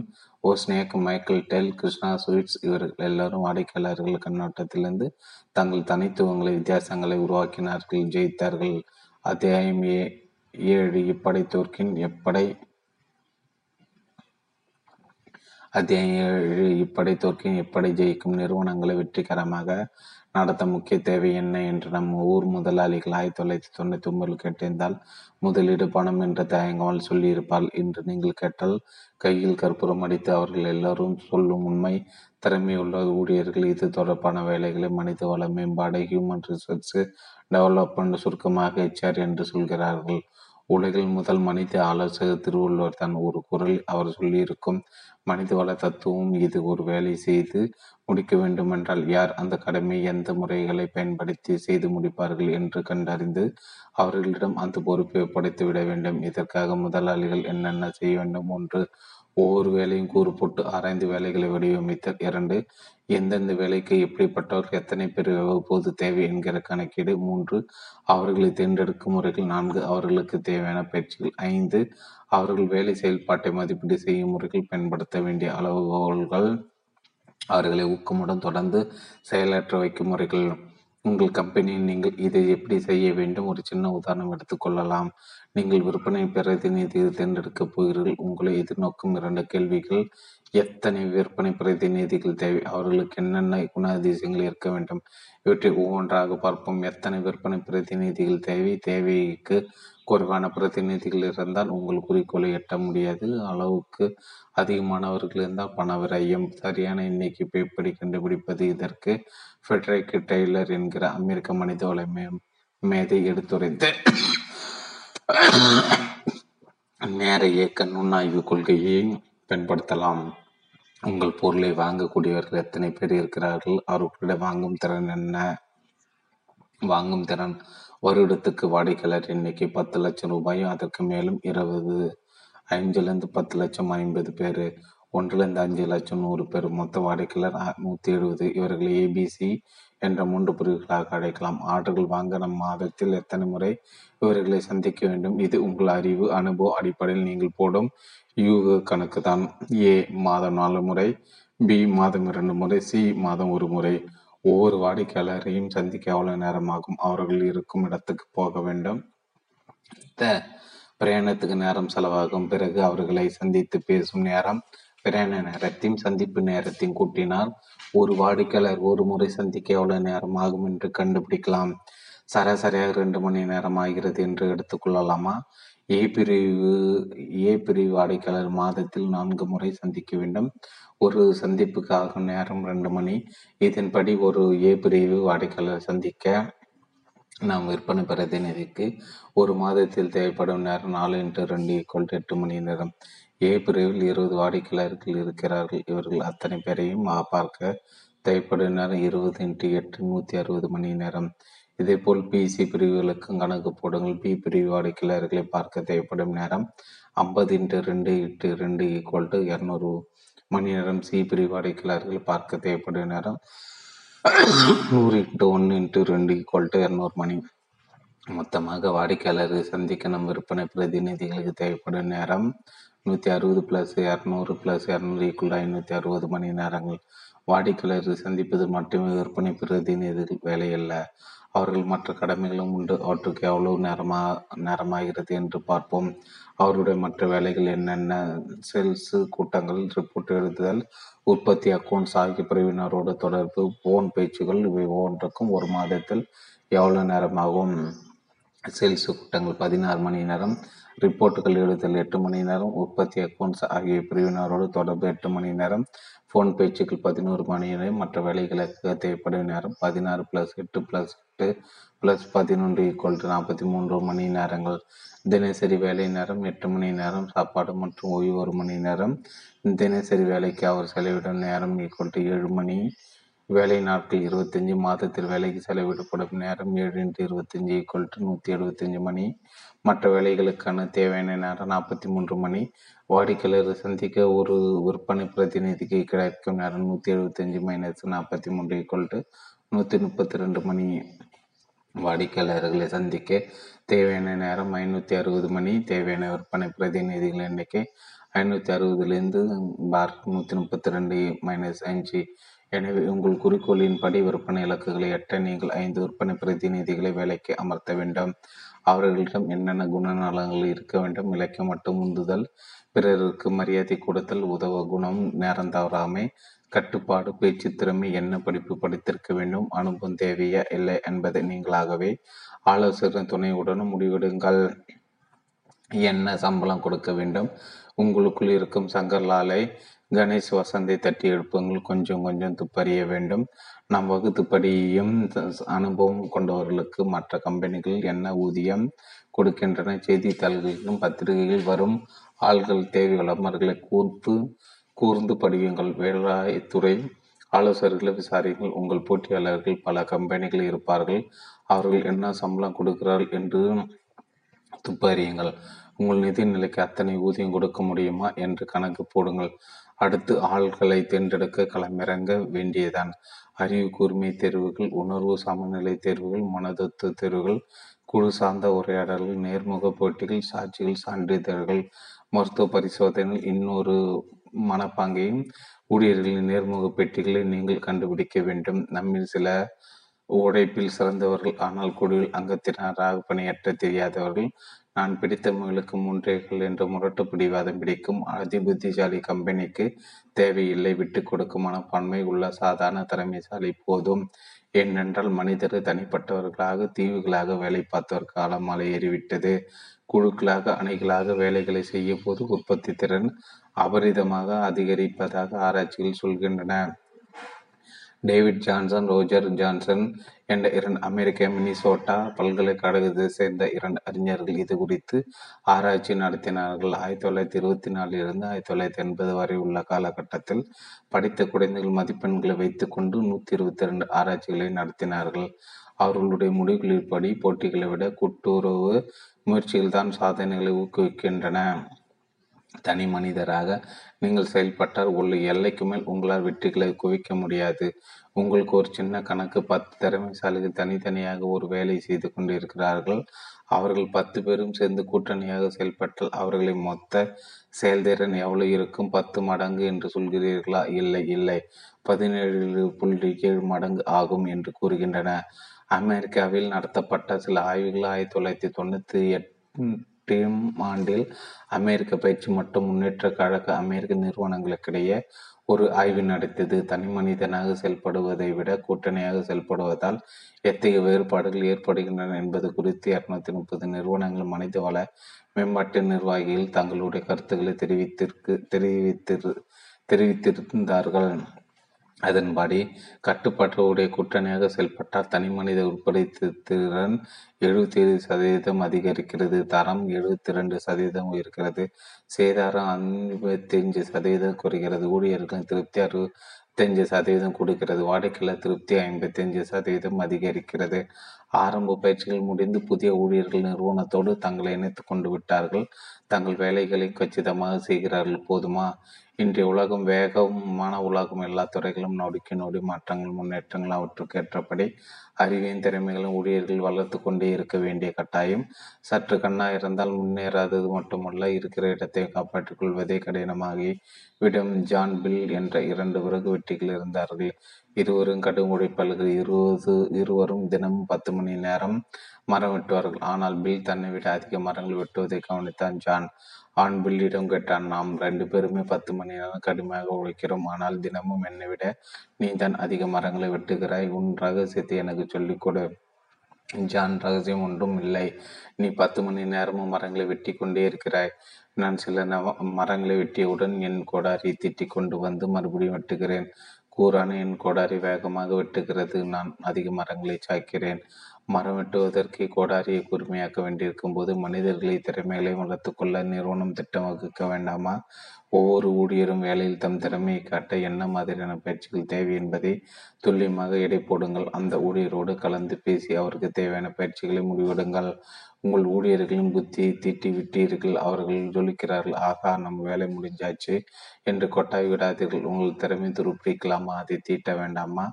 Wozniak, Michael Dell, Krishna sweets இவர்கள் எல்லாரும் வாடிக்கையாளர்கள் கண்ணோட்டத்திலிருந்து தங்கள் தனித்துவங்களை, வித்தியாசங்களை உருவாக்கினார்கள், ஜெயித்தார்கள். அத்தியாயம் 7. இப்படை தோற்கின் எப்படி ஜெயிக்கும் நிறுவனங்களை வெற்றிகரமாக நடத்த முக்கிய தேவை என்ன என்று நம்ம ஊர் முதலாளிகள் 1999 கேட்டிருந்தால் முதலீடு, பணம் என்று தயங்காமல் சொல்லியிருப்பாள். இன்று நீங்கள் கேட்டால் கையில் கற்பூரம் அடித்து அவர்கள் எல்லாரும் சொல்லும் உண்மை, திறமையுள்ள ஊழியர்கள் இது தொடர்பான வேலைகளை மனித வள மேம்பாடு, ஹியூமன் ரிசோர்ஸ் டெவலப்மெண்ட், சுருக்கமாக HR என்று சொல்கிறார்கள். உலகில் முதல் மனித ஆலோசகர் திருவள்ளுவர் தான். ஒரு குரல் அவர் சொல்லியிருக்கும் மனிதவள தத்துவம் இது. ஒரு வேலை செய்து முடிக்க வேண்டுமென்றால் யார் அந்த கடமை எந்த முறைகளை பயன்படுத்தி செய்து முடிப்பார்கள் என்று கண்டறிந்து அவர்களிடம் அந்த பொறுப்பை ஒப்படைத்து விட வேண்டும். இதற்காக முதலாளிகள் என்னென்ன செய்ய வேண்டும்? 1. ஒவ்வொரு வேலையும் கூறு போட்டு ஆராய்ந்து வேலைகளை வடிவமைத்தல். 2. எந்தெந்த வேலைக்கு எப்படிப்பட்டவர்கள் எத்தனை பேர் எவ்வளவு தேவை என்கிற கணக்கீடு. 3. அவர்களை தேர்ந்தெடுக்கும் முறைகள். 4. அவர்களுக்கு தேவையான பயிற்சிகள். 5. அவர்கள் வேலை செயல்பாட்டை மதிப்பீடு செய்யும் முறைகள், பயன்படுத்த வேண்டிய அளவுகோல்கள், அவர்களை ஊக்கமுடன் தொடர்ந்து செயலாற்ற வைக்கும் முறைகள். உங்கள் கம்பெனியில் நீங்கள் இதை எப்படி செய்ய வேண்டும்? ஒரு சின்ன உதாரணம் எடுத்துக்கொள்ளலாம். நீங்கள் விற்பனை பிரதிநிதியை தேர்ந்தெடுக்கப் போகிறீர்கள். உங்களை எதிர்நோக்கும் 2 கேள்விகள். எத்தனை விற்பனை பிரதிநிதிகள் தேவை? அவர்களுக்கு என்னென்ன குணாதிசயங்கள் இருக்க வேண்டும்? இவற்றை ஒவ்வொன்றாக பார்ப்போம். எத்தனை விற்பனை பிரதிநிதிகள் தேவை? தேவைக்கு குறைவான பிரதிநிதிகள் இருந்தால் உங்கள் குறிக்கோளை எட்ட முடியாது. அளவுக்கு அதிகமானவர்கள் இருந்தால் பணவிரயம். சரியான எண்ணிக்கை பேப்படி கண்டுபிடிப்பது. இதற்கு ஃபெட்ரிக் டெய்லர் என்கிற அமெரிக்க மனிதவள மேதை எடுத்துரைத்த நேர இயக்க நுண்ணாய்வு கொள்கையை பயன்படுத்தலாம். உங்கள் பொருளை வாங்கக்கூடியவர்கள் எத்தனை பேர் இருக்கிறார்கள்? அவர்களிடம் வாங்கும் திறன் என்ன? வாங்கும் திறன். வருடத்துக்கு வாடிக்கையாளர் எண்ணிக்கை 10 லட்சம் ரூபாயும் அதற்கு மேலும் 25,00,000 to 10,50,000 பேர், 1,05,00,000 100 பேர். மொத்த வாடிக்கையாளர் 170. இவர்களை ABC என்ற 3 பிரிவுகளாக அழைக்கலாம். ஆர்டர்கள் வாங்க நம் மாதத்தில் எத்தனை முறை இவர்களை சந்திக்க வேண்டும்? இது உங்கள் அறிவு, அனுபவ அடிப்படையில் நீங்கள் போடும் யூக கணக்கு தான். A மாதம் 4 முறை, B மாதம் 2 முறை, C மாதம் 1 முறை. ஒவ்வொரு வாடிக்கையாளரையும் சந்திக்க எவ்வளவு நேரமாகும்? அவர்கள் இருக்கும் இடத்துக்கு போக வேண்டும். இந்த பிரயாணத்துக்கு நேரம் செலவாகும். பிறகு அவர்களை சந்தித்து பேசும் நேரம், பிரயாண நேரத்தையும் சந்திப்பு நேரத்தையும் கூட்டினால் ஒரு வாடிக்கையாளர் 1 முறை சந்திக்க எவ்வளவு நேரம் ஆகும் என்று கண்டுபிடிக்கலாம். சராசரியாக 2 மணி நேரம் ஆகிறது என்று எடுத்துக்கொள்ளலாமா? A பிரிவு வாடிக்கையாளர் மாதத்தில் 4 முறை சந்திக்க வேண்டும். ஒரு சந்திப்புக்கு ஆகும் நேரம் 2 மணி. இதன்படி ஒரு A பிரிவு வாடிக்கையாளர் சந்திக்க நாம் விற்பனை பிரதிநிதிக்கு ஒரு மாதத்தில் தேவைப்படும் நேரம் 4×2 = 8 மணி நேரம். A பிரிவில் 20 வாடிக்கையாளர்கள் இருக்கிறார்கள். இவர்கள் அத்தனை பேரையும் பார்க்க தேவைப்படும் நேரம் 20×8 160 மணி நேரம். இதேபோல் BC பிரிவுகளுக்கும் கணக்கு போடுங்கள். B பிரிவு வாடிக்கையாளர்களை பார்க்க தேவைப்படும் நேரம் 50×2 = 200 மணி நேரம். C பிரிவு வாடிக்கையாளர்கள் பார்க்க தேவைப்படும் நேரம் 100×1 = 200 மணி. மொத்தமாக வாடிக்கையாளரை சந்திக்க நம் விற்பனை பிரதிநிதிகளுக்கு தேவைப்படும் நேரம் 160 + 200 + 200 = 560 மணி நேரங்கள். வாடிக்கையாளரை சந்திப்பது மட்டுமே விற்பனை பிரதிநிதிகள் வேலையல்ல. அவர்கள் மற்ற கடமைகளும் உண்டு. அவற்றுக்கு எவ்வளவு நேரமாகிறது என்று பார்ப்போம். அவருடைய மற்ற வேலைகள் என்னென்ன? சேல்ஸு கூட்டங்கள், ரிப்போர்ட் எழுதுதல், உற்பத்தி, அக்கௌண்ட்ஸ் ஆகிய பிரிவினரோட தொடர்பு, போன் பேச்சுகள். இவை ஒவ்வொன்றுக்கும் ஒரு மாதத்தில் எவ்வளவு நேரமாகும்? சேல்ஸு கூட்டங்கள் 16 மணி நேரம், ரிப்போர்ட்டுகள் 78 மணி நேரம், உற்பத்தி அக்கௌண்ட்ஸ் ஆகிய பிரிவினரோடு தொடர்பு 8 மணி நேரம், ஃபோன் பேச்சுக்கள் 11 மணி நேரம், மற்ற வேலைகளுக்கு தேவைப்படும் நேரம் 16+8+8+11 = 43 மணி நேரங்கள். தினசரி வேலை நேரம் 8 மணி நேரம், சாப்பாடு மற்றும் ஓய்வு 1 மணி நேரம். தினசரி வேலைக்கு அவர் செலவிடும் நேரம் = 7 மணி. வேலை நாட்கள் 25, மாதத்தில் வேலைக்கு செலவிடப்படும் நேரம் 7 × 25 = 175 மணி. மற்ற வேலைகளுக்கான தேவையான நேரம் 43 மணி. வாடிக்கையாளர் சந்திக்க ஒரு விற்பனை பிரதிநிதிக்கு கிடைக்கும் நேரம் 175 - 43 = 132 மணி. வாடிக்கையாளர்களை சந்திக்க தேவையான நேரம் 560 மணி. தேவையான விற்பனை பிரதிநிதிகள் எண்ணிக்கை 560 - 132 - 5. எனவே உங்கள் குறிக்கோளின் படி விற்பனை இலக்குகளை எட்ட நீங்கள் 5 விற்பனை பிரதிநிதிகளை வேலைக்கு அமர்த்த வேண்டும். அவர்களிடம் என்னென்ன குணநலங்கள் இருக்க வேண்டும்? இலக்கை மட்டும் உந்துதல், பிறருக்கு மரியாதை கொடுத்தல், உதவ குணம், நேரம் தவறாமை, கட்டுப்பாடு, பேச்சு திறமை, என்ன படிப்பு படித்திருக்க வேண்டும், அனுபவம் தேவையா இல்லை என்பதை நீங்களாகவே ஆலோசனை துணையுடனும் முடிவெடுங்கள். என்ன சம்பளம் கொடுக்க வேண்டும்? உங்களுக்குள் இருக்கும் சங்கர்லாலை கணேஷ் வசந்தை தட்டி எழுப்புங்கள். கொஞ்சம் கொஞ்சம் துப்பறிய வேண்டும். நம் வகுத்துப்படியும் அனுபவம் கொண்டவர்களுக்கு மற்ற கம்பெனிகள் என்ன ஊதியம் கொடுக்கின்றன? செய்தித்தாள்களிலும் பத்திரிகைகளில் வரும் ஆள்கள் தேவை விளம்பரங்களை கூர்ந்து படியுங்கள். வேளாய்த்துறை ஆலோசகர்களை விசாரியுங்கள். உங்கள் போட்டியாளர்கள் பல கம்பெனிகள் இருப்பார்கள். அவர்கள் என்ன சம்பளம் கொடுக்கிறார்கள் என்று துப்பறியுங்கள். உங்கள் நிதி நிலைக்கு அத்தனை ஊதியம் கொடுக்க முடியுமா என்று கணக்கு போடுங்கள். அடுத்து ஆள்களை தேர்ந்தெடுக்க களமிறங்க வேண்டியதான். அறிவு கூர்மை தேர்வுகள், உணர்வு சமநிலை தேர்வுகள், மனதத்துவ தேர்வுகள், குழு சார்ந்த உரையாடல்கள், நேர்முக போட்டிகள், சாட்சிகள், சான்றிதழ்கள், மருத்துவ பரிசோதனைகள். இன்னொரு மனப்பாங்கையும் ஊழியர்களின் நேர்முக பெட்டிகளை நீங்கள் கண்டுபிடிக்க வேண்டும். நம்மில் சில உழைப்பில் சிறந்தவர்கள், ஆனால் குழுவில் அங்கத்தினராக பணியாற்ற தெரியாதவர்கள். நான் பிடித்த முயலுக்கு 3 கால் என்ற முரட்டு பிடிவாதம் பிடிக்கும் அதிபுத்திசாலி கம்பெனிக்கு தேவையில்லை. விட்டு கொடுக்கும் மனப்பான்மை உள்ள சாதாரண திறமைசாலி போதும். ஏனென்றால் மனிதர் தனிப்பட்டவர்களாக, தீவுகளாக வேலை பார்த்தவர் காலம் மலை ஏறிவிட்டது. குழுக்களாக, அணிகளாக வேலைகளை செய்யும் போது உற்பத்தி திறன் அபரிதமாக அதிகரிப்பதாக ஆராய்ச்சிகள் சொல்கின்றன. டேவிட் ஜான்சன், ரோஜர் ஜான்சன் என்ற 2 அமெரிக்க மினிசோட்டா பல்கலைக்கழகத்தை சேர்ந்த 2 அறிஞர்கள் இது குறித்து ஆராய்ச்சி நடத்தினார்கள். 1924 1980 வரை உள்ள காலகட்டத்தில் படித்த குழந்தைகள் மதிப்பெண்களை வைத்துக்கொண்டு 122 ஆராய்ச்சிகளை நடத்தினார்கள். அவர்களுடைய முடிவுகளின்படி போட்டிகளை விட கூட்டுறவு முயற்சியில்தான் சாதனைகளை ஊக்குவிக்கின்றன. தனி மனிதராக நீங்கள் செயல்பட்டால் ஒரு எல்லைக்கு மேல் உங்களால் வெற்றிகளை குவிக்க முடியாது. உங்களுக்கு ஒரு சின்ன கணக்கு. 10 திறமைசாலிகள் தனித்தனியாக ஒரு வேலை செய்து கொண்டிருக்கிறார்கள். அவர்கள் 10 பேரும் சேர்ந்து கூட்டணியாக செயல்பட்டால் அவர்களை மொத்த செயல்திறன் எவ்வளவு இருக்கும்? 10 மடங்கு என்று சொல்கிறீர்களா? இல்லை, 17.7 மடங்கு ஆகும் என்று கூறுகின்றன. அமெரிக்காவில் நடத்தப்பட்ட சில ஆய்வுகள் 1998 ஆண்டில் அமெரிக்க பயிற்சி மற்றும் முன்னேற்ற கழக அமெரிக்க நிறுவனங்களுக்கிடையே ஒரு ஆய்வு நடத்தியது. தனி மனிதனாக செயல்படுவதை விட கூட்டணியாக செயல்படுவதால் எத்தகைய வேறுபாடுகள் ஏற்படுகின்றன என்பது குறித்து 230 நிறுவனங்கள் மனித வள மேம்பாட்டு நிர்வாகிகள் தங்களுடைய கருத்துக்களை தெரிவித்திருந்தார்கள். அதன்படி கட்டுப்பாட்டுடைய கூட்டணியாக செயல்பட்டால் தனி மனித உற்பத்தி திறன் 77% அதிகரிக்கிறது. தரம் 72% உயர்கிறது. சேதாரம் 55% குறைகிறது. ஊழியர்களின் திருப்தி 65% கொடுக்கிறது. வாடிக்கையாளர் திருப்தி 55% அதிகரிக்கிறது. ஆரம்ப பயிற்சிகள் முடிந்து புதிய ஊழியர்கள் நிறுவனத்தோடு தங்களை இணைத்து கொண்டு விட்டார்கள். தங்கள் வேலைகளை கச்சிதமாக செய்கிறார்கள். போதுமா? இன்றைய உலகம் வேகமான உலகம். எல்லா துறைகளும் நொடிக்கு நொடி மாற்றங்கள், முன்னேற்றங்கள். அவற்றுக்கேற்றபடி அறிவியல் திறமைகளும் ஊழியர்கள் வளர்த்து கொண்டே இருக்க வேண்டிய கட்டாயம். சற்று கண்ணா இருந்தால் முன்னேறாதது மட்டுமல்ல, இருக்கிற இடத்தை காப்பாற்றிக் கொள்வதே கடினமாகி விடும். ஜான், பில் என்ற 2 விறகு வெட்டிகள் இருந்தார்கள். இருவரும் கடும் உழைப்பாளர்கள். இருவரும் தினமும் 10 மணி நேரம் மரம் வெட்டுவார்கள். ஆனால் பில் தன்னை விட அதிக மரங்கள் வெட்டுவதை கவனித்தான் ஜான். ஆண் பில்லிடம் கேட்டான், நாம் 2 பேருமே 10 மணி நேரம் கடுமையாக உழைக்கிறோம். ஆனால் தினமும் என்னை விட நீ தான் அதிக மரங்களை வெட்டுகிறாய். உன் ரகசியத்தை எனக்கு சொல்லிக்கொடு. ஜான், ரகசியம் ஒன்றும் இல்லை. நீ 10 மணி நேரமும் மரங்களை வெட்டி கொண்டே இருக்கிறாய். நான் சில மரங்களை வெட்டியவுடன் என் கோடாரி திட்டி கொண்டு வந்து மறுபடியும் வெட்டுகிறேன். கூரான என் கோடாரி வேகமாக வெட்டுகிறது. நான் அதிக மரங்களை சாய்க்கிறேன். மரம் வெட்டுவதற்கு கோடாரியை கூர்மையாக்க வேண்டியிருக்கும் போது மனிதர்களை திறமைகளை வளர்த்துக்கொள்ள நிறுவனம் திட்டம் வகுக்க வேண்டாமா? ஒவ்வொரு ஊழியரும் வேலையில் தம் திறமையை காட்ட என்ன மாதிரியான பயிற்சிகள் தேவை என்பதை துல்லியமாக எடை போடுங்கள். அந்த ஊழியரோடு கலந்து பேசி அவருக்கு தேவையான பயிற்சிகளை முடிவெடுங்கள். உங்கள் ஊழியர்களின் புத்தியை தீட்டி விட்டீர்கள். அவர்கள் ஜொலிக்கிறார்கள், ஆகா நம்ம வேலை முடிஞ்சாச்சு என்று கொட்டாய் விடாதீர்கள். உங்கள் திறமை துருப்பிடிக்கலாமா? அதை தீட்ட வேண்டாமா?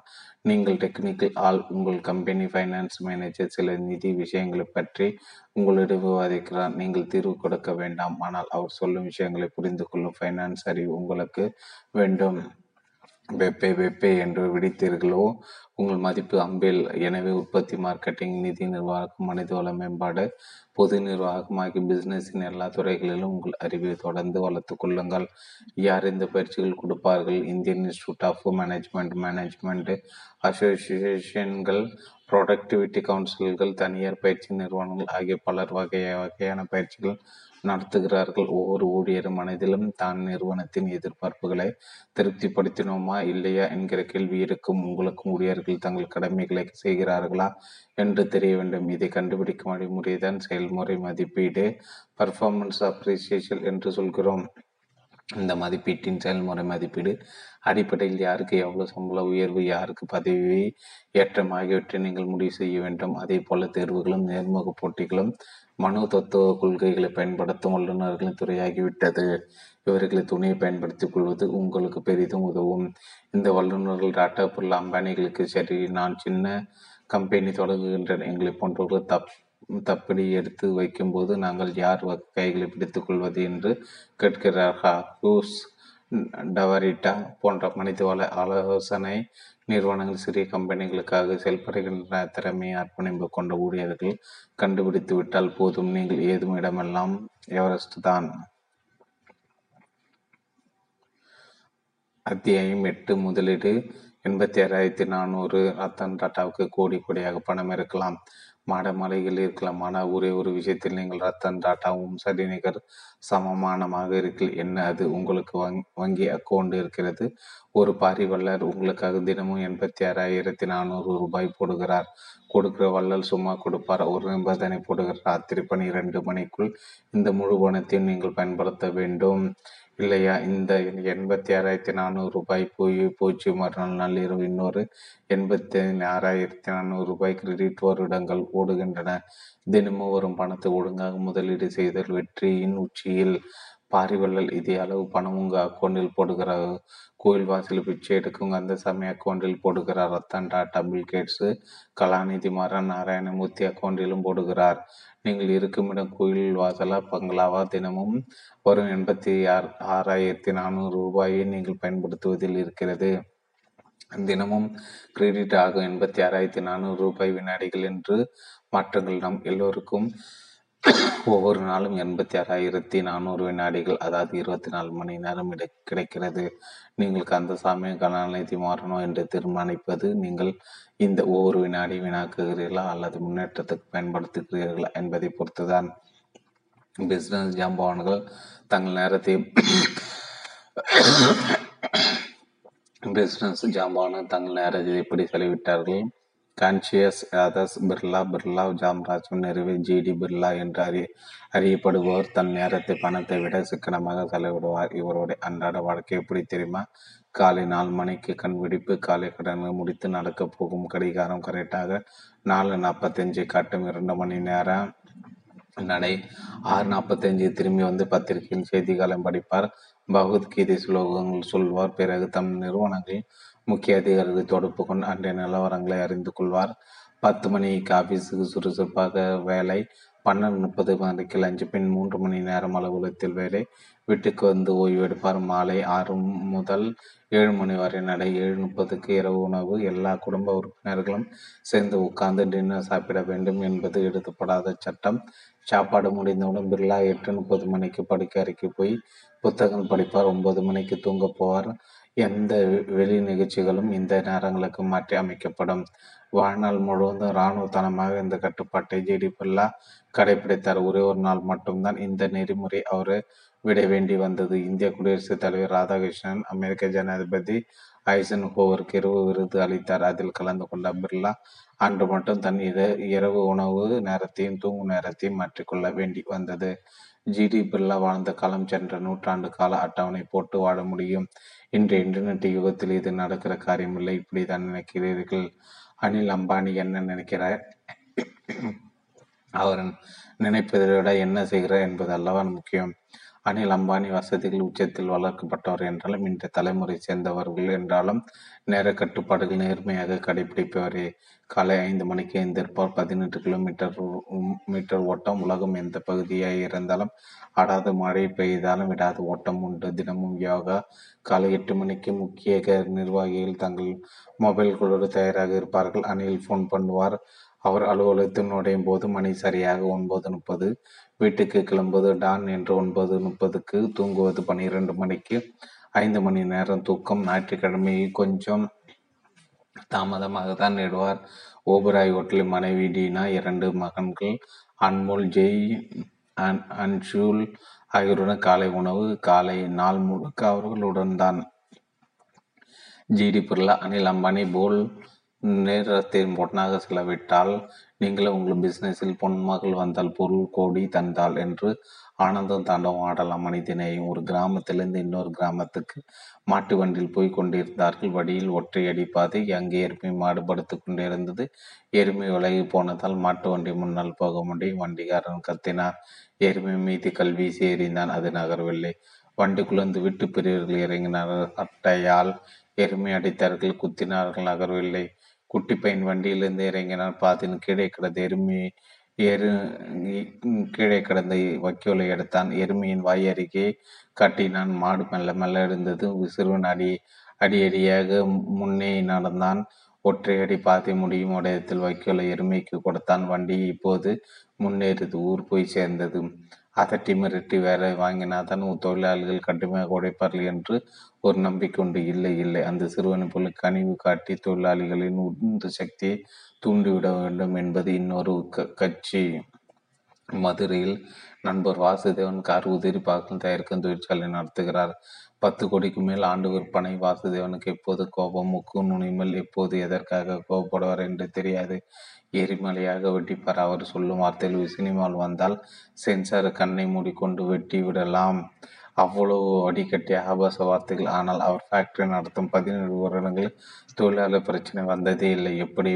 நீங்கள் டெக்னிக்கல் ஆள். உங்கள் கம்பெனி ஃபைனான்ஸ் மேனேஜர் சில நிதி விஷயங்களை பற்றி உங்களிடம் விவாதிக்கிறார். நீங்கள் தீர்வு கொடுக்க வேண்டாம், ஆனால் அவர் சொல்லும் விஷயங்களை புரிந்து கொள்ளும் ஃபைனான்ஸ் அறிவு உங்களுக்கு வேண்டும். வெப்பே வெப்பே என்று விடுத்தீர்களோ உங்கள் மதிப்பு அம்பில். எனவே உற்பத்தி, மார்க்கெட்டிங், நிதி நிர்வாகம், மனிதவள மேம்பாடு, பொது நிர்வாகம் ஆகிய பிஸ்னஸின் எல்லா துறைகளிலும் உங்கள் அறிவை தொடர்ந்து வளர்த்து கொள்ளுங்கள். யார் இந்த பயிற்சிகள் கொடுப்பார்கள்? Indian institute of management, management அசோசியேஷன்கள், ப்ரொடக்டிவிட்டி கவுன்சில்கள், தனியார் பயிற்சி நிறுவனங்கள் ஆகிய பலர் வகையான பயிற்சிகள் நடத்துகிறார்கள். ஒவ்வொரு ஊழியர் மனதிலும் தான் நிறுவனத்தின் எதிர்பார்ப்புகளை திருப்திப்படுத்தினோமா இல்லையா என்கிற கேள்வி இருக்கும். உங்களுக்கும் ஊழியர்கள் தங்கள் கடமைகளை செய்கிறார்களா என்று தெரிய வேண்டும். இதை கண்டுபிடிக்கும் வழிமுறைதான் செயல்முறை மதிப்பீடு, பர்ஃபார்மன்ஸ் அப்ரிசியேஷன் என்று சொல்கிறோம். இந்த மதிப்பீட்டின் செயல்முறை மதிப்பீடு அடிப்படையில் யாருக்கு எவ்வளவு சம்பள உயர்வு, யாருக்கு பதவி ஏற்றம் ஆகியவற்றை நீங்கள் முடிவு செய்ய வேண்டும். அதே போல தேர்வுகளும் நேர்முக போட்டிகளும் மனு தத்துவ கொள்கைகளை பயன்படுத்தும் வல்லுநர்களின் துறையாகிவிட்டது. இவர்களை துணையை பயன்படுத்திக் கொள்வது உங்களுக்கு பெரிதும் உதவும். இந்த வல்லுநர்கள் டாட்டா பொருள் அம்பானிகளுக்கு, சரி நான் சின்ன கம்பெனி தொடங்குகின்றேன், எங்களை போன்றவர்கள் தப்படி எடுத்து வைக்கும்போது நாங்கள் யார் கைகளை பிடித்துக் கொள்வது என்று கேட்கிறார்கள். ஹூஸ் டவரிட்டா போன்ற மனிதவள ஆலோசனை நிறுவனங்கள் சிறிய கம்பெனிகளுக்காக செயல்படுகின்ற திறமையை அர்ப்பணிப்பு கொண்ட ஊழியர்கள் கண்டுபிடித்து விட்டால் போதும். நீங்கள் ஏதும் இடமெல்லாம் எவரெஸ்ட் தான். 8 முதலீடு 86,400. ரத்தன் டாட்டாவுக்கு கோடி கோடியாக பணம் இருக்கலாம், மாட மலைகள் இருக்கலாம். ஆனால் ஒரே ஒரு விஷயத்தில் நீங்கள் ரத்தன் டாட்டாவும் சரிநிகர் சமமானமாக இருக்கீர்கள். என்ன அது? உங்களுக்கு வங்கி அக்கௌண்ட் இருக்கிறது. ஒரு பாரி வள்ளல் உங்களுக்காக தினமும் 86,400 ரூபாய் போடுகிறார். கொடுக்கிற வள்ளல் சும்மா கொடுப்பார், ஒரு நிபந்தனை போடுகிறார், ராத்திரி 12 மணிக்குள் இந்த முழு பணத்தையும் நீங்கள் பயன்படுத்த வேண்டும் இல்லையா? இந்த 86,400 ரூபாய் போச்சு. மறுநாள் நள்ளிரவு இன்னொரு 86,400 ரூபாய் கிரெடிட் வருடங்கள் ஓடுகின்றன. தினமும் வரும் பணத்தை ஒழுங்காக முதலீடு செய்தல் வெற்றியின் உச்சியில். பாரிவள்ளல் இதே அளவு பணம் உங்கள் அக்கௌண்டில் போடுகிறார். கோயில் வாசலில் பிச்சை எடுக்கும் அந்த சமய அக்கௌண்டில் போடுகிறார். ரத்தன் டாட்டா, பில்கேட்ஸு, கலாநிதி மாறன், நாராயணமூர்த்தி அக்கௌண்டிலும் போடுகிறார். நீங்கள் இருக்குமிடம் கோயில் வாசலா பங்களாவா? தினமும் வரும் 86,400 ரூபாயை நீங்கள் பயன்படுத்துவதில் இருக்கிறது. தினமும் கிரெடிட் ஆகும் 86,400 ரூபாய் வினாடிகள் என்று மாற்றங்கள். நாம் எல்லோருக்கும் ஒவ்வொரு நாளும் 86,400 வினாடிகள், அதாவது 24 மணி நேரம் கிடைக்கிறது. நீங்கள் கந்தசாமி, கலாநிதி மாறனோ என்று தீர்மானிப்பது நீங்கள் இந்த ஒவ்வொரு வினாடி வீணாக்குகிறீர்களா அல்லது முன்னேற்றத்துக்கு பயன்படுத்துகிறீர்களா என்பதை பொறுத்துதான். பிஸ்னஸ் ஜாம்பவான்கள் தங்கள் நேரத்தை எப்படி செலவிட்டார்கள்? கான்சியஸ் யாதஸ் பிர்லா, பிர்லா ஜாம்ராஜன் நிறைவே ஜிடி பிர்லா என்று அறியப்படுபவர் தன் நேரத்தை பணத்தை விட சிக்கனமாக செலவிடுவார். இவருடைய அன்றாட வாழ்க்கை எப்படி தெரியுமா? காலை 4 மணிக்கு கண் விழிப்பு, காலை கடனை முடித்து நடக்க போகும் கடிகாரம் கரெக்டாக 4:45 காட்டும். 2 மணி நேரம் நடை, 6:45 திரும்பி வந்து பத்திரிகையில் செய்திகாலம் படிப்பார், பகவத்கீதை ஸ்லோகங்கள் சொல்வார். பிறகு தம் நிறுவனங்களில் முக்கிய அதிகாரிகள் தொடர்பு கொண்டு அன்றைய நிலவரங்களை அறிந்து கொள்வார். 10 மணிக்கு ஆபீஸுக்கு சுறுசுறுப்பாக வேலை, 12:30 மணிக்கு லஞ்சு, பின் 3 மணி நேரம் அலுவலகத்தில் வேலை, வீட்டுக்கு வந்து ஓய்வெடுப்பார். மாலை 6 முதல் 7 மணி வரை நடை, 7:30க்கு இரவு உணவு. எல்லா குடும்ப உறுப்பினர்களும் சேர்ந்து உட்கார்ந்து டின்னர் சாப்பிட வேண்டும் என்பது எழுதப்படாத சட்டம். சாப்பாடு முடிந்தவுடன் பிர்லா 8:30 மணிக்கு படுக்கறைக்கு போய் புத்தகம் படிப்பார். 9 மணிக்கு தூங்க போவார். எந்த வெளி நிகழ்ச்சிகளும் இந்த நேரங்களுக்கு மாற்றி அமைக்கப்படும். வாழ்நாள் முழுவதும் இராணுவத்தனமாக இந்த கட்டுப்பாட்டை ஜிடி பில்லா கடைபிடித்தார். ஒரே ஒரு நாள் மட்டும்தான் இந்த நெறிமுறை அவர் விட வேண்டி வந்தது. இந்திய குடியரசுத் தலைவர் ராதாகிருஷ்ணன் அமெரிக்க ஜனாதிபதி ஐசன் ஹோவருக்கு இரவு விருது அளித்தார். அதில் கலந்து கொண்ட பிர்லா அன்று மட்டும் தன் இரவு உணவு நேரத்தையும் தூங்கும் நேரத்தையும் மாற்றிக்கொள்ள வேண்டி வந்தது. ஜிடி பிர்லா வாழ்ந்த காலம் சென்ற நூற்றாண்டு கால அட்டவணை போட்டு வாழ முடியும். இன்று இன்டர்நெட் யுகத்தில் இது நடக்கிற காரியமில்லை. இப்படி தான் நினைக்கிறீர்கள். அனில் அம்பானி என்ன நினைக்கிறார், அவர் நினைப்பதை விட என்ன செய்கிறார் என்பது அல்லவா முக்கியம். அனில் அம்பானி வசதிகள் உச்சத்தில் வளர்க்கப்பட்டவர் என்றாலும் இன்று தலைமுறை சேர்ந்தவர்கள் என்றாலும் நேர கட்டுப்பாடுகள் நேர்மையாக கடைபிடிப்பவரே. காலை 5 மணிக்கு எந்திருப்பார். 18 கிலோமீட்டர் ஓட்டம். உலகம் எந்த பகுதியாக இருந்தாலும் ஆடாத மழை பெய்தாலும் விடாத ஓட்டம் உண்டு. தினமும் யோகா. காலை 8 மணிக்கு முக்கிய நிர்வாகிகள் தங்கள் மொபைல்களோடு தயாராக இருப்பார்கள். அனில் ஃபோன் பண்ணுவார். அவர் அலுவலகத்தில் நுழையும் போது மணி சரியாக 9:30. வீட்டுக்கு கிளம்புவது டான் என்று 9:30. தூங்குவது 12 மணிக்கு. 5 மணி நேரம் தூக்கம். ஞாயிற்றுக்கிழமை கொஞ்சம் தாமதமாக தான் நடுவார். ஓபராய் ஹோட்டலில் மனைவி டீனா, 2 மகன்கள் அன்மோல், ஜெய், அன்ஷூல் ஆகியோருடன் காலை உணவு. காலை நாள் முழுக்க அவர்களுடன் தான். ஜிடி பிர்லா அனில் அம்பானி போல் நேரத்தை பொன்னாக செலவிட்டால் நீங்களும் உங்கள் பிஸ்னஸில் பொன்மகள் வந்தால் பொருள் கோடி தந்தால் என்று ஆனந்தம் தாண்டவம் ஆடலாம். மனிதனையும் ஒரு கிராமத்திலிருந்து இன்னொரு கிராமத்துக்கு மாட்டு வண்டியில் போய் கொண்டிருந்தார்கள். வழியில் ஒற்றையடி பாதை. அங்கே எருமை மாடுபடுத்து கொண்டிருந்தது. எருமை விலகி போனதால் மாட்டு வண்டி முன்னால் போக முடியும். வண்டிக்காரன் கத்தினார். எருமை மீது கல் வீசி எறிந்தான். அது நகரவில்லை. வண்டிக்குள்ளந்து விட்டு பெரியவர்கள் இறங்கினார். அட்டையால் எருமை அடித்தார்கள். குத்தினார்கள். நகரவில்லை. குட்டி பையன் வண்டியிலிருந்து இறங்கினார். பாத்தின் கீழே கிடந்த கீழே கிடந்த வக்கோலை எடுத்தான். எருமையின் வாய் அருகே கட்டினான். மாடு மெல்ல மெல்ல எழுந்தது. சிறுவன் அடியடியாக முன்னே நடந்தான். ஒற்றையடி பாத்தி முடியும் உடையத்தில் வக்கோலை எருமைக்கு கொடுத்தான். வண்டி இப்போது முன்னேறுது. ஊர் போய் சேர்ந்தது. அதட்டி மிரட்டி வேற வாங்கினாதான் தொழிலாளிகள் கடுமையாக உடைப்பார்கள் என்று ஒரு நம்பிக்கை உண்டு. இல்லை இல்லை, அந்த சிறுவனை போல கனிவு காட்டி தொழிலாளிகளின் உந்து சக்தியை தூண்டிவிட வேண்டும் என்பது இன்னொரு கட்சி. மதுரையில் நண்பர் வாசுதேவன் கார் உதிரி பாகம் தயாரிக்கும் தொழிற்சாலை நடத்துகிறார். 10 கோடிக்கு மேல் ஆண்டு விற்பனை. வாசுதேவனுக்கு எப்போது கோபம், முக்கு நுனிமல். எப்போது எதற்காக கோபப்படுவார் என்று தெரியாது. எரிமலையாக வெட்டிப்பார். அவர் சொல்லும் வார்த்தையில் சினிமால் வந்தால் சென்சார் கண்ணை மூடிக்கொண்டு வெட்டி விடலாம். அவ்வளவு அடிக்கட்டிய ஆபாச வார்த்தைகள். ஆனால் அவர் ஃபேக்டரி நடத்தும் 17 வருடங்களில் தொழிலாளர் பிரச்சனை வந்ததே இல்லை. எப்படி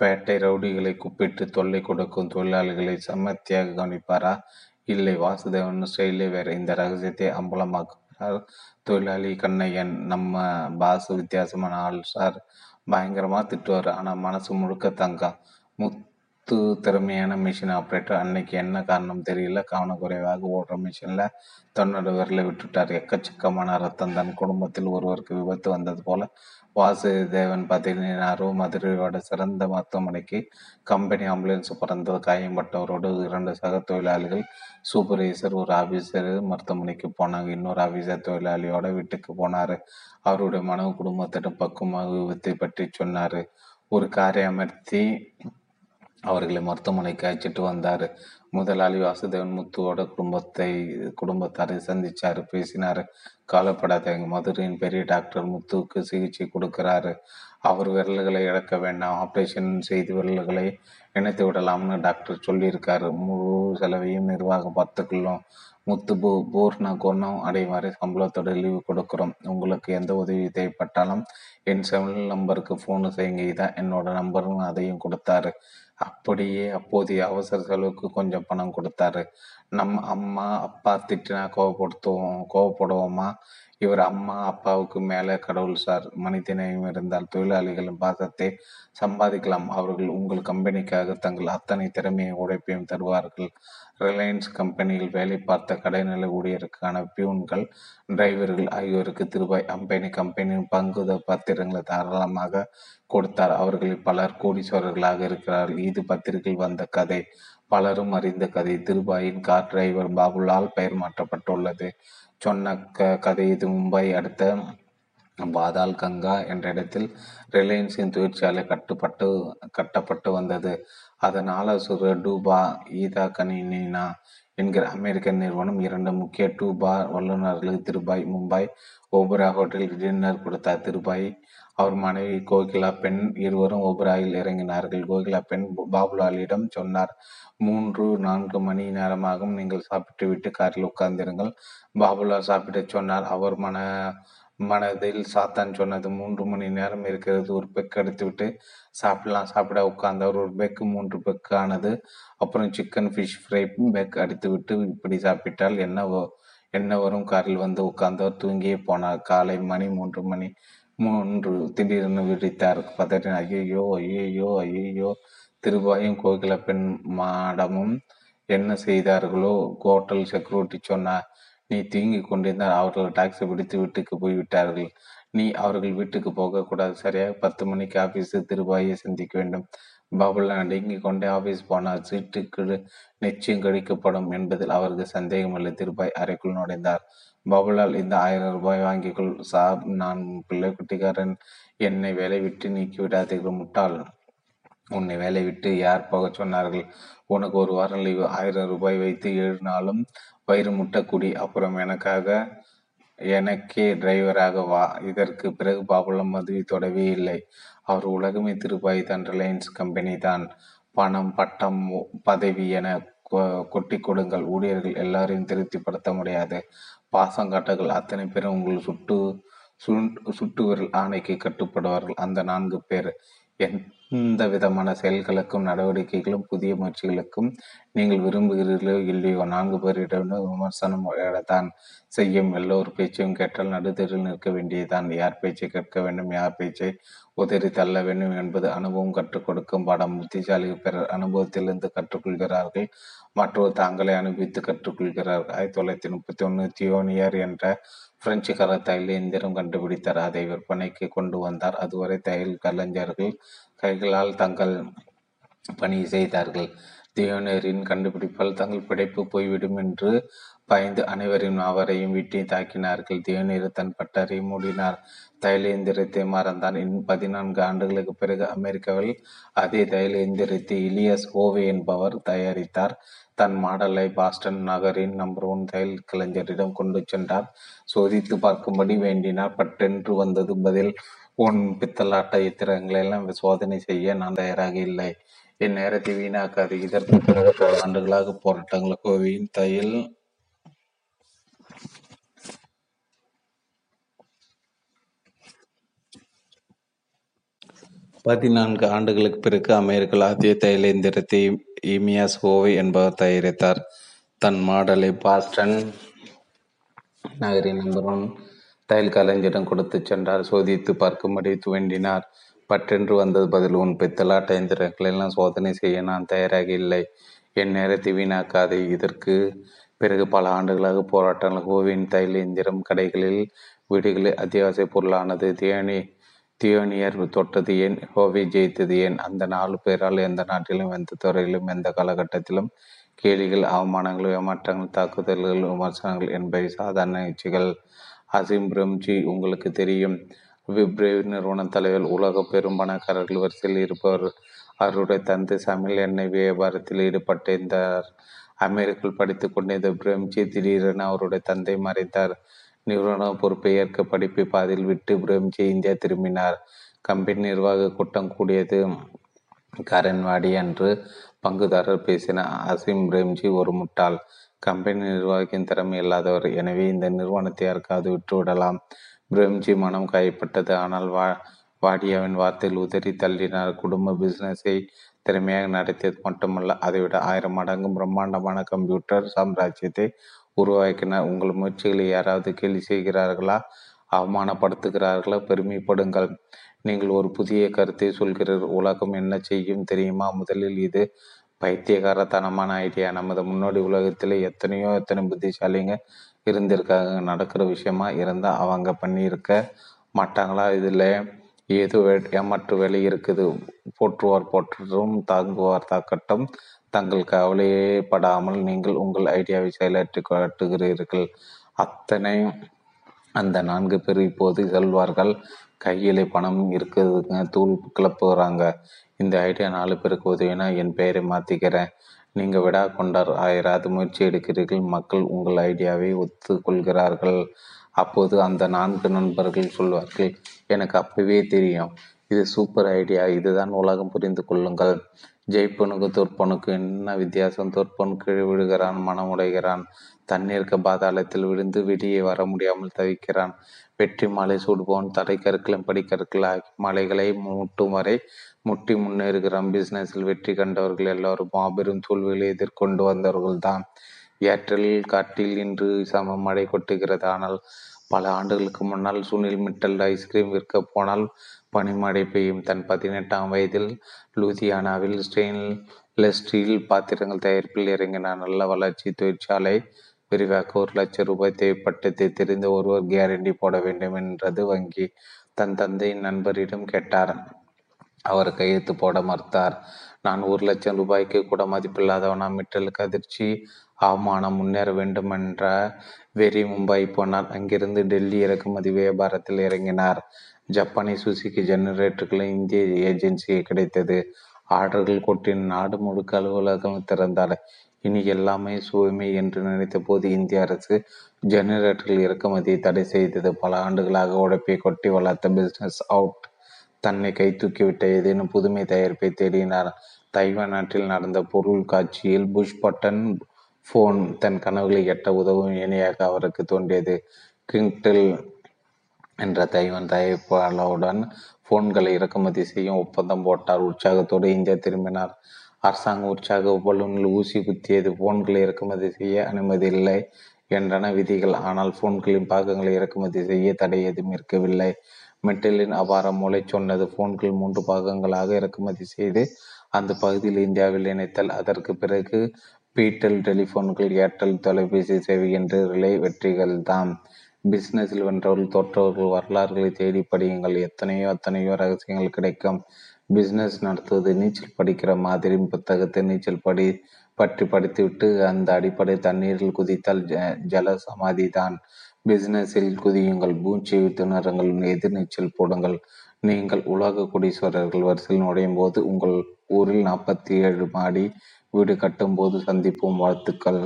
பேட்டை ரவுடிகளை கூப்பிட்டு தொல்லை கொடுக்கும் தொழிலாளிகளை சமர்த்தியாக கவனிப்பாரா? இல்லை. வாசுதேவன் ஸ்டைலே வேறு. இந்த ரகசியத்தை அம்பலமாக்குகிறார் தொழிலாளி கண்ணையன். நம்ம பாசு வித்தியாசமான ஆள் சார். பயங்கரமாக திட்டுவார். ஆனால் மனசு முழுக்க தங்கம். முத்து திறமையான மிஷின் ஆப்ரேட்டர். அன்னைக்கு என்ன காரணம் தெரியல, கவனக்குறைவாக ஓடுற மிஷினில் தன்னோட விரலை விட்டுட்டார். எக்கச்சக்கமான ரத்தம். தன் குடும்பத்தில் ஒருவருக்கு விபத்து வந்தது போல வாசுதேவன் பதறினாரோ. மதுரையோட சிறந்த மருத்துவமனைக்கு கம்பெனி ஆம்புலன்ஸ் பிறந்தது. காயம்பட்டவரோடு 2 சக தொழிலாளிகள் சூப்பர்வைசர். ஒரு ஆபீசர் மருத்துவமனைக்கு போனாங்க. இன்னொரு ஆபீசர் தொழிலாளியோட வீட்டுக்கு போனார். அவருடைய மனைவி குடும்பத்திடம் பக்குவமாக விபத்தை பற்றி சொன்னார். ஒரு காரை அமர்த்தி அவர்களை மருத்துவமனைக்கு அழைச்சிட்டு வந்தார். முதலாளி வாசுதேவன் முத்துவோட குடும்பத்தாரை சந்திச்சார், பேசினார். காலப்படாதவங்க. மதுரையின் பெரிய டாக்டர் முத்துவுக்கு சிகிச்சை கொடுக்கிறாரு. அவர் விரல்களை இழக்க வேண்டாம், ஆப்ரேஷன் செய்து விரல்களை இணைத்து விடலாம்னு டாக்டர் சொல்லியிருக்காரு. முழு செலவையும் நிர்வாகம் பார்த்துக்குள்ளோம். முத்து பூர்ணம் அடைமாறு சம்பளத்தோட லீவு கொடுக்குறோம். உங்களுக்கு எந்த உதவி தேவைப்பட்டாலும் என் செவல் நம்பருக்கு ஃபோனு செய்யுங்க. இதான் என்னோட நம்பருன்னு அதையும் கொடுத்தாரு. அப்படியே அப்போதைய அவசர செலவுக்கு கொஞ்சம் பணம் கொடுத்தாரு. நம்ம அம்மா அப்பா திட்டினா கோவப்படுவோமா? இவர் அம்மா அப்பாவுக்கு மேலே கடவுள் சார். மனிதநேயம் இருந்தால் தொழிலாளிகளின் பாசத்தை சம்பாதிக்கலாம். அவர்கள் உங்கள் கம்பெனிக்காக தங்கள் அத்தனை திறமையை உழைப்பையும் தருவார்கள். ரிலையன்ஸ் கம்பெனியில் வேலை பார்த்த கடைநிலை ஊழியருக்கான பியூன்கள், டிரைவர்கள் ஆகியோருக்கு திருபாய் அம்பேனி கம்பெனியின் பங்குத பத்திரங்களை தாராளமாக கொடுத்தார். அவர்களில் பலர் கோடீஸ்வரர்களாக இருக்கிறார்கள். இது பத்திரிகையில் வந்த கதை, பலரும் அறிந்த கதை. திருபாயின் கார் டிரைவர் பாபுலால் பெயர் மாற்றப்பட்டுள்ளது. சொன்ன கதை இது. மும்பை அடுத்த பாதால் கங்கா என்ற இடத்தில் ரிலையன்ஸின் தொழிற்சாலை கட்டப்பட்டு வந்தது. அதனால் டூபா ஈதா கனினா என்கிற அமெரிக்க நிறுவனம் 2 முக்கிய டூபார் வல்லுநர்களுக்கு திருபாய் மும்பை ஓபரா ஹோட்டலில் டின்னர் கொடுத்தார். திருபாய் அவர் மனைவி கோகிலா பெண் இருவரும் ஓபராயில் இறங்கினார்கள். கோகிலா பெண் பாபுலாலிடம் சொன்னார், 3-4 மணி நேரமாகவும், நீங்கள் சாப்பிட்டு விட்டு காரில் உட்கார்ந்திருங்கள். பாபுலால் சாப்பிட சொன்னார். அவர் மனதில் சாத்தான் சொன்னது, 3 மணி நேரம் இருக்கிறது, ஒரு பெக் எடுத்துவிட்டு சாப்பிடலாம். சாப்பிட உட்கார்ந்தவர் ஒரு பெக்கு 3 பெக்கு ஆனது. அப்புறம் சிக்கன் ஃபிஷ் ஃப்ரை பெக் அடித்துவிட்டு இப்படி சாப்பிட்டால் என்ன வரும்? காரில் வந்து உட்கார்ந்தவர் தூங்கியே போனார். காலை மணி 3 மணி 3 திடீரென விழித்தார். பதற்றின் ஐயோ ஐயோ ஐயோ. திருபாயும் கோகில பெண் மாடமும் என்ன செய்தார்களோ? ஹோட்டல் செக்யூரிட்டி சொன்னார், நீ தூங்கி கொண்டிருந்தால் அவர்கள் டாக்ஸி பிடித்து வீட்டுக்கு போய்விட்டார்கள். நீ அவர்கள் வீட்டுக்கு போகக்கூடாது. சரியாக 10 மணிக்கு ஆஃபீஸு திருபாயை சந்திக்க வேண்டும். பாபுலா நடுங்கி கொண்டே ஆஃபீஸ் போனார். சீட்டுக்கு நிச்சயம் கிடைக்கப்படும் என்பதில் அவருக்கு சந்தேகமில்லை. திருபாய் அறைக்குள் நுழைந்தார். பாபுலால், இந்த 1000 ரூபாய் வாங்கிக்கொள் சாப். நான் பிள்ளை குட்டிக்காரன். என்னை வேலை விட்டு நீக்கிவிடாதீர்கள். முட்டாள், உன்னை வேலை விட்டு யார் போக சொன்னார்கள்? உனக்கு ஒரு வாரம் லீவு. 1000 ரூபாய் வைத்து 7 நாளும் வயிறு முட்டக்குடி. அப்புறம் எனக்கே டிரைவராக வா. இதற்கு பிறகு பாபுலம் உதவி தொடவே இல்லை. அவர் உலகமே திருபாய் தான். ரிலையன்ஸ் கம்பெனி தான். பணம், பட்டம், பதவி என கொட்டி கொடுங்கள். ஊழியர்கள் எல்லாரையும் திருப்திப்படுத்த முடியாது. பாசங்காட்டங்கள் அத்தனை பேரும் உங்கள் சுட்டு விரல் ஆணைக்கு கட்டுப்படுவார்கள். அந்த 4 பேர் எந்த விதமான செயல்களுக்கும் நடவடிக்கைகளும் புதிய முயற்சிகளுக்கும் நீங்கள் விரும்புகிறீர்களோ இல்லையோ 4 பேரிடம் விமர்சனம் தான் செய்யும். எல்லோரும் பேச்சையும் கேட்டால் நடுத்தரில் நிற்க வேண்டியதுதான். யார் பேச்சை கேட்க வேண்டும், யார் பேச்சை உதறி தள்ள வேண்டும் என்பது அனுபவம் கற்றுக் கொடுக்கும் பாடம். புத்திசாலிகள் பிறர் அனுபவத்திலிருந்து கற்றுக்கொள்கிறார்கள், மற்றொரு தாங்களை அனுபவித்து கற்றுக்கொள்கிறார்கள். 1931 தியோனியர் என்ற பிரெஞ்சுக்கார தையல் இயந்திரம் கண்டுபிடித்தார். அதை விற்பனைக்கு கொண்டு வந்தார். அதுவரை தையல் கலைஞர்கள் கைகளால் தங்கள் பணி செய்தார்கள். தியோனியரின் கண்டுபிடிப்பால் தங்கள் பிழைப்பு போய்விடும் என்று பயந்து அனைவரையும் அவரையும் வீட்டை தாக்கினார்கள். தியோனியர் தன் பட்டறை மூடினார். தையல் இயந்திரத்தை மறந்தான். இன்னும் 14 ஆண்டுகளுக்கு பிறகு அமெரிக்காவில் அதே தையல் இயந்திரத்தை இலியஸ் ஓவே என்பவர் தயாரித்தார். தன் மாடலை பாஸ்டன் நகரின் நம்பர் 1 தையல் கலைஞரிடம் கொண்டு சென்றார். சோதித்து பார்க்கும்படி வேண்டினார். பட்டென்று வந்தது பதில், உன் பித்தலாட்ட இயந்திரங்களெல்லாம் சோதனை செய்ய நான் தயாராக இல்லை. என் நேரத்தை வீணாக்காது. இதற்கு பிறகு 10 ஆண்டுகளாக போராட்டங்கள் கோவையின் தையல் பதினான்கு ஆண்டுகளுக்கு பிறகு அமெரிக்காவில் அதே தையல் இயந்திரத்தை இமியாஸ் ஓவை என்பவர் தயாரித்தார். தன் மாடலை பாஸ்டன் நகரின் நம்பர் 1 தையல் கலைஞரிடம் கொடுத்து சென்றார். சோதித்து பார்க்கும்படி வேண்டினார். பட்டென்று வந்தது பதில், உன் பித்தலாட்ட இயந்திரங்களெல்லாம் சோதனை செய்ய நான் தயாராக இல்லை. என் நேரத்தை வீணாக்காதே. இதற்கு பிறகு பல ஆண்டுகளாக போராட்டங்கள் ஓவியின் தையல் இயந்திரம் கடைகளில் வீடுகளில் அத்தியாவசிய பொருளானது. தியோனியர் தொட்டது ஏன்? ஹோவி ஜெயித்தது ஏன்? அந்த 4 பேரால் எந்த நாட்டிலும் எந்த துறையிலும் எந்த காலகட்டத்திலும் கேலிகள், அவமானங்கள், ஏமாற்றங்கள், தாக்குதல்கள், விமர்சனங்கள் என்பவை சாதாரண நிகழ்ச்சிகள். அசீம் பிரம்ஜி உங்களுக்கு தெரியும். விப்ரேவ் நிறுவன தலைவர், உலக பெரும் பணக்காரர்கள் வரிசையில் இருப்பவர். அவருடைய தந்தை சமையல் எண்ணெய் வியாபாரத்தில் ஈடுபட்டிருந்தார். அமெரிக்காவில் படித்து கொண்டிருந்த பிரம்ஜி திடீரென அவருடைய தந்தை மறைந்தார். நிறுவன பொறுப்பை ஏற்க படிப்பை பாதியில் விட்டு பிரம்ஜி இந்தியா திரும்பினார். கம்பெனி நிர்வாக கூட்டம் கூடியது. கரன்வாடி அன்று பங்குதாரர் பேசினார், அசீம் பிரம்ஜி ஒரு முட்டாள், கம்பெனி நிர்வாகியின் திறமை இல்லாதவர். எனவே இந்த நிறுவனத்தை யாருக்காவது விட்டுவிடலாம். பிரம்ஜி மனம் காயப்பட்டது. ஆனால் வாடியாவின் வார்த்தையில் உதறி தள்ளினார். குடும்ப பிசினஸை திறமையாக நடத்தியது மட்டுமல்ல, அதைவிட 1000 மடங்கு பிரம்மாண்டமான கம்ப்யூட்டர் சாம்ராஜ்யத்தை உருவாக்கினார். உங்கள் முயற்சிகளை யாராவது கேலி செய்கிறார்களா, அவமானப்படுத்துகிறார்களா? பெருமைப்படுங்கள். நீங்கள் ஒரு புதிய கருத்தை சொல்கிறீர்கள். உலகம் என்ன செய்யும் தெரியுமா? முதலில் இது பைத்தியகாரத்தனமான ஐடியா. நமது முன்னோடி உலகத்தில் எத்தனை புத்திசாலிங்க இருந்திருக்காங்க. நடக்கிற விஷயமா இருந்தால் அவங்க பண்ணியிருக்க மாட்டாங்களா? இதில் ஏதோ ஏமாற்று வேலை இருக்குது. போற்றுவார் போற்றும், தாங்குவார் தாக்கட்டும். தங்கள் கவலையேப்படாமல் நீங்கள் உங்கள் ஐடியாவை செயலாற்றி காட்டுகிறீர்கள். அத்தனை அந்த 4 பேர் இப்போது செல்வார்கள். கையிலே பணம் இருக்குதுங்க, தூள் கிளப்புறாங்க. இந்த ஐடியா 4 பேருக்கு உதவினா என் பெயரை மாற்றிக்கிறேன். நீங்கள் விடா கொண்டார் ஆயிராது முயற்சி எடுக்கிறீர்கள். மக்கள் உங்கள் ஐடியாவை ஒத்துக்கொள்கிறார்கள். அப்போது அந்த 4 நண்பர்கள் சொல்வார்கள், எனக்கு அப்பவே தெரியும், இது சூப்பர் ஐடியா, இதுதான் உலகம், புரிந்து கொள்ளுங்கள். ஜெய்ப்பனுக்கு தோற்பனுக்கு என்ன வித்தியாசம்? தோற்பன் கீழ் விழுகிறான், மனமுடைகிறான், தண்ணீருக்கு பாதாளத்தில் விழுந்து வெளியே வர முடியாமல் தவிக்கிறான். வெற்றி மாலை சூடுபவன் தடை கற்களும் படிக்கற்கள் ஆகி மலைகளை முட்டும் வரை முட்டி முன்னேறுகிறான். பிஸ்னஸில் வெற்றி கண்டவர்கள் எல்லோரும் மாபெரும் தோல்விகளை எதிர்கொண்டு வந்தவர்கள் தான். ஏற்றலில் காட்டில் இன்று சம மழை கொட்டுகிறது. ஆனால் பல ஆண்டுகளுக்கு முன்னால் சுனில் மிட்டல் ஐஸ்கிரீம் விற்க போனால் பனிமழை பெய்யும். தன் 18ஆம் வயதில் லூதியானாவில் ஸ்டெயின்லெஸ் ஸ்டீல் பாத்திரங்கள் தயாரிப்பில் இறங்கினார். நல்ல வளர்ச்சி தொழிற்சாலை விரிவாக்க 1,00,000 ரூபாய் தேவைப்பட்டது. தெரிந்த ஒருவர் கேரண்டி போட வேண்டும் என்றது வங்கி. தன் தந்தையின் நண்பரிடம் கேட்டார். அவர் கையெழுத்து போட மறுத்தார். நான் 1,00,000 ரூபாய்க்கு கூட மதிப்பில்லாதவனா? மிட்டலுக்கு அதிர்ச்சி, அவமானம். முன்னேற வேண்டும் என்ற வெறி மும்பை போனார். அங்கிருந்து டெல்லி இறக்குமதி வியாபாரத்தில் இறங்கினார். ஜப்பானை சுசுகி ஜெனரேட்டர்களை இந்திய ஏஜென்சியை கிடைத்தது. ஆர்டர்கள் கொட்டின் நாடு முழுக்க அலுவலகம் திறந்தார். இனி எல்லாமே சுவைமை என்று நினைத்த போது இந்திய அரசு ஜெனரேட்டர்கள் இறக்குமதியை தடை செய்தது. பல ஆண்டுகளாக உழைப்பை கொட்டி வளர்த்த பிஸ்னஸ் அவுட் தன்னை கை தூக்கிவிட்ட ஏதேனும் புதுமை தயாரிப்பை தேடினார். தைவான் நாட்டில் நடந்த பொருள் காட்சியில் புஷ் பட்டன் ஃபோன் தன் கனவுகளை எட்ட உதவும் இணையாக அவருக்கு தோன்றியது. கிங்டெல் என்ற தைவான் தயாரிப்பாளருடன் ஃபோன்களை இறக்குமதி செய்யும் ஒப்பந்தம் போட்டார். உற்சாகத்தோடு இந்தியா திரும்பினார். அரசாங்கம் உற்சாக பலூனில் ஊசி குத்தியது. ஃபோன்களை இறக்குமதி செய்ய அனுமதி இல்லை என்றன விதிகள். ஆனால் ஃபோன்களின் பாகங்களை இறக்குமதி செய்ய தடை எதுவும் இருக்கவில்லை. மெட்டலின் அபாரம் மூளை சொன்னது. ஃபோன்கள் 3 பாகங்களாக இறக்குமதி செய்து அந்த பகுதியில் இந்தியாவில் இணைத்தல். அதற்கு பிறகு பீட்டல் டெலிஃபோன்கள், ஏர்டெல் தொலைபேசி சேவை என்ற ரிலே வெற்றிகள் தான். பிஸ்னஸில் வென்றவர்கள் தோற்றவர்கள் வரலாறுகளை தேடி படியுங்கள். எத்தனையோ ரகசியங்கள் கிடைக்கும். பிஸ்னஸ் நடத்துவது நீச்சல் படிக்கிற மாதிரி. புத்தகத்தை நீச்சல் பற்றி படித்துவிட்டு அந்த அடிப்படை தண்ணீரில் குதித்தால் ஜல சமாதி தான். பிஸ்னஸில் குதியுங்கள், பூச்சி வித்துணருங்கள், எதிர்நீச்சல் போடுங்கள். நீங்கள் உலக கோடீஸ்வரர்கள் வரிசையில் நுழையும் போது, உங்கள் ஊரில் 47 மாடி வீடு கட்டும் போது சந்திப்போம். வாழ்த்துக்கள்.